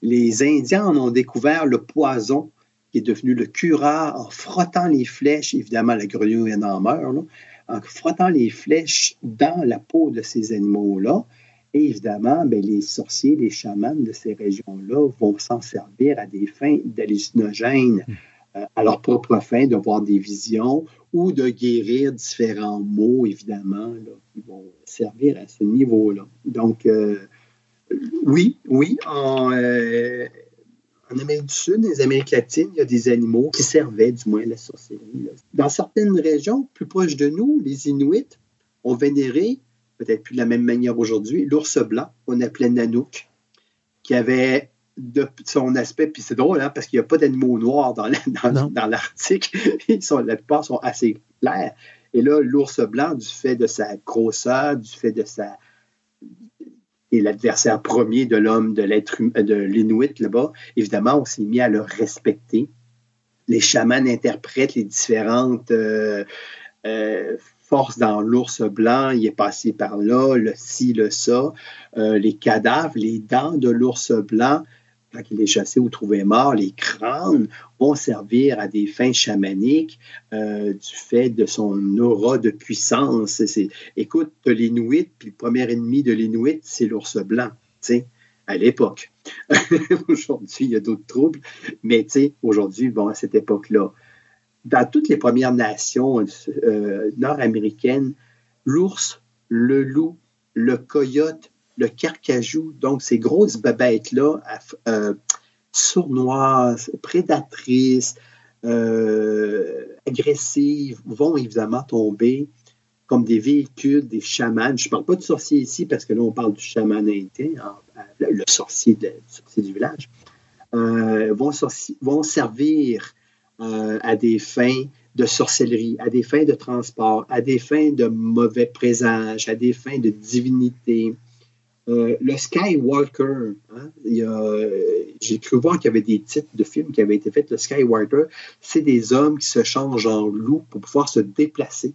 Les Indiens en ont découvert le poison qui est devenu le curare en frottant les flèches. Évidemment, la grenouille en meurt, là, en frottant les flèches dans la peau de ces animaux-là. Et évidemment, bien, les sorciers, les chamans de ces régions-là vont s'en servir à des fins d'hallucinogènes, euh, à leur propre fin de voir des visions ou de guérir différents maux, évidemment, là, qui vont servir à ce niveau-là. Donc, euh, oui, oui, en, euh, en Amérique du Sud, les Amériques latines, il y a des animaux qui servaient, du moins, à la sorcellerie. Là. Dans certaines régions plus proches de nous, les Inuits ont vénéré peut-être plus de la même manière aujourd'hui, l'ours blanc, qu'on appelait Nanook, qui avait de son aspect, puis c'est drôle, hein, parce qu'il n'y a pas d'animaux noirs dans, la, dans, dans l'Arctique, ils sont, la plupart sont assez clairs. Et là, l'ours blanc, du fait de sa grosseur, du fait de sa... et l'adversaire premier de l'homme, de, l'être, de l'Inuit, là-bas, évidemment, on s'est mis à le respecter. Les chamans interprètent les différentes... Euh, euh, force dans l'ours blanc, il est passé par là, le ci, le ça, euh, les cadavres, les dents de l'ours blanc, quand il est chassé ou trouvé mort, les crânes vont servir à des fins chamaniques euh, du fait de son aura de puissance. C'est, écoute, l'Inuit, puis le premier ennemi de l'Inuit, c'est l'ours blanc, tu sais, à l'époque. Aujourd'hui, il y a d'autres troubles, mais tu sais, aujourd'hui, bon, à cette époque-là, dans toutes les Premières Nations euh, nord-américaines, l'ours, le loup, le coyote, le carcajou, donc ces grosses babêtes-là, euh, sournoises, prédatrices, euh, agressives, vont évidemment tomber comme des véhicules, des chamans. Je ne parle pas de sorcier ici parce que là, on parle du chaman indien, hein, le sorcier, de, le sorcier du village, euh, vont, sorci- vont servir... Euh, à des fins de sorcellerie, à des fins de transport, à des fins de mauvais présages, à des fins de divinité. Euh, le Skywalker, hein, il y a, euh, j'ai cru voir qu'il y avait des titres de films qui avaient été faits. Le Skywalker, c'est des hommes qui se changent en loup pour pouvoir se déplacer.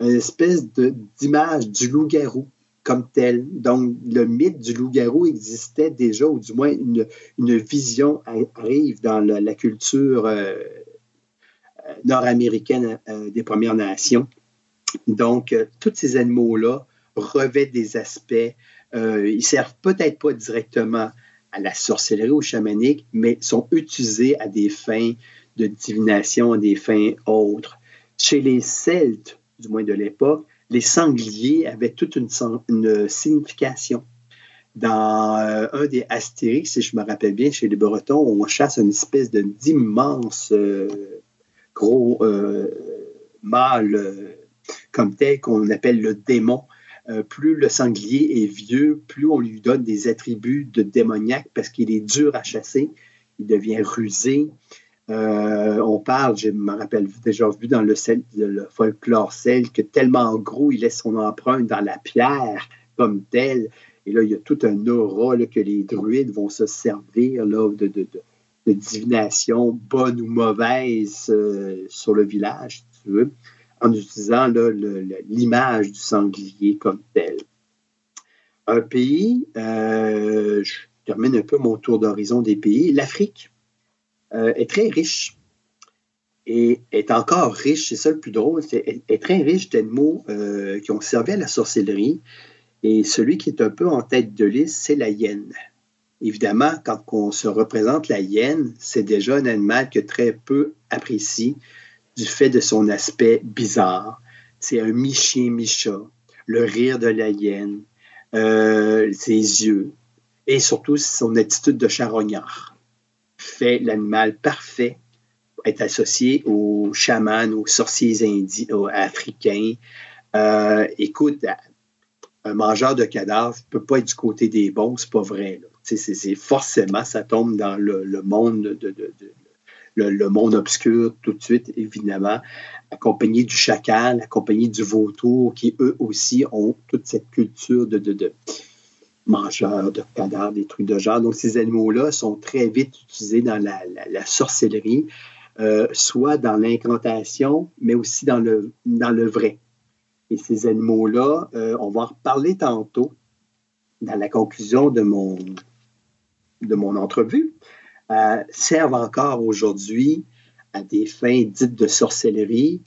Une espèce de, d'image du loup-garou comme tel. Donc, le mythe du loup-garou existait déjà, ou du moins une, une vision arrive dans la, la culture euh, nord-américaine euh, des Premières Nations. Donc, euh, tous ces animaux-là revêtent des aspects. Euh, ils ne servent peut-être pas directement à la sorcellerie ou chamanique, mais sont utilisés à des fins de divination, à des fins autres. Chez les Celtes, du moins de l'époque, les sangliers avaient toute une, une signification. Dans euh, un des Astérix, si je me rappelle bien, chez les Bretons, on chasse une espèce de, d'immense euh, gros euh, mâle euh, comme tel qu'on appelle le démon. Euh, plus le sanglier est vieux, plus on lui donne des attributs de démoniaque parce qu'il est dur à chasser, il devient rusé. Euh, on parle, je me rappelle déjà vu dans le, sel, le folklore celte que tellement gros, il laisse son empreinte dans la pierre comme telle. Et là, il y a tout un aura là, que les druides vont se servir là, de, de, de, de divination bonne ou mauvaise euh, sur le village, si tu veux. en utilisant là, le, le, l'image du sanglier comme tel. Un pays, euh, je termine un peu mon tour d'horizon des pays, l'Afrique euh, est très riche et est encore riche, c'est ça le plus drôle, c'est, est, est très riche d'animaux euh, qui ont servi à la sorcellerie et celui qui est un peu en tête de liste, c'est la hyène. Évidemment, quand on se représente la hyène, c'est déjà un animal que très peu apprécie du fait de son aspect bizarre. C'est un mi-chien, mi-chat, le rire de la hyène, euh, ses yeux et surtout son attitude de charognard fait l'animal parfait pour être associé aux chamans, aux sorciers indiens, aux africains. Euh, écoute, un mangeur de cadavres ne peut pas être du côté des bons, c'est pas vrai, là. C'est, c'est, c'est forcément, ça tombe dans le, le monde de, de, de, de le, le monde obscur tout de suite, évidemment, accompagné du chacal, accompagné du vautour, qui eux aussi ont toute cette culture de, de, de mangeurs, de cadavres, des trucs de genre. Donc, ces animaux-là sont très vite utilisés dans la, la, la sorcellerie, euh, soit dans l'incantation, mais aussi dans le, dans le vrai. Et ces animaux-là, euh, on va en reparler tantôt dans la conclusion de mon... de mon entrevue, euh, servent encore aujourd'hui à des fins dites de sorcellerie,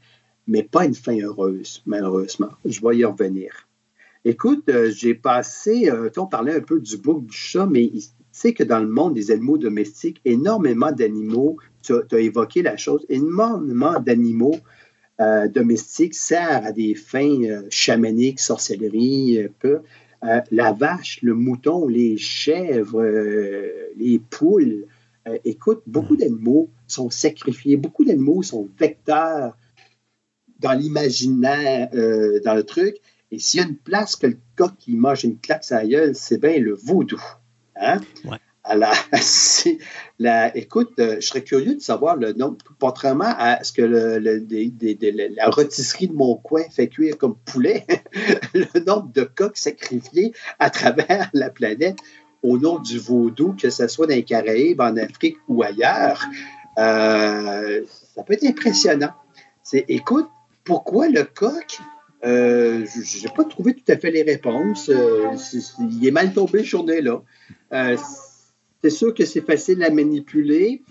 mais pas une fin heureuse, malheureusement. Je vais y revenir. Écoute, euh, j'ai passé, euh, on parlait un peu du bouc, du chat, mais il sait que dans le monde des animaux domestiques, énormément d'animaux, tu as évoqué la chose, énormément d'animaux euh, domestiques servent à des fins euh, chamaniques, sorcellerie, euh, peu. Euh, la vache, le mouton, les chèvres, euh, les poules. Euh, écoute, beaucoup d'animaux sont sacrifiés, beaucoup d'animaux sont vecteurs dans l'imaginaire, euh, dans le truc. Et s'il y a une place que le coq qui mange une claque sur la gueule, c'est bien le vaudou. Hein? Ouais. Alors, c'est la, écoute, euh, je serais curieux de savoir le nom, contrairement à ce que le, le, de, de, de, la rôtisserie de mon coin fait cuire comme poulet, le nombre de coqs sacrifiés à travers la planète au nom du vaudou, que ce soit dans les Caraïbes, en Afrique ou ailleurs. Euh, ça peut être impressionnant. C'est, écoute, pourquoi le coq? Euh, je n'ai pas trouvé tout à fait les réponses. Euh, c'est, c'est, il est mal tombé, ce journée-là. Euh, C'est sûr que c'est facile à manipuler.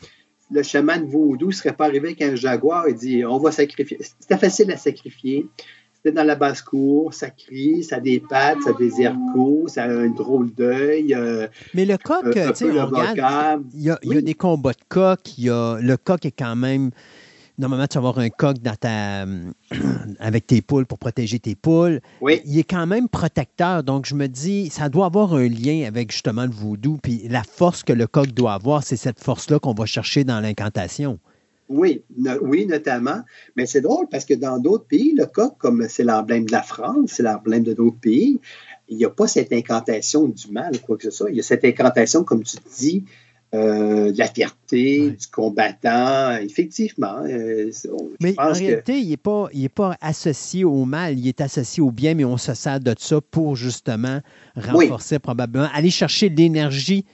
Le chaman vaudou ne serait pas arrivé avec un jaguar et dit « on va sacrifier ». C'était facile à sacrifier. C'était dans la basse-cour, ça crie, ça a des pattes, ça a des ergots, ça a un drôle d'œil. Euh, Mais le coq, tu sais, on regarde, il y a, oui. y a des combats de coq. Y a, le coq est quand même... Normalement, tu vas avoir un coq dans ta, avec tes poules pour protéger tes poules. Oui. Il est quand même protecteur. Donc, je me dis, ça doit avoir un lien avec justement le vaudou. Puis la force que le coq doit avoir, c'est cette force-là qu'on va chercher dans l'incantation. Oui, no, oui, notamment. Mais c'est drôle parce que dans d'autres pays, le coq, comme c'est l'emblème de la France, c'est l'emblème de d'autres pays, il n'y a pas cette incantation du mal, quoi que ce soit. Il y a cette incantation, comme tu dis, Euh, de la fierté, oui. du combattant, effectivement. Euh, on, mais en réalité, que... il n'est pas, pas associé au mal, il est associé au bien, mais on se sert de ça pour justement renforcer oui. probablement, aller chercher l'énergie,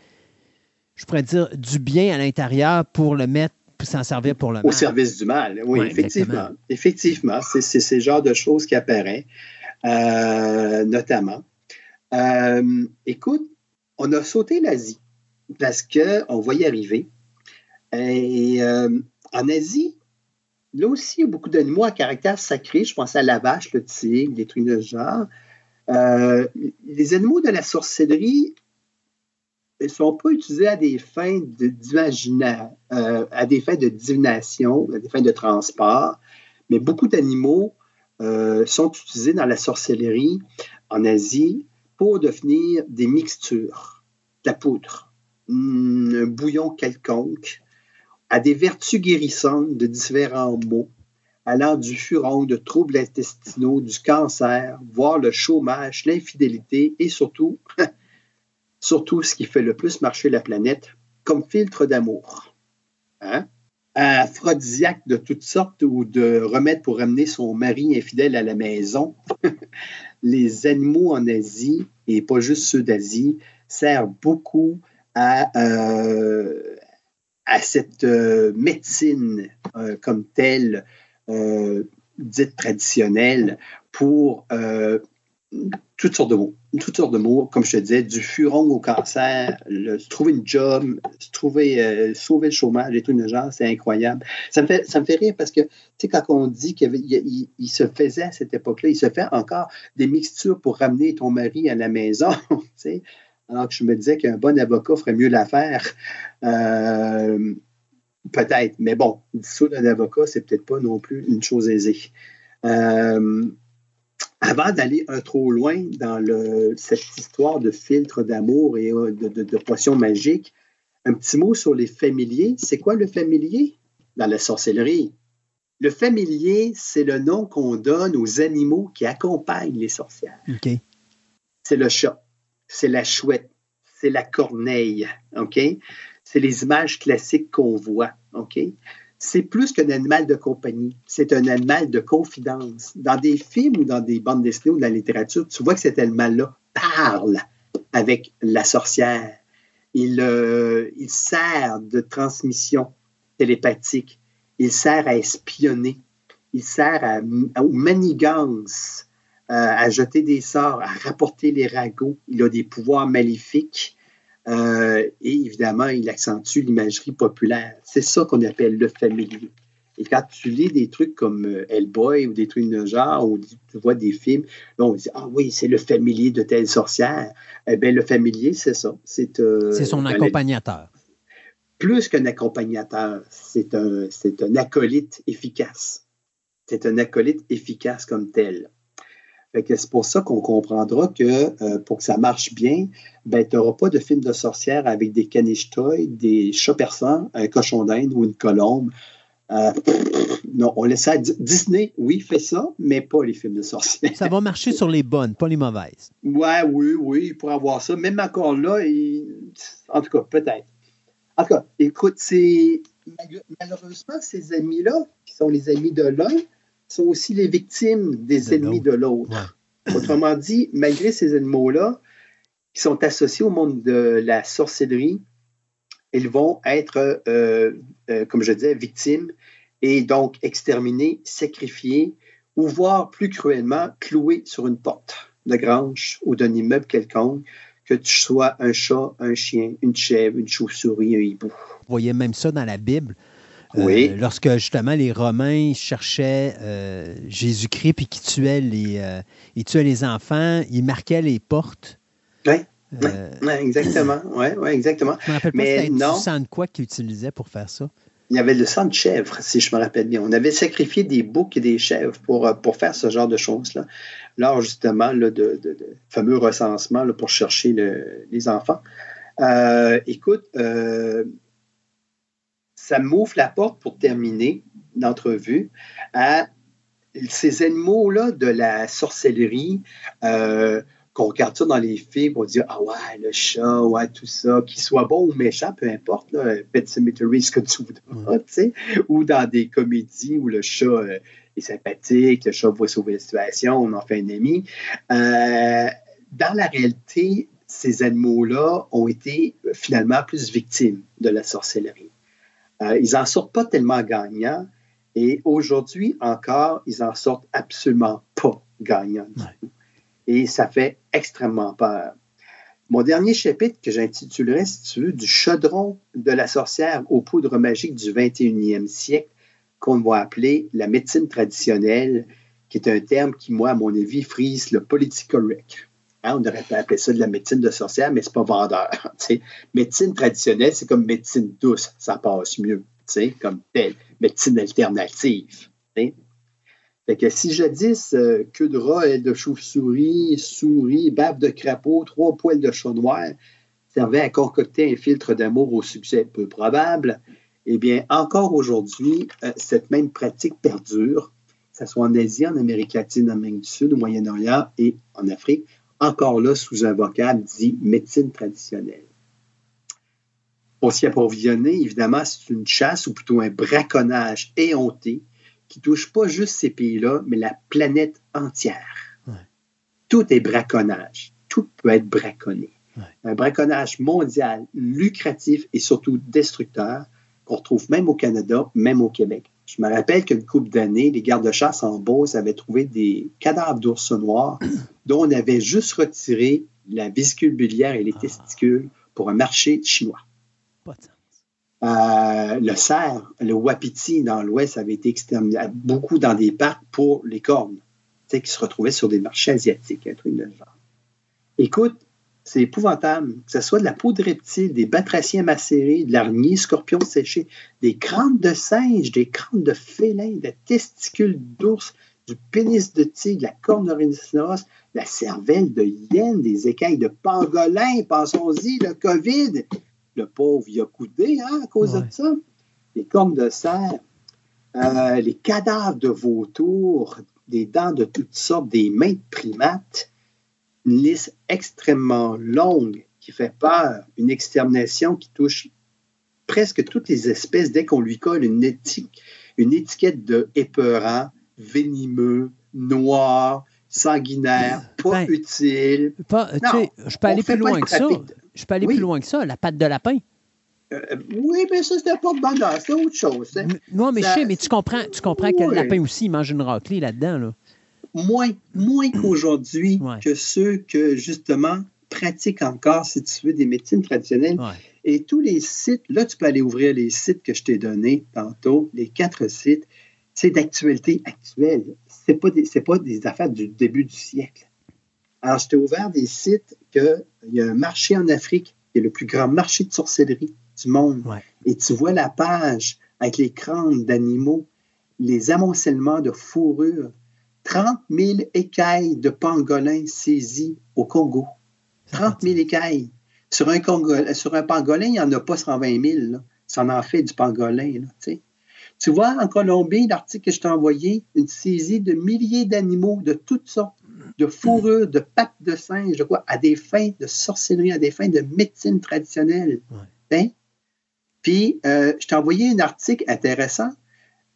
je pourrais dire, du bien à l'intérieur pour le mettre, pour s'en servir pour le mal. Au service du mal, oui, oui effectivement. Exactement. Effectivement, c'est, c'est ce genre de choses qui apparaît, euh, notamment. Euh, écoute, on a sauté l'Asie. Parce qu'on va y arriver. Et euh, en Asie, là aussi, il y a beaucoup d'animaux à caractère sacré. Je pense à la vache, le tigre, des trucs de ce genre. Euh, les animaux de la sorcellerie ne sont pas utilisés à des fins de d'imaginaire, euh, à des fins de divination, à des fins de transport. Mais beaucoup d'animaux euh, sont utilisés dans la sorcellerie en Asie pour devenir des mixtures, de la poudre. Un bouillon quelconque, a des vertus guérissantes de différents maux, allant du furon, de troubles intestinaux, du cancer, voire le chômage, l'infidélité et surtout, surtout ce qui fait le plus marcher la planète, comme filtre d'amour. Hein? Un aphrodisiaque de toutes sortes ou de remèdes pour ramener son mari infidèle à la maison. Les animaux en Asie, et pas juste ceux d'Asie, servent beaucoup à, euh, à cette euh, médecine euh, comme telle, euh, dites traditionnelles pour euh, toutes sortes de mots. Toutes sortes de mots, comme je te disais, du furon au cancer, le, trouver une job, trouver, euh, sauver le chômage et tout, une genre, c'est incroyable. Ça me fait, ça me fait rire parce que, tu sais, quand on dit qu'il il, il se faisait à cette époque-là, il se fait encore des mixtures pour ramener ton mari à la maison, tu sais, alors que je me disais qu'un bon avocat ferait mieux l'affaire. Euh, peut-être, mais bon, dissoudre un avocat, c'est peut-être pas non plus une chose aisée. Euh, Avant d'aller un trop loin dans le, cette histoire de filtre d'amour et de, de, de potions magiques, un petit mot sur les familiers. C'est quoi le familier dans la sorcellerie? Le familier, c'est le nom qu'on donne aux animaux qui accompagnent les sorcières. Okay. C'est le chat, c'est la chouette, c'est la corneille. Okay? C'est les images classiques qu'on voit. Okay? C'est plus qu'un animal de compagnie, c'est un animal de confidence. Dans des films ou dans des bandes dessinées ou dans la littérature, tu vois que cet animal-là parle avec la sorcière. Il, euh, il sert de transmission télépathique, il sert à espionner, il sert à, à, aux manigances, euh, à jeter des sorts, à rapporter les ragots. Il a des pouvoirs maléfiques. Euh, et évidemment, il accentue l'imagerie populaire. C'est ça qu'on appelle le familier. Et quand tu lis des trucs comme Hellboy ou des trucs de genre, ou tu vois des films, là, on dit « Ah oui, c'est le familier de telle sorcière ». Eh bien, le familier, c'est ça. C'est euh, c'est son accompagnateur. La... Plus qu'un accompagnateur, c'est un, c'est un acolyte efficace. C'est un acolyte efficace comme tel. Fait que c'est pour ça qu'on comprendra que euh, pour que ça marche bien, ben, tu n'auras pas de film de sorcière avec des caniches toys, des chats persans, un cochon d'Inde ou une colombe. Euh, non, on laisse ça à Disney. Oui, fait ça, mais pas les films de sorcière. Ça va marcher sur les bonnes, pas les mauvaises. Ouais, oui, oui, il pourrait avoir ça. Même encore là, il... en tout cas, peut-être. En tout cas, écoute, c'est... malheureusement, ces amis-là, qui sont les amis de l'un, sont aussi les victimes des de ennemis de l'autre. Ouais. Autrement dit, malgré ces animaux-là, qui sont associés au monde de la sorcellerie, ils vont être, euh, euh, comme je disais, victimes et donc exterminés, sacrifiés, ou voire plus cruellement, cloués sur une porte de grange ou d'un immeuble quelconque, que tu sois un chat, un chien, une chèvre, une chauve-souris, un hibou. Vous voyez même ça dans la Bible. Euh, oui. Lorsque justement les Romains cherchaient euh, Jésus-Christ et qui tuaient les, euh, ils tuaient les enfants, ils marquaient les portes. Oui, euh, oui exactement. Ouais, ouais, exactement. Je me rappelle pas si c'était du sang de quoi qu'ils utilisaient pour faire ça. Il y avait le sang de chèvre, si je me rappelle bien. On avait sacrifié des boucs et des chèvres pour, pour faire ce genre de choses-là, lors justement là, de, de, de fameux recensement là, pour chercher le, les enfants. Euh, écoute... Euh, ça m'ouvre la porte pour terminer l'entrevue à ces animaux-là de la sorcellerie, euh, qu'on regarde ça dans les films, on dit « Ah ouais, le chat, ouais, tout ça », qu'il soit bon ou méchant, peu importe, là, Pet Sematary, ce que tu voudras, tu sais, ou dans des comédies où le chat euh, est sympathique, le chat va sauver la situation, on en fait un ami. Euh, dans la réalité, ces animaux-là ont été finalement plus victimes de la sorcellerie. Euh, ils n'en sortent pas tellement gagnants et aujourd'hui encore, ils n'en sortent absolument pas gagnants. Ouais. Et ça fait extrêmement peur. Mon dernier chapitre que j'intitulerai, si tu veux, du chaudron de la sorcière aux poudres magiques du vingt et unième siècle, qu'on va appeler la médecine traditionnelle, qui est un terme qui, moi, à mon avis, frise le politique-correct. Hein, on aurait pu appeler ça de la médecine de sorcière, mais c'est pas vendeur. T'sais. Médecine traditionnelle, c'est comme médecine douce, ça passe mieux, comme telle. Médecine alternative. T'sais. Fait que si jadis, euh, queue de rat, aile de chauve-souris, souris, bave de crapaud, trois poils de chat noir servaient à concocter un filtre d'amour au succès peu probable, eh bien, encore aujourd'hui, euh, cette même pratique perdure, que ce soit en Asie, en Amérique latine, en Amérique du Sud, au Moyen-Orient et en Afrique, encore là sous un vocable dit médecine traditionnelle. Pour s'y approvisionner, évidemment, c'est une chasse ou plutôt un braconnage éhonté qui touche pas juste ces pays-là, mais la planète entière. Ouais. Tout est braconnage. Tout peut être braconné. Ouais. Un braconnage mondial, lucratif et surtout destructeur qu'on retrouve même au Canada, même au Québec. Je me rappelle qu'une couple d'années, les gardes-chasse en Beauce avaient trouvé des cadavres d'ours noirs dont on avait juste retiré la vésicule biliaire et les ah. testicules pour un marché chinois. Pas de sens. Euh, le cerf, le wapiti dans l'Ouest avait été exterminé beaucoup dans des parcs pour les cornes, tu sais, qui se retrouvaient sur des marchés asiatiques, un truc de genre. Écoute, c'est épouvantable, que ce soit de la peau de reptile, des batraciens macérés, de l'araignée, scorpions séchés, des crânes de singe, des crânes de félins, des testicules d'ours, du pénis de tigre, de la corne de rhinocéros, la cervelle de hyène, des écailles de pangolin, pensons-y, le COVID, le pauvre il a coudé hein, à cause ouais. de ça, les cornes de cerf, euh, les cadavres de vautours, des dents de toutes sortes, des mains de primates, une liste extrêmement longue qui fait peur, une extermination qui touche presque toutes les espèces dès qu'on lui colle une, éti- une étiquette de épeurant, vénimeux, noir, sanguinaire, pas ben, utile. Pas, non, je peux aller plus loin que ça. Je peux aller oui. plus loin que ça, la patte de lapin. Euh, oui, mais ça, c'était pas bonheur, c'est autre chose. Hein. M- non, mais ça, je sais, mais tu comprends, tu comprends oui. que le lapin aussi, il mange une raclée là-dedans, là. Moins, moins qu'aujourd'hui ouais. que ceux que, justement, pratiquent encore, si tu veux, des médecines traditionnelles. Ouais. Et tous les sites, là, tu peux aller ouvrir les sites que je t'ai donnés tantôt, les quatre sites, c'est d'actualité actuelle. C'est pas des, c'est pas des affaires du début du siècle. Alors, je t'ai ouvert des sites que il y a un marché en Afrique, qui est le plus grand marché de sorcellerie du monde. Ouais. Et tu vois la page avec les crânes d'animaux, les amoncellements de fourrures, trente mille écailles de pangolins saisies au Congo. trente mille écailles. Sur un, Congo, sur un pangolin, il n'y en a pas cent vingt mille. Là. Ça en fait du pangolin. Là, tu vois, en Colombie, l'article que je t'ai envoyé, une saisie de milliers d'animaux de toutes sortes, de fourrures, de pattes de singe, de quoi, à des fins de sorcellerie, à des fins de médecine traditionnelle. Ouais. Hein? Puis, euh, je t'ai envoyé un article intéressant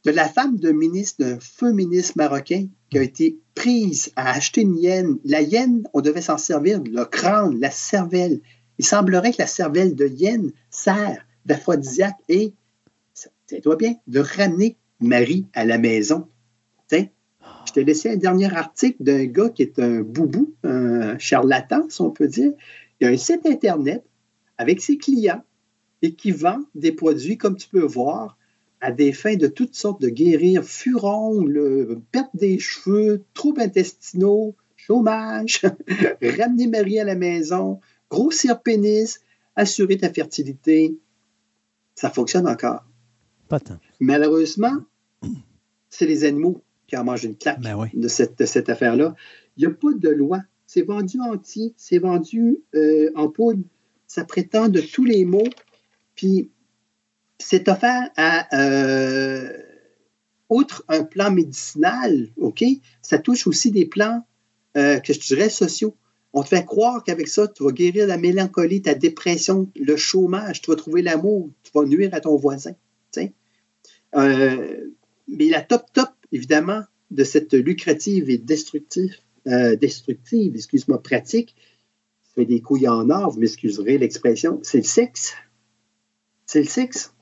de la femme d'un ministre, d'un feu ministre marocain qui a été prise à acheter une hyène. La hyène, on devait s'en servir, le crâne, la cervelle. Il semblerait que la cervelle de hyène sert d'aphrodisiaque et, tiens-toi bien, de ramener Marie à la maison. Tiens, je t'ai laissé un dernier article d'un gars qui est un boubou, un charlatan, si on peut dire. Il a un site Internet avec ses clients et qui vend des produits, comme tu peux voir, à des fins de toutes sortes de guérir, furoncle, perte des cheveux, troubles intestinaux, chômage, ramener Marie à la maison, grossir pénis, assurer ta fertilité. Ça fonctionne encore. Pas tant. Malheureusement, c'est les animaux qui en mangent une claque ben oui. de cette, de cette affaire-là. Il n'y a pas de loi. C'est vendu entier, c'est vendu euh, en poudre. Ça prétend de tous les maux. Puis, c'est offert à, euh, outre un plan médicinal, OK, ça touche aussi des plans, euh, que je dirais, sociaux. On te fait croire qu'avec ça, tu vas guérir la mélancolie, ta dépression, le chômage, tu vas trouver l'amour, tu vas nuire à ton voisin, tu sais. Euh, mais la top top, évidemment, de cette lucrative et destructive, euh, destructive, excuse-moi, pratique, ça fait des couilles en or, vous m'excuserez l'expression, c'est le sexe. C'est le sexe.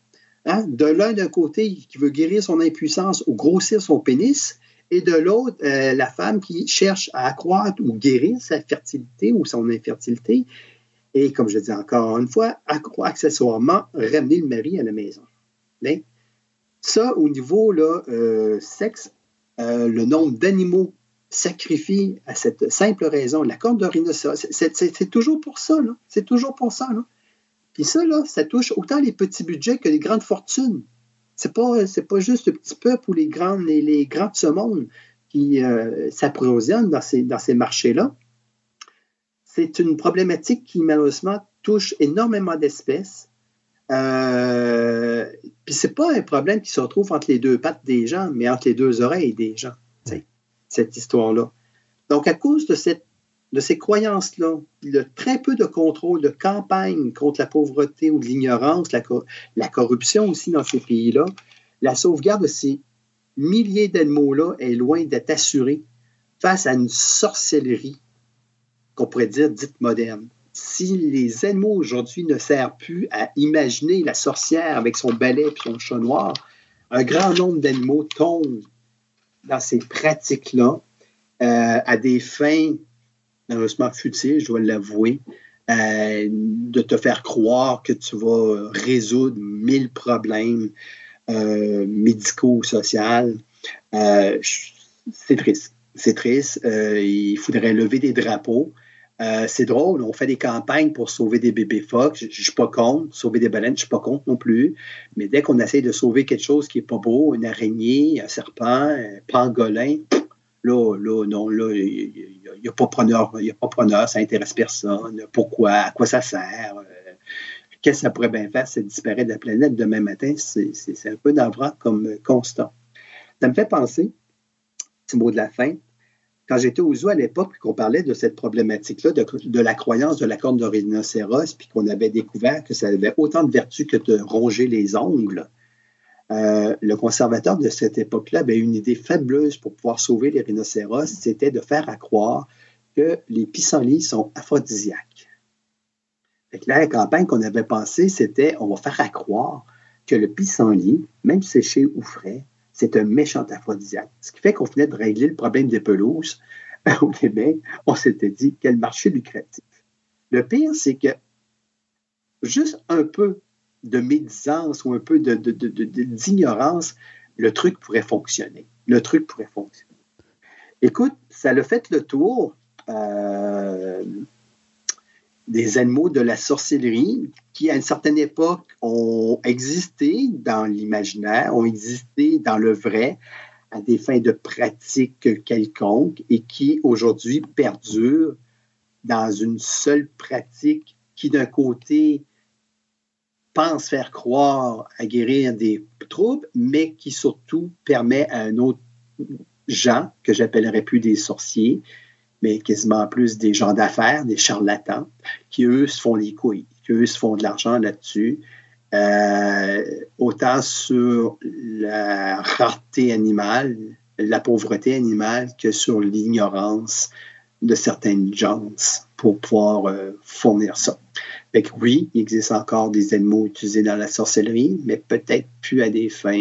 Hein? De l'un d'un côté qui veut guérir son impuissance ou grossir son pénis, et de l'autre, euh, la femme qui cherche à accroître ou guérir sa fertilité ou son infertilité, et comme je dis encore une fois, accroître accessoirement, ramener le mari à la maison. Mais ça, au niveau là, euh, sexe, euh, le nombre d'animaux sacrifiés à cette simple raison, la corne de rhinocéros, c'est, c'est, c'est, c'est toujours pour ça, là. C'est toujours pour ça, là. Puis ça, là, ça touche autant les petits budgets que les grandes fortunes. C'est pas, c'est pas juste le petit peuple ou les grandes, les, les grands de ce monde qui euh, s'approvisionnent dans ces, dans ces marchés-là. C'est une problématique qui, malheureusement, touche énormément d'espèces. Euh, Puis c'est pas un problème qui se retrouve entre les deux pattes des gens, mais entre les deux oreilles des gens, cette histoire-là. Donc, à cause de cette de ces croyances-là, le très peu de contrôle, de campagne contre la pauvreté ou de l'ignorance, la, co- la corruption aussi dans ces pays-là, la sauvegarde de ces milliers d'animaux-là est loin d'être assurée face à une sorcellerie qu'on pourrait dire dite moderne. Si les animaux aujourd'hui ne servent plus à imaginer la sorcière avec son balai et son chat noir, un grand nombre d'animaux tombent dans ces pratiques-là euh, à des fins, malheureusement futiles, je dois l'avouer, euh, de te faire croire que tu vas résoudre mille problèmes euh, médicaux ou sociaux. Euh, c'est triste. C'est triste. Euh, il faudrait lever des drapeaux. Euh, c'est drôle, on fait des campagnes pour sauver des bébés phoques, je ne suis pas contre, sauver des baleines, je ne suis pas contre non plus, mais dès qu'on essaie de sauver quelque chose qui n'est pas beau, une araignée, un serpent, un pangolin, là, là, non, là, il n'y a, a pas preneur, il n'y a pas preneur, ça n'intéresse personne, pourquoi, à quoi ça sert, euh, qu'est-ce que ça pourrait bien faire, c'est disparaître de la planète demain matin, c'est, c'est, c'est un peu navrant comme constat. Ça me fait penser, petit mot de la fin, quand j'étais au zoo à l'époque, puis qu'on parlait de cette problématique-là, de, de la croyance de la corne de rhinocéros, puis qu'on avait découvert que ça avait autant de vertus que de ronger les ongles, euh, le conservateur de cette époque-là avait une idée fabuleuse pour pouvoir sauver les rhinocéros, c'était de faire à croire que les pissenlits sont aphrodisiaques. Fait que là, la campagne qu'on avait pensée, c'était on va faire à croire que le pissenlit, même séché ou frais, c'est un méchant aphrodisiaque. Ce qui fait qu'on venait de régler le problème des pelouses au Québec. On s'était dit, quel marché lucratif. Le pire, c'est que juste un peu de médisance ou un peu de, de, de, de, d'ignorance, le truc pourrait fonctionner. Le truc pourrait fonctionner. Écoute, ça l'a fait le tour euh, des animaux de la sorcellerie qui, à une certaine époque, ont existé dans l'imaginaire, ont existé dans le vrai, à des fins de pratique quelconque et qui, aujourd'hui, perdurent dans une seule pratique qui, d'un côté, pense faire croire à guérir des troubles, mais qui, surtout, permet à un autre genre, que j'appellerais plus des sorciers, mais quasiment plus des gens d'affaires, des charlatans, qui, eux, se font les couilles. Qu'eux se font de l'argent là-dessus, euh, autant sur la rareté animale, la pauvreté animale, que sur l'ignorance de certaines gens pour pouvoir euh, fournir ça. Fait que oui, il existe encore des animaux utilisés dans la sorcellerie, mais peut-être plus à des fins,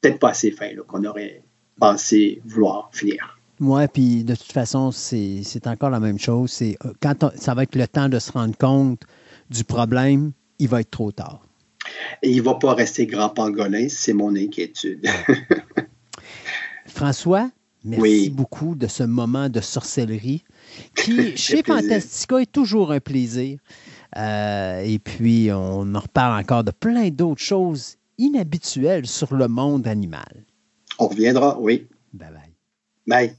peut-être pas à ces fins là, qu'on aurait pensé vouloir finir. Moi, puis de toute façon, c'est, c'est encore la même chose. C'est quand on, ça va être le temps de se rendre compte du problème, il va être trop tard. Et il ne va pas rester grand pangolin, c'est mon inquiétude. François, merci oui. beaucoup de ce moment de sorcellerie qui, chez Fantastica, est toujours un plaisir. Euh, et puis, on en reparle encore de plein d'autres choses inhabituelles sur le monde animal. On reviendra, oui. Bye-bye. Bye.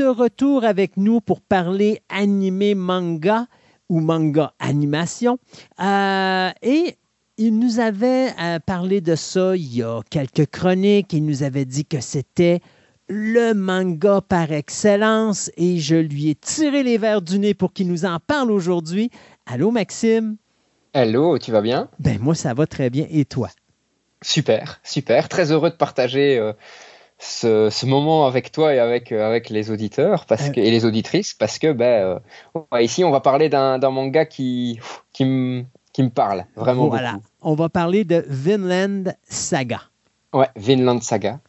Retour avec nous pour parler animé manga ou manga animation. Euh, et il nous avait euh, parlé de ça il y a quelques chroniques. Il nous avait dit que c'était le manga par excellence et je lui ai tiré les verres du nez pour qu'il nous en parle aujourd'hui. Allô Maxime? Allô, tu vas bien? Ben moi ça va très bien. Et toi? Super, super. Très heureux de partager... Euh... Ce, ce moment avec toi et avec, avec les auditeurs parce que, et les auditrices parce que ben, euh, ici on va parler d'un, d'un manga qui, qui me qui me parle vraiment voilà. beaucoup. On va parler de Vinland Saga. Ouais, Vinland Saga.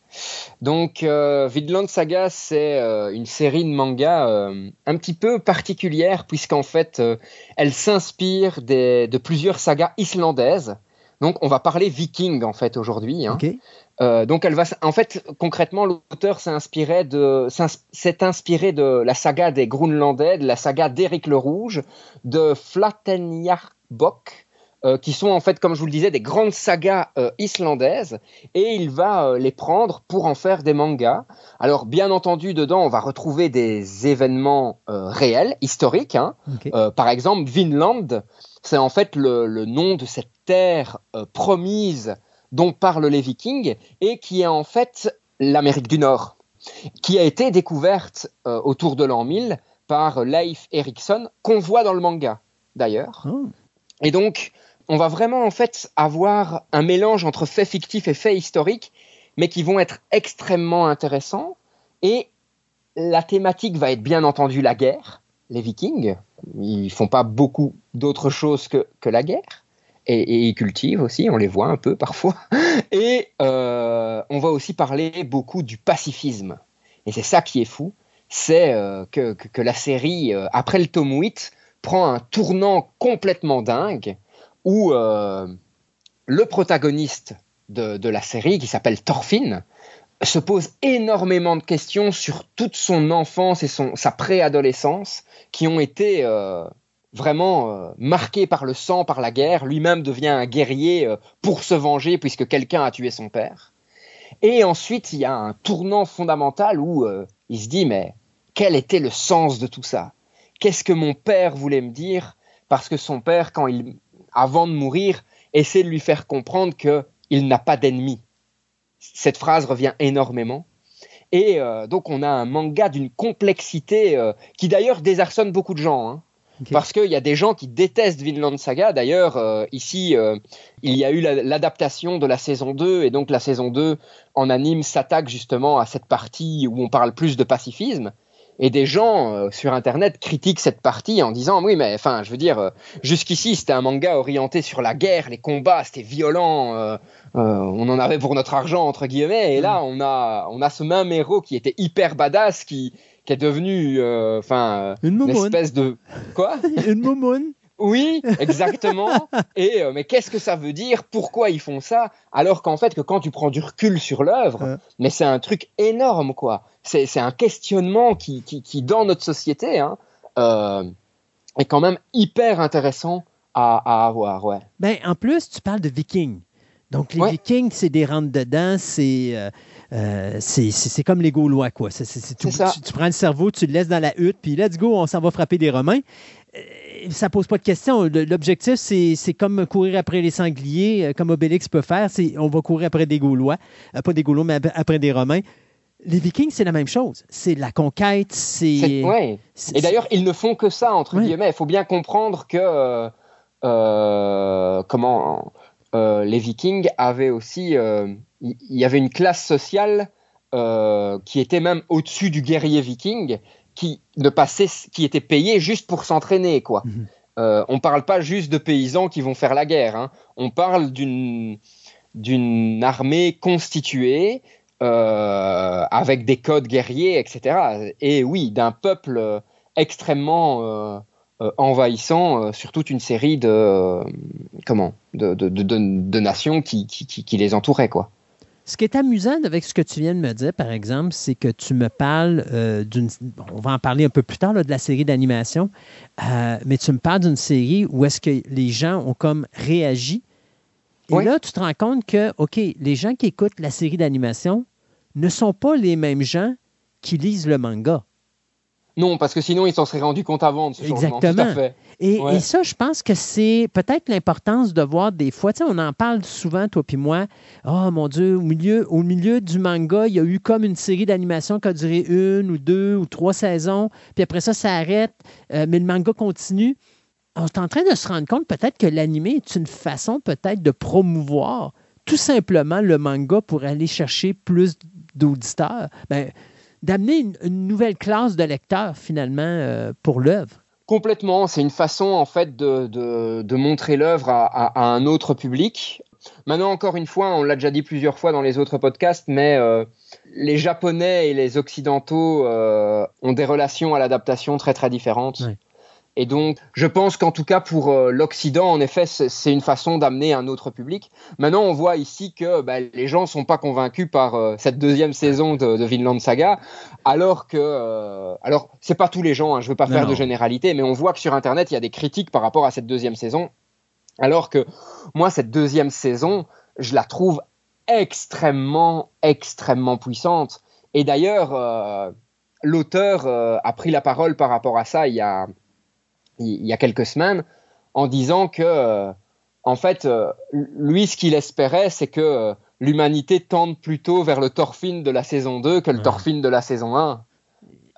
Donc euh, Vinland Saga c'est euh, une série de mangas euh, un petit peu particulière puisqu'en fait euh, elle s'inspire des, de plusieurs sagas islandaises. Donc on va parler viking en fait aujourd'hui. Hein. Okay. Euh, donc elle va, en fait, concrètement, l'auteur s'est inspiré de, s'est inspiré de la saga des Groenlandais, de la saga d'Éric le Rouge, de Flattenjarbok, euh, qui sont en fait, comme je vous le disais, des grandes sagas euh, islandaises, et il va euh, les prendre pour en faire des mangas. Alors, bien entendu, dedans, on va retrouver des événements euh, réels, historiques. Hein. Okay. Euh, par exemple, Vinland, c'est en fait le, le nom de cette terre euh, promise dont parlent les Vikings, et qui est en fait l'Amérique du Nord, qui a été découverte euh, autour de l'an mille par Leif Erikson, qu'on voit dans le manga, d'ailleurs. Mmh. Et donc, on va vraiment, en fait, avoir un mélange entre faits fictifs et faits historiques, mais qui vont être extrêmement intéressants. Et la thématique va être, bien entendu, la guerre. Les Vikings, ils font pas beaucoup d'autres choses que, que la guerre. Et, et ils cultivent aussi, on les voit un peu parfois. Et euh, on va aussi parler beaucoup du pacifisme. Et c'est ça qui est fou, c'est euh, que, que, que la série, euh, après le tome huit, prend un tournant complètement dingue, où euh, le protagoniste de, de la série, qui s'appelle Thorfinn, se pose énormément de questions sur toute son enfance et son, sa préadolescence, qui ont été... Euh, vraiment euh, marqué par le sang, par la guerre. Lui-même devient un guerrier euh, pour se venger puisque quelqu'un a tué son père. Et ensuite, il y a un tournant fondamental où euh, il se dit « Mais quel était le sens de tout ça ? Qu'est-ce que mon père voulait me dire ?» Parce que son père, quand il, avant de mourir, essaie de lui faire comprendre qu'il n'a pas d'ennemi. Cette phrase revient énormément. Et euh, donc, on a un manga d'une complexité euh, qui d'ailleurs désarçonne beaucoup de gens, hein. Okay. Parce qu'il y a des gens qui détestent Vinland Saga. D'ailleurs, euh, ici, euh, il y a eu la, l'adaptation de la saison deux. Et donc, la saison deux, en anime, s'attaque justement à cette partie où on parle plus de pacifisme. Et des gens euh, sur Internet critiquent cette partie en disant « Oui, mais enfin, je veux dire, euh, jusqu'ici, c'était un manga orienté sur la guerre, les combats, c'était violent. Euh, euh, on en avait pour notre argent, entre guillemets. Et là, on a, on a ce même héros qui était hyper badass, qui... qui est devenu euh, euh, une, une espèce de... Quoi ? Une momone. Oui, exactement. Et, euh, mais qu'est-ce que ça veut dire ? Pourquoi ils font ça ? Alors qu'en fait, que quand tu prends du recul sur l'œuvre, ouais. mais c'est un truc énorme, quoi. C'est, c'est un questionnement qui, qui, qui dans notre société, hein, euh, est quand même hyper intéressant à, à avoir. Ouais. Ben, en plus, tu parles de Vikings. Donc, les ouais. Vikings, c'est des rentre-dedans, c'est... Euh... Euh, c'est, c'est, c'est comme les Gaulois, quoi. C'est, c'est, c'est tout, c'est tu, tu prends le cerveau, tu le laisses dans la hutte, puis let's go, on s'en va frapper des Romains. Euh, ça pose pas de question. L'objectif, c'est, c'est comme courir après les sangliers, comme Obélix peut faire. C'est, on va courir après des Gaulois, euh, pas des Gaulois, mais après des Romains. Les Vikings, c'est la même chose. C'est la conquête, c'est... c'est, ouais. c'est Et d'ailleurs, ils ne font que ça, entre ouais. guillemets. Il faut bien comprendre que... Euh, comment... Euh, les Vikings avaient aussi... Euh, il y avait une classe sociale euh, qui était même au-dessus du guerrier viking qui, ne passait, qui était payé juste pour s'entraîner, quoi. Mmh. Euh, on ne parle pas juste de paysans qui vont faire la guerre, hein. On parle d'une, d'une armée constituée euh, avec des codes guerriers, et cetera. Et oui, d'un peuple extrêmement... Euh, Euh, envahissant euh, sur toute une série de euh, comment de, de, de, de nations qui, qui, qui les entouraient, quoi. Ce qui est amusant avec ce que tu viens de me dire, par exemple, c'est que tu me parles euh, d'une... Bon, on va en parler un peu plus tard, là, de la série d'animation, euh, mais tu me parles d'une série où est-ce que les gens ont comme réagi. Et oui. Là, tu te rends compte que, OK, les gens qui écoutent la série d'animation ne sont pas les mêmes gens qui lisent le manga. Non, parce que sinon, ils s'en seraient rendus compte avant de ce changement. Exactement. Tout à fait. Et, ouais. et ça, je pense que c'est peut-être l'importance de voir des fois... Tu sais, on en parle souvent, toi puis moi. « Oh, mon Dieu, au milieu, au milieu du manga, il y a eu comme une série d'animation qui a duré une ou deux ou trois saisons. Puis après ça, ça arrête. Euh, mais le manga continue. » On est en train de se rendre compte peut-être que l'animé est une façon peut-être de promouvoir tout simplement le manga pour aller chercher plus d'auditeurs. Ben, d'amener une, une nouvelle classe de lecteurs, finalement, euh, pour l'œuvre. Complètement. C'est une façon, en fait, de, de, de montrer l'œuvre à, à, à un autre public. Maintenant, encore une fois, on l'a déjà dit plusieurs fois dans les autres podcasts, mais euh, les Japonais et les Occidentaux euh, ont des relations à l'adaptation très, très différentes. Oui. Et donc, je pense qu'en tout cas, pour euh, l'Occident, en effet, c'est, c'est une façon d'amener un autre public. Maintenant, on voit ici que bah, les gens ne sont pas convaincus par euh, cette deuxième saison de, de Vinland Saga, alors que... Euh, alors, ce n'est pas tous les gens, hein, je ne veux pas non, faire non. de généralité, mais on voit que sur Internet, il y a des critiques par rapport à cette deuxième saison. Alors que moi, cette deuxième saison, je la trouve extrêmement, extrêmement puissante. Et d'ailleurs, euh, l'auteur euh, a pris la parole par rapport à ça il y a, il y a quelques semaines en disant que, euh, en fait, euh, lui, ce qu'il espérait, c'est que euh, l'humanité tende plutôt vers le Thorfinn de la saison deux que le ouais. Thorfinn de la saison un.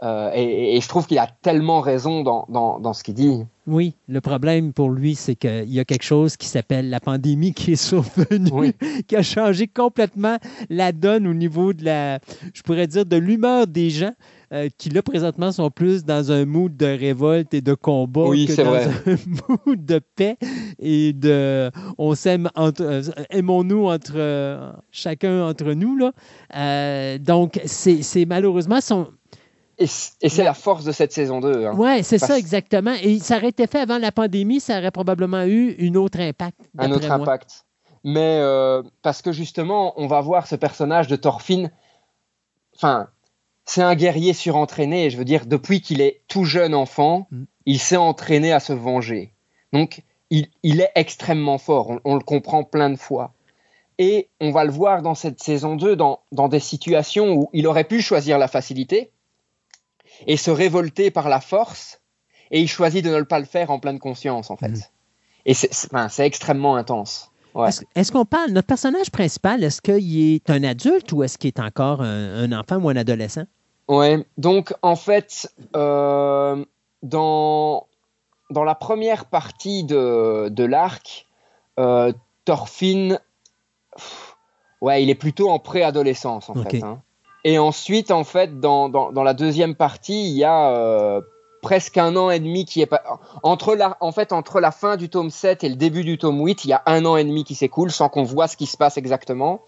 Euh, et, et je trouve qu'il a tellement raison dans, dans, dans ce qu'il dit. Oui, le problème pour lui, c'est qu'il y a quelque chose qui s'appelle la pandémie qui est survenue, oui. qui a changé complètement la donne au niveau de la, je pourrais dire, de l'humeur des gens euh, qui, là, présentement, sont plus dans un mood de révolte et de combat oui, que c'est dans vrai. un mood de paix et de on s'aime entre, euh, aimons-nous entre euh, chacun entre nous, là. Euh, donc, c'est, c'est malheureusement son. Et c'est la force de cette saison deux. Hein. Oui, c'est Parce... ça, exactement. Et ça aurait été fait avant la pandémie, ça aurait probablement eu une autre impact, un autre moi. impact. Mais euh, parce que justement, on va voir ce personnage de Thorfinn. Enfin, c'est un guerrier surentraîné. Je veux dire, depuis qu'il est tout jeune enfant, mm. il s'est entraîné à se venger. Donc, il, il est extrêmement fort. On, on le comprend plein de fois. Et on va le voir dans cette saison deux, dans, dans des situations où il aurait pu choisir la facilité et se révolter par la force, et il choisit de ne pas le faire en pleine conscience, en fait. Mmh. Et c'est, c'est, ben, c'est extrêmement intense. Ouais. Est-ce, est-ce qu'on parle, notre personnage principal, est-ce qu'il est un adulte ou est-ce qu'il est encore un, un enfant ou un adolescent? Oui, donc en fait, euh, dans, dans la première partie de, de l'arc, euh, Thorfinn, pff, ouais, il est plutôt en préadolescence, en okay. fait. Hein. Et ensuite, en fait, dans, dans, dans la deuxième partie, il y a euh, presque un an et demi qui est pas... Entre la, en fait, entre la fin du tome sept et le début du tome huit, il y a un an et demi qui s'écoule sans qu'on voit ce qui se passe exactement.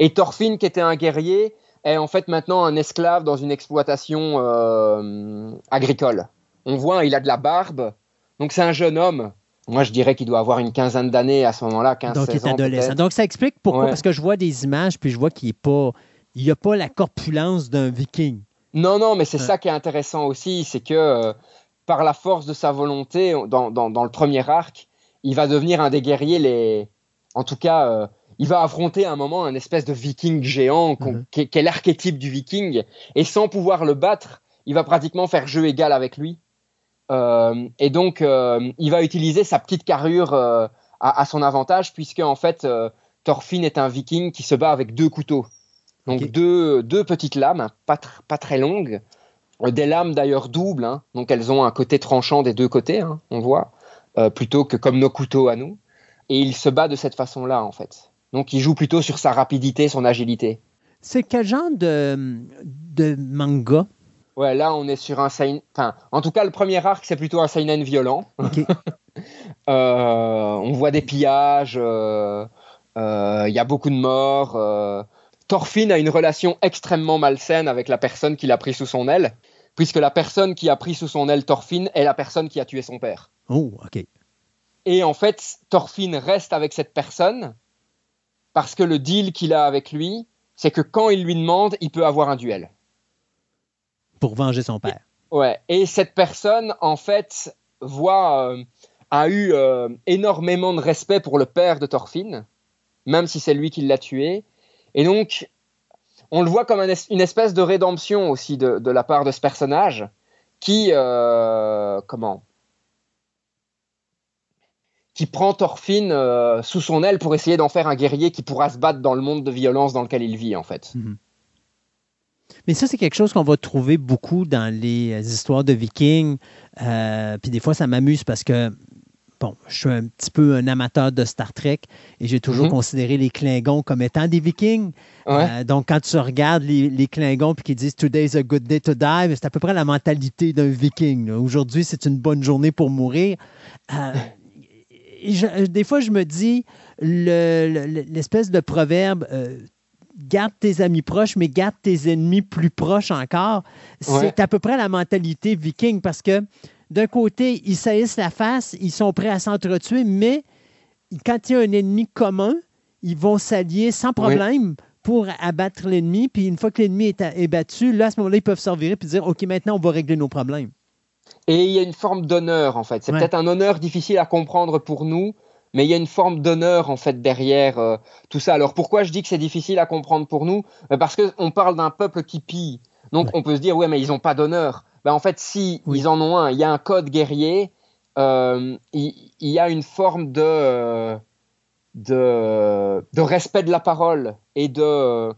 Et Thorfinn, qui était un guerrier, est en fait maintenant un esclave dans une exploitation euh, agricole. On voit, il a de la barbe, donc c'est un jeune homme. Moi, je dirais qu'il doit avoir une quinzaine d'années à ce moment-là, quinze seize ans. Donc, il est adolescent. Peut-être. Donc, ça explique pourquoi, ouais. parce que je vois des images, puis je vois qu'il n'est pas... Il n'y a pas la corpulence d'un viking. Non, non, mais c'est euh. ça qui est intéressant aussi, c'est que euh, par la force de sa volonté, dans, dans, dans le premier arc, il va devenir un des guerriers, les... en tout cas, euh, il va affronter à un moment un espèce de viking géant, mm-hmm. qui est l'archétype du viking, et sans pouvoir le battre, il va pratiquement faire jeu égal avec lui. Euh, et donc, euh, il va utiliser sa petite carrure euh, à, à son avantage, puisque en fait, euh, Thorfinn est un viking qui se bat avec deux couteaux. Donc, okay. deux, deux petites lames, hein, pas, tr- pas très longues. Des lames, d'ailleurs, doubles. Hein, donc, elles ont un côté tranchant des deux côtés, hein, on voit, euh, plutôt que comme nos couteaux à nous. Et il se bat de cette façon-là, en fait. Donc, il joue plutôt sur sa rapidité, son agilité. C'est quel genre de, de manga? Ouais, là, on est sur un seinen... Enfin, en tout cas, le premier arc, c'est plutôt un seinen violent. Okay. euh, on voit des pillages, il euh, euh, y a beaucoup de morts... Euh, Thorfinn a une relation extrêmement malsaine avec la personne qui l'a pris sous son aile, puisque la personne qui a pris sous son aile Thorfinn est la personne qui a tué son père. Oh, ok. Et en fait, Thorfinn reste avec cette personne parce que le deal qu'il a avec lui, c'est que quand il lui demande, il peut avoir un duel. Pour venger son père. Et, ouais. Et cette personne, en fait, voit, euh, a eu euh, énormément de respect pour le père de Thorfinn, même si c'est lui qui l'a tué. Et donc, on le voit comme un es- une espèce de rédemption aussi de, de la part de ce personnage qui, euh, comment, qui prend Thorfinn euh, sous son aile pour essayer d'en faire un guerrier qui pourra se battre dans le monde de violence dans lequel il vit, en fait. Mmh. Mais ça, c'est quelque chose qu'on va trouver beaucoup dans les histoires de Vikings. Euh, puis des fois, ça m'amuse parce que bon, je suis un petit peu un amateur de Star Trek et j'ai toujours mmh. considéré les Klingons comme étant des Vikings. Ouais. Euh, donc, quand tu regardes les, les Klingons et qu'ils disent « Today's a good day to die », c'est à peu près la mentalité d'un Viking. Là. Aujourd'hui, c'est une bonne journée pour mourir. Euh, je, des fois, je me dis, le, le, l'espèce de proverbe euh, « Garde tes amis proches, mais garde tes ennemis plus proches encore », c'est à peu près la mentalité Viking parce que d'un côté, ils saillissent la face, ils sont prêts à s'entretuer, mais quand il y a un ennemi commun, ils vont s'allier sans problème oui. pour abattre l'ennemi. Puis une fois que l'ennemi est, à, est battu, là, à ce moment-là, ils peuvent se revirer et dire « OK, maintenant, on va régler nos problèmes ». Et il y a une forme d'honneur, en fait. C'est ouais. peut-être un honneur difficile à comprendre pour nous, mais il y a une forme d'honneur en fait derrière euh, tout ça. Alors pourquoi je dis que c'est difficile à comprendre pour nous ? Parce qu'on parle d'un peuple qui pille, donc ouais. on peut se dire ouais mais ils n'ont pas d'honneur. Ben, en fait si, oui. ils en ont un, il y a un code guerrier, euh, il, il y a une forme de, de, de respect de la parole et de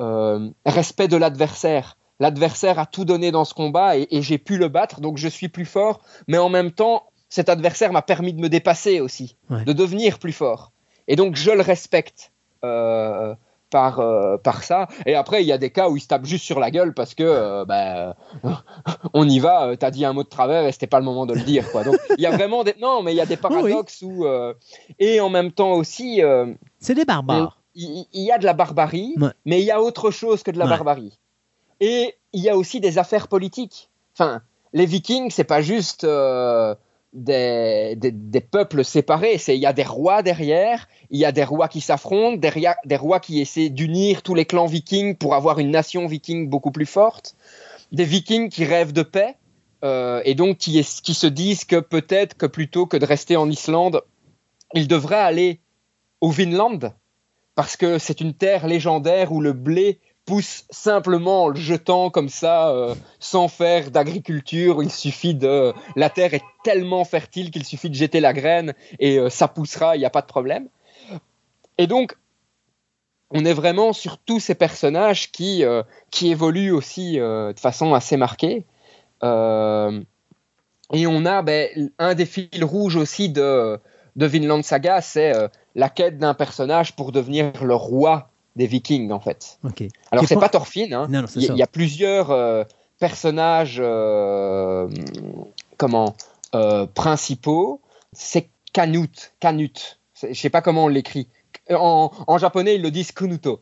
euh, respect de l'adversaire. L'adversaire a tout donné dans ce combat et, et j'ai pu le battre, donc je suis plus fort, mais en même temps, cet adversaire m'a permis de me dépasser aussi, ouais. de devenir plus fort. Et donc, je le respecte euh, par, euh, par ça. Et après, il y a des cas où il se tape juste sur la gueule parce que, euh, bah, on y va, euh, t'as dit un mot de travers et c'était pas le moment de le dire, quoi. Donc, il y a vraiment des... Non, mais il y a des paradoxes oui. où... Euh, et en même temps aussi... Euh, c'est des barbares. Il y, y a de la barbarie, ouais. mais il y a autre chose que de la ouais. barbarie. Et il y a aussi des affaires politiques. Enfin, les Vikings, c'est pas juste... Euh, Des, des, des peuples séparés, il y a des rois derrière, il y a des rois qui s'affrontent, des, ria, des rois qui essaient d'unir tous les clans vikings pour avoir une nation viking beaucoup plus forte, des vikings qui rêvent de paix euh, et donc qui, est, qui se disent que peut-être que plutôt que de rester en Islande, ils devraient aller au Vinland parce que c'est une terre légendaire où le blé pousse simplement en le jetant comme ça, euh, sans faire d'agriculture. Il suffit de... La terre est tellement fertile qu'il suffit de jeter la graine et euh, ça poussera, il n'y a pas de problème. Et donc, on est vraiment sur tous ces personnages qui, euh, qui évoluent aussi euh, de façon assez marquée. Euh, et on a ben, un des fils rouges aussi de, de Vinland Saga, c'est euh, la quête d'un personnage pour devenir le roi des Vikings, en fait. Okay. Alors, c'est pas Thorfinn. Hein. Non, non, c'est il y a plusieurs euh, personnages euh, comment, euh, principaux. C'est Canute. Canute. C'est, je sais pas comment on l'écrit. En, en japonais, ils le disent Kunuto.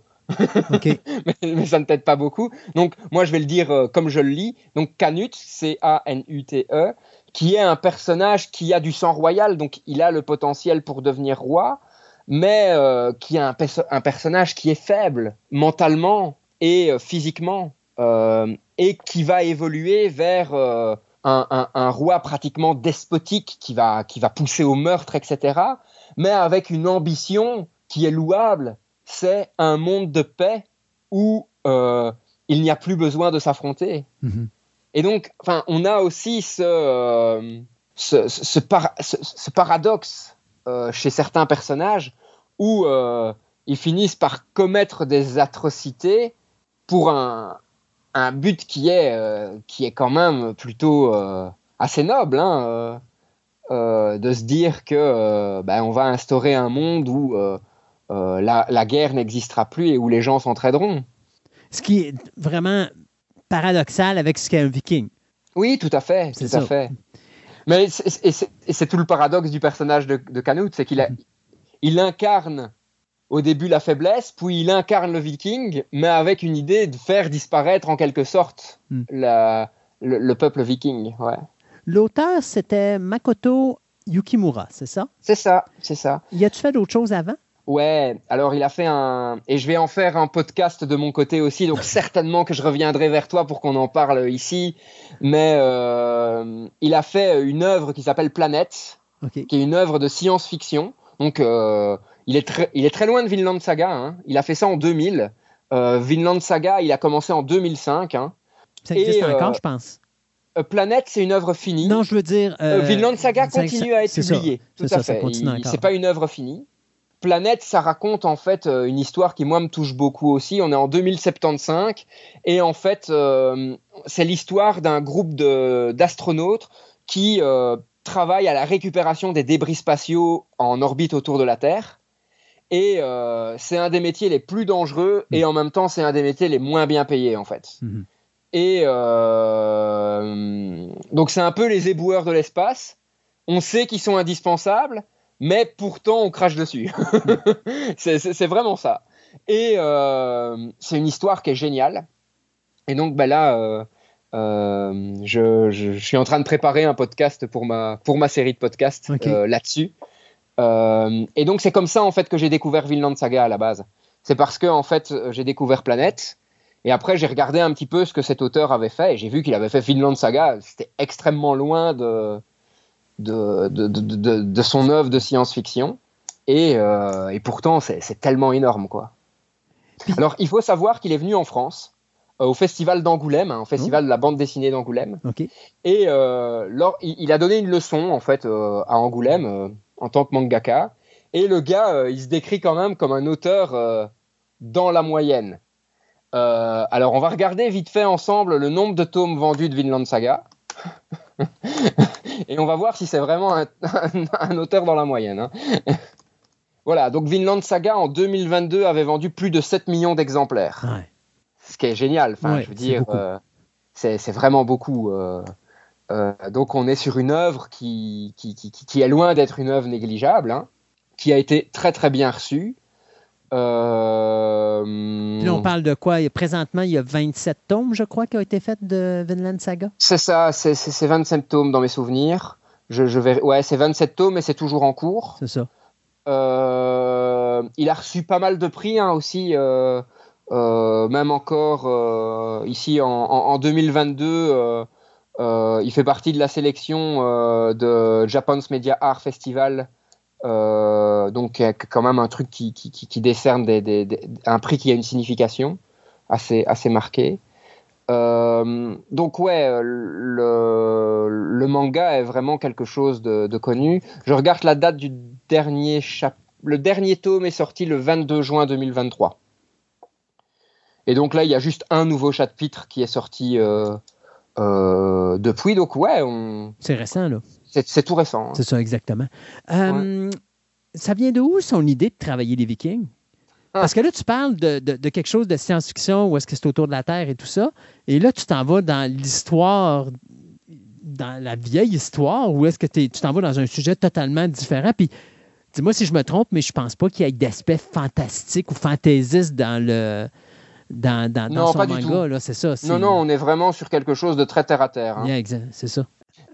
Okay. mais, mais ça ne t'aide pas beaucoup. Donc, moi, je vais le dire euh, comme je le lis. Donc, Canute, C A N U T E, qui est un personnage qui a du sang royal. Donc, il a le potentiel pour devenir roi, mais euh, qui est un, perso- un personnage qui est faible mentalement et euh, physiquement euh, et qui va évoluer vers euh, un, un, un roi pratiquement despotique qui va, qui va pousser au meurtre, et cetera, mais avec une ambition qui est louable, c'est un monde de paix où euh, il n'y a plus besoin de s'affronter. Mmh. Et donc, on a aussi ce, euh, ce, ce, par- ce, ce paradoxe Euh, chez certains personnages où euh, ils finissent par commettre des atrocités pour un, un but qui est, euh, qui est quand même plutôt euh, assez noble, hein, euh, euh, de se dire que euh, ben, on va instaurer un monde où euh, euh, la, la guerre n'existera plus et où les gens s'entraideront. Ce qui est vraiment paradoxal avec ce qu'est un viking. Oui, tout à fait, c'est tout ça. à fait. Mais c'est, et c'est, et c'est tout le paradoxe du personnage de, de Canute, c'est qu'il a, il incarne au début la faiblesse, puis il incarne le viking, mais avec une idée de faire disparaître en quelque sorte mm. la, le, le peuple viking. Ouais. L'auteur, c'était Makoto Yukimura, c'est ça ? C'est ça, c'est ça. Y a-tu fait d'autres choses avant ? Ouais, alors il a fait un... Et je vais en faire un podcast de mon côté aussi, donc certainement que je reviendrai vers toi pour qu'on en parle ici. Mais euh, il a fait une œuvre qui s'appelle Planète, okay. qui est une œuvre de science-fiction. Donc euh, il, est tr- il est très loin de Vinland Saga. Hein. Il a fait ça en deux mille. Euh, Vinland Saga, il a commencé en deux mille cinq. Hein. Ça existe Et, encore, euh, je pense. Planète, c'est une œuvre finie. Non, je veux dire... Euh, Vinland Saga continue à être publiée. Tout à fait. C'est pas une œuvre finie. Planète, ça raconte en fait euh, une histoire qui, moi, me touche beaucoup aussi. On est en deux mille soixante-quinze et en fait, euh, c'est l'histoire d'un groupe de, d'astronautes qui euh, travaillent à la récupération des débris spatiaux en orbite autour de la Terre. Et euh, c'est un des métiers les plus dangereux et en même temps, c'est un des métiers les moins bien payés en fait. Mmh. Et euh, donc, c'est un peu les éboueurs de l'espace. On sait qu'ils sont indispensables, mais pourtant, on crache dessus. c'est, c'est, c'est vraiment ça. Et euh, c'est une histoire qui est géniale. Et donc, ben là, euh, euh, je, je, je suis en train de préparer un podcast pour ma, pour ma série de podcasts okay. euh, là-dessus. Euh, et donc, c'est comme ça, en fait, que j'ai découvert Vinland Saga à la base. C'est parce que, en fait, j'ai découvert Planète. Et après, j'ai regardé un petit peu ce que cet auteur avait fait. Et j'ai vu qu'il avait fait Vinland Saga. C'était extrêmement loin de... De, de, de, de, de son œuvre de science-fiction. et, euh, et pourtant c'est, c'est tellement énorme quoi. Alors il faut savoir qu'il est venu en France euh, au festival d'Angoulême, hein, au festival oh. de la bande dessinée d'Angoulême, okay. et euh, lors, il, il a donné une leçon en fait euh, à Angoulême euh, en tant que mangaka, et le gars euh, il se décrit quand même comme un auteur euh, dans la moyenne. Euh, alors on va regarder vite fait ensemble le nombre de tomes vendus de Vinland Saga et on va voir si c'est vraiment un, un, un auteur dans la moyenne, hein. Voilà, donc Vinland Saga en deux mille vingt-deux avait vendu plus de sept millions d'exemplaires, ouais. ce qui est génial, enfin, ouais, je veux dire, c'est, euh, c'est, c'est vraiment beaucoup euh, euh, donc on est sur une œuvre qui, qui, qui, qui est loin d'être une œuvre négligeable, hein, qui a été très très bien reçue. Euh... Là, on parle de quoi? Présentement, il y a vingt-sept tomes, je crois, qui ont été faits de Vinland Saga. C'est ça, c'est, c'est, c'est vingt-sept tomes dans mes souvenirs. Je, je vais... Ouais, c'est vingt-sept tomes et c'est toujours en cours. C'est ça. Euh... Il a reçu pas mal de prix hein, aussi, euh... Euh, même encore euh, ici en, en, en deux mille vingt-deux. Euh, euh, il fait partie de la sélection euh, de Japan's Media Art Festival. Euh, donc quand même un truc qui, qui, qui, qui décerne des, des, des, un prix qui a une signification assez, assez marquée. Euh, donc ouais, le, le manga est vraiment quelque chose de, de connu. Je regarde la date du dernier chap... le dernier tome est sorti le vingt-deux juin deux mille vingt-trois. Et donc là, il y a juste un nouveau chapitre qui est sorti euh, euh, depuis. Donc ouais, on... c'est récent là. C'est, c'est tout récent. Hein. C'est ça, exactement. Euh, ouais. Ça vient de où, son idée de travailler les Vikings? Ah. Parce que là, tu parles de, de, de quelque chose de science-fiction, où est-ce que c'est autour de la Terre et tout ça, et là, tu t'en vas dans l'histoire, dans la vieille histoire, où est-ce que tu t'en vas dans un sujet totalement différent, puis dis-moi si je me trompe, mais je pense pas qu'il y ait d'aspect fantastique ou fantaisiste dans le... Dans, dans, non, dans son pas manga, du tout. Là, c'est ça. C'est... Non, non, on est vraiment sur quelque chose de très terre-à-terre. Hein. Yeah, exact, c'est ça.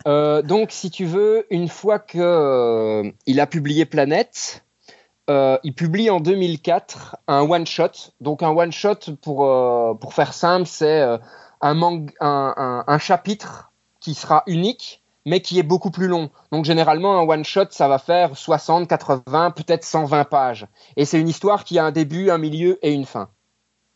Euh, donc, si tu veux, une fois qu'il euh, a publié Planète, euh, il publie en deux mille quatre un one-shot. Donc, un one-shot, pour, euh, pour faire simple, c'est euh, un, mang- un, un, un chapitre qui sera unique, mais qui est beaucoup plus long. Donc, généralement, un one-shot, ça va faire soixante, quatre-vingts, peut-être cent vingt pages. Et c'est une histoire qui a un début, un milieu et une fin.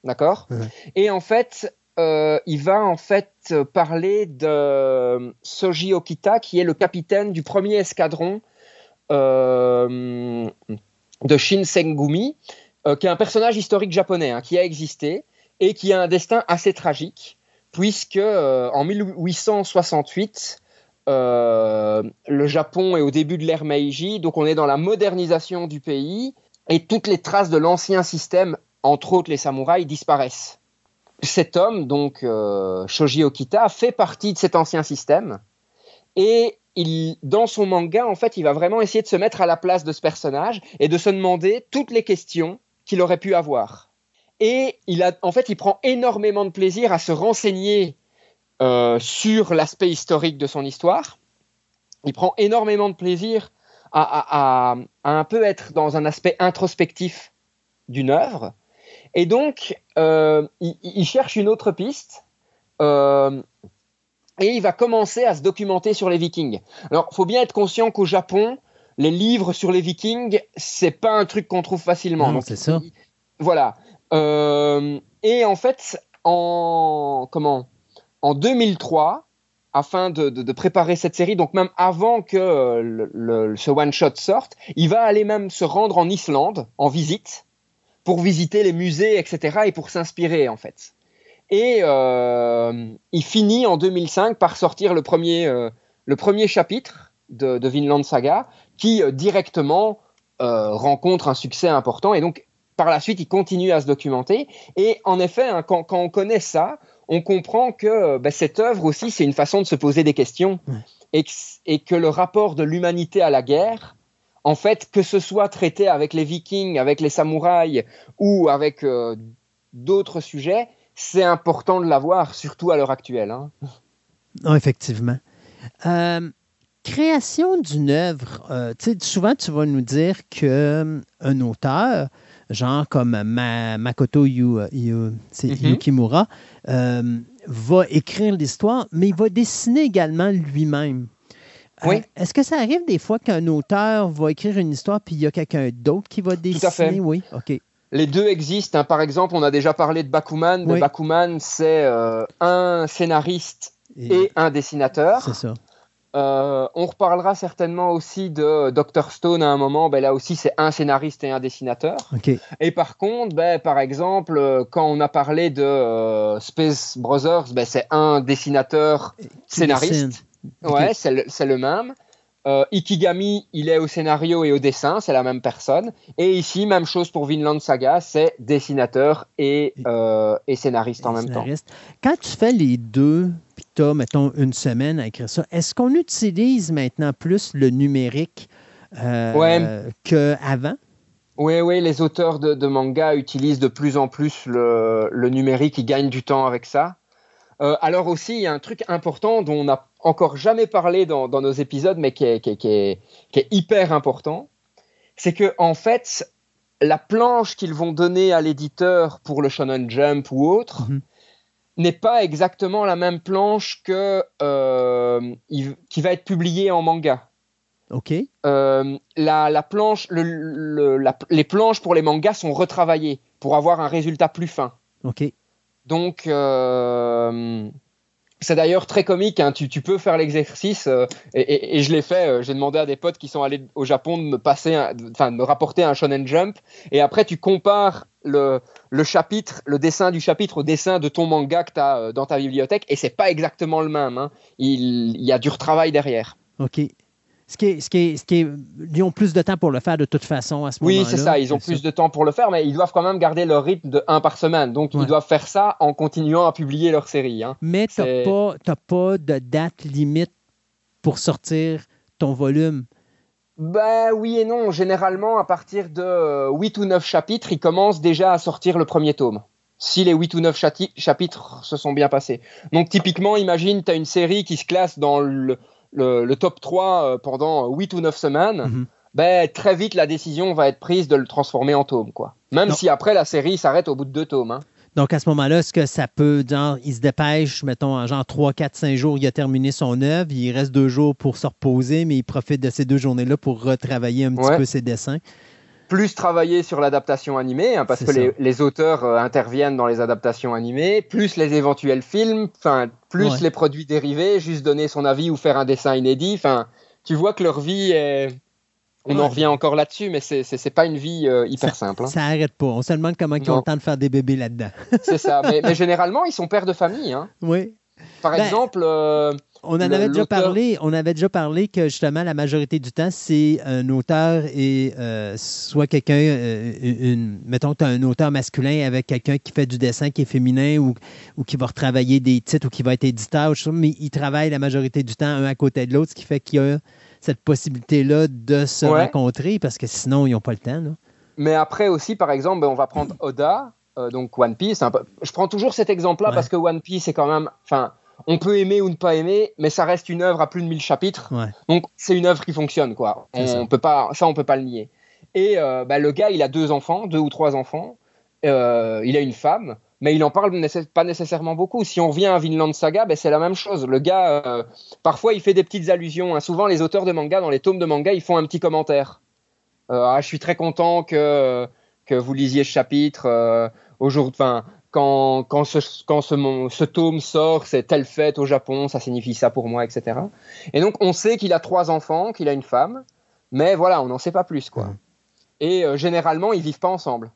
D'accord ? Mmh. Et en fait... Euh, il va en fait parler de Soji Okita, qui est le capitaine du premier escadron euh, de Shinsengumi, euh, qui est un personnage historique japonais, hein, qui a existé et qui a un destin assez tragique, puisque euh, en mille huit cent soixante-huit, euh, le Japon est au début de l'ère Meiji, donc on est dans la modernisation du pays, et toutes les traces de l'ancien système, entre autres les samouraïs, disparaissent. Cet homme, donc euh, Shoji Okita, fait partie de cet ancien système et il, dans son manga, en fait, il va vraiment essayer de se mettre à la place de ce personnage et de se demander toutes les questions qu'il aurait pu avoir. Et il a, en fait, il prend énormément de plaisir à se renseigner euh, sur l'aspect historique de son histoire. Il prend énormément de plaisir à, à, à, à un peu être dans un aspect introspectif d'une œuvre. Et donc, euh, il, il cherche une autre piste euh, et il va commencer à se documenter sur les Vikings. Alors, il faut bien être conscient qu'au Japon, les livres sur les Vikings, c'est pas un truc qu'on trouve facilement. Non, donc, c'est ça. Il, voilà. Euh, et en fait, en, comment, en deux mille trois, afin de, de, de préparer cette série, donc même avant que le, le, ce one-shot sorte, il va aller même se rendre en Islande, en visite, pour visiter les musées, et cetera, et pour s'inspirer, en fait. Et euh, il finit, en deux mille cinq, par sortir le premier, euh, le premier chapitre de, de Vinland Saga, qui, euh, directement, euh, rencontre un succès important. Et donc, par la suite, il continue à se documenter. Et en effet, hein, quand, quand on connaît ça, on comprend que ben, cette œuvre aussi, c'est une façon de se poser des questions. Mmh. Et, que, et que le rapport de l'humanité à la guerre... En fait, que ce soit traité avec les Vikings, avec les samouraïs ou avec euh, d'autres sujets, c'est important de l'avoir, surtout à l'heure actuelle. Hein. Non, effectivement. Euh, création d'une œuvre. Euh, tu sais, souvent, tu vas nous dire qu'un auteur, genre comme Ma- Makoto Yu, Yu, c'est mm-hmm. Yukimura, euh, va écrire l'histoire, mais il va dessiner également lui-même. Oui. Euh, est-ce que ça arrive des fois qu'un auteur va écrire une histoire puis il y a quelqu'un d'autre qui va dessiner? Tout à fait. Oui, OK. Les deux existent. Hein. Par exemple, on a déjà parlé de Bakuman. Oui. De Bakuman, c'est euh, un scénariste et... et un dessinateur. C'est ça. Euh, on reparlera certainement aussi de docteur Stone à un moment. Ben, là aussi, c'est un scénariste et un dessinateur. Okay. Et par contre, ben, par exemple, quand on a parlé de euh, Space Brothers, ben, c'est un dessinateur scénariste. Okay. Ouais, c'est le, c'est le même. Euh, Ikigami, il est au scénario et au dessin, c'est la même personne. Et ici, même chose pour Vinland Saga, c'est dessinateur et, euh, et scénariste et en scénariste. Même temps. Quand tu fais les deux, puis tu as, mettons, une semaine à écrire ça, est-ce qu'on utilise maintenant plus le numérique euh, ouais. qu'avant? Oui, oui, les auteurs de, de manga utilisent de plus en plus le, le numérique, ils gagnent du temps avec ça. Euh, alors aussi, il y a un truc important dont on n'a encore jamais parlé dans, dans nos épisodes, mais qui est, qui est, qui est, qui est hyper important, c'est que en fait, la planche qu'ils vont donner à l'éditeur pour le Shonen Jump ou autre mm-hmm. n'est pas exactement la même planche que, euh, il, qui va être publiée en manga. Ok. Euh, la, la planche, le, le, la, les planches pour les mangas sont retravaillées pour avoir un résultat plus fin. Ok. Donc, euh, c'est d'ailleurs très comique. Hein. Tu, tu peux faire l'exercice euh, et, et, et je l'ai fait. Euh, j'ai demandé à des potes qui sont allés au Japon de me passer, enfin de, de me rapporter un Shonen Jump. Et après, tu compares le, le chapitre, le dessin du chapitre au dessin de ton manga que tu as euh, dans ta bibliothèque. Et c'est pas exactement le même. Hein. Il, il y a du retravail derrière. Ok. Ce qui est, ce qui est, ce qui est, ils ont plus de temps pour le faire de toute façon à ce oui, moment-là. Oui, c'est ça. Ils ont plus ça. de temps pour le faire, mais ils doivent quand même garder leur rythme de un par semaine. Donc, ouais. ils doivent faire ça en continuant à publier leur série. Hein. Mais tu n'as pas, t'as pas de date limite pour sortir ton volume? Ben oui et non. Généralement, à partir de huit ou neuf chapitres, ils commencent déjà à sortir le premier tome. Si les huit ou neuf chati- chapitres se sont bien passés. Donc, typiquement, imagine, tu as une série qui se classe dans le... Le, le top trois pendant huit ou neuf semaines, mm-hmm. ben, très vite, la décision va être prise de le transformer en tome. Quoi. Même non. si après, la série s'arrête au bout de deux tomes. Hein. Donc, à ce moment-là, est-ce que ça peut, genre, il se dépêche, mettons, en genre trois, quatre, cinq jours, il a terminé son œuvre, il reste deux jours pour se reposer, mais il profite de ces deux journées-là pour retravailler un petit ouais. peu ses dessins? Plus travailler sur l'adaptation animée, hein, parce c'est que les, les auteurs euh, interviennent dans les adaptations animées, plus les éventuels films, plus ouais. les produits dérivés, juste donner son avis ou faire un dessin inédit. Tu vois que leur vie est... On ouais. en revient encore là-dessus, mais c'est, c'est, c'est pas une vie euh, hyper ça, simple. Hein. Ça n'arrête pas. On se demande comment ils ont le temps de faire des bébés là-dedans. C'est ça. Mais, mais généralement, ils sont pères de famille. Hein. Oui. Par ben... exemple... Euh... On en le, avait déjà l'auteur. parlé. On avait déjà parlé que justement la majorité du temps, c'est un auteur et euh, soit quelqu'un, euh, une, mettons, tu as un auteur masculin avec quelqu'un qui fait du dessin qui est féminin ou, ou qui va retravailler des titres ou qui va être éditeur, mais ils travaillent la majorité du temps un à côté de l'autre, ce qui fait qu'il y a cette possibilité-là de se ouais. rencontrer parce que sinon ils n'ont pas le temps. Là. Mais après aussi, par exemple, on va prendre Oda, euh, donc One Piece. Un peu... Je prends toujours cet exemple-là ouais. parce que One Piece est quand même, enfin. On peut aimer ou ne pas aimer, mais ça reste une œuvre à plus de mille chapitres. Ouais. Donc, c'est une œuvre qui fonctionne, quoi. On, ça. On peut pas, ça, on peut pas le nier. Et euh, bah, le gars, il a deux enfants, deux ou trois enfants. Euh, il a une femme, mais il en parle nécess- pas nécessairement beaucoup. Si on revient à Vinland Saga, bah, c'est la même chose. Le gars, euh, parfois, il fait des petites allusions. Hein. Souvent, les auteurs de manga, dans les tomes de manga, ils font un petit commentaire. Euh, ah, je suis très content que, que vous lisiez ce chapitre euh, aujourd'hui. Quand, quand, ce, quand ce, ce tome sort, c'est telle fête au Japon, ça signifie ça pour moi, et cetera. Et donc, on sait qu'il a trois enfants, qu'il a une femme, mais voilà, on n'en sait pas plus, quoi. Ouais. Et euh, généralement, ils ne vivent pas ensemble.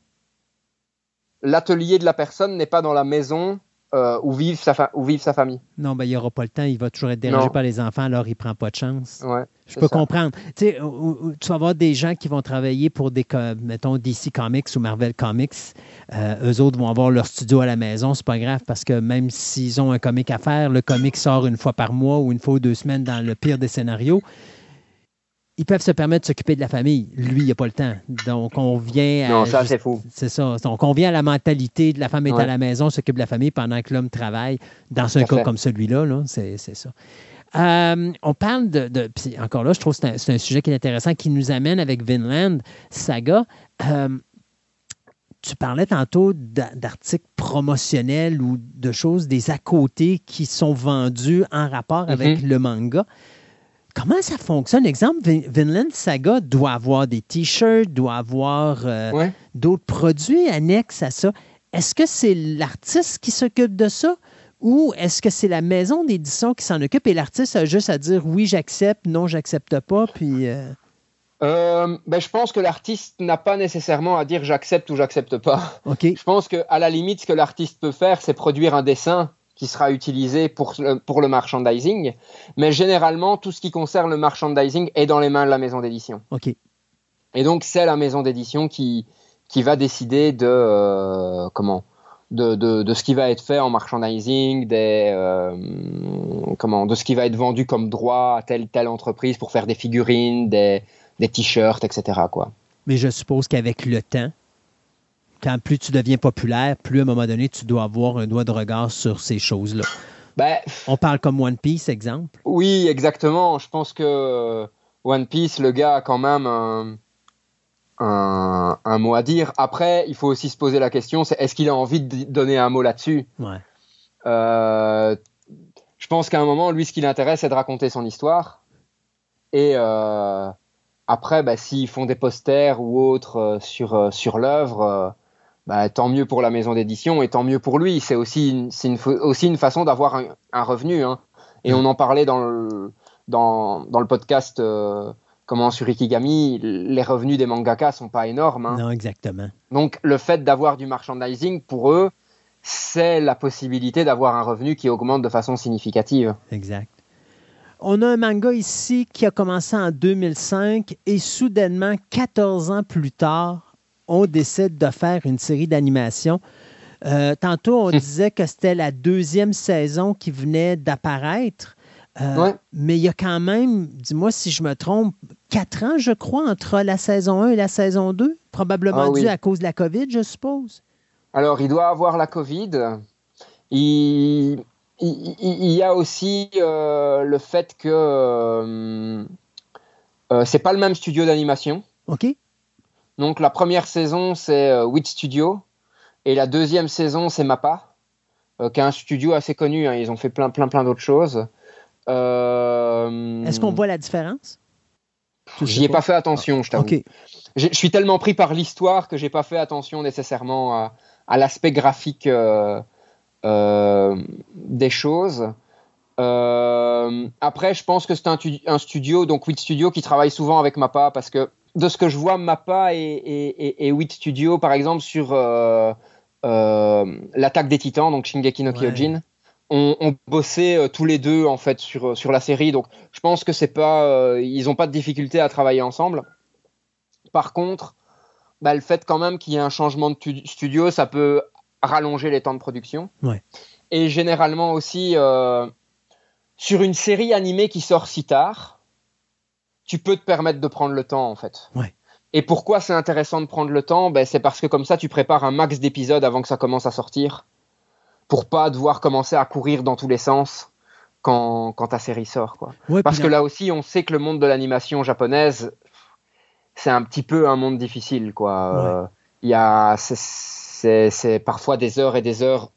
L'atelier de la personne n'est pas dans la maison euh, où, vive sa fa- où vive sa famille. Non, ben, il n'y aura pas le temps, il va toujours être dérangé non. par les enfants, alors il ne prend pas de chance. Ouais, je peux ça. comprendre. Tu sais, tu vas avoir des gens qui vont travailler pour des, mettons, D C Comics ou Marvel Comics. Euh, eux autres vont avoir leur studio à la maison, c'est pas grave parce que même s'ils ont un comic à faire, le comic sort une fois par mois ou une fois ou deux semaines dans le pire des scénarios. Ils peuvent se permettre de s'occuper de la famille. Lui, il n'a pas le temps. Donc, on vient à... Non, ça, juste, c'est fou. C'est ça. Donc, on vient à la mentalité de la femme est ouais. à la maison, s'occupe de la famille pendant que l'homme travaille. Dans un Parfait. cas comme celui-là, là, c'est, c'est ça. Euh, on parle de... de puis encore là, je trouve que c'est un, c'est un sujet qui est intéressant, qui nous amène avec Vinland Saga. Euh, tu parlais tantôt d'articles promotionnels ou de choses, des à-côtés qui sont vendus en rapport mm-hmm. avec le manga. Comment ça fonctionne? Exemple, Vin- Vinland Saga doit avoir des t-shirts, doit avoir euh, ouais. d'autres produits annexes à ça. Est-ce que c'est l'artiste qui s'occupe de ça ou est-ce que c'est la maison d'édition qui s'en occupe et l'artiste a juste à dire oui, j'accepte, non, j'accepte pas, puis... Euh... Euh, ben, je pense que l'artiste n'a pas nécessairement à dire j'accepte ou j'accepte pas. Okay. Je pense qu'à la limite, ce que l'artiste peut faire, c'est produire un dessin qui sera utilisé pour le, pour le merchandising. Mais généralement, tout ce qui concerne le merchandising est dans les mains de la maison d'édition. Okay. Et donc, c'est la maison d'édition qui, qui va décider de, euh, comment, de, de, de ce qui va être fait en merchandising, des, euh, comment, de ce qui va être vendu comme droit à telle telle entreprise pour faire des figurines, des, des t-shirts, et cetera, quoi. Mais je suppose qu'avec le temps, quand plus tu deviens populaire, plus à un moment donné, tu dois avoir un droit de regard sur ces choses-là. Ben, on parle comme One Piece, exemple. Oui, exactement. Je pense que One Piece, le gars a quand même un, un, un mot à dire. Après, il faut aussi se poser la question, c'est est-ce qu'il a envie de donner un mot là-dessus? Ouais. Euh, je pense qu'à un moment, lui, ce qui l'intéresse, c'est de raconter son histoire. Et... Euh, Après, bah, s'ils font des posters ou autres euh, sur, euh, sur l'œuvre, euh, bah, tant mieux pour la maison d'édition et tant mieux pour lui. C'est aussi une, c'est une, aussi une façon d'avoir un, un revenu. Hein. Et on en parlait dans le, dans, dans le podcast euh, comment, sur Ikigami, les revenus des mangakas ne sont pas énormes. Hein. Non, exactement. Donc, le fait d'avoir du merchandising, pour eux, c'est la possibilité d'avoir un revenu qui augmente de façon significative. Exact. On a un manga ici qui a commencé en deux mille cinq et soudainement, quatorze ans plus tard, on décide de faire une série d'animation. Euh, tantôt, on disait que c'était la deuxième saison qui venait d'apparaître, euh, ouais. mais il y a quand même, dis-moi si je me trompe, quatre ans, je crois, entre la saison un et la saison deux, probablement ah, dû oui. à cause de la COVID, je suppose. Alors, il doit avoir la COVID. Il... Il y a aussi euh, le fait que euh, euh, c'est pas le même studio d'animation. Ok. Donc la première saison c'est euh, Wit Studio et la deuxième saison c'est MAPPA, euh, qui est un studio assez connu. Hein, ils ont fait plein plein plein d'autres choses. Euh, Est-ce qu'on voit la différence? J'y ai pas fait attention, je t'avoue. Okay. Je suis tellement pris par l'histoire que j'ai pas fait attention nécessairement à, à l'aspect graphique. Euh, Euh, des choses. Euh, après, je pense que c'est un, tu- un studio, donc Wit Studio, qui travaille souvent avec MAPPA, parce que de ce que je vois, MAPPA et, et, et, et Wit Studio, par exemple, sur euh, euh, l'attaque des Titans, donc Shingeki no Kyojin, ouais. ont, ont bossé euh, tous les deux en fait sur sur la série. Donc, je pense que c'est pas, euh, ils n'ont pas de difficulté à travailler ensemble. Par contre, bah, le fait quand même qu'il y ait un changement de tu- studio, ça peut rallonger les temps de production. Ouais. Et généralement aussi, euh, sur une série animée qui sort si tard, tu peux te permettre de prendre le temps, en fait. Ouais. Et pourquoi c'est intéressant de prendre le temps? Ben, c'est parce que comme ça, tu prépares un max d'épisodes avant que ça commence à sortir, pour pas devoir commencer à courir dans tous les sens quand, quand ta série sort, quoi. Ouais, parce que là aussi, on sait que le monde de l'animation japonaise, c'est un petit peu un monde difficile, quoi. Il y a... C'est, c'est parfois des heures et des heures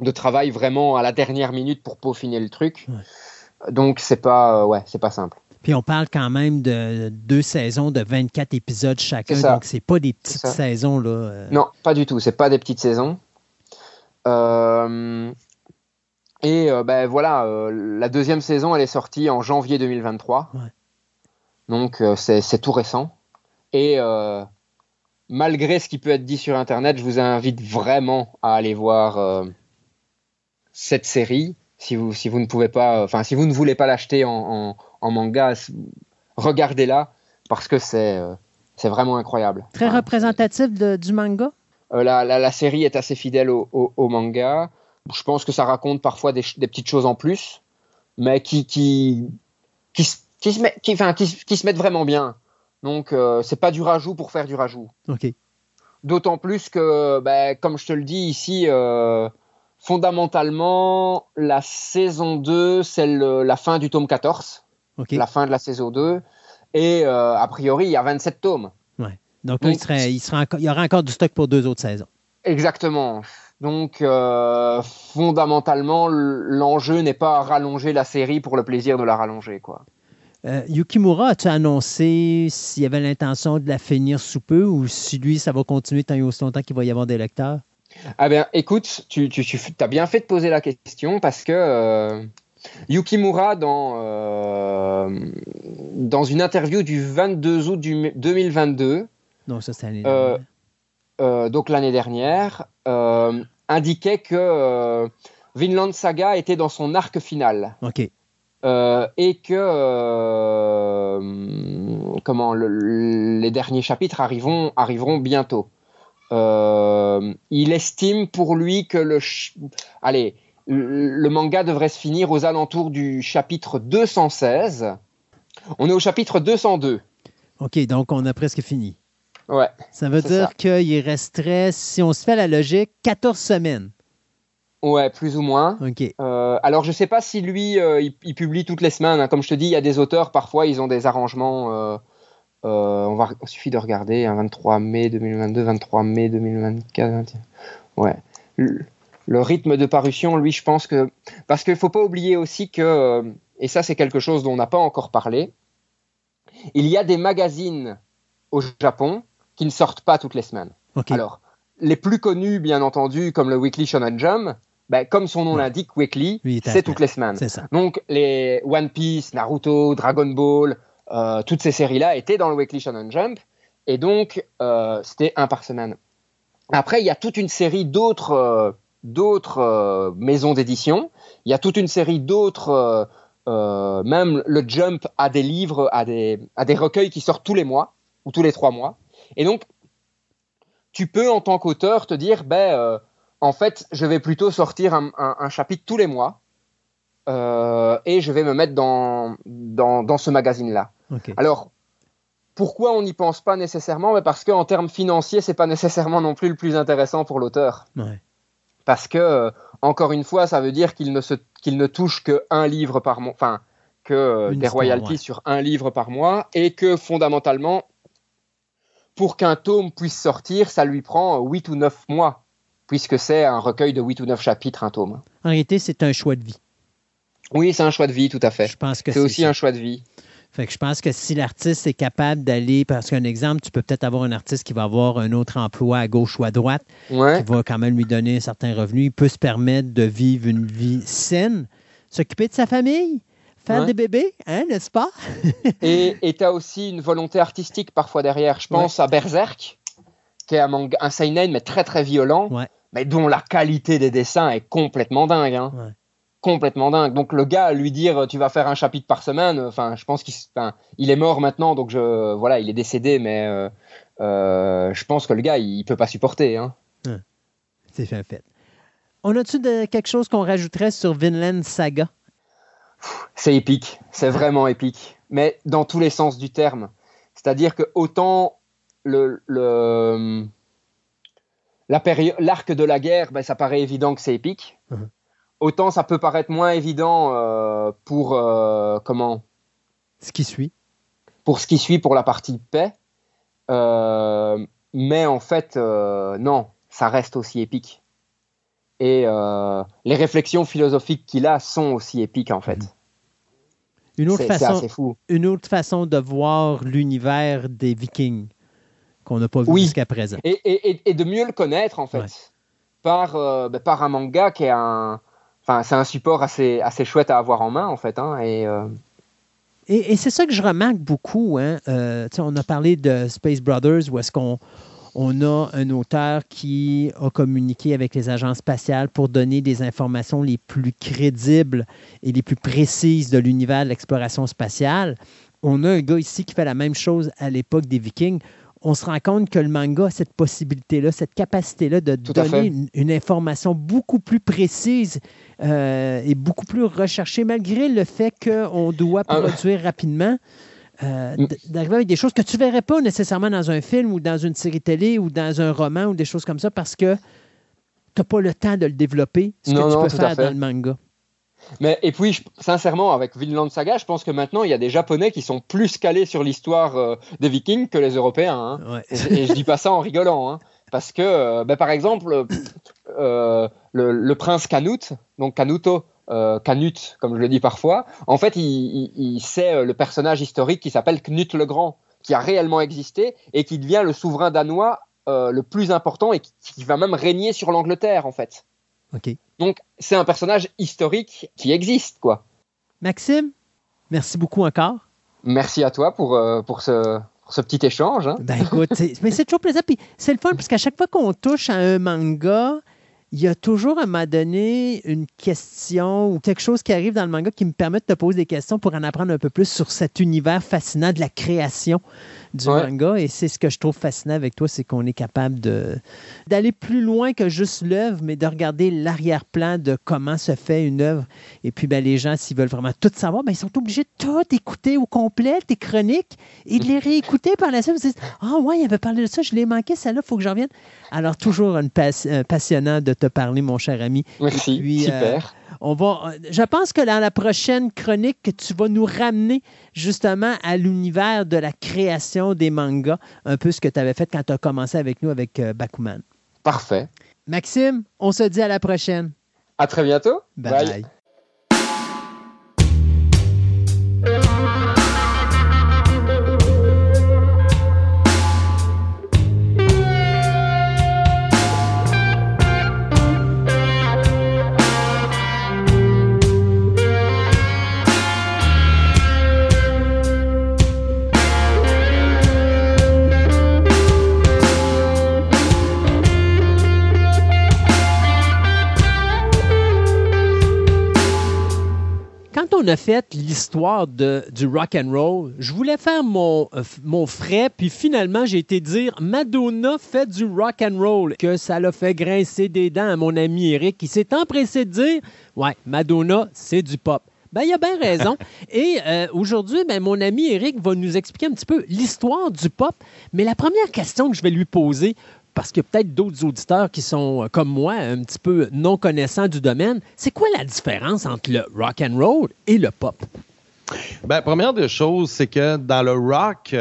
de travail vraiment à la dernière minute pour peaufiner le truc. Ouais. Donc, c'est pas, euh, ouais, c'est pas simple. Puis, on parle quand même de deux saisons de vingt-quatre épisodes chacun. C'est donc, c'est pas des petites saisons, là. Euh... Non, pas du tout. C'est pas des petites saisons. Euh... Et euh, ben voilà, euh, la deuxième saison, elle est sortie en janvier deux mille vingt-trois. Ouais. Donc, euh, c'est, c'est tout récent. Et... Euh... Malgré ce qui peut être dit sur Internet, je vous invite vraiment à aller voir euh, cette série. Si vous, si vous ne pouvez pas, enfin, si vous ne voulez pas l'acheter en, en, en manga, regardez-la parce que c'est, euh, c'est vraiment incroyable. Très enfin, représentatif de, du manga. Euh, la, la, la série est assez fidèle au, au, au manga. Je pense que ça raconte parfois des, des petites choses en plus, mais qui, qui, qui, qui, qui, se, met, qui, enfin, qui, qui se mettent vraiment bien. Donc, euh, c'est pas du rajout pour faire du rajout. Okay. D'autant plus que, ben, comme je te le dis ici, euh, fondamentalement, la saison deux, c'est le, la fin du tome quatorze. Okay. La fin de la saison deux. Et euh, a priori, il y a vingt-sept tomes. Ouais. Donc, Donc il, serait, il, serait encore, il y aura encore du stock pour deux autres saisons. Exactement. Donc, euh, fondamentalement, l'enjeu n'est pas à rallonger la série pour le plaisir de la rallonger, quoi. Euh, Yukimura, as-tu annoncé s'il y avait l'intention de la finir sous peu ou si lui, ça va continuer tant et aussi longtemps qu'il va y avoir des lecteurs? Ah ben, écoute, tu, tu, tu as bien fait de poser la question parce que euh, Yukimura, dans, euh, dans une interview du vingt-deux août deux mille vingt-deux, non, ça, c'est l'année euh, dernière. Euh, donc l'année dernière, euh, indiquait que euh, Vinland Saga était dans son arc final. Ok. Euh, et que euh, comment le, le, les derniers chapitres arriveront, arriveront bientôt. Euh, il estime pour lui que le, ch- allez, le, le manga devrait se finir aux alentours du chapitre deux cent seize. On est au chapitre deux cent deux. Ok, donc on a presque fini. Ouais. Ça veut dire ça. Qu'il resterait, si on se fait la logique, quatorze semaines. Ouais, plus ou moins. Okay. Euh, alors, je ne sais pas si lui, euh, il, il publie toutes les semaines. Hein. Comme je te dis, il y a des auteurs, parfois, ils ont des arrangements. Euh, euh, on va, il suffit de regarder. Hein, vingt-trois mai deux mille vingt-deux, vingt-trois mai deux mille vingt-quatre. vingt-quatre ouais. Le, le rythme de parution, lui, je pense que... Parce qu'il ne faut pas oublier aussi que... Et ça, c'est quelque chose dont on n'a pas encore parlé. Il y a des magazines au Japon qui ne sortent pas toutes les semaines. Okay. Alors, les plus connus, bien entendu, comme le Weekly Shonen Jump... Ben, comme son nom ouais. l'indique, Weekly, oui, c'est toutes les semaines. Donc, les One Piece, Naruto, Dragon Ball, euh, toutes ces séries-là étaient dans le Weekly Shonen Jump. Et donc, euh, c'était un par semaine. Après, il y a toute une série d'autres, euh, d'autres euh, maisons d'édition. Il y a toute une série d'autres... Euh, euh, même le Jump a des livres, a des, a des recueils qui sortent tous les mois ou tous les trois mois. Et donc, tu peux, en tant qu'auteur, te dire... ben euh, en fait, je vais plutôt sortir un, un, un chapitre tous les mois euh, et je vais me mettre dans, dans, dans ce magazine-là. Okay. Alors, pourquoi on n'y pense pas nécessairement? Mais parce qu'en termes financiers, ce n'est pas nécessairement non plus le plus intéressant pour l'auteur. Ouais. Parce que, encore une fois, ça veut dire qu'il ne, se, qu'il ne touche qu'un livre par mois, enfin, que Une des histoire, royalties ouais. sur un livre par mois et que, fondamentalement, pour qu'un tome puisse sortir, ça lui prend huit ou neuf mois. Puisque c'est un recueil de huit ou neuf chapitres, un tome. En réalité, c'est un choix de vie. Oui, c'est un choix de vie, tout à fait. Je pense que c'est, c'est aussi ça. un choix de vie. Fait que je pense que si l'artiste est capable d'aller, parce qu'un exemple, tu peux peut-être avoir un artiste qui va avoir un autre emploi à gauche ou à droite, ouais. qui va quand même lui donner un certain revenu, il peut se permettre de vivre une vie saine, s'occuper de sa famille, faire ouais. des bébés, hein, n'est-ce pas? Et tu as aussi une volonté artistique parfois derrière. Je pense ouais. à Berserk, qui est un, manga, un seinen, mais très très violent. Ouais. Mais dont la qualité des dessins est complètement dingue. Hein. Ouais. Complètement dingue. Donc, le gars, lui dire, tu vas faire un chapitre par semaine, enfin, je pense qu'il il est mort maintenant, donc je, voilà, il est décédé, mais euh, euh, je pense que le gars, il ne peut pas supporter. Hein. Ah. C'est fait, fait. On a-tu de, quelque chose qu'on rajouterait sur Vinland Saga? C'est épique. C'est vraiment épique. Mais dans tous les sens du terme. C'est-à-dire que autant le... le La période, l'arc de la guerre, ben, ça paraît évident que c'est épique. Mmh. Autant ça peut paraître moins évident euh, pour euh, comment ce qui suit. Pour ce qui suit, pour la partie de paix. Euh, mais en fait, euh, non, ça reste aussi épique. Et euh, les réflexions philosophiques qu'il a sont aussi épiques, en fait. Mmh. Une autre c'est, façon, c'est assez fou. Une autre façon de voir l'univers des Vikings. Qu'on n'a pas vu oui. jusqu'à présent. Et, et, et de mieux le connaître, en fait, ouais. par, euh, ben, par un manga qui est un... Enfin, c'est un support assez, assez chouette à avoir en main, en fait. Hein, et, euh... et, et c'est ça que je remarque beaucoup. Hein. Euh, on a parlé de Space Brothers, où est-ce qu'on on a un auteur qui a communiqué avec les agences spatiales pour donner des informations les plus crédibles et les plus précises de l'univers de l'exploration spatiale. On a un gars ici qui fait la même chose à l'époque des Vikings. On se rend compte que le manga a cette possibilité-là, cette capacité-là de Tout donner une, une information beaucoup plus précise euh, et beaucoup plus recherchée, malgré le fait qu'on doit produire ah. rapidement, euh, d'arriver avec des choses que tu ne verrais pas nécessairement dans un film ou dans une série télé ou dans un roman ou des choses comme ça, parce que tu n'as pas le temps de le développer, ce non, que tu non, peux faire dans le manga. Mais, et puis, je, sincèrement, avec Vinland Saga, je pense que maintenant, il y a des Japonais qui sont plus calés sur l'histoire euh, des Vikings que les Européens. Hein. Ouais. Et, et je dis pas ça en rigolant. Hein, parce que, euh, ben, par exemple, euh, le, le prince Canute, donc Canuto, euh, Canute, comme je le dis parfois, en fait, il, il, il sait le personnage historique qui s'appelle Knut le Grand, qui a réellement existé et qui devient le souverain danois euh, le plus important et qui, qui va même régner sur l'Angleterre, en fait. Okay. Donc, c'est un personnage historique qui existe, quoi. Maxime, merci beaucoup encore. Merci à toi pour, euh, pour ce... ce petit échange. Hein? Ben écoute, c'est, mais c'est toujours plaisant. Puis c'est le fun parce qu'à chaque fois qu'on touche à un manga, il y a toujours à un moment donné une question ou quelque chose qui arrive dans le manga qui me permet de te poser des questions pour en apprendre un peu plus sur cet univers fascinant de la création du ouais. manga. Et c'est ce que je trouve fascinant avec toi, c'est qu'on est capable de, d'aller plus loin que juste l'œuvre, mais de regarder l'arrière-plan de comment se fait une œuvre. Et puis, ben, les gens, s'ils veulent vraiment tout savoir, ben, ils sont obligés de tout écouter au complet, tes chroniques, et de les réécouter par la suite. Ils se disent « Ah oh, ouais, il avait parlé de ça, je l'ai manqué, celle-là, il faut que j'en revienne. » Alors, toujours un pass- euh, passionnant de te parler, mon cher ami. Merci, et puis, super. Euh, On va, je pense que dans la prochaine chronique, tu vas nous ramener justement à l'univers de la création des mangas, un peu ce que tu avais fait quand tu as commencé avec nous avec Bakuman. Parfait. Maxime, on se dit à la prochaine. À très bientôt. Bye. Bye. On a fait l'histoire de, du rock and roll. Je voulais faire mon, mon frais, puis finalement, j'ai été dire Madonna fait du rock and roll, que ça l'a fait grincer des dents à mon ami Eric, qui s'est empressé de dire ouais, Madonna, c'est du pop. Ben, il a bien raison. Et euh, aujourd'hui, ben, mon ami Eric va nous expliquer un petit peu l'histoire du pop. Mais la première question que je vais lui poser, parce qu'il y a peut-être d'autres auditeurs qui sont, comme moi, un petit peu non connaissants du domaine. C'est quoi la différence entre le rock and roll et le pop? Bien, première des choses, c'est que dans le rock,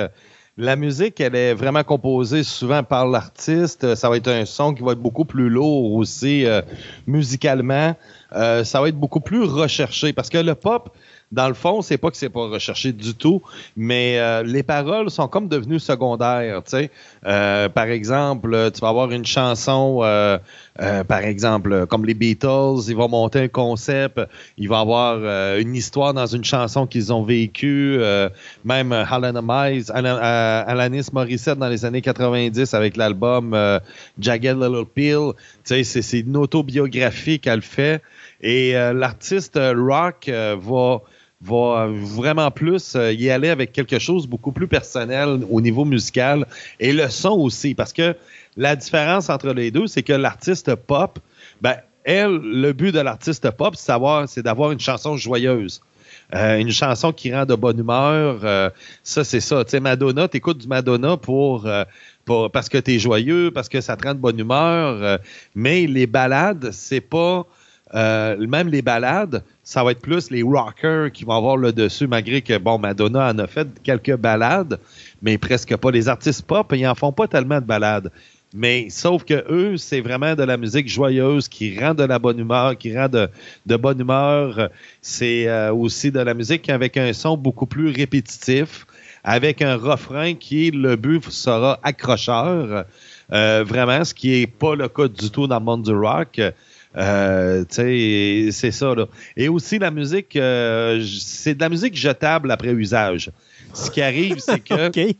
la musique, elle est vraiment composée souvent par l'artiste. Ça va être un son qui va être beaucoup plus lourd aussi euh, musicalement. Euh, ça va être beaucoup plus recherché parce que le pop, dans le fond, c'est pas que c'est pas recherché du tout, mais euh, les paroles sont comme devenues secondaires, tu sais. Euh, par exemple, tu vas avoir une chanson, euh, euh, par exemple, comme les Beatles, ils vont monter un concept, ils vont avoir euh, une histoire dans une chanson qu'ils ont vécue, euh, même Alan Mize, Alan, euh, Alanis Morissette dans les années quatre-vingt-dix avec l'album euh, Jagged Little Pill, tu sais, c'est, c'est une autobiographie qu'elle fait, et euh, l'artiste rock euh, va... va vraiment plus y aller avec quelque chose beaucoup plus personnel au niveau musical et le son aussi, parce que la différence entre les deux, c'est que l'artiste pop, ben, elle, le but de l'artiste pop, c'est d'avoir, c'est d'avoir une chanson joyeuse. Euh, une chanson qui rend de bonne humeur, euh, ça c'est ça. Tu sais, Madonna, t'écoutes du Madonna pour, euh, pour parce que t'es joyeux, parce que ça te rend de bonne humeur, euh, mais les ballades, c'est pas... Euh, même les ballades, ça va être plus les rockers qui vont avoir le dessus, malgré que bon, Madonna en a fait quelques ballades, mais presque pas. Les artistes pop, ils en font pas tellement de ballades. Mais sauf que eux, c'est vraiment de la musique joyeuse qui rend de la bonne humeur, qui rend de, de bonne humeur. C'est euh, aussi de la musique avec un son beaucoup plus répétitif, avec un refrain qui, le but, sera accrocheur. Euh, vraiment, ce qui est pas le cas du tout dans le monde du rock. Euh, tu sais, c'est ça là. Et aussi la musique, euh, c'est de la musique jetable après usage. Ce qui arrive, c'est que okay.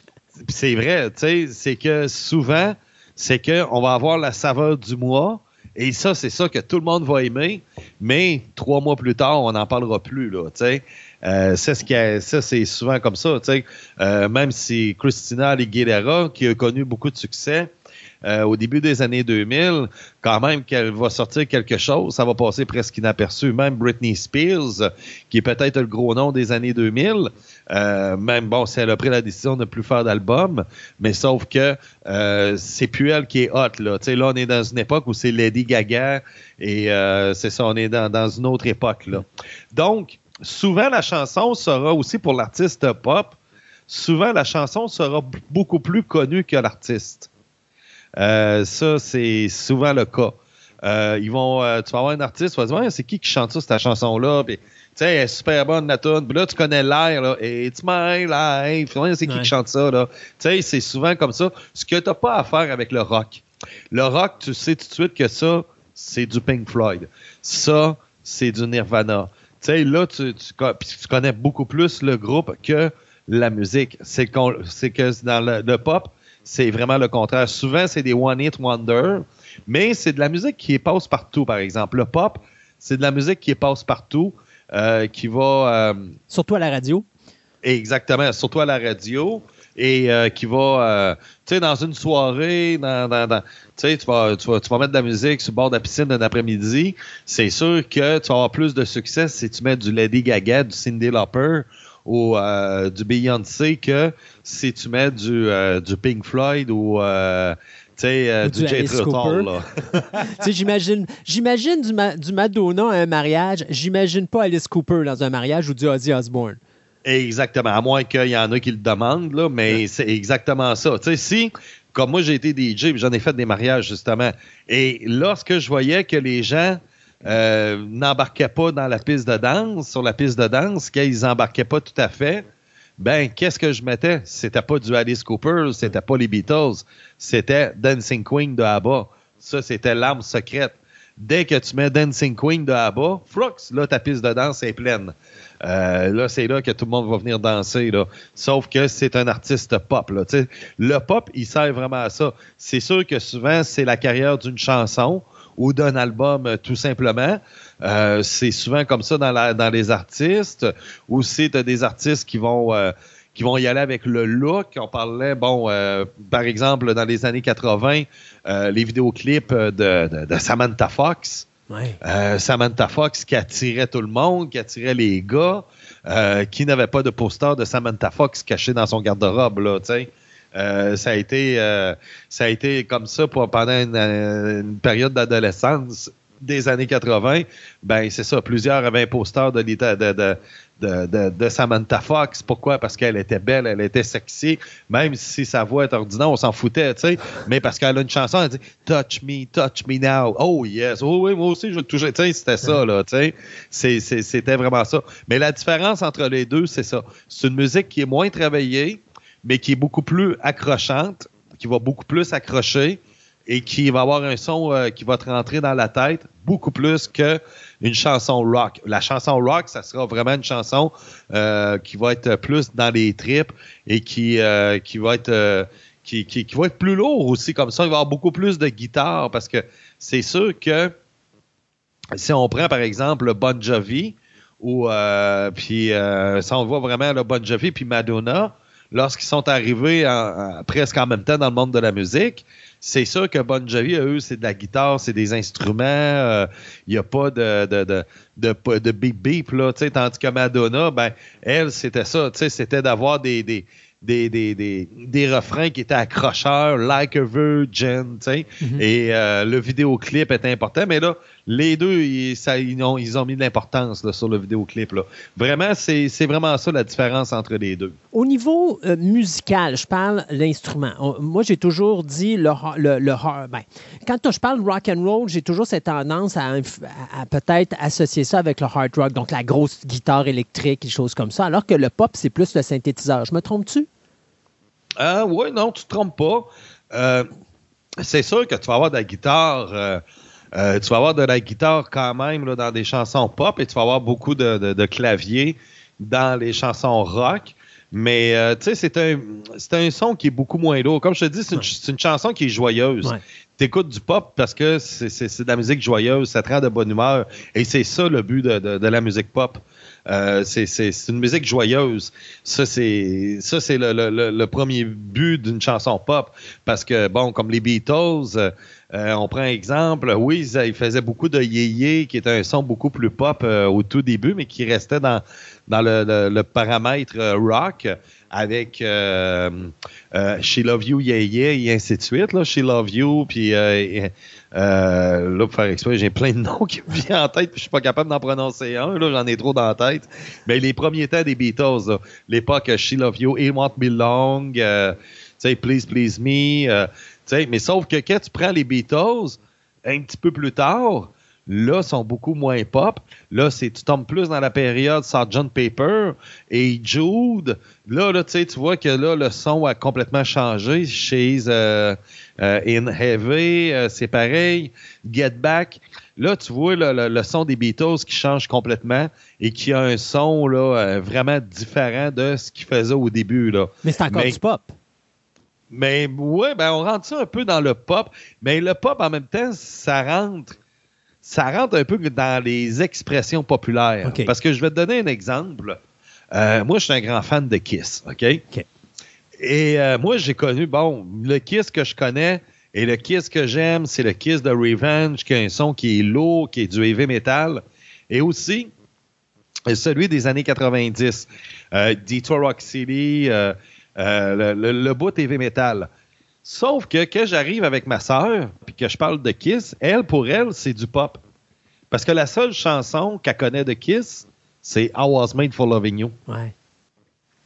c'est vrai, tu sais, c'est que souvent, c'est que on va avoir la saveur du mois. Et ça, c'est ça que tout le monde va aimer, mais trois mois plus tard, on n'en parlera plus, là, tu sais. Euh, c'est ce qui a, ça, c'est souvent comme ça, tu sais. Euh, même si Christina Aguilera, qui a connu beaucoup de succès, Euh, au début des années deux mille, quand même qu'elle va sortir quelque chose, ça va passer presque inaperçu. Même Britney Spears, qui est peut-être le gros nom des années deux mille, euh, même, bon, si elle a pris la décision de ne plus faire d'album, mais sauf que euh, c'est plus elle qui est hot, là. Tu sais, là, on est dans une époque où c'est Lady Gaga et euh, c'est ça, on est dans, dans une autre époque, là. Donc, souvent, la chanson sera aussi, pour l'artiste pop, souvent, la chanson sera b- beaucoup plus connue que l'artiste. Euh, ça, c'est souvent le cas. Euh, ils vont, euh, tu vas avoir un artiste, tu vas dire, c'est qui qui chante ça, cette chanson-là? Puis, tu sais, elle est super bonne, la tune. Puis là, tu connais l'air, là. It's my life. Puis, c'est qui ouais. qui chante ça, là? Tu sais, c'est souvent comme ça. Ce que t'as pas à faire avec le rock. Le rock, tu sais tout de suite que ça, c'est du Pink Floyd. Ça, c'est du Nirvana. Tu sais, là, tu, tu, tu connais beaucoup plus le groupe que la musique. C'est, qu'on, c'est que dans le, le pop, c'est vraiment le contraire. Souvent, c'est des one-hit wonder, mais c'est de la musique qui passe partout, par exemple. Le pop, c'est de la musique qui passe partout, euh, qui va... Euh, surtout à la radio. Exactement, surtout à la radio. Et euh, qui va, euh, tu sais, dans une soirée, dans, dans, dans, tu sais, tu vas, tu vas, tu vas mettre de la musique sur le bord de la piscine d'un après-midi, c'est sûr que tu vas avoir plus de succès si tu mets du Lady Gaga, du Cyndi Lauper ou euh, du Beyoncé que si tu mets du, euh, du Pink Floyd ou... Euh, tu sais, euh, du, du Jay Treton, là. Tu sais, j'imagine, j'imagine du, ma- du Madonna à un mariage, j'imagine pas Alice Cooper dans un mariage ou du Ozzy Osbourne. Exactement, à moins qu'il y en a qui le demandent, là, mais ouais. c'est exactement ça. Tu sais, si, comme moi, j'ai été D J, j'en ai fait des mariages, justement, et lorsque je voyais que les gens euh, n'embarquaient pas dans la piste de danse, sur la piste de danse, qu'ils n'embarquaient pas tout à fait... Ben, qu'est-ce que je mettais? C'était pas du Alice Cooper, c'était pas les Beatles, c'était Dancing Queen de ABBA. Ça, c'était l'arme secrète. Dès que tu mets Dancing Queen de ABBA, flux, là, ta piste de danse est pleine. Euh, là, c'est là que tout le monde va venir danser, là. Sauf que c'est un artiste pop, là. T'sais, le pop, il sert vraiment à ça. C'est sûr que souvent, c'est la carrière d'une chanson ou d'un album, tout simplement. Euh, c'est souvent comme ça dans, la, dans les artistes. Aussi, tu as des artistes qui vont, euh, qui vont y aller avec le look. On parlait, bon, euh, par exemple, dans les années quatre-vingts, euh, les vidéoclips de, de, de Samantha Fox. Ouais. Euh, Samantha Fox qui attirait tout le monde, qui attirait les gars, euh, qui n'avait pas de poster de Samantha Fox caché dans son garde-robe, là, tu sais. Euh, ça a été, euh, ça a été comme ça pour, pendant une, une période d'adolescence des années quatre-vingts, ben c'est ça, plusieurs avaient un poster de, de, de, de, de, de Samantha Fox. Pourquoi? Parce qu'elle était belle, elle était sexy, même si sa voix est ordinaire, on s'en foutait, tu sais, mais parce qu'elle a une chanson, elle dit « Touch me, touch me now, oh yes, oh oui, moi aussi je veux te toucher », tu sais, c'était ça, là, tu sais, c'est, c'est, c'était vraiment ça. Mais la différence entre les deux, c'est ça, c'est une musique qui est moins travaillée, mais qui est beaucoup plus accrochante, qui va beaucoup plus accrocher, et qui va avoir un son euh, qui va te rentrer dans la tête beaucoup plus qu'une chanson rock. La chanson rock, ça sera vraiment une chanson euh, qui va être plus dans les tripes et qui, euh, qui, va être, euh, qui, qui, qui va être plus lourd aussi. Comme ça, il va y avoir beaucoup plus de guitare parce que c'est sûr que si on prend, par exemple, Bon Jovi, ou euh, puis euh, si on voit vraiment le Bon Jovi puis Madonna, lorsqu'ils sont arrivés en, en, presque en même temps dans le monde de la musique, c'est sûr que Bon Jovi, eux, c'est de la guitare, c'est des instruments, il euh, n'y a pas de, de, de, de, de beep-beep, là, tu sais, tandis que Madonna, ben, elle, c'était ça, tu sais, c'était d'avoir des, des, des, des, des, des refrains qui étaient accrocheurs, « Like a Virgin », tu sais, mm-hmm. et euh, le vidéoclip était important, mais là, les deux, ils, ça, ils, ont, ils ont mis de l'importance là, sur le vidéoclip, là. Vraiment, c'est, c'est vraiment ça la différence entre les deux. Au niveau euh, musical, je parle l'instrument. On, moi, j'ai toujours dit le... le, le ben, quand je parle rock and roll, j'ai toujours cette tendance à, à, à peut-être associer ça avec le hard rock, donc la grosse guitare électrique et choses comme ça, alors que le pop, c'est plus le synthétiseur. Je me trompe-tu? Euh, oui, non, tu te trompes pas. Euh, c'est sûr que tu vas avoir de la guitare... Euh, Euh, tu vas avoir de la guitare quand même là, dans des chansons pop et tu vas avoir beaucoup de, de, de clavier dans les chansons rock. Mais euh, tu sais, c'est un, c'est un son qui est beaucoup moins lourd. Comme je te dis, c'est une, c'est une chanson qui est joyeuse. Ouais. Tu écoutes du pop parce que c'est, c'est, c'est de la musique joyeuse, ça te rend de bonne humeur. Et c'est ça le but de, de, de la musique pop. Euh, c'est, c'est, c'est une musique joyeuse. Ça, c'est, ça, c'est le, le, le premier but d'une chanson pop. Parce que, bon, comme les Beatles, euh, on prend un exemple. Oui, ils faisaient beaucoup de yé-yé, qui était un son beaucoup plus pop euh, au tout début, mais qui restait dans, dans le, le, le paramètre rock avec euh, euh, « She Love You, Yeah Yeah » et ainsi de suite. Là, « She Love You », puis... Euh, Euh, là, pour faire exprès, j'ai plein de noms qui me viennent en tête, puis je suis pas capable d'en prononcer un, là, j'en ai trop dans la tête. Mais les premiers temps des Beatles, là, l'époque She Love You, It Won't Be Long, euh, tu sais, Please Please Me, euh, tu sais, mais sauf que quand tu prends les Beatles, un petit peu plus tard, là, sont beaucoup moins pop. Là, c'est, tu tombes plus dans la période Sergeant Pepper et Jude. Là, là tu sais, tu vois que là, le son a complètement changé. She's euh, euh, in Heavy, euh, c'est pareil. Get Back. Là, tu vois là, le, le son des Beatles qui change complètement et qui a un son là, vraiment différent de ce qu'ils faisaient au début. Là. Mais c'est encore Mais, du pop. Mais ouais, ben on rentre ça un peu dans le pop. Mais le pop, en même temps, ça rentre... Ça rentre un peu dans les expressions populaires. Okay. Parce que je vais te donner un exemple. Euh, moi, je suis un grand fan de Kiss. OK? okay. Et euh, moi, j'ai connu, bon, le Kiss que je connais et le Kiss que j'aime, c'est le Kiss de Revenge, qui a un son qui est lourd, qui est du heavy metal. Et aussi, celui des années quatre-vingt-dix. Euh, Detroit Rock City, euh, euh, le, le, le bout heavy metal. Sauf que quand j'arrive avec ma sœur puis que je parle de Kiss, elle, pour elle, c'est du pop. Parce que la seule chanson qu'elle connaît de Kiss, c'est I Was Made for Loving You. Ouais.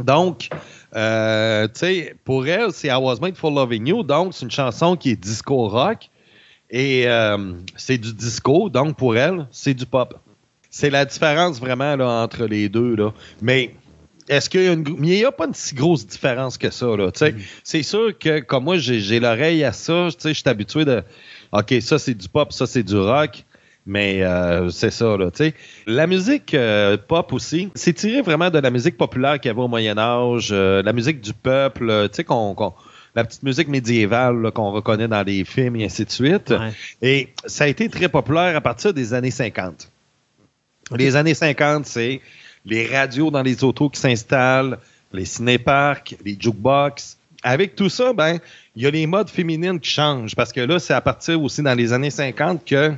Donc, euh, tu sais, pour elle, c'est I Was Made for Loving You. Donc, c'est une chanson qui est disco rock. Et euh, c'est du disco. Donc, pour elle, c'est du pop. C'est la différence vraiment là, entre les deux. Là. Mais... Est-ce qu'il y a une... Mais il n'y a pas une si grosse différence que ça, là, tu sais. Mm. C'est sûr que, comme moi, j'ai, j'ai l'oreille à ça, tu sais, je suis habitué de... OK, ça, c'est du pop, ça, c'est du rock, mais euh, c'est ça, là, tu sais. La musique euh, pop aussi, c'est tiré vraiment de la musique populaire qu'il y avait au Moyen-Âge, euh, la musique du peuple, euh, tu sais, qu'on... qu'on... la petite musique médiévale là, qu'on reconnaît dans les films et ainsi de suite. Ouais. Et ça a été très populaire à partir des années cinquante. Okay. Les années cinquante, c'est... les radios dans les autos qui s'installent, les cinéparks, les jukebox. Avec tout ça, ben, il y a les modes féminines qui changent parce que là, c'est à partir aussi dans les années cinquante que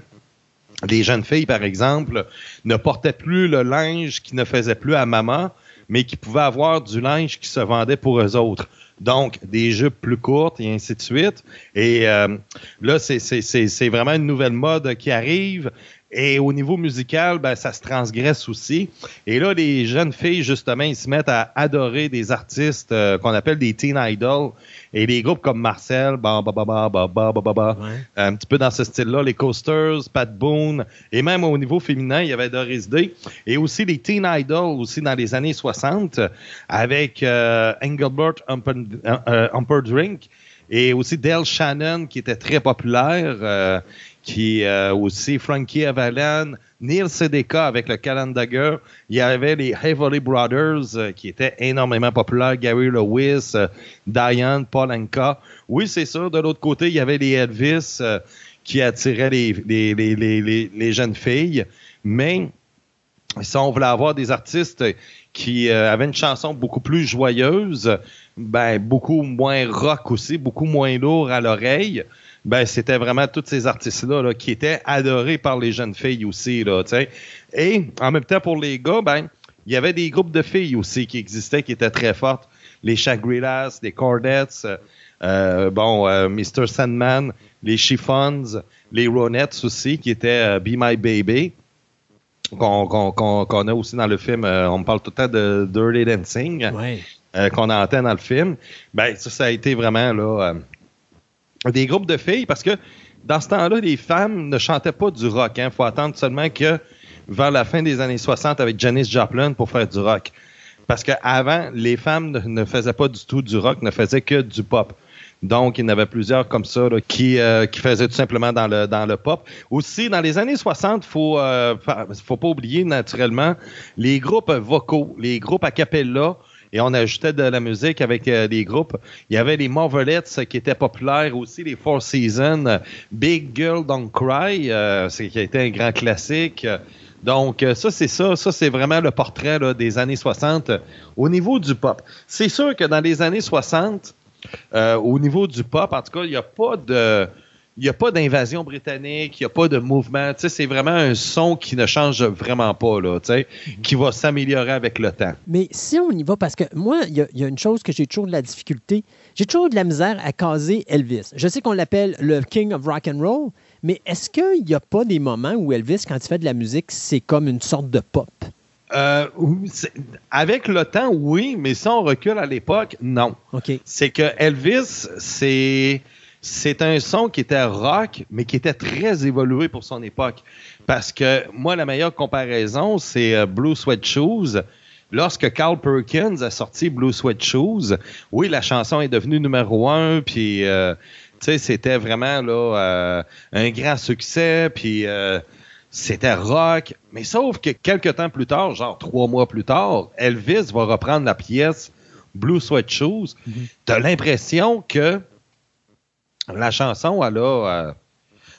les jeunes filles, par exemple, ne portaient plus le linge qu'ils ne faisaient plus à maman, mais qui pouvaient avoir du linge qui se vendait pour eux autres. Donc, des jupes plus courtes et ainsi de suite. Et euh, là, c'est, c'est, c'est, c'est vraiment une nouvelle mode qui arrive. Et au niveau musical, ben, ça se transgresse aussi. Et là, les jeunes filles, justement, ils se mettent à adorer des artistes euh, qu'on appelle des teen idols. Et des groupes comme Marcel, bah, bah, bah, bah, bah, bah, bah, bah, ouais. un petit peu dans ce style-là, les Coasters, Pat Boone. Et même au niveau féminin, il y avait Doris Day. Et aussi les teen idols, aussi dans les années soixante, avec euh, Engelbert Humperdinck et aussi Del Shannon, qui était très populaire, euh, qui euh, aussi Frankie Avalon, Neil Sedaka avec le Calendager. Il y avait les Heavily Brothers euh, qui étaient énormément populaires, Gary Lewis, euh, Diane, Paul Anka. Oui, c'est sûr, de l'autre côté, il y avait les Elvis euh, qui attiraient les, les, les, les, les, les jeunes filles. Mais si on voulait avoir des artistes qui euh, avaient une chanson beaucoup plus joyeuse, ben beaucoup moins rock aussi, beaucoup moins lourd à l'oreille, ben c'était vraiment tous ces artistes-là là, qui étaient adorés par les jeunes filles aussi. Là, t'sais. Et en même temps, pour les gars, ben il y avait des groupes de filles aussi qui existaient, qui étaient très fortes. Les Shangri-Las, les Cordettes, euh, bon, euh, mister Sandman, les Chiffons, les Ronettes aussi, qui étaient euh, Be My Baby, qu'on, qu'on, qu'on, qu'on a aussi dans le film. Euh, on parle tout le temps de Dirty Dancing, ouais. euh, qu'on entend dans le film. Ben ça, ça a été vraiment... là. Euh, Des groupes de filles, parce que dans ce temps-là, les femmes ne chantaient pas du rock. Il hein. faut attendre seulement que vers la fin des années soixante avec Janis Joplin pour faire du rock. Parce qu'avant, les femmes ne, ne faisaient pas du tout du rock, ne faisaient que du pop. Donc, il y en avait plusieurs comme ça là, qui, euh, qui faisaient tout simplement dans le, dans le pop. Aussi, dans les années soixante, il faut, euh, faut pas oublier naturellement les groupes vocaux, les groupes a cappella. Et on ajoutait de la musique avec euh, des groupes. Il y avait les Marvelettes qui étaient populaires aussi, les Four Seasons, euh, Big Girl Don't Cry, euh, c'est, qui a été un grand classique. Donc, euh, ça, c'est ça. Ça, c'est vraiment le portrait là, des années soixante euh, au niveau du pop. C'est sûr que dans les années soixante, euh, au niveau du pop, en tout cas, il n'y a pas de... Il n'y a pas d'invasion britannique, il n'y a pas de mouvement. Tu sais, c'est vraiment un son qui ne change vraiment pas, là, tu sais, qui va s'améliorer avec le temps. Mais si on y va, parce que moi, il y, y a une chose que j'ai toujours de la difficulté. J'ai toujours de la misère à caser Elvis. Je sais qu'on l'appelle le King of Rock and Roll, mais est-ce qu'il n'y a pas des moments où Elvis, quand il fait de la musique, c'est comme une sorte de pop? Euh, avec le temps, oui, mais si on recule à l'époque, non. OK. C'est que Elvis, c'est... c'est un son qui était rock, mais qui était très évolué pour son époque. Parce que moi, la meilleure comparaison, c'est Blue Sweat Shoes. Lorsque Carl Perkins a sorti Blue Sweat Shoes, oui, la chanson est devenue numéro un, puis euh, tu sais, c'était vraiment là euh, un grand succès, puis euh, c'était rock. Mais sauf que quelques temps plus tard, genre trois mois plus tard, Elvis va reprendre la pièce Blue Sweat Shoes. Mm-hmm. T'as l'impression que la chanson, elle a, euh,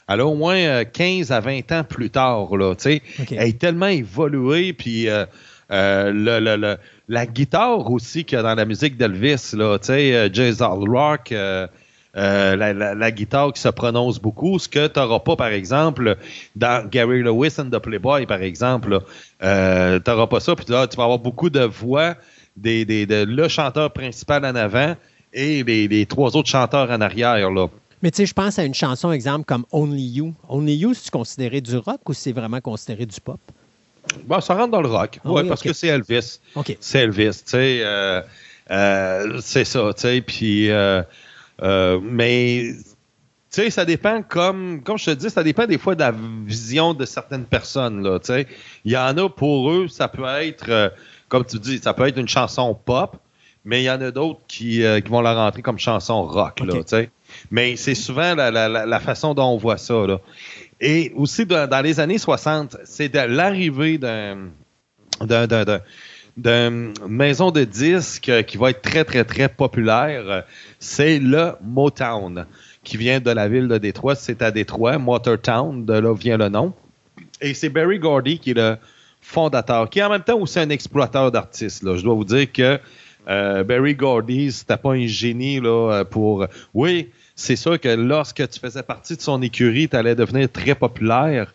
elle a au moins euh, quinze à vingt ans plus tard, là, tu sais. Okay. Elle est tellement évoluée, puis euh, euh, le, le, le, la guitare aussi qu'il y a dans la musique d'Elvis, là, tu sais, euh, Jazz All Rock, euh, euh, la, la, la guitare qui se prononce beaucoup, ce que t'auras pas, par exemple, dans Gary Lewis and the Playboy, par exemple, euh, t'auras pas ça, puis là, tu vas avoir beaucoup de voix des, des, de le chanteur principal en avant, et les, les trois autres chanteurs en arrière, là. Mais tu sais, je pense à une chanson, exemple, comme Only You. Only You, c'est-tu considéré du rock ou c'est vraiment considéré du pop? Bon, ça rentre dans le rock, ah, oui, okay. Parce que c'est Elvis. Okay. C'est Elvis, tu sais. Euh, euh, c'est ça, tu sais. Puis, euh, euh, mais, tu sais, ça dépend, comme, comme je te dis, ça dépend des fois de la vision de certaines personnes, là, tu sais. Il y en a, pour eux, ça peut être, euh, comme tu dis, ça peut être une chanson pop, mais il y en a d'autres qui, euh, qui vont la rentrer comme chanson rock, là, okay. Tu sais. Mais c'est souvent la, la, la façon dont on voit ça, là. Et aussi, dans, dans les années soixante, c'est de l'arrivée d'un, d'un, d'un, d'un, d'une maison de disques qui va être très, très, très populaire. C'est le Motown, qui vient de la ville de Détroit. C'est à Détroit, Motortown, de là vient le nom. Et c'est Berry Gordy qui est le fondateur, qui est en même temps aussi un exploiteur d'artistes, là. Je dois vous dire que Euh, Berry Gordy, c'était pas un génie là pour... Oui, c'est sûr que lorsque tu faisais partie de son écurie, tu allais devenir très populaire,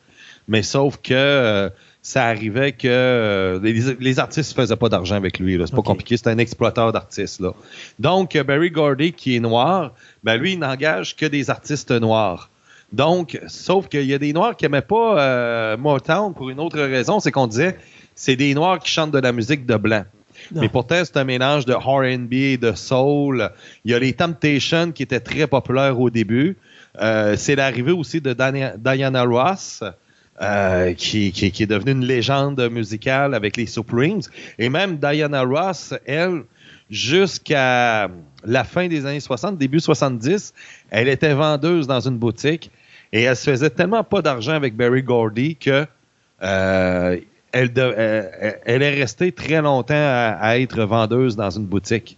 mais sauf que euh, ça arrivait que euh, les, les artistes ne faisaient pas d'argent avec lui, là. C'est okay. Pas compliqué, c'est un exploiteur d'artistes, là. Donc, Berry Gordy, qui est noir, ben lui, il n'engage que des artistes noirs. Donc, sauf qu'il y a des noirs qui n'aimaient pas euh, Motown pour une autre raison, c'est qu'on disait c'est des noirs qui chantent de la musique de blanc. Non. Mais pourtant, c'est un mélange de R and B et de soul. Il y a les Temptations qui étaient très populaires au début. Euh, c'est l'arrivée aussi de Dan- Diana Ross, euh, qui, qui, qui est devenue une légende musicale avec les Supremes. Et même Diana Ross, elle, jusqu'à la fin des années soixante, début soixante-dix, elle était vendeuse dans une boutique. Et elle se faisait tellement pas d'argent avec Berry Gordy que... Euh, Elle, de, elle, elle est restée très longtemps à, à être vendeuse dans une boutique.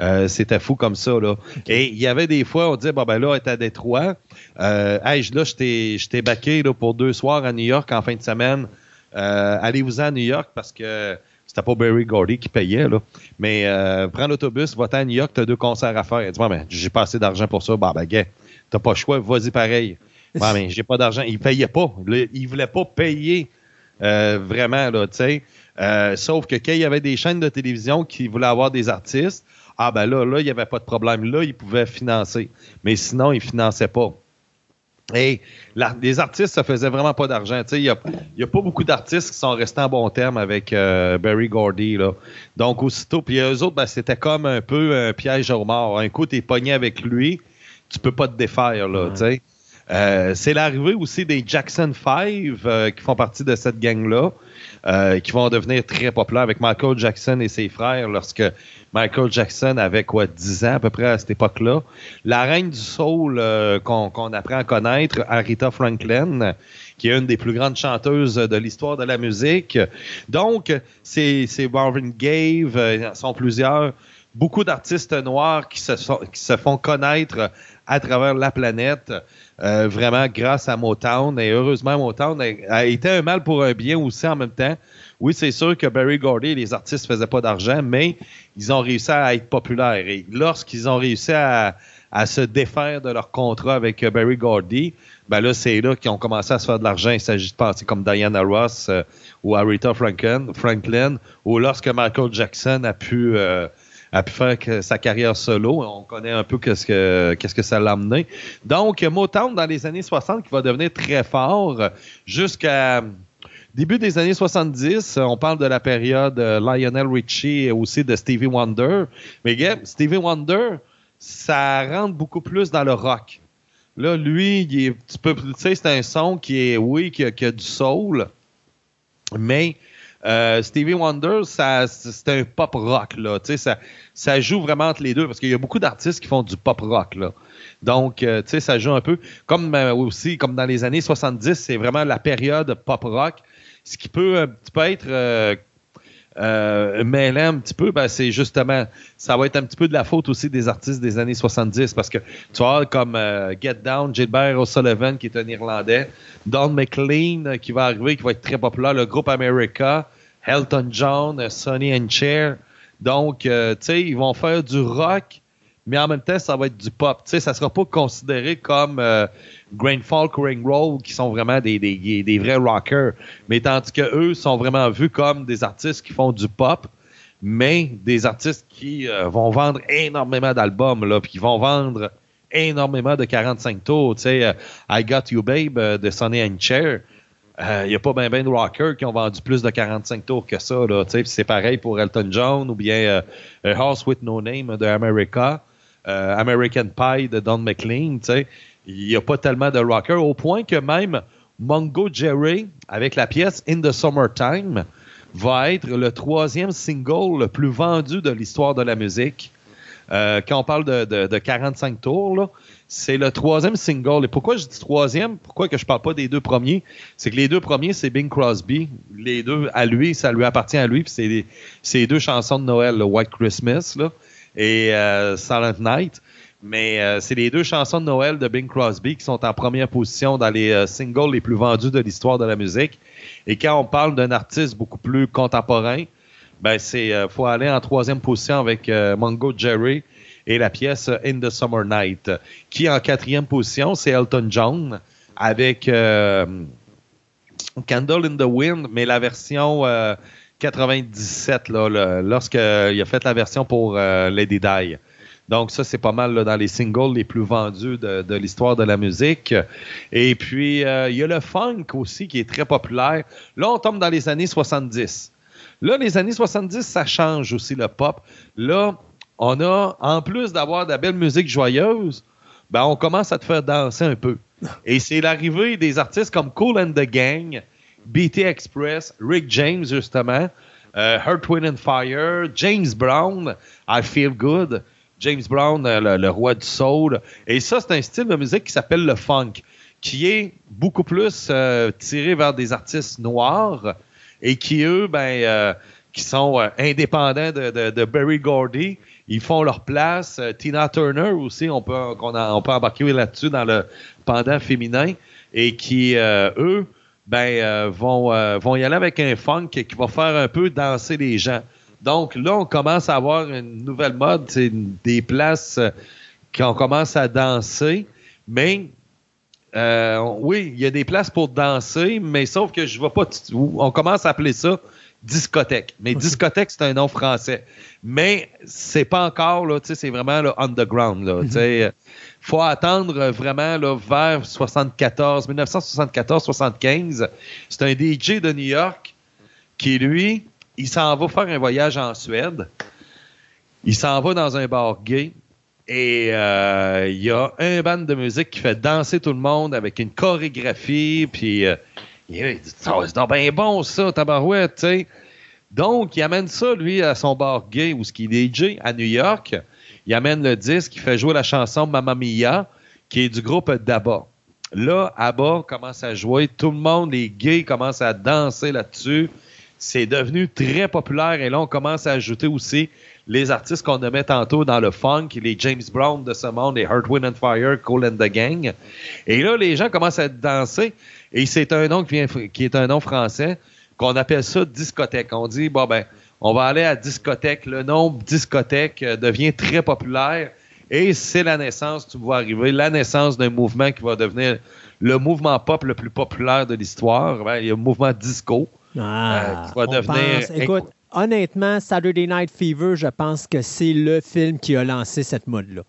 Euh, c'était fou comme ça, là. Okay. Et il y avait des fois, on disait, bon, ben là, elle est à Détroit. Euh, hey, là, je t'ai, je t'ai backé là, pour deux soirs à New York en fin de semaine. Euh, allez-vous-en à New York parce que c'était pas Berry Gordy qui payait, là. Mais euh, prends l'autobus, va-t'en à New York, t'as deux concerts à faire. Elle dit, bon, ben, j'ai pas assez d'argent pour ça. Bon, ben, gars, t'as pas le choix, vas-y pareil. Bon, ben, j'ai pas d'argent. Il payait pas. Il voulait pas payer. Euh, vraiment, là, tu sais. Euh, sauf que quand il y avait des chaînes de télévision qui voulaient avoir des artistes, ah ben là, là, il n'y avait pas de problème. Là, ils pouvaient financer. Mais sinon, ils ne finançaient pas. Et la, les artistes, ça ne faisait vraiment pas d'argent. Tu sais, il n'y a, a pas beaucoup d'artistes qui sont restés en bon terme avec euh, Berry Gordy, là. Donc, aussitôt. Puis eux autres, ben, c'était comme un peu un piège au mort. Un coup, tu es pogné avec lui, tu peux pas te défaire, là, tu sais. Euh, c'est l'arrivée aussi des Jackson five euh, qui font partie de cette gang-là, euh, qui vont devenir très populaires avec Michael Jackson et ses frères lorsque Michael Jackson avait quoi, dix ans à peu près à cette époque-là. La reine du soul euh, qu'on, qu'on apprend à connaître, Aretha Franklin, qui est une des plus grandes chanteuses de l'histoire de la musique. Donc, c'est, c'est Marvin Gaye, euh, sont plusieurs, beaucoup d'artistes noirs qui se, sont, qui se font connaître à travers la planète, euh, vraiment grâce à Motown. Et heureusement, Motown a, a été un mal pour un bien aussi en même temps. Oui, c'est sûr que Berry Gordy et les artistes ne faisaient pas d'argent, mais ils ont réussi à être populaires. Et lorsqu'ils ont réussi à, à se défaire de leur contrat avec Berry Gordy, ben là, c'est là qu'ils ont commencé à se faire de l'argent. Il s'agit de penser comme Diana Ross euh, ou Aretha Franklin, Franklin, ou lorsque Michael Jackson a pu... Euh, a pu faire que sa carrière solo. On connaît un peu qu'est-ce que, qu'est-ce que ça l'a amené. Donc, Motown, dans les années soixante, qui va devenir très fort jusqu'à début des années soixante-dix. On parle de la période Lionel Richie et aussi de Stevie Wonder. Mais yeah, Stevie Wonder, ça rentre beaucoup plus dans le rock. Là, lui, il est un petit peu plus... Tu sais, c'est un son qui est, oui, qui a, qui a du soul, mais euh, Stevie Wonder, ça, c'est un pop rock, là. Tu sais, ça, ça joue vraiment entre les deux, parce qu'il y a beaucoup d'artistes qui font du pop rock, là. Donc, euh, tu sais, ça joue un peu... Comme euh, aussi, comme dans les années soixante-dix, c'est vraiment la période pop rock. Ce qui peut un petit peu être... Euh, Euh, mêlant un petit peu, ben c'est justement, ça va être un petit peu de la faute aussi des artistes des années soixante-dix, parce que tu vois, comme euh, Get Down, Gilbert O'Sullivan, qui est un Irlandais, Don McLean, qui va arriver, qui va être très populaire, le groupe America, Elton John, Sonny and Cher. Donc, euh, tu sais, ils vont faire du rock, mais en même temps, ça va être du pop. Tu sais, ça sera pas considéré comme euh, Grand Folk, Ring Roll, qui sont vraiment des, des, des vrais rockers. Mais tandis qu'eux sont vraiment vus comme des artistes qui font du pop, mais des artistes qui euh, vont vendre énormément d'albums, là, puis qui vont vendre énormément de quarante-cinq tours. Tu sais, euh, I Got You Babe euh, de Sonny and Cher. Il euh, n'y a pas bien ben de rockers qui ont vendu plus de quarante-cinq tours que ça. Là, tu sais, c'est pareil pour Elton John ou bien euh, Horse With No Name de America. Euh, American Pie de Don McLean, tu sais, il n'y a pas tellement de rockers, au point que même Mungo Jerry, avec la pièce In the Summertime, va être le troisième single le plus vendu de l'histoire de la musique. Euh, quand on parle de, de, de quarante-cinq tours, là, c'est le troisième single. Et pourquoi je dis troisième? Pourquoi que je ne parle pas des deux premiers? C'est que les deux premiers, c'est Bing Crosby. Les deux, à lui, ça lui appartient à lui. Puis c'est les, c'est les deux chansons de Noël, le White Christmas, là, et euh, Silent Night, mais euh, c'est les deux chansons de Noël de Bing Crosby qui sont en première position dans les euh, singles les plus vendus de l'histoire de la musique. Et quand on parle d'un artiste beaucoup plus contemporain, ben c'est euh, faut aller en troisième position avec euh, Mungo Jerry et la pièce In the Summer Night. Qui en quatrième position, c'est Elton John avec euh, Candle in the Wind, mais la version euh, quatre-vingt-dix-sept, là, là, lorsqu'il euh, a fait la version pour euh, Lady Di. Donc ça, c'est pas mal là, dans les singles les plus vendus de, de l'histoire de la musique. Et puis, il euh, y a le funk aussi qui est très populaire. Là, on tombe dans les années soixante-dix. Là, les années soixante-dix, ça change aussi le pop. Là, on a, en plus d'avoir de la belle musique joyeuse, ben, on commence à te faire danser un peu. Et c'est l'arrivée des artistes comme Kool and the Gang, B T Express, Rick James, justement, euh, Earth, Wind and Fire, James Brown, I Feel Good, James Brown, euh, le, le roi du soul. Et ça, c'est un style de musique qui s'appelle le funk, qui est beaucoup plus euh, tiré vers des artistes noirs et qui, eux, ben, euh, qui sont euh, indépendants de, de, de Berry Gordy. Ils font leur place. Euh, Tina Turner aussi, on peut, on a, on peut embarquer là-dessus dans le pendant féminin. Et qui, euh, eux, ben euh, vont, euh, vont y aller avec un funk qui va faire un peu danser les gens. Donc là, on commence à avoir une nouvelle mode, c'est des places euh, qu'on commence à danser, mais euh, oui, il y a des places pour danser, mais sauf que je ne vais pas... On commence à appeler ça discothèque. Mais discothèque, c'est un nom français. Mais c'est pas encore, là, tu sais, c'est vraiment là, underground, là, tu sais... faut attendre vraiment là, vers soixante-quatorze, dix-neuf soixante-quatorze soixante-quinze. C'est un D J de New York qui, lui, il s'en va faire un voyage en Suède. Il s'en va dans un bar gay. Et euh, il y a un band de musique qui fait danser tout le monde avec une chorégraphie. Puis euh, il dit « Oh, c'est donc bien bon ça, tabarouette! » tu sais. Donc, il amène ça, lui, à son bar gay où ce qu'il est D J à New York. Il amène le disque, il fait jouer la chanson Mamma Mia, qui est du groupe d'Abba. Là, Abba commence à jouer, tout le monde, les gays, commencent à danser là-dessus. C'est devenu très populaire et là, on commence à ajouter aussi les artistes qu'on nommait tantôt dans le funk, les James Brown de ce monde, les Earth, Wind and Fire, Kool and the Gang. Et là, les gens commencent à danser et c'est un nom qui, vient, qui est un nom français qu'on appelle ça discothèque. On dit, bon ben... on va aller à discothèque. Le nom discothèque devient très populaire et c'est la naissance, tu vois arriver, la naissance d'un mouvement qui va devenir le mouvement pop le plus populaire de l'histoire. Ben, il y a le mouvement disco ah, euh, qui va devenir... Pense, écoute, honnêtement, Saturday Night Fever, je pense que c'est le film qui a lancé cette mode-là.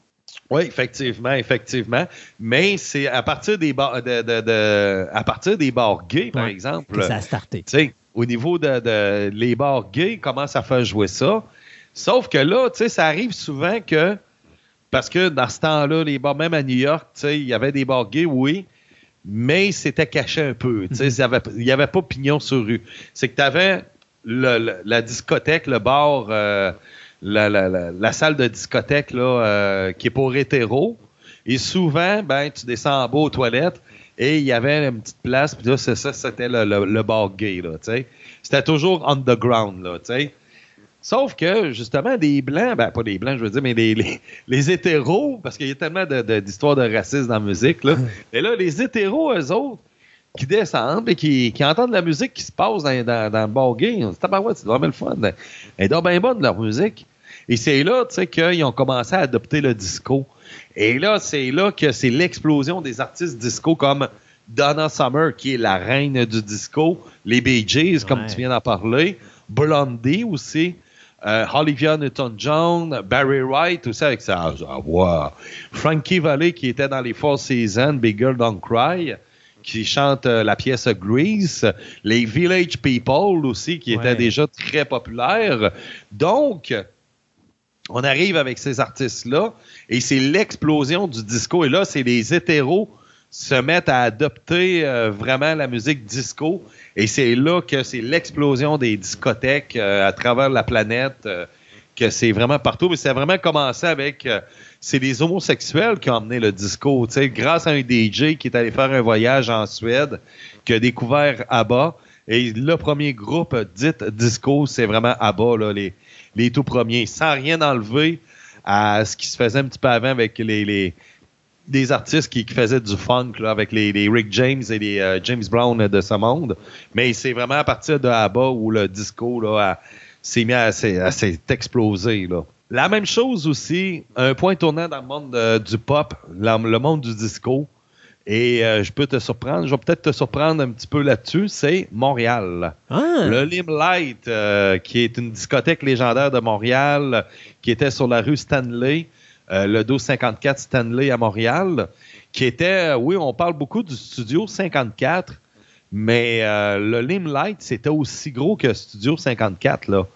Oui, effectivement, effectivement. Mais c'est à partir des bars, de, de, de, à partir des bars gays, par ouais, exemple. Ça a starté. Tu sais, au niveau de, de les bars gays, commencent à faire jouer ça. Sauf que là, tu sais, ça arrive souvent que Parce que dans ce temps-là, les bars, même à New York, il y avait des bars gays, oui, mais c'était caché un peu. Il n'y avait, avait pas pignon sur rue. C'est que tu avais la discothèque, le bar, euh, la, la, la, la salle de discothèque là, euh, qui est pour hétéro. Et souvent, ben, tu descends en bas aux toilettes et il y avait une petite place. Puis là, c'est ça, c'était le, le, le bar gay. Là, c'était toujours underground. Là, t'sais. Sauf que, justement, des blancs, ben pas des blancs, je veux dire, mais les, les, les hétéros, parce qu'il y a tellement de, de, d'histoires de racisme dans la musique, là. Et là, les hétéros, eux autres, qui descendent et qui, qui entendent la musique qui se passe dans, dans, dans le bar gay, on se dit, tabarouette, c'est vraiment le fun. Elle est bien bonne, leur musique. Et c'est là, tu sais, qu'ils ont commencé à adopter le disco. Et là, c'est là que c'est l'explosion des artistes disco comme Donna Summer, qui est la reine du disco, les Bee Gees, ouais, comme tu viens d'en parler, Blondie aussi, Euh, Olivia Newton-John, Barry White aussi avec sa ah, wow. Frankie Valli qui était dans les Four Seasons, Big Girl Don't Cry, qui chante euh, la pièce Grease, les Village People aussi qui ouais. étaient déjà très populaires. Donc on arrive avec ces artistes-là et c'est l'explosion du disco et là c'est les hétéros se mettent à adopter euh, vraiment la musique disco. Et c'est là que c'est l'explosion des discothèques euh, à travers la planète, euh, que c'est vraiment partout. Mais ça a vraiment commencé avec... Euh, c'est les homosexuels qui ont emmené le disco, tu sais, grâce à un D J qui est allé faire un voyage en Suède, qui a découvert ABBA. Et le premier groupe dit disco, c'est vraiment ABBA, là, les, les tout premiers. Sans rien enlever à ce qui se faisait un petit peu avant avec les... les des artistes qui, qui faisaient du funk là, avec les, les Rick James et les euh, James Brown de ce monde. Mais c'est vraiment à partir de ABBA où le disco là, a, s'est mis à, à, à s'est explosé. Là. La même chose aussi, un point tournant dans le monde euh, du pop, la, le monde du disco, et euh, je peux te surprendre, je vais peut-être te surprendre un petit peu là-dessus, c'est Montréal. Ah. Le Limelight, euh, qui est une discothèque légendaire de Montréal, qui était sur la rue Stanley, Euh, le douze cinquante-quatre Stanley à Montréal, qui était, euh, oui, on parle beaucoup du Studio cinquante-quatre, mais euh, le Limelight, c'était aussi gros que Studio cinquante-quatre, là.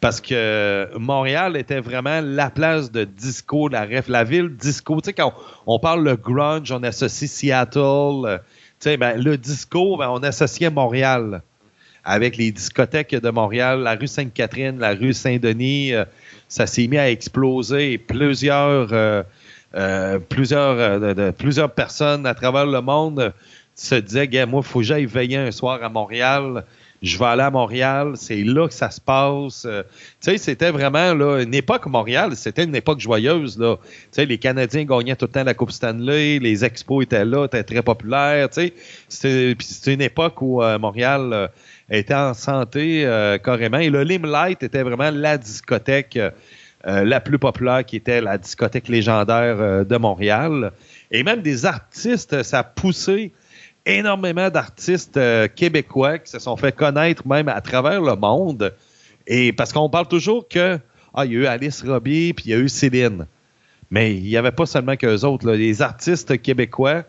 Parce que euh, Montréal était vraiment la place de disco, la ref, la ville disco. Tu sais, quand on, on parle le grunge, on associe Seattle. Euh, tu sais, ben, le disco, ben, on associait Montréal avec les discothèques de Montréal, la rue Sainte-Catherine, la rue Saint-Denis. Euh, Ça s'est mis à exploser. Plusieurs, euh, euh, plusieurs, euh, de, de, plusieurs personnes à travers le monde se disaient « Moi, il faut que j'aille veiller un soir à Montréal. Je vais aller à Montréal. C'est là que ça se passe. Euh, » Tu sais, c'était vraiment là, une époque Montréal. C'était une époque joyeuse. Là. Tu sais, les Canadiens gagnaient tout le temps la Coupe Stanley. Les expos étaient là, étaient très populaires. Tu sais, c'était, c'était une époque où euh, Montréal... Euh, était en santé euh, carrément. Et le Limelight était vraiment la discothèque euh, la plus populaire, qui était la discothèque légendaire euh, de Montréal. Et même des artistes, ça a poussé énormément d'artistes euh, québécois qui se sont fait connaître même à travers le monde. Et parce qu'on parle toujours que ah, il y a eu Alice Robbie, puis il y a eu Céline. Mais il n'y avait pas seulement qu'eux autres. Là. Les artistes québécois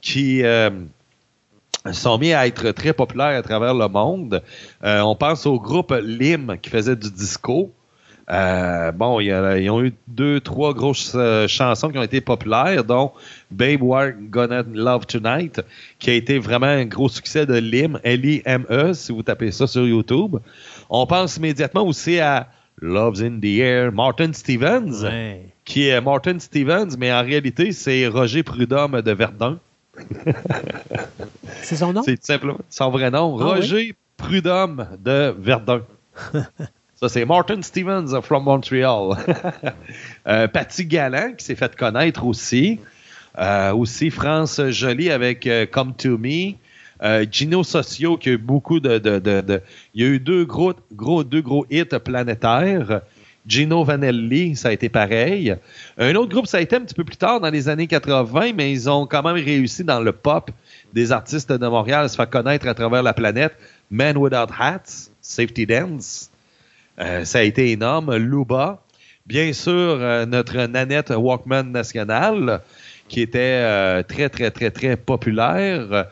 qui... Euh, sont mis à être très populaires à travers le monde. Euh, on pense au groupe Lim qui faisait du disco. Euh, bon, ils ont eu deux, trois grosses euh, chansons qui ont été populaires, dont Babe, We're Gonna Love Tonight, qui a été vraiment un gros succès de Lim, L I M E, si vous tapez ça sur YouTube. On pense immédiatement aussi à Love's in the Air, Martin Stevens, ouais. qui est Martin Stevens, mais en réalité, c'est Roger Prudhomme de Verdun. C'est son nom? C'est tout simplement son vrai nom, ah, Roger oui? Prudhomme de Verdun. Ça, c'est Martin Stevens from Montreal. euh, Patty Galland qui s'est fait connaître aussi. Euh, aussi France Jolie avec euh, Come To Me. Euh, Gino Socio qui a eu beaucoup de... de, de, de il y a eu deux gros, gros, deux gros hits planétaires. Gino Vanelli, ça a été pareil. Un autre groupe, ça a été un petit peu plus tard, dans les années quatre-vingt, mais ils ont quand même réussi dans le pop des artistes de Montréal à se faire connaître à travers la planète. Men Without Hats, Safety Dance, euh, ça a été énorme. Luba, bien sûr, euh, notre Nanette Walkman nationale, qui était euh, très, très, très, très populaire.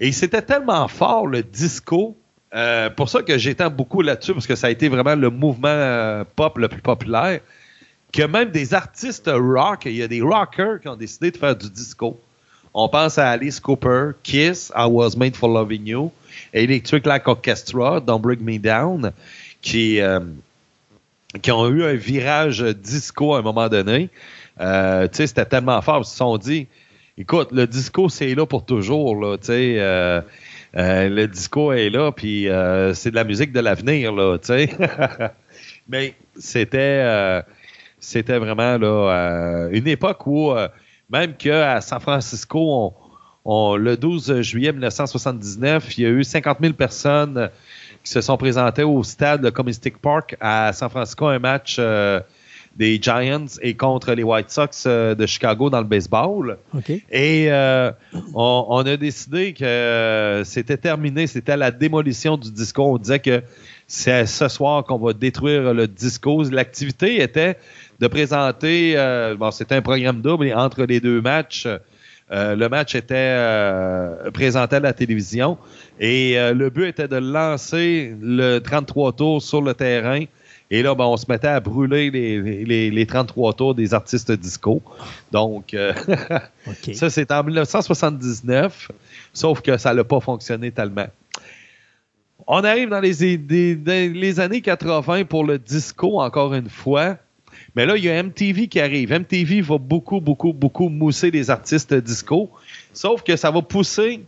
Et c'était tellement fort, le disco, Euh, pour ça que j'étends beaucoup là-dessus, parce que ça a été vraiment le mouvement euh, pop le plus populaire. que même des artistes rock, il y a des rockers qui ont décidé de faire du disco. On pense à Alice Cooper, Kiss, I Was Made for Loving You, Electric Light Orchestra, Don't Break Me Down, qui, euh, qui ont eu un virage disco à un moment donné. Euh, tu sais, c'était tellement fort, ils se sont dit, écoute, le disco, c'est là pour toujours, là, tu sais, euh, euh, le disco est là, puis euh, c'est de la musique de l'avenir, là, tu sais. Mais c'était, euh, c'était vraiment, là, euh, une époque où, euh, même qu'à San Francisco, on, on, le douze juillet mille neuf cent soixante-dix-neuf, il y a eu cinquante mille personnes qui se sont présentées au stade de Community Park à San Francisco, un match... Euh, des Giants et contre les White Sox euh, de Chicago dans le baseball. Okay. Et euh, on, on a décidé que euh, c'était terminé, c'était la démolition du disco. On disait que c'est ce soir qu'on va détruire le disco. L'activité était de présenter, euh, bon, c'était un programme double et entre les deux matchs, euh, le match était euh, présenté à la télévision et euh, le but était de lancer le trente-trois tours sur le terrain. Et là, ben, on se mettait à brûler les, les, les trente-trois tours des artistes disco. Donc, euh, okay. Ça, c'est en mille neuf cent soixante-dix-neuf, sauf que ça n'a pas fonctionné tellement. On arrive dans les, des, des, les années quatre-vingt pour le disco, encore une fois. Mais là, il y a M T V qui arrive. M T V va beaucoup, beaucoup, beaucoup mousser les artistes disco, sauf que ça va pousser...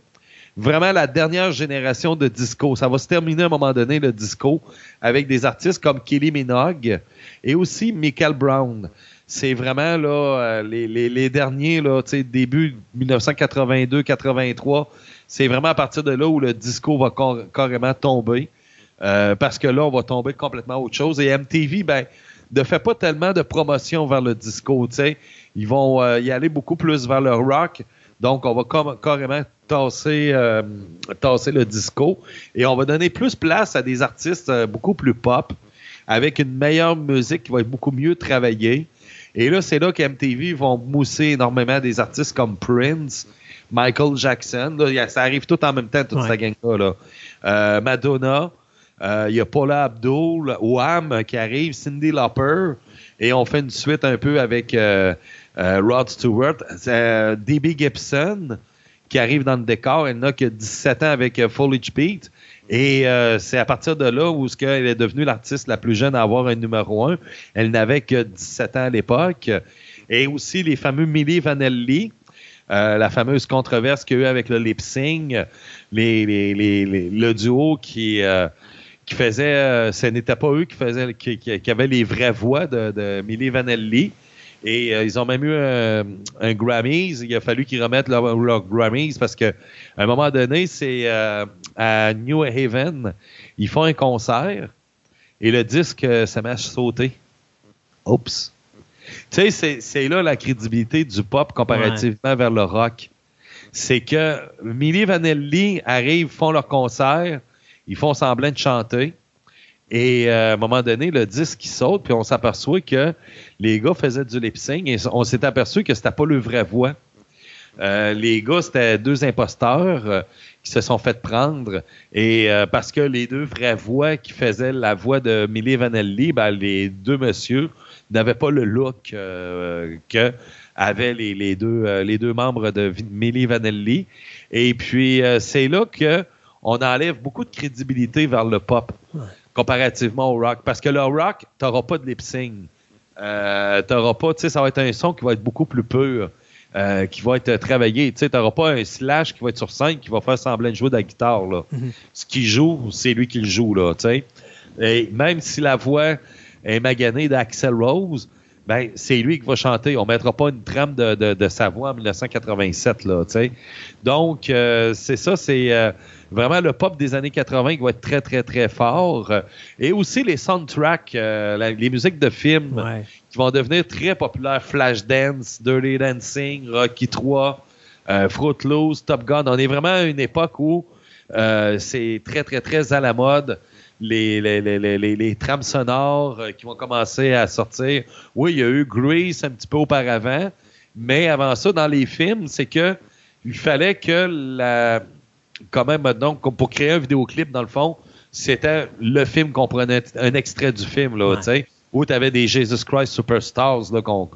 vraiment la dernière génération de disco. Ça va se terminer à un moment donné, le disco, avec des artistes comme Kylie Minogue et aussi Michael Brown. C'est vraiment là les, les, les derniers, là, tu sais, début dix-neuf cent quatre-vingt-deux quatre-vingt-trois. C'est vraiment à partir de là où le disco va car- carrément tomber. Euh, parce que là, on va tomber complètement à autre chose. Et M T V, ben, ne fait pas tellement de promotion vers le disco. Tu sais, ils vont euh, y aller beaucoup plus vers le rock. Donc, on va com- carrément tasser, euh, tasser le disco et on va donner plus place à des artistes euh, beaucoup plus pop avec une meilleure musique qui va être beaucoup mieux travaillée. Et là, c'est là que M T V vont mousser énormément des artistes comme Prince, Michael Jackson. Là, ça arrive tout en même temps, toute ouais. cette gang-là. Là. Euh, Madonna, il euh, y a Paula Abdul, Wham qui arrive, Cyndi Lauper. Et on fait une suite un peu avec... Euh, Euh, Rod Stewart, euh, D B Gibson qui arrive dans le décor. Elle n'a que dix-sept ans avec euh, Foolish Beat et euh, c'est à partir de là où elle est devenue l'artiste la plus jeune à avoir un numéro un. Elle n'avait que dix-sept ans à l'époque. Et aussi les fameux Milli Vanilli, euh, la fameuse controverse qu'il y a eu avec le lip-sync, les, les, les, les, le duo qui... Euh, qui faisait, euh, ce n'était pas eux qui, faisaient, qui, qui, qui avaient les vraies voix de, de Milli Vanilli. Et euh, ils ont même eu un, un Grammys. Il a fallu qu'ils remettent leur, leur Grammys parce qu'à un moment donné, c'est euh, à New Haven, ils font un concert et le disque euh, ça marche sauté. Oups. Tu sais, c'est, c'est là la crédibilité du pop comparativement ouais. vers le rock. C'est que Milli Vanilli arrive, font leur concert, ils font semblant de chanter. Et euh, à un moment donné, le disque qui saute, puis on s'aperçoit que les gars faisaient du lip-sync et on s'est aperçu que c'était pas leur vraie voix. Euh, les gars, c'était deux imposteurs euh, qui se sont fait prendre et euh, parce que les deux vraies voix qui faisaient la voix de Milli Vanilli, ben, les deux messieurs n'avaient pas le look euh, que avaient les, les, deux, euh, les deux membres de Milli Vanilli. Et puis, euh, c'est là qu'on enlève beaucoup de crédibilité vers le pop. Comparativement au rock. Parce que le rock, t'auras pas de lip-sync. Euh, t'auras pas, tu sais, ça va être un son qui va être beaucoup plus pur, euh, qui va être travaillé. Tu sais, t'auras pas un Slash qui va être sur scène, qui va faire semblant de jouer de la guitare, là. Mm-hmm. Ce qu'il joue, c'est lui qui le joue, là, tu sais. Et même si la voix est maganée d'Axl Rose, ben, c'est lui qui va chanter. On mettra pas une trame de, de, de sa voix en mille neuf cent quatre-vingt-sept, là, tu sais. Donc, euh, c'est ça, c'est... Euh, vraiment, le pop des années quatre-vingt qui va être très, très, très fort. Et aussi les soundtracks, euh, la, les musiques de films ouais. qui vont devenir très populaires. Flashdance, Dirty Dancing, Rocky trois, euh, Fruit Loose, Top Gun. On est vraiment à une époque où euh, c'est très, très, très à la mode. Les, les, les, les, les, les trames sonores qui vont commencer à sortir. Oui, il y a eu Grease un petit peu auparavant. Mais avant ça, dans les films, c'est que il fallait que la... quand même, donc, pour créer un vidéoclip, dans le fond, c'était le film qu'on prenait, un extrait du film, là, ouais. tu sais. ou tu avais des Jesus Christ Superstars là, qu'on,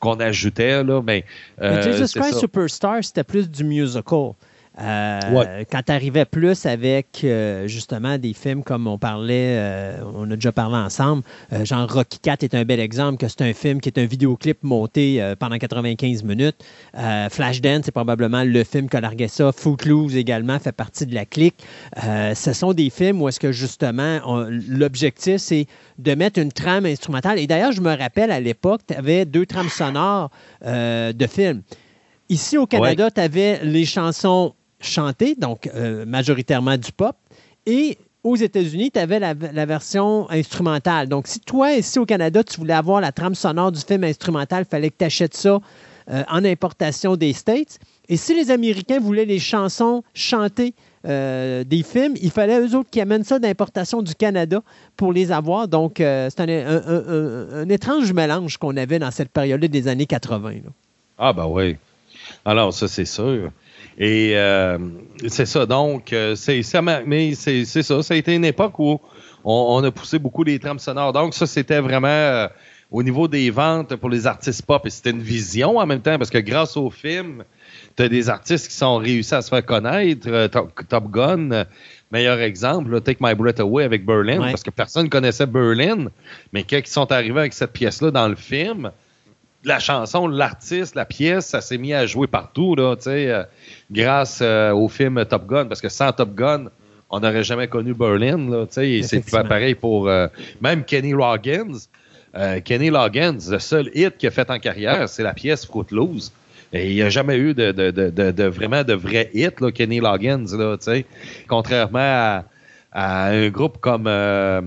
qu'on ajoutait. Là, mais, euh, mais Jesus Christ Superstars, c'était plus du musical. Euh, ouais. Quand tu arrivais plus avec euh, justement des films comme on parlait, euh, on a déjà parlé ensemble, euh, genre Rocky quatre est un bel exemple, que c'est un film qui est un vidéoclip monté euh, pendant quatre-vingt-quinze minutes. Euh, Flashdance, c'est probablement le film qui a largué ça. Footloose également fait partie de la clique. Euh, ce sont des films où est-ce que justement on, l'objectif c'est de mettre une trame instrumentale. Et d'ailleurs, je me rappelle à l'époque, tu avais deux trames sonores euh, de films. Ici au Canada, ouais. tu avais les chansons chanter, donc euh, majoritairement du pop. Et aux États-Unis, tu avais la, la version instrumentale. Donc, si toi, ici au Canada, tu voulais avoir la trame sonore du film instrumental, il fallait que tu achètes ça euh, en importation des States. Et si les Américains voulaient les chansons chantées euh, des films, il fallait eux autres qui amènent ça d'importation du Canada pour les avoir. Donc, euh, c'est un, un, un, un étrange mélange qu'on avait dans cette période-là des années quatre-vingt. Là. Ah ben oui. Alors, ça, c'est sûr. Et euh, c'est ça, donc, euh, c'est, ça mais c'est, c'est ça, ça a été une époque où on, on a poussé beaucoup les trames sonores. Donc, ça, c'était vraiment euh, au niveau des ventes pour les artistes pop. Et c'était une vision en même temps, parce que grâce au film, tu as des artistes qui sont réussis à se faire connaître. Euh, Top, Top Gun, euh, meilleur exemple, là, Take My Breath Away avec Berlin, ouais. parce que personne ne connaissait Berlin. Mais quand ils sont arrivés avec cette pièce-là dans le film... La chanson, l'artiste, la pièce, ça s'est mis à jouer partout, là, tu sais, euh, grâce euh, au film Top Gun, parce que sans Top Gun, on n'aurait jamais connu Berlin, là, tu sais, et c'est pareil pour euh, même Kenny Loggins. Euh, Kenny Loggins, le seul hit qu'il a fait en carrière, c'est la pièce Footloose. Et il n'y a jamais eu de, de, de, de, de vraiment de vrai hit, là, Kenny Loggins, là, tu sais, contrairement à, à un groupe comme. Euh,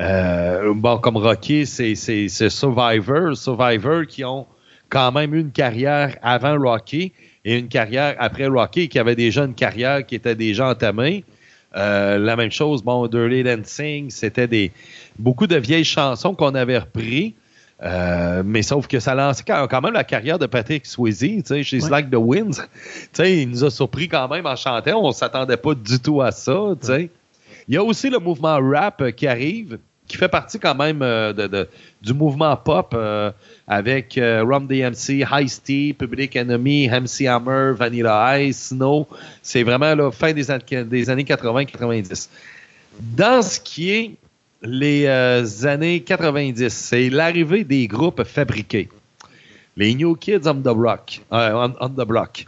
Euh, bon, comme Rocky, c'est, c'est, c'est Survivor. Survivor qui ont quand même eu une carrière avant Rocky et une carrière après Rocky, qui avait déjà une carrière qui était déjà entamée. Euh, la même chose, bon, Dirty Dancing, c'était des beaucoup de vieilles chansons qu'on avait reprises, euh, mais sauf que ça lançait quand même la carrière de Patrick Swayze, tu sais, She's ouais. Like the Wind. Tu sais, il nous a surpris quand même en chantant, on ne s'attendait pas du tout à ça, tu sais. Il y a aussi le mouvement rap qui arrive, qui fait partie quand même euh, de, de, du mouvement pop euh, avec euh, Rum D M C, Ice-T, Public Enemy, M C Hammer, Vanilla Ice, Snow. C'est vraiment la fin des, des années quatre-vingt quatre-vingt-dix. Dans ce qui est les euh, années quatre-vingt-dix, c'est l'arrivée des groupes fabriqués. Les New Kids on the Block. Euh, on, on the block.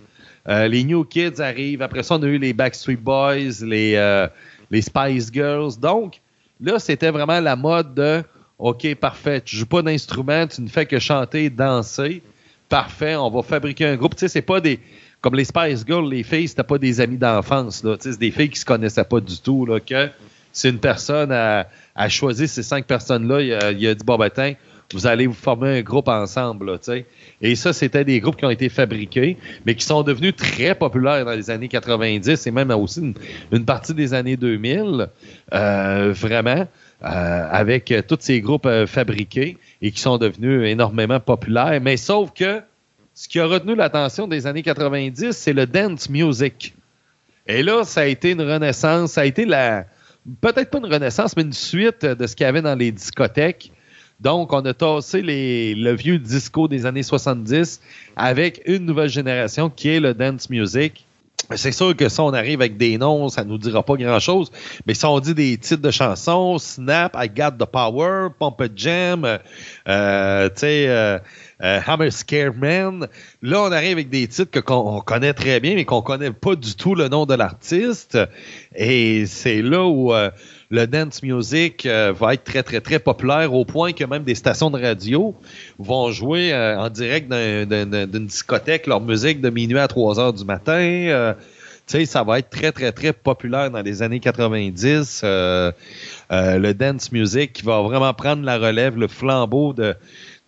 Euh, les New Kids arrivent. Après ça, on a eu les Backstreet Boys, les... Euh, les Spice Girls. Donc, là, c'était vraiment la mode de « OK, parfait, tu ne joues pas d'instrument, tu ne fais que chanter, danser. Parfait, on va fabriquer un groupe. » Tu sais, c'est pas des... Comme les Spice Girls, les filles, c'était pas des amies d'enfance. Là. Tu sais, c'est des filles qui se connaissaient pas du tout. Là, que c'est une personne à, à choisir ces cinq personnes-là. Il a, il a dit « Bon, ben, tiens, vous allez vous former un groupe ensemble. » Tu sais. Et ça, c'était des groupes qui ont été fabriqués, mais qui sont devenus très populaires dans les années quatre-vingt-dix et même aussi une, une partie des années deux mille, euh, vraiment, euh, avec tous ces groupes euh, fabriqués et qui sont devenus énormément populaires. Mais sauf que ce qui a retenu l'attention des années quatre-vingt-dix, c'est le dance music. Et là, ça a été une renaissance, ça a été la peut-être pas une renaissance, mais une suite de ce qu'il y avait dans les discothèques. Donc, on a tassé les, le vieux disco des années soixante-dix avec une nouvelle génération qui est le dance music. C'est sûr que si on arrive avec des noms, ça ne nous dira pas grand-chose, mais si on dit des titres de chansons, Snap, I Got the Power, Pump It Jam, euh, tu sais, euh, euh, Hammer Scare Man, là, on arrive avec des titres que, qu'on on connaît très bien, mais qu'on connaît pas du tout le nom de l'artiste. Et c'est là où... Euh, le dance music euh, va être très, très, très populaire au point que même des stations de radio vont jouer euh, en direct d'un, d'un, d'une discothèque leur musique de minuit à trois heures du matin. Euh, tu sais, ça va être très, très, très populaire dans les années quatre-vingt-dix. Euh, euh, le dance music qui va vraiment prendre la relève, le flambeau de,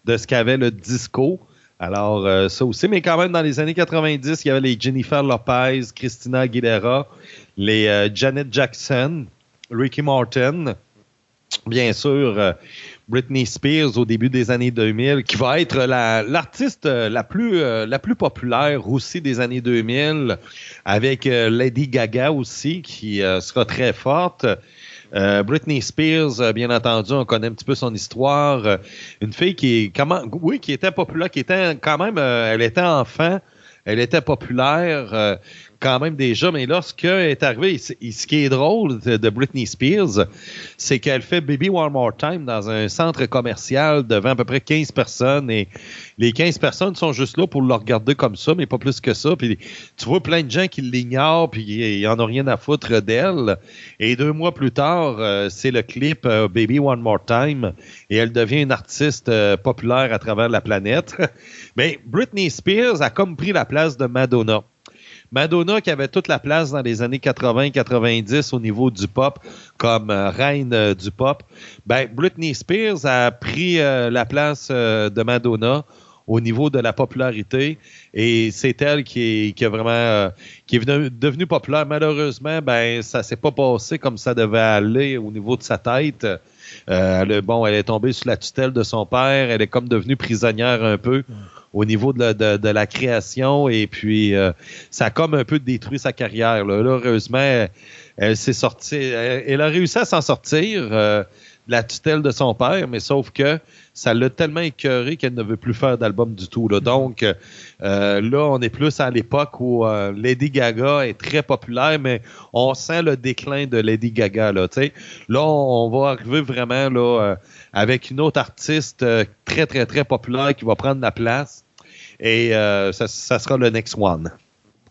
de ce qu'avait le disco. Alors, euh, ça aussi. Mais quand même, dans les années quatre-vingt-dix, il y avait les Jennifer Lopez, Christina Aguilera, les euh, Janet Jackson, Ricky Martin, bien sûr, euh, Britney Spears au début des années deux mille, qui va être la, l'artiste la plus, euh, la plus populaire aussi des années deux mille, avec euh, Lady Gaga aussi, qui euh, sera très forte. Euh, Britney Spears, euh, bien entendu, on connaît un petit peu son histoire. Euh, une fille qui est comment, oui, qui était populaire, qui était quand même, euh, elle était enfant, elle était populaire euh, quand même déjà, mais lorsqu'elle est arrivée, ce qui est drôle de, de Britney Spears, c'est qu'elle fait Baby One More Time dans un centre commercial devant à peu près quinze personnes, et les quinze personnes sont juste là pour le regarder comme ça, mais pas plus que ça, puis tu vois plein de gens qui l'ignorent, puis ils en ont rien à foutre d'elle, et deux mois plus tard, euh, c'est le clip euh, Baby One More Time, et elle devient une artiste euh, populaire à travers la planète. Mais Britney Spears a comme pris la place de Madonna. Madonna qui avait toute la place dans les années quatre-vingts quatre-vingt-dix au niveau du pop, comme euh, reine euh, du pop, ben Britney Spears a pris euh, la place euh, de Madonna au niveau de la popularité, et c'est elle qui est, qui est vraiment euh, qui est venue, devenue populaire. Malheureusement, ben ça s'est pas passé comme ça devait aller au niveau de sa tête. Euh, elle, bon, elle est tombée sous la tutelle de son père, elle est comme devenue prisonnière un peu au niveau de la, de, de la création, et puis euh, ça a comme un peu détruit sa carrière. Là, heureusement, elle, elle s'est sortie, elle, elle a réussi à s'en sortir euh, de la tutelle de son père, mais sauf que ça l'a tellement écœurée qu'elle ne veut plus faire d'album du tout. Là. Donc euh, là, on est plus à l'époque où euh, Lady Gaga est très populaire, mais on sent le déclin de Lady Gaga. Là, t'sais. Là on va arriver vraiment là, euh, avec une autre artiste euh, très, très, très populaire qui va prendre la place, et euh, ça, ça sera le next one.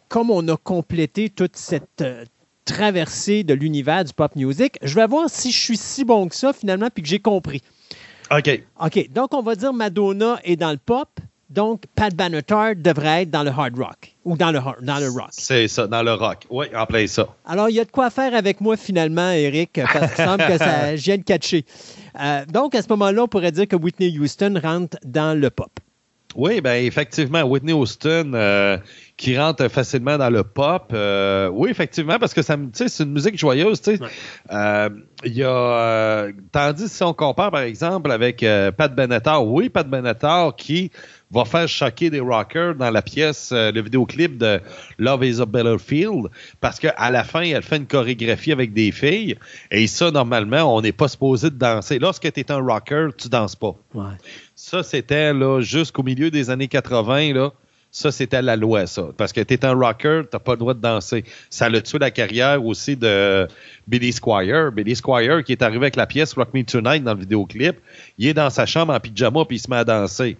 Comme on a complété toute cette... Euh, traversée de l'univers du pop music, je vais voir si je suis si bon que ça finalement, puis que j'ai compris. OK. OK, donc on va dire Madonna est dans le pop, donc Pat Benatar devrait être dans le hard rock, ou dans le, dans le rock. C'est ça, dans le rock. Oui, en plein ça. Alors, il y a de quoi faire avec moi finalement, Eric, parce qu'il semble que ça, je viens de catcher. Euh, donc, à ce moment-là, on pourrait dire que Whitney Houston rentre dans le pop. Oui, bien, effectivement, Whitney Houston... Euh, qui rentre facilement dans le pop. Euh, oui, effectivement, parce que ça, c'est une musique joyeuse. Ouais. Euh, y a, euh, tandis si on compare, par exemple, avec euh, Pat Benatar, oui, Pat Benatar qui va faire choquer des rockers dans la pièce, euh, le vidéoclip de Love is a Battlefield, parce qu'à la fin, elle fait une chorégraphie avec des filles, et ça, normalement, on n'est pas supposé de danser. Lorsque tu es un rocker, tu danses pas. Ouais. Ça, c'était là, jusqu'au milieu des années quatre-vingts, là. Ça, c'était la loi, ça. Parce que t'es un rocker, t'as pas le droit de danser. Ça l'a tué la carrière aussi de Billy Squier. Billy Squier, qui est arrivé avec la pièce Rock Me Tonight dans le vidéoclip, il est dans sa chambre en pyjama puis il se met à danser.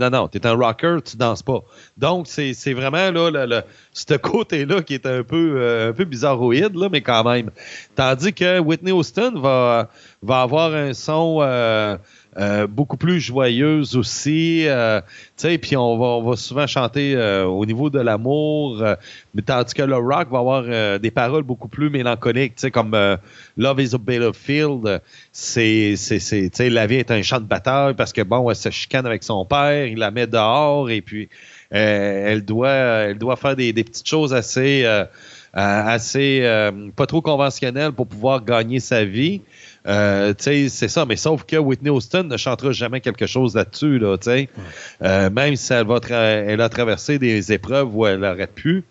Non, non, t'es un rocker, tu danses pas. Donc, c'est, c'est vraiment là, le, le, ce côté-là qui est un peu, euh, un peu bizarroïde, là, mais quand même. Tandis que Whitney Houston va, va avoir un son... Euh, Euh, beaucoup plus joyeuse aussi, euh, tu sais, puis on va, on va souvent chanter euh, au niveau de l'amour, euh, mais tandis que le rock va avoir euh, des paroles beaucoup plus mélancoliques, tu sais, comme euh, Love is a Battlefield, c'est, c'est, c'est, tu sais, la vie est un champ de bataille, parce que bon, elle se chicane avec son père, il la met dehors, et puis euh, elle doit, elle doit faire des, des petites choses assez, euh, assez, euh, pas trop conventionnelles pour pouvoir gagner sa vie. Euh, c'est ça, mais sauf que Whitney Houston ne chantera jamais quelque chose là-dessus, là, euh, même si elle, va tra- elle a traversé des épreuves où elle aurait pu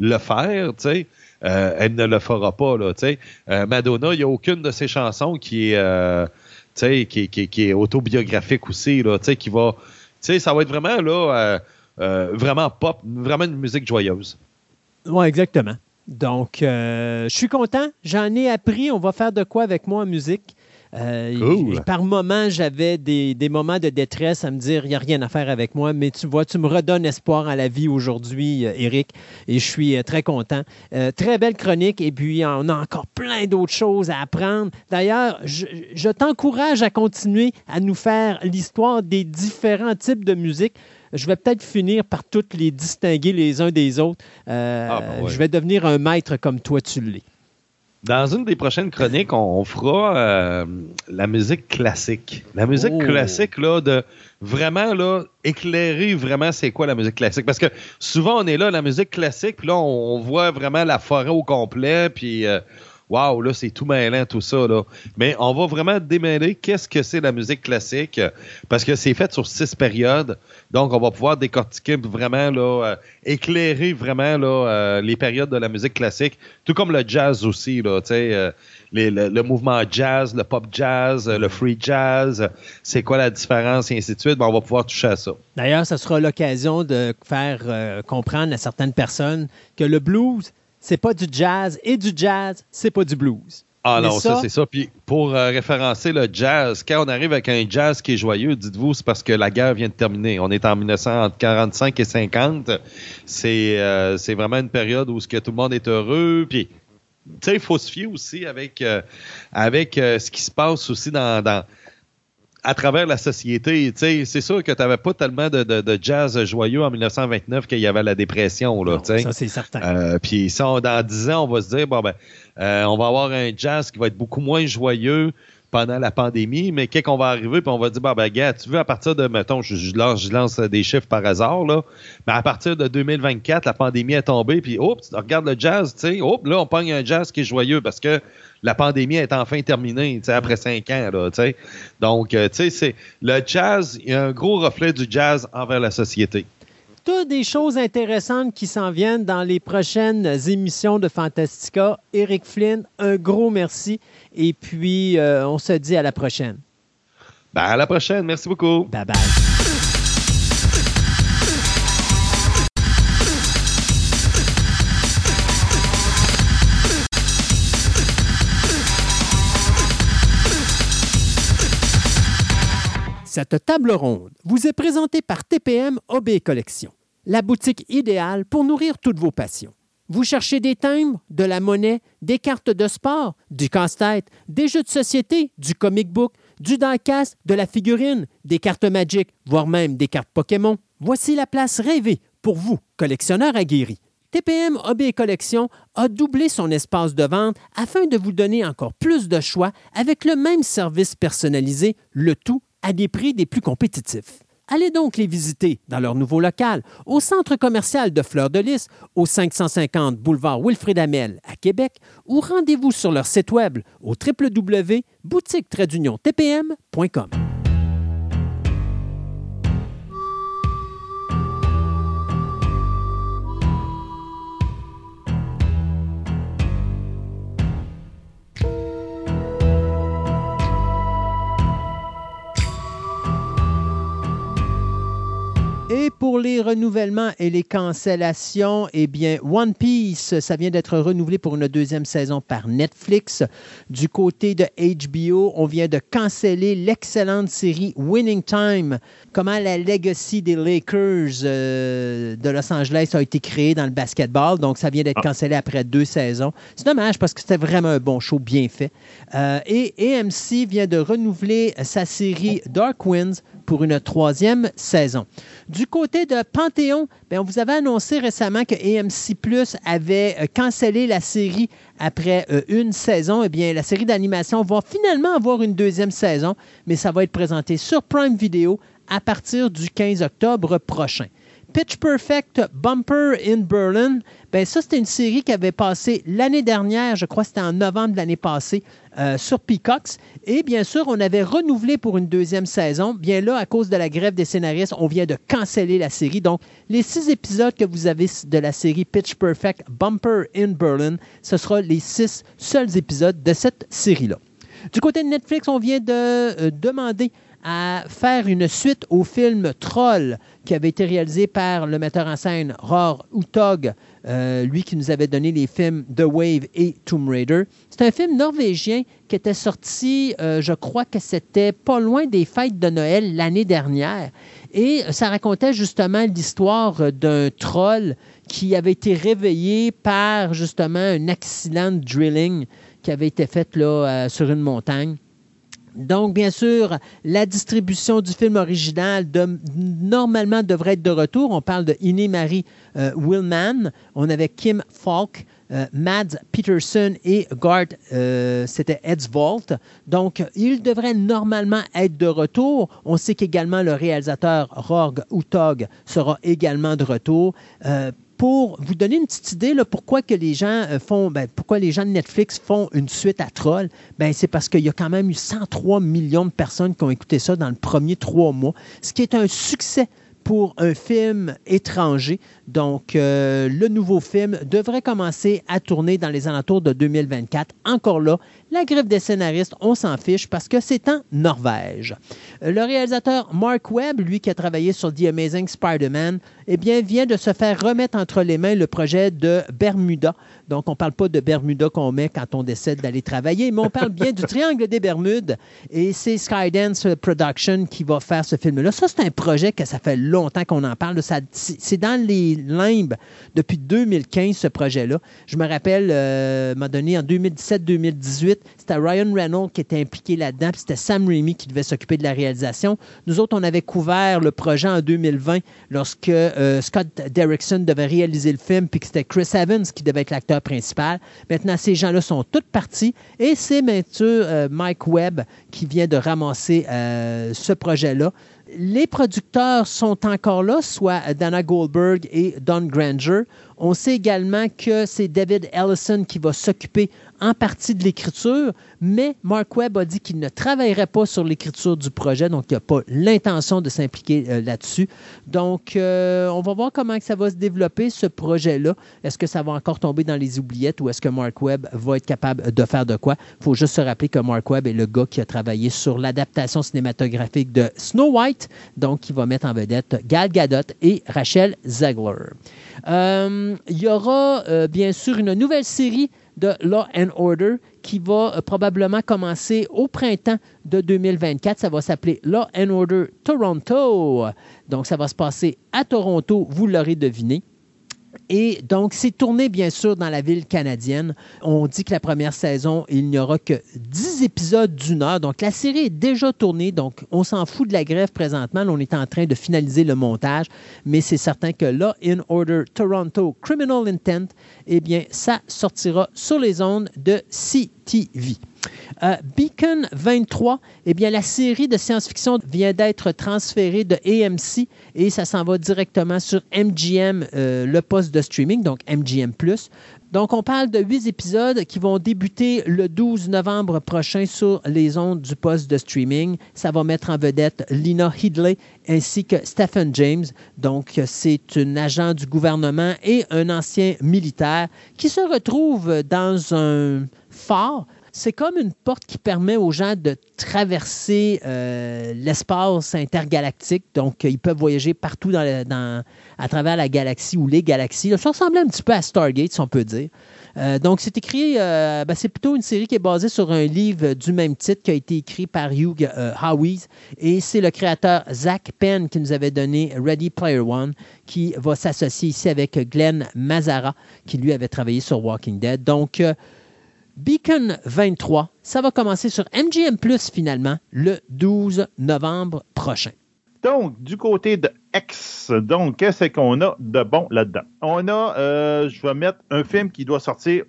le faire, euh, elle ne le fera pas. Là, euh, Madonna, il n'y a aucune de ses chansons qui est, euh, qui, qui, qui est autobiographique aussi, là, qui va, ça va être vraiment, là, euh, euh, vraiment pop, vraiment une musique joyeuse. Oui, exactement. Donc, euh, je suis content. J'en ai appris. On va faire de quoi avec moi en musique. Euh, cool. Par moments, j'avais des, des moments de détresse à me dire, il n'y a rien à faire avec moi. Mais tu vois, tu me redonnes espoir à la vie aujourd'hui, Éric. Et je suis très content. Euh, très belle chronique. Et puis, on a encore plein d'autres choses à apprendre. D'ailleurs, je, je t'encourage à continuer à nous faire l'histoire des différents types de musique. Je vais peut-être finir par toutes les distinguer les uns des autres. Euh, ah ben ouais. Je vais devenir un maître comme toi, tu l'es. Dans une des prochaines chroniques, on fera euh, la musique classique. La musique oh. classique, là, de vraiment là, éclairer vraiment c'est quoi la musique classique. Parce que souvent, on est là, la musique classique, puis là, on voit vraiment la forêt au complet, puis... Euh, wow, là, c'est tout mêlant, tout ça, là. Mais on va vraiment démêler qu'est-ce que c'est la musique classique, parce que c'est fait sur six périodes. Donc, on va pouvoir décortiquer vraiment, là, euh, éclairer vraiment, là, euh, les périodes de la musique classique, tout comme le jazz aussi, là, tu sais, euh, les, le, le mouvement jazz, le pop jazz, le free jazz, c'est quoi la différence, et ainsi de suite. Ben, on va pouvoir toucher à ça. D'ailleurs, ça sera l'occasion de faire euh, comprendre à certaines personnes que le blues, c'est pas du jazz, et du jazz, c'est pas du blues. Ah non, ça, ça c'est ça. Puis pour euh, référencer le jazz, quand on arrive avec un jazz qui est joyeux, dites-vous, c'est parce que la guerre vient de terminer. On est en mille neuf cent quarante-cinq et cinquante. C'est, euh, c'est vraiment une période où ce que tout le monde est heureux. Puis, tu sais, il faut se fier aussi avec, euh, avec euh, ce qui se passe aussi dans... dans à travers la société, tu sais, c'est sûr que tu n'avais pas tellement de, de, de jazz joyeux en mille neuf cent vingt-neuf qu'il y avait la dépression, là, tu sais. Ça, c'est certain. Euh, Puis dans dix ans, on va se dire, bon, ben, euh, on va avoir un jazz qui va être beaucoup moins joyeux pendant la pandémie, mais qu'est-ce qu'on va arriver, puis on va dire, bah ben, gars, tu veux, à partir de, mettons, je, je, lance, je lance des chiffres par hasard, là, mais à partir de deux mille vingt-quatre, la pandémie est tombée, puis, hop, regarde le jazz, tu sais, hop, là, on pogne un jazz qui est joyeux, parce que la pandémie est enfin terminée, tu sais, après cinq ans, là, tu sais. Donc, tu sais, c'est le jazz, il y a un gros reflet du jazz envers la société. Toutes des choses intéressantes qui s'en viennent dans les prochaines émissions de Fantastica. Eric Flynn, un gros merci. Et puis, euh, on se dit à la prochaine. Ben, à la prochaine. Merci beaucoup. Bye-bye. Cette table ronde vous est présentée par T P M O B Collection, la boutique idéale pour nourrir toutes vos passions. Vous cherchez des timbres, de la monnaie, des cartes de sport, du casse-tête, des jeux de société, du comic book, du diecast, de la figurine, des cartes Magic, voire même des cartes Pokémon. Voici la place rêvée pour vous, collectionneurs aguerris. T P M O B Collection a doublé son espace de vente afin de vous donner encore plus de choix avec le même service personnalisé, le tout à des prix des plus compétitifs. Allez donc les visiter dans leur nouveau local, au centre commercial de Fleur-de-Lys, au cinq cent cinquante boulevard Wilfrid Hamel à Québec, ou rendez-vous sur leur site web au w w w point boutique tiret union tiret t p m point com. Et pour les renouvellements et les cancellations, eh bien, One Piece, ça vient d'être renouvelé pour une deuxième saison par Netflix. Du côté de H B O, on vient de canceller l'excellente série Winning Time, comment la legacy des Lakers euh, de Los Angeles a été créée dans le basketball. Donc, ça vient d'être cancellé après deux saisons. C'est dommage parce que c'était vraiment un bon show, bien fait. Euh, et A M C vient de renouveler sa série Dark Winds pour une troisième saison. Du côté de Panthéon, bien, on vous avait annoncé récemment que A M C plus, avait cancellé la série après euh, une saison. Eh bien, la série d'animation va finalement avoir une deuxième saison, mais ça va être présenté sur Prime Video à partir du quinze octobre prochain. Pitch Perfect Bumper in Berlin, bien ça, c'était une série qui avait passé l'année dernière, je crois que c'était en novembre de l'année passée, euh, sur Peacock. Et bien sûr, on avait renouvelé pour une deuxième saison. Bien là, à cause de la grève des scénaristes, on vient de canceller la série. Donc, les six épisodes que vous avez de la série Pitch Perfect Bumper in Berlin, ce sera les six seuls épisodes de cette série-là. Du côté de Netflix, on vient de euh, demander à faire une suite au film Troll qui avait été réalisé par le metteur en scène Roar Utog, euh, lui qui nous avait donné les films The Wave et Tomb Raider. C'est un film norvégien qui était sorti, euh, je crois que c'était pas loin des fêtes de Noël l'année dernière. Et ça racontait justement l'histoire d'un troll qui avait été réveillé par justement un accident de drilling qui avait été fait là, euh, sur une montagne. Donc, bien sûr, la distribution du film original de, normalement devrait être de retour. On parle de Ine-Marie euh, Willman. On avait Kim Falk, euh, Mads Peterson et Gart, euh, c'était Edsvold. Donc, il devrait normalement être de retour. On sait qu'également le réalisateur Roar Utog sera également de retour. Euh, pour vous donner une petite idée là, pourquoi que les gens font, ben, pourquoi les gens de Netflix font une suite à Troll, ben, c'est parce qu'il y a quand même eu cent trois millions de personnes qui ont écouté ça dans le premier trois mois, ce qui est un succès pour un film étranger. Donc, euh, le nouveau film devrait commencer à tourner dans les alentours de deux mille vingt-quatre. Encore là, la griffe des scénaristes, on s'en fiche parce que c'est en Norvège. Le réalisateur Mark Webb, lui qui a travaillé sur The Amazing Spider-Man, eh bien, vient de se faire remettre entre les mains le projet de Bermuda. Donc, on ne parle pas de Bermuda qu'on met quand on décide d'aller travailler, mais on parle bien du Triangle des Bermudes. Et c'est Skydance Production qui va faire ce film-là. Ça, c'est un projet que ça fait longtemps qu'on en parle. C'est dans les limbes depuis deux mille quinze, ce projet-là. Je me rappelle, euh, m'a donné en deux mille dix-sept deux mille dix-huit, c'était Ryan Reynolds qui était impliqué là-dedans, puis c'était Sam Raimi qui devait s'occuper de la réalisation. Nous autres, on avait couvert le projet en deux mille vingt lorsque euh, Scott Derrickson devait réaliser le film, puis que c'était Chris Evans qui devait être l'acteur principal. Maintenant, ces gens-là sont tous partis, et c'est Mathieu euh, Mike Webb qui vient de ramasser euh, ce projet-là. Les producteurs sont encore là, soit Dana Goldberg et Don Granger. On sait également que c'est David Ellison qui va s'occuper en partie de l'écriture, mais Mark Webb a dit qu'il ne travaillerait pas sur l'écriture du projet, donc il n'a pas l'intention de s'impliquer euh, là-dessus. Donc, euh, on va voir comment ça va se développer, ce projet-là. Est-ce que ça va encore tomber dans les oubliettes ou est-ce que Mark Webb va être capable de faire de quoi? Il faut juste se rappeler que Mark Webb est le gars qui a travaillé sur l'adaptation cinématographique de Snow White, donc il va mettre en vedette Gal Gadot et Rachel Zegler. Euh, il y aura, euh, bien sûr, une nouvelle série de Law and Order qui va euh, probablement commencer au printemps de deux mille vingt-quatre. Ça va s'appeler Law and Order Toronto. Donc, ça va se passer à Toronto, vous l'aurez deviné. Et donc, c'est tourné, bien sûr, dans la ville canadienne. On dit que la première saison, il n'y aura que dix épisodes d'une heure. Donc, la série est déjà tournée. Donc, on s'en fout de la grève présentement. Là, on est en train de finaliser le montage. Mais c'est certain que Law and Order Toronto Criminal Intent, eh bien, ça sortira sur les ondes de C T V. Euh, Beacon vingt-trois, eh bien, la série de science-fiction vient d'être transférée de A M C et ça s'en va directement sur M G M, euh, le poste de streaming, donc M G M plus. Donc, on parle de huit épisodes qui vont débuter le douze novembre prochain sur les ondes du poste de streaming. Ça va mettre en vedette Lena Headey ainsi que Stephen James. Donc, c'est un agent du gouvernement et un ancien militaire qui se retrouve dans un phare. C'est comme une porte qui permet aux gens de traverser euh, l'espace intergalactique. Donc, ils peuvent voyager partout dans la, dans, à travers la galaxie ou les galaxies. Ça ressemble un petit peu à Stargate, si on peut dire. Euh, donc, c'est écrit, euh, ben, c'est plutôt une série qui est basée sur un livre du même titre qui a été écrit par Hugh euh, Howes. Et c'est le créateur Zach Penn qui nous avait donné Ready Player One, qui va s'associer ici avec Glenn Mazzara, qui lui avait travaillé sur Walking Dead. Donc, euh, Beacon vingt-trois, ça va commencer sur M G M plus, finalement, le douze novembre prochain. Donc, du côté de X, donc, qu'est-ce qu'on a de bon là-dedans? On a, euh, je vais mettre un film qui doit sortir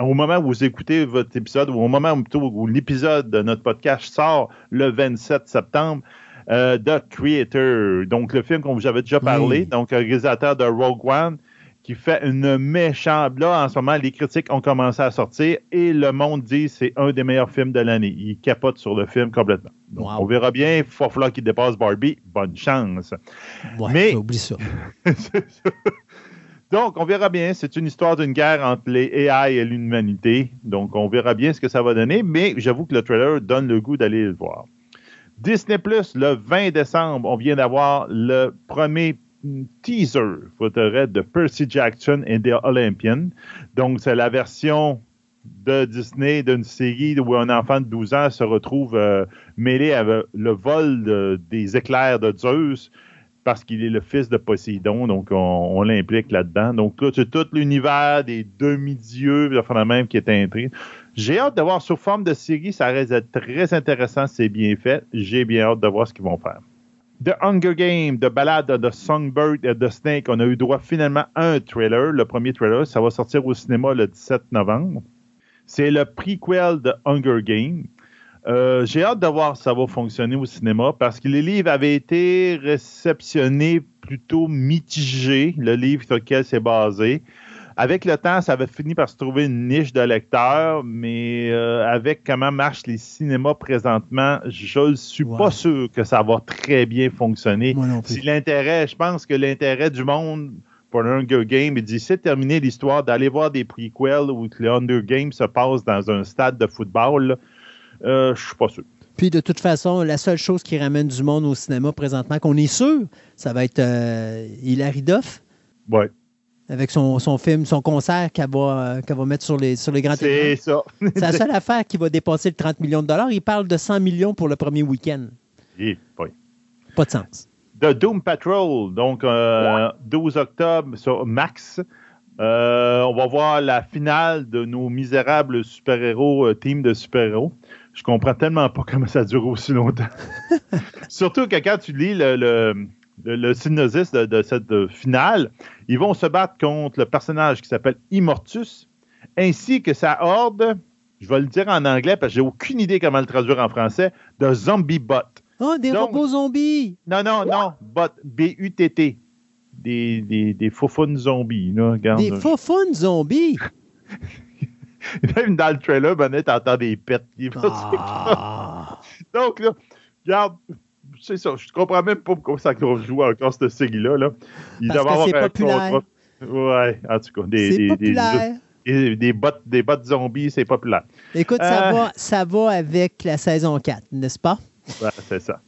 au moment où vous écoutez votre épisode, ou au moment où, plutôt, où l'épisode de notre podcast sort le vingt-sept septembre, euh, The Creator, donc le film qu'on vous avait déjà parlé, oui. Donc, réalisateur de Rogue One, qui fait une méchante... Là, en ce moment, les critiques ont commencé à sortir et le monde dit que c'est un des meilleurs films de l'année. Il capote sur le film complètement. Donc, wow. On verra bien. Il va falloir qu'il dépasse Barbie. Bonne chance. Ouais, mais... J'oublie ça. C'est ça. Donc, on verra bien. C'est une histoire d'une guerre entre les A I et l'humanité. Donc, on verra bien ce que ça va donner. Mais j'avoue que le trailer donne le goût d'aller le voir. Disney plus, le vingt décembre, on vient d'avoir le premier teaser, faudrait, de Percy Jackson and the Olympian. Donc, c'est la version de Disney d'une série où un enfant de douze ans se retrouve euh, mêlé à le vol de, des éclairs de Zeus parce qu'il est le fils de Poséidon. Donc, on, on l'implique là-dedans. Donc, là, c'est tout l'univers des demi-dieux, le phénomène qui est intrigué. J'ai hâte de voir sous forme de série. Ça reste très intéressant. C'est bien fait. J'ai bien hâte de voir ce qu'ils vont faire. The Hunger Games, The Ballad of the Songbird and the Snake, on a eu droit finalement à un trailer, le premier trailer, ça va sortir au cinéma le dix-sept novembre. C'est le prequel de Hunger Games. Euh, j'ai hâte de voir si ça va fonctionner au cinéma parce que les livres avaient été réceptionnés plutôt mitigés, le livre sur lequel c'est basé. Avec le temps, ça avait fini par se trouver une niche de lecteurs, mais euh, avec comment marchent les cinémas présentement, je ne suis wow. pas sûr que ça va très bien fonctionner. Moi non plus. Si l'intérêt, je pense que l'intérêt du monde pour le Hunger Games, il dit c'est terminé l'histoire d'aller voir des prequels où le Hunger Games se passe dans un stade de football. Euh, je suis pas sûr. Puis, de toute façon, la seule chose qui ramène du monde au cinéma présentement, qu'on est sûr, ça va être euh, Hilary Duff. Oui. Avec son, son film, son concert qu'elle va, qu'elle va mettre sur les, sur les grands écrans. C'est ça. C'est la seule affaire qui va dépasser le trente millions de dollars. Il parle de cent millions pour le premier week-end. Oui, oui. Pas de sens. The Doom Patrol, donc euh, ouais. douze octobre sur Max. Euh, on va voir la finale de nos misérables super-héros, euh, team de super-héros. Je comprends tellement pas comment ça dure aussi longtemps. Surtout que quand tu lis le... le Le, le synopsis de, de cette de finale, ils vont se battre contre le personnage qui s'appelle Immortus, ainsi que sa horde, je vais le dire en anglais parce que j'ai aucune idée comment le traduire en français, de zombie bot. Oh, des Donc, robots zombies! Non, non, What? non, bot, B U T T. Des, des, des faufounes zombies. Là, regarde, des faufounes zombies? Même dans le trailer, ben, t'entends des pets. Ah. Donc là, regarde... C'est ça, je comprends même pas pourquoi ça joue encore ce signe-là. Là. Il doit avoir un contrat. Ouais, en tout cas, des, c'est des, populaire. Des, des, bottes, des bottes zombies, c'est populaire. Écoute, euh, ça, va, ça va avec la saison quatre, n'est-ce pas? Ouais, c'est ça.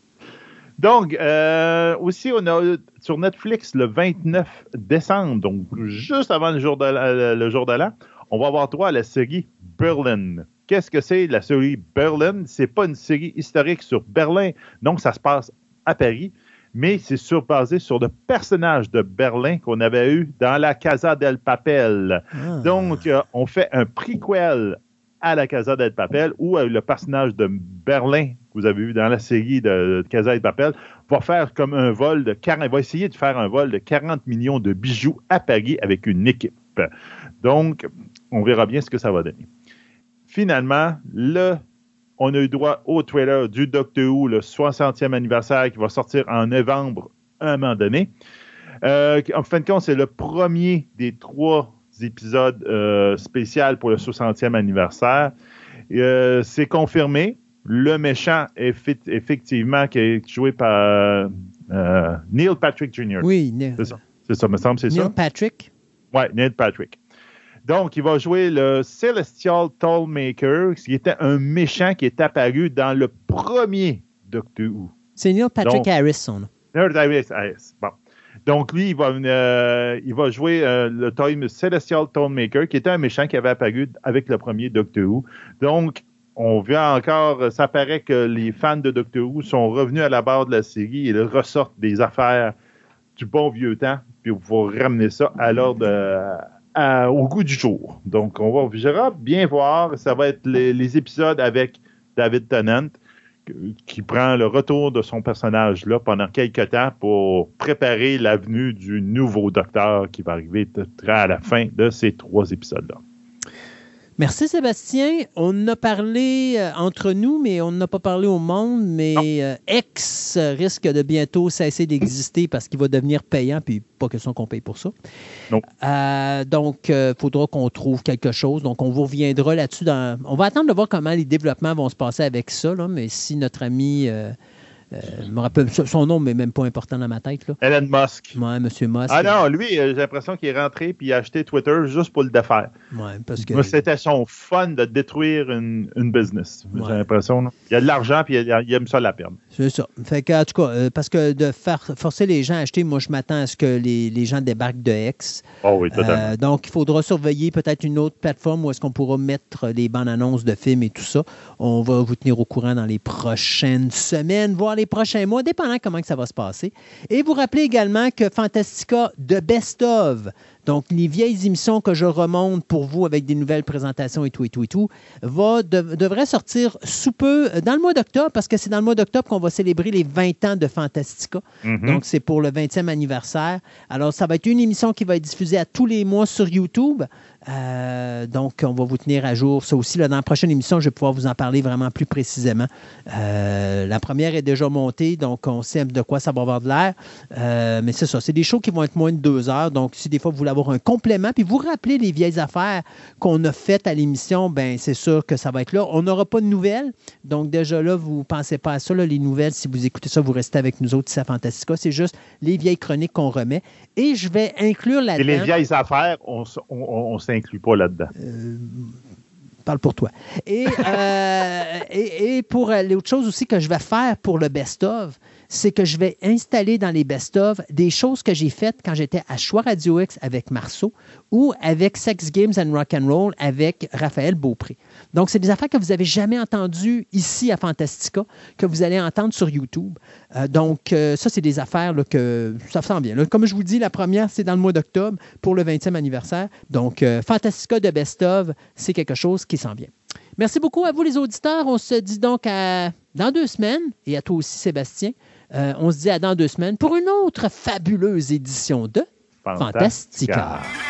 Donc, euh, aussi, on a sur Netflix le vingt-neuf décembre, donc juste avant le jour de la, le jour de l'an, on va avoir droit à la série Berlin. Qu'est-ce que c'est la série Berlin? C'est pas une série historique sur Berlin, donc ça se passe à Paris, mais c'est sur, basé sur le personnage de Berlin qu'on avait eu dans la Casa del Papel. Ah. Donc, euh, on fait un prequel à la Casa del Papel où euh, le personnage de Berlin que vous avez vu dans la série de, de Casa del Papel va faire comme un vol de quarante, va essayer de faire un vol de quarante millions de bijoux à Paris avec une équipe. Donc, on verra bien ce que ça va donner. Finalement, le, on a eu droit au trailer du Doctor Who, le soixantième anniversaire qui va sortir en novembre à un moment donné. Euh, en fin de compte, c'est le premier des trois épisodes euh, spéciaux pour le soixantième anniversaire. Euh, c'est confirmé. Le méchant, est fit, effectivement, qui est joué par euh, Neil Patrick Junior Oui, Neil. C'est ça, c'est ça me semble, c'est Neil ça. Patrick. Oui, Neil Patrick. Donc, il va jouer le Celestial Tollmaker, qui était un méchant qui est apparu dans le premier Doctor Who. C'est Neil Patrick Harris. Neil Patrick Harris, bon. Donc, lui, il va, euh, il va jouer euh, le Toy, Celestial Tollmaker, qui était un méchant qui avait apparu avec le premier Doctor Who. Donc, on voit encore, ça paraît que les fans de Doctor Who sont revenus à la barre de la série et ressortent des affaires du bon vieux temps, puis il faut ramener ça à l'ordre... Euh, À, au goût du jour. Donc, on va Gérard, bien voir. Ça va être les, les épisodes avec David Tennant qui prend le retour de son personnage là pendant quelques temps pour préparer la venue du nouveau docteur qui va arriver à la fin de ces trois épisodes-là. Merci, Sébastien. On a parlé euh, entre nous, mais on n'a pas parlé au monde, mais euh, X risque de bientôt cesser d'exister parce qu'il va devenir payant, puis pas question qu'on paye pour ça. Non. Euh, donc, il euh, faudra qu'on trouve quelque chose. Donc, on vous reviendra là-dessus. Dans... On va attendre de voir comment les développements vont se passer avec ça. Là, mais si notre ami, euh, euh, je me rappelle son nom, mais même pas important dans ma tête. Là. Elon Musk. Oui, M. Musk. Ah non, lui, j'ai l'impression qu'il est rentré puis il a acheté Twitter juste pour le défaire. Oui, parce que... C'était son fun de détruire une, une business. Ouais. J'ai l'impression. Là. Il a de l'argent puis il, il aime ça la perdre. C'est ça. Fait que, en tout cas, euh, parce que de faire, forcer les gens à acheter, moi, je m'attends à ce que les, les gens débarquent de X. Oh oui, totalement. Euh, donc, il faudra surveiller peut-être une autre plateforme où est-ce qu'on pourra mettre les bandes annonces de films et tout ça. On va vous tenir au courant dans les prochaines semaines, voire les prochains mois, dépendant comment que ça va se passer. Et vous rappelez également que Fantastica de Best Of, donc les vieilles émissions que je remonte pour vous avec des nouvelles présentations et tout et tout et tout, va, de, devrait sortir sous peu dans le mois d'octobre, parce que c'est dans le mois d'octobre qu'on va célébrer les vingt ans de Fantastica. Mm-hmm. Donc, c'est pour le vingtième anniversaire. Alors, ça va être une émission qui va être diffusée à tous les mois sur YouTube. Euh, donc, on va vous tenir à jour. Ça aussi, là, dans la prochaine émission, je vais pouvoir vous en parler vraiment plus précisément. Euh, la première est déjà montée, donc on sait de quoi ça va avoir de l'air. Euh, mais c'est ça, c'est des shows qui vont être moins de deux heures. Donc, si des fois, vous voulez avoir un complément, puis vous rappelez les vieilles affaires qu'on a faites à l'émission, bien, c'est sûr que ça va être là. On n'aura pas de nouvelles. Donc, déjà là, vous ne pensez pas à ça, là, les nouvelles. Si vous écoutez ça, vous restez avec nous autres ici à Fantastica. C'est juste les vieilles chroniques qu'on remet. Et je vais inclure la. Et les vieilles affaires, on ne s'inclut pas là-dedans. Euh, parle pour toi. Et, euh, et, et pour l'autre chose aussi que je vais faire pour le best-of, c'est que je vais installer dans les best-of des choses que j'ai faites quand j'étais à Choix Radio X avec Marceau ou avec Sex Games and Rock'n'Roll avec Raphaël Beaupré. Donc, c'est des affaires que vous n'avez jamais entendues ici à Fantastica, que vous allez entendre sur YouTube. Euh, donc, euh, ça, c'est des affaires là, que ça sent bien. Là, comme je vous dis, la première, c'est dans le mois d'octobre pour le vingtième anniversaire. Donc, euh, Fantastica de Best of, c'est quelque chose qui sent bien. Merci beaucoup à vous, les auditeurs. On se dit donc à dans deux semaines, et à toi aussi, Sébastien. Euh, on se dit à dans deux semaines pour une autre fabuleuse édition de Fantastica. Fantastica.